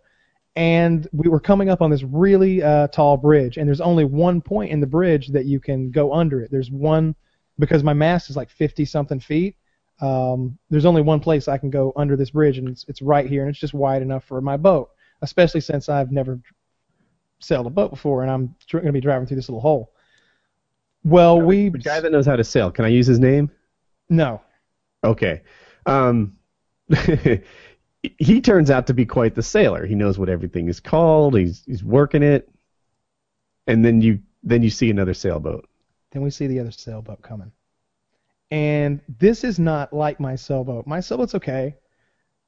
And we were coming up on this really uh, tall bridge, and there's only one point in the bridge that you can go under it. There's one, because my mast is like fifty-something feet, um, there's only one place I can go under this bridge, and it's, it's right here, and it's just wide enough for my boat, especially since I've never sailed a boat before, and I'm tr- going to be driving through this little hole. Well, uh, we... The guy that knows how to sail, can I use his name? No. Okay. Um, he turns out to be quite the sailor. He knows what everything is called. He's he's working it. And then you then you see another sailboat. Then we see the other sailboat coming. And this is not like my sailboat. My sailboat's okay.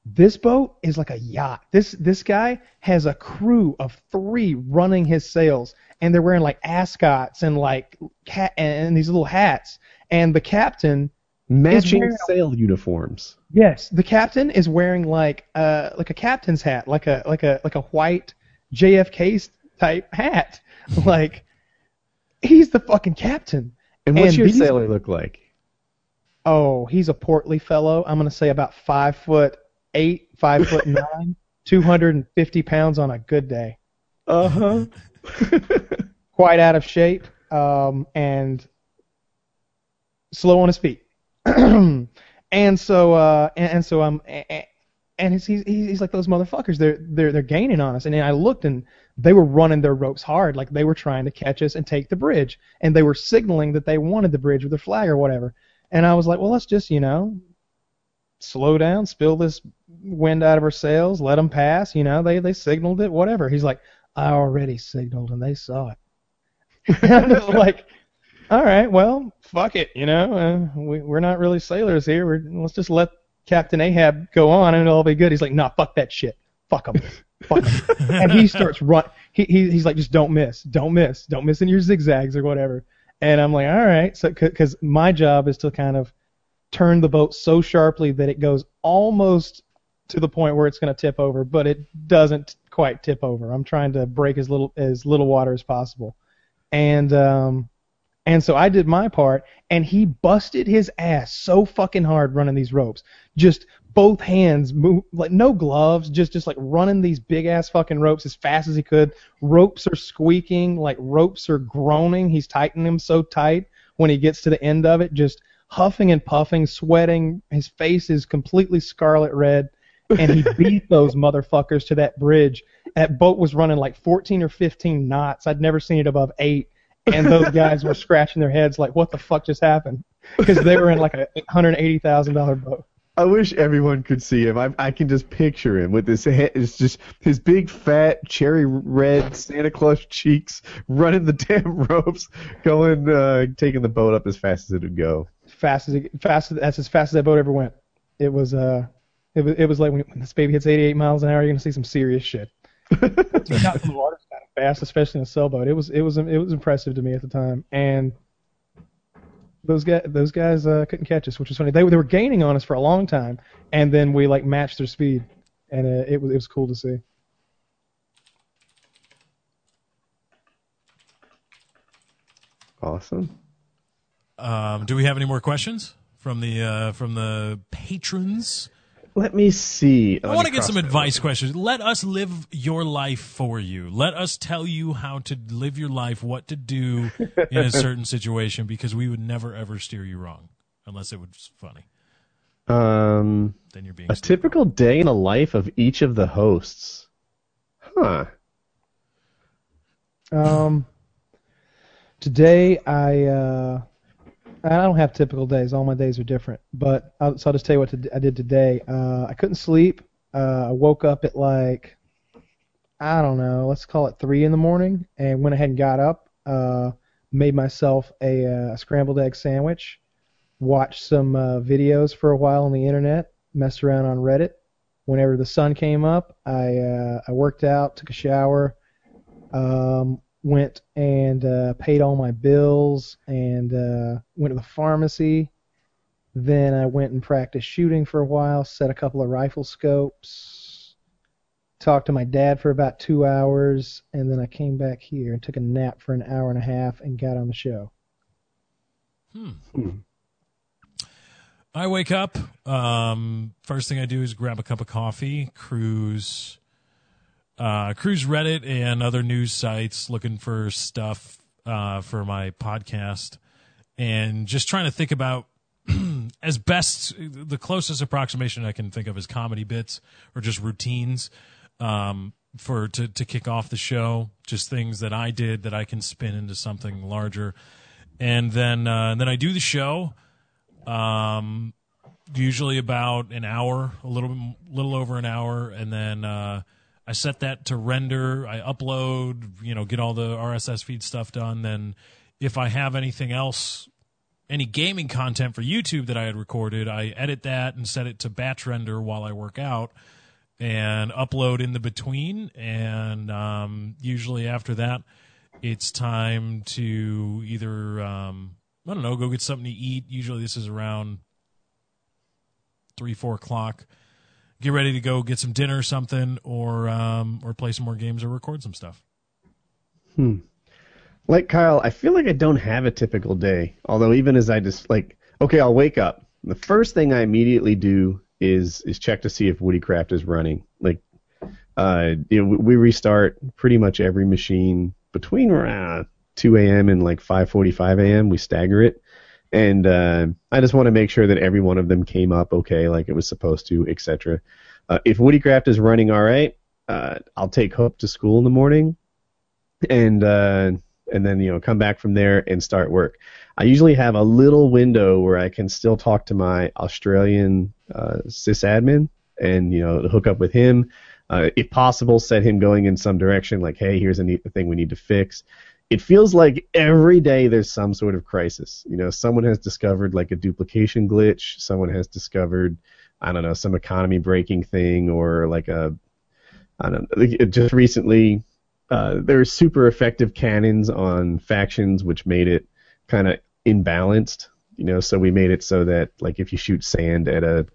This boat is like a yacht. This this guy has a crew of three running his sails, and they're wearing like ascots and like cat and these little hats. And the captain matching wearing, sail uniforms. Yes, the captain is wearing like uh like a captain's hat, like a like a like a white J F K type hat. Like he's the fucking captain. And what's and your these, sailor look like? Oh, he's a portly fellow. I'm gonna say about five foot. Eight, five foot nine, two hundred and fifty pounds on a good day. Uh huh. Quite out of shape, um, and slow on his feet. and so, uh, and, and so I'm, and, and he's, he's he's like those motherfuckers. They're they're they're gaining on us. And I looked, and they were running their ropes hard, like they were trying to catch us and take the bridge. And they were signaling that they wanted the bridge with their flag or whatever. And I was like, well, let's just, you know. Slow down, spill this wind out of our sails, let them pass, you know, they they signaled it, whatever. He's like, I already signaled and they saw it. I'm just like, all right, well, fuck it, you know, uh, we, we're not really sailors here. We're, let's just let Captain Ahab go on and it'll be good. He's like, nah, fuck that shit. Fuck him. Fuck him. And he starts run. He, he He's like, just don't miss. Don't miss. Don't miss in your zigzags or whatever. And I'm like, all right, so because my job is to kind of turn the boat so sharply that it goes almost to the point where it's going to tip over, but it doesn't quite tip over. I'm trying to break as little as little water as possible. And um, and so I did my part, and he busted his ass so fucking hard running these ropes. Just both hands, move, like no gloves, just, just like running these big-ass fucking ropes as fast as he could. Ropes are squeaking, like ropes are groaning. He's tightening them so tight when he gets to the end of it, just huffing and puffing, sweating. His face is completely scarlet red, and he beat those motherfuckers to that bridge. That boat was running like fourteen or fifteen knots. I'd never seen it above eight, and those guys were scratching their heads like, what the fuck just happened? Because they were in like a one hundred eighty thousand dollars boat. I wish everyone could see him. I I can just picture him with his head. It's just his big, fat, cherry red Santa Claus cheeks running the damn ropes, going, uh, taking the boat up as fast as it would go. Fast as it, fast as, that's as fast as that boat ever went. It was uh, it was it was like when, when this baby hits eighty-eight miles an hour, you're gonna see some serious shit. Not the water's kind of fast, especially in a sailboat. It was it was it was impressive to me at the time, and. Those guys, those guys uh, couldn't catch us, which was funny. They, they were gaining on us for a long time, and then we like matched their speed, and uh, it was it was cool to see. Awesome. Um, do we have any more questions from the uh, from the patrons? Let me see. I want to get some advice questions. Let us live your life for you. Let us tell you how to live your life, what to do in a certain situation, because we would never, ever steer you wrong, unless it was funny. Um, then you're being a stupid. Typical day in the life of each of the hosts. Huh. Um, today I uh, I don't have typical days. All my days are different. But I'll, so I'll just tell you what to, I did today. Uh, I couldn't sleep. Uh, I woke up at like I don't know. Let's call it three in the morning, and went ahead and got up. Uh, made myself a, a scrambled egg sandwich. Watched some uh, videos for a while on the internet. Messed around on Reddit. Whenever the sun came up, I uh, I worked out, took a shower. Um, went and uh, paid all my bills and uh, went to the pharmacy. Then I went and practiced shooting for a while, set a couple of rifle scopes, talked to my dad for about two hours, and then I came back here and took a nap for an hour and a half and got on the show. Hmm. hmm. I wake up. Um, first thing I do is grab a cup of coffee, cruise... Uh, cruise Reddit and other news sites looking for stuff uh, for my podcast and just trying to think about as best, the closest approximation I can think of is comedy bits or just routines um, for to, to kick off the show, just things that I did that I can spin into something larger. And then, uh, and then I do the show, um, usually about an hour, a little, little over an hour, and then... Uh, I set that to render, I upload, you know, get all the R S S feed stuff done. Then if I have anything else, any gaming content for YouTube that I had recorded, I edit that and set it to batch render while I work out and upload in the between. And um, usually after that, it's time to either, um, I don't know, go get something to eat. Usually this is around three, four o'clock. Get ready to go get some dinner or something, or um, or play some more games or record some stuff. Hmm. Like Kyle, I feel like I don't have a typical day. Although even as I just like, okay, I'll wake up. The first thing I immediately do is is check to see if Woodycraft is running. Like, uh, you know, we restart pretty much every machine between around two a.m. and like five forty-five a.m. We stagger it. And uh, I just want to make sure that every one of them came up okay, like it was supposed to, et cetera. Uh, if Woodycraft is running all right, uh, I'll take Hope to school in the morning, and uh, and then you know come back from there and start work. I usually have a little window where I can still talk to my Australian uh, sysadmin and you know hook up with him, uh, if possible, set him going in some direction. Like, hey, here's a neat thing we need to fix. It feels like every day there's some sort of crisis. You know, someone has discovered like a duplication glitch. Someone has discovered, I don't know, some economy breaking thing, or like a, I don't know. Just recently, uh, there are super effective cannons on factions, which made it kind of imbalanced. You know, so we made it so that like if you shoot sand at a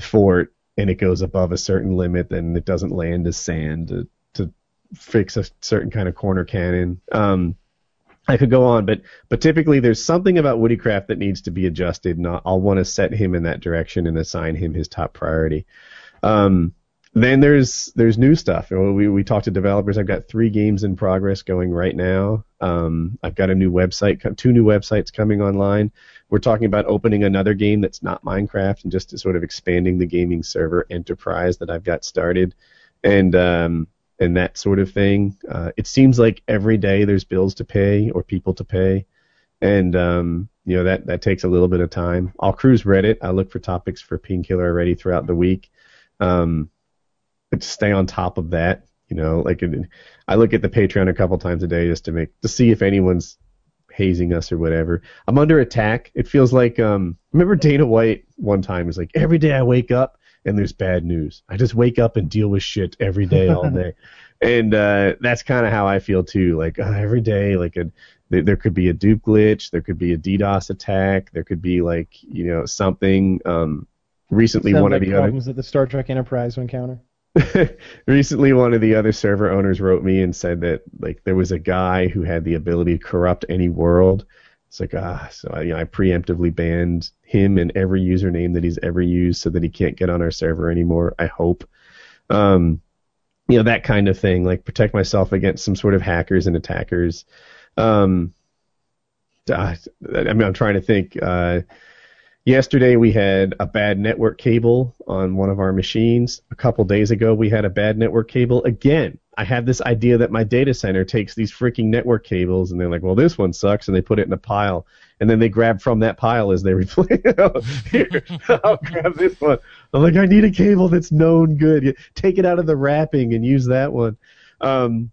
fort and it goes above a certain limit, then it doesn't land as sand. Uh, fix a certain kind of corner cannon. Um, I could go on, but but typically there's something about Woodycraft that needs to be adjusted, and I'll, I'll want to set him in that direction and assign him his top priority. Um, then there's there's new stuff. We we talked to developers. I've got three games in progress going right now. Um, I've got a new website, two new websites coming online. We're talking about opening another game that's not Minecraft and just sort of expanding the gaming server enterprise that I've got started. And um, and that sort of thing. Uh, it seems like every day there's bills to pay or people to pay, and um, you know that, that takes a little bit of time. I'll cruise Reddit. I look for topics for Painkiller already throughout the week, um, but to stay on top of that, you know, like it, I look at the Patreon a couple times a day just to make to see if anyone's hazing us or whatever. I'm under attack. It feels like um, remember Dana White one time was like, every day I wake up and there's bad news. I just wake up and deal with shit every day, all day. And uh, that's kind of how I feel, too. Like, uh, every day, like, a, th- there could be a dupe glitch. There could be a DDoS attack. There could be, like, you know, something. Um, recently, one like of the problems other... that the Star Trek Enterprise would encounter. Recently, one of the other server owners wrote me and said that, like, there was a guy who had the ability to corrupt any world. It's like, ah, so I, you know, I preemptively banned him and every username that he's ever used so that he can't get on our server anymore, I hope. Um, you know, that kind of thing, like protect myself against some sort of hackers and attackers. Um, I, I mean, I'm trying to think. Uh, yesterday we had a bad network cable on one of our machines. A couple days ago we had a bad network cable again. I have this idea that my data center takes these freaking network cables, and they're like, well, this one sucks, and they put it in a pile, and then they grab from that pile as they replace it. Here, I'll grab this one. I'm like, I need a cable that's known good. Take it out of the wrapping and use that one. Um,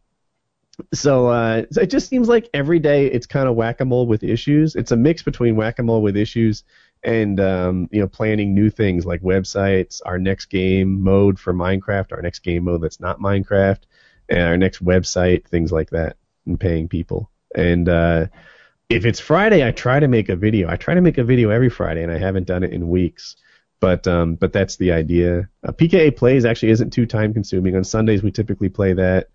so, uh, so it just seems like every day it's kind of whack-a-mole with issues. It's a mix between whack-a-mole with issues and um, you know, planning new things like websites, our next game mode for Minecraft, our next game mode that's not Minecraft, and our next website, things like that, and paying people. And uh, if it's Friday, I try to make a video. I try to make a video every Friday, and I haven't done it in weeks. But um, but that's the idea. Uh, P K A Plays actually isn't too time-consuming. On Sundays, we typically play that,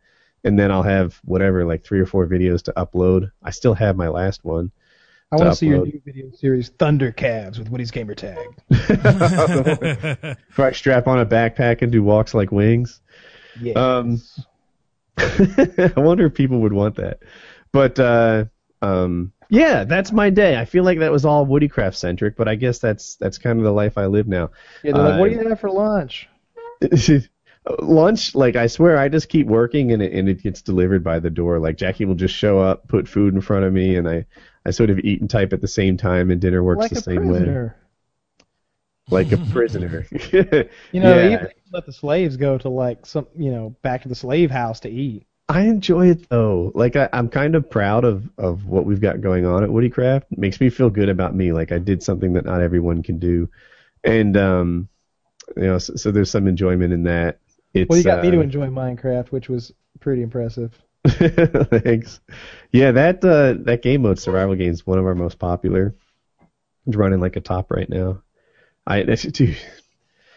and then I'll have, whatever, like three or four videos to upload. I still have my last one. I want to see your new video series, Thunder Calves, with Woody's Gamer Tag. Where I strap on a backpack and do walks like wings. Yes. Um, I wonder if people would want that. But, uh, um, yeah, that's my day. I feel like that was all Woodycraft-centric, but I guess that's that's kind of the life I live now. Yeah, they're like, uh, what do you have for lunch? Lunch, like, I swear, I just keep working, and it, and it gets delivered by the door. Like, Jackie will just show up, put food in front of me, and I, I sort of eat and type at the same time, and dinner works like the same prisoner. way. Like a prisoner. You know, yeah. Even if you let the slaves go to, like, some, you know, back to the slave house to eat. I enjoy it, though. Like, I, I'm kind of proud of, of what we've got going on at Woodycraft. It makes me feel good about me. Like, I did something that not everyone can do. And, um, you know, so, so there's some enjoyment in that. It's, well, you got uh, me to enjoy Minecraft, which was pretty impressive. Thanks. Yeah, that uh, that game mode, survival game, is one of our most popular. It's running like a top right now. I dude,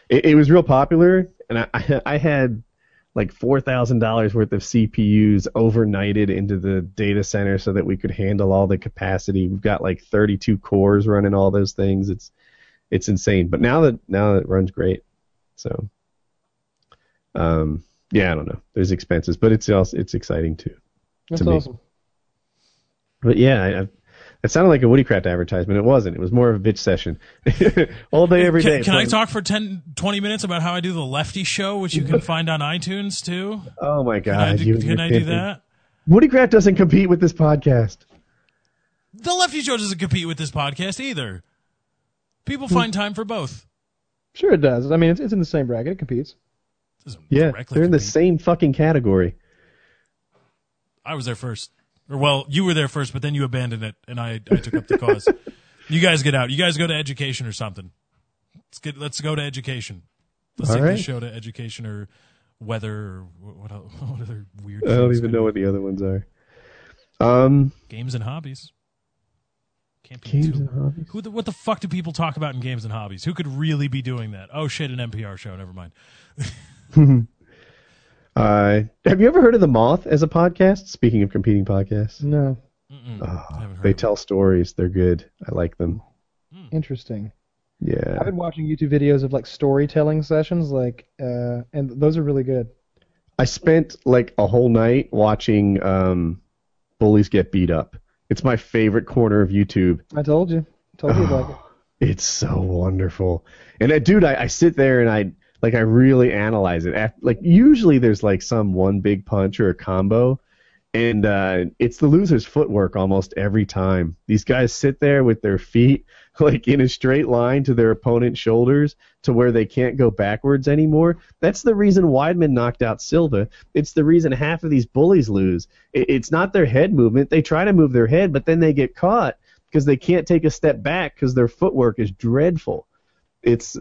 it, it was real popular, and I I, I had like four thousand dollars worth of C P Us overnighted into the data center so that we could handle all the capacity. We've got like thirty-two cores running all those things. It's it's insane. But now that now it runs great. So. Um. Yeah, I don't know. There's expenses, but it's also, it's exciting too. That's to awesome. Me. But yeah, I, I, it sounded like a Woodycraft advertisement. It wasn't. It was more of a bitch session. All day, every can, day. Can I talk for ten, twenty minutes about how I do the Lefty Show, which you can find on iTunes too? Oh my God! Can I do, you, can I do that? Woodycraft doesn't compete with this podcast. The Lefty Show doesn't compete with this podcast either. People find time for both. Sure, it does. I mean, it's it's in the same bracket. It competes. Yeah, they're in the same fucking category. I was there first. Or, well, you were there first, but then you abandoned it, and I, I took up the cause. You guys get out. You guys go to education or something. Let's get. Let's go to education. Let's All take right. this show to education or weather or what, what, what other weird I don't even know be. what the other ones are. Um, Games and hobbies. Can't be games too, and hobbies? Who the, what the fuck do people talk about in games and hobbies? Who could really be doing that? Oh, shit, an N P R show. Never mind. uh, have you ever heard of The Moth as a podcast? Speaking of competing podcasts. No. Oh, they tell it. stories. They're good. I like them. Interesting. Yeah. I've been watching YouTube videos of like storytelling sessions, like, uh, and those are really good. I spent like a whole night watching um, bullies get beat up. It's my favorite corner of YouTube. I told you. I told you oh, about it. It's so wonderful. And uh, dude, I, I sit there and I... Like, I really analyze it. After, like, usually there's, like, some one big punch or a combo, and uh, it's the loser's footwork almost every time. These guys sit there with their feet, like, in a straight line to their opponent's shoulders to where they can't go backwards anymore. That's the reason Weidman knocked out Silva. It's the reason half of these bullies lose. It, it's not their head movement. They try to move their head, but then they get caught because they can't take a step back because their footwork is dreadful. It's...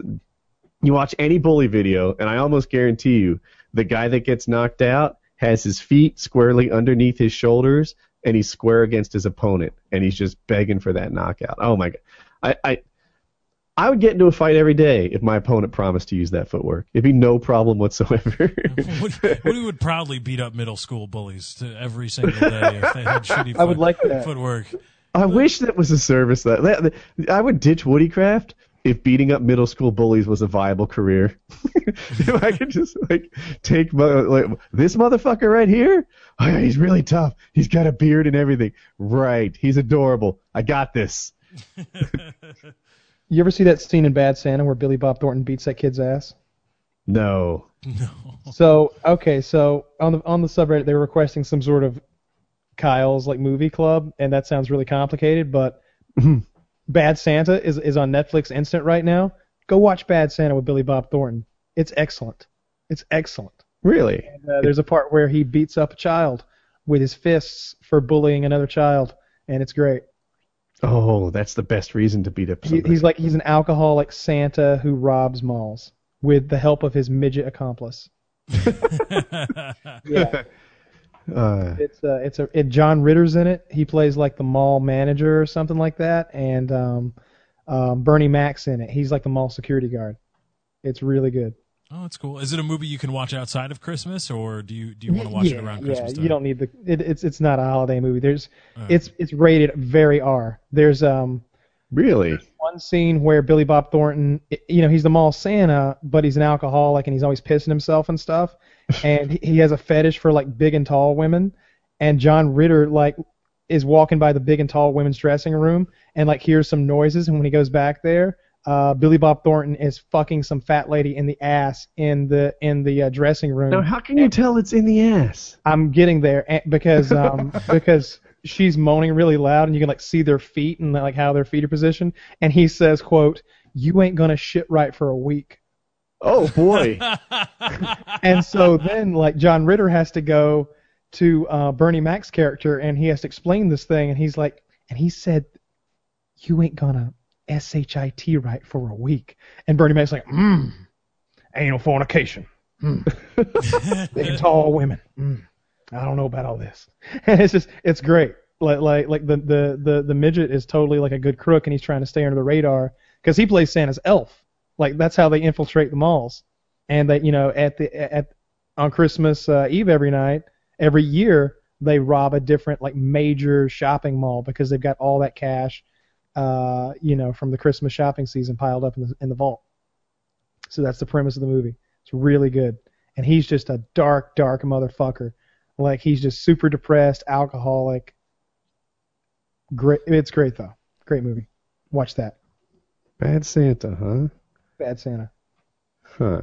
You watch any bully video, and I almost guarantee you the guy that gets knocked out has his feet squarely underneath his shoulders, and he's square against his opponent, and he's just begging for that knockout. Oh, my God. I I, I would get into a fight every day if my opponent promised to use that footwork. It'd be no problem whatsoever. Woody would proudly beat up middle school bullies to every single day if they had shitty foot, I would like that. footwork. I wish that was a service. That, that I would ditch Woodycraft if beating up middle school bullies was a viable career. If I could just like take my, like, this motherfucker right here, oh, yeah, he's really tough. He's got a beard and everything. Right. He's adorable. I got this. You ever see that scene in Bad Santa where Billy Bob Thornton beats that kid's ass? No. No. So okay, so on the on the subreddit they were requesting some sort of Kyle's like movie club, and that sounds really complicated, but Bad Santa is is on Netflix Instant right now. Go watch Bad Santa with Billy Bob Thornton. It's excellent. It's excellent. Really? And, uh, there's a part where he beats up a child with his fists for bullying another child, and it's great. Oh, that's the best reason to beat up somebody. He, he's like he's an alcoholic Santa who robs malls with the help of his midget accomplice. Yeah. Uh, it's uh, it's a it, John Ritter's in it. He plays like the mall manager or something like that, and um, um, Bernie Mac's in it. He's like the mall security guard. It's really good. Oh, that's cool. Is it a movie you can watch outside of Christmas, or do you do you want to watch yeah, it around yeah, Christmas time? You don't need the. It, it's it's not a holiday movie. There's uh, it's it's rated very R. There's um really there's one scene where Billy Bob Thornton, you know, he's the mall Santa, but he's an alcoholic and he's always pissing himself and stuff. And he has a fetish for like big and tall women, and John Ritter like is walking by the big and tall women's dressing room and like hears some noises, and when he goes back there, uh, Billy Bob Thornton is fucking some fat lady in the ass in the in the uh, dressing room. Now, how can you and tell it's in the ass? I'm getting there and, because um, because she's moaning really loud, and you can like see their feet and like how their feet are positioned. And he says, "quote You ain't gonna shit right for a week." Oh, boy. And so then, like, John Ritter has to go to uh, Bernie Mac's character, and he has to explain this thing, and he's like, and he said, you ain't gonna S H I T right for a week. And Bernie Mac's like, mmm, anal fornication. Mm. Big, tall women. Mm. I don't know about all this. And it's just, it's great. Like, like, like the, the, the, the midget is totally, like, a good crook, and he's trying to stay under the radar, because he plays Santa's elf. Like, that's how they infiltrate the malls. And that, you know, at the at on Christmas uh, Eve every night, every year, they rob a different, like, major shopping mall because they've got all that cash, uh, you know, from the Christmas shopping season piled up in the, in the vault. So that's the premise of the movie. It's really good. And he's just a dark, dark motherfucker. Like, he's just super depressed, alcoholic. Great. It's great, though. Great movie. Watch that. Bad Santa, huh? Bad Santa. Huh.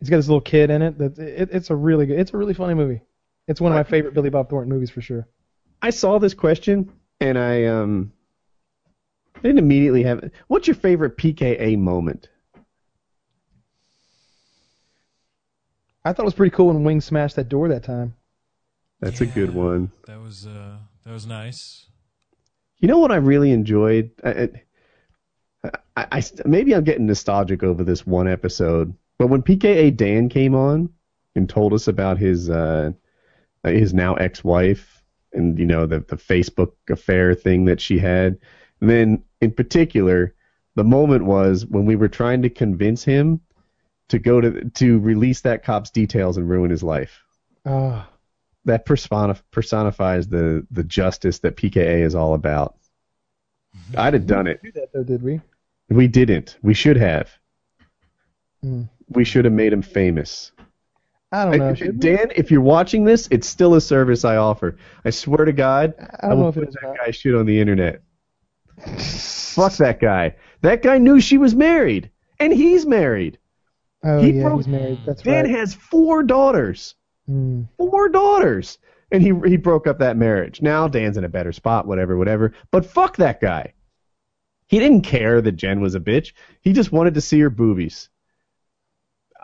It's got this little kid in it. That it, it's a really good. It's a really funny movie. It's one of my favorite Billy Bob Thornton movies for sure. I saw this question and I um didn't immediately have. What's your favorite P K A moment? I thought it was pretty cool when Wing smashed that door that time. That's yeah, a good one. That was uh that was nice. You know what I really enjoyed. I, I, I, I, maybe I'm getting nostalgic over this one episode, but when P K A Dan came on and told us about his uh, his now ex-wife and, you know, the, the Facebook affair thing that she had, and then in particular, the moment was when we were trying to convince him to go to to release that cop's details and ruin his life. Oh. That persona, personifies the, the justice that P K A is all about. I'd have done it. We didn't do that, though, did we? We didn't. We should have. Mm. We should have made him famous. I don't know. I, Dan, if you're watching this, it's still a service I offer. I swear to God, I, I, I will know if put that not. guy shit on the internet. Fuck that guy. That guy knew she was married, and he's married. Oh, he yeah, broke, he's married. That's Dan right. Dan has four daughters. Mm. Four daughters. And he he broke up that marriage. Now Dan's in a better spot, whatever, whatever. But fuck that guy. He didn't care that Jen was a bitch. He just wanted to see her boobies.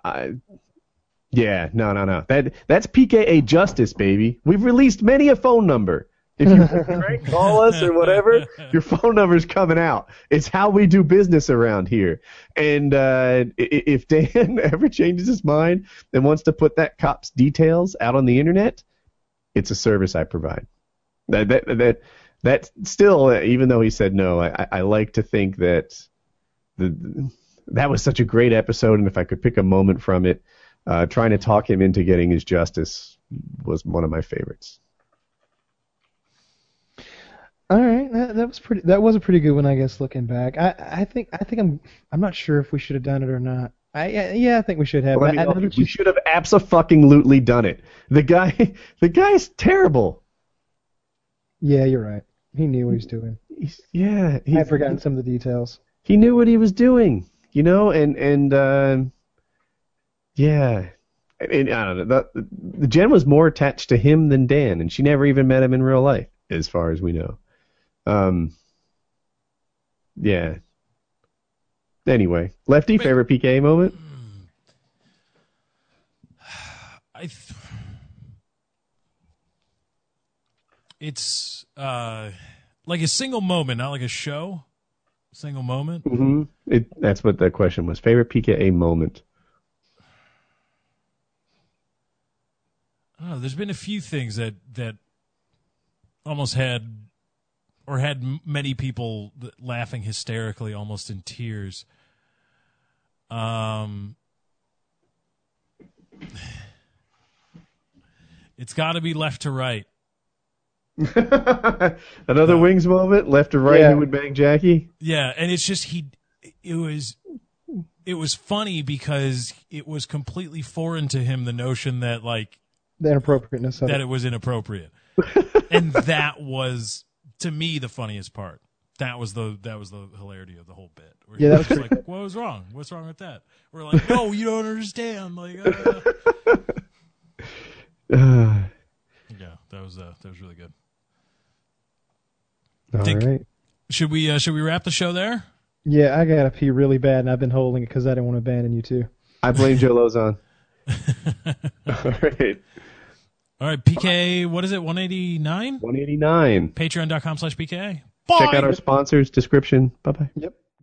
I, yeah, no, no, no. That That's P K A justice, baby. We've released many a phone number. If you drink, call us or whatever, your phone number's coming out. It's how we do business around here. And uh, if Dan ever changes his mind and wants to put that cop's details out on the internet, it's a service I provide. That that that that still, even though he said no, I, I like to think that the that was such a great episode, and if I could pick a moment from it, uh, trying to talk him into getting his justice was one of my favorites. All right, that, that was pretty. That was a pretty good one, I guess. Looking back, I, I think I think I'm I'm not sure if we should have done it or not. I, yeah, I think we should have. Well, I mean, I, I we you... should have abso-fucking-lutely done it. The guy, the guy's terrible. Yeah, you're right. He knew what he was doing. He's, yeah, he's, I've forgotten some of the details. He knew what he was doing, you know, and and uh, Yeah. I mean, I don't know. That, Jen was more attached to him than Dan, and she never even met him in real life, as far as we know. Um. Yeah. Anyway, Lefty, Wait. favorite P K moment? I th- it's uh, like a single moment, not like a show. Single moment? Mm-hmm. It, that's what the question was. Favorite P K A moment? I don't know. There's been a few things that, that almost had or had many people laughing hysterically, almost in tears. Um, it's got to be left to right. Another uh, Wings moment, left to right, yeah. Who would bang Jackie? Yeah, and it's just he. It was, it was funny because it was completely foreign to him, the notion that like the inappropriateness of that it, it was inappropriate, and that was. To me, the funniest part. That was the that was the hilarity of the whole bit. Where yeah, that was pretty- like, what was wrong? What's wrong with that? We're like, no, you don't understand. Like, uh. yeah, that was uh, that was really good. All Dick, right, should we uh, should we wrap the show there? Yeah, I gotta pee really bad, and I've been holding it because I didn't want to abandon you too. I blame Joe Lozon. All right. All right, P K, what is it, one eighty-nine? one eighty-nine. Patreon dot com slash P K A. Check out our sponsors, description. Bye-bye. Yep.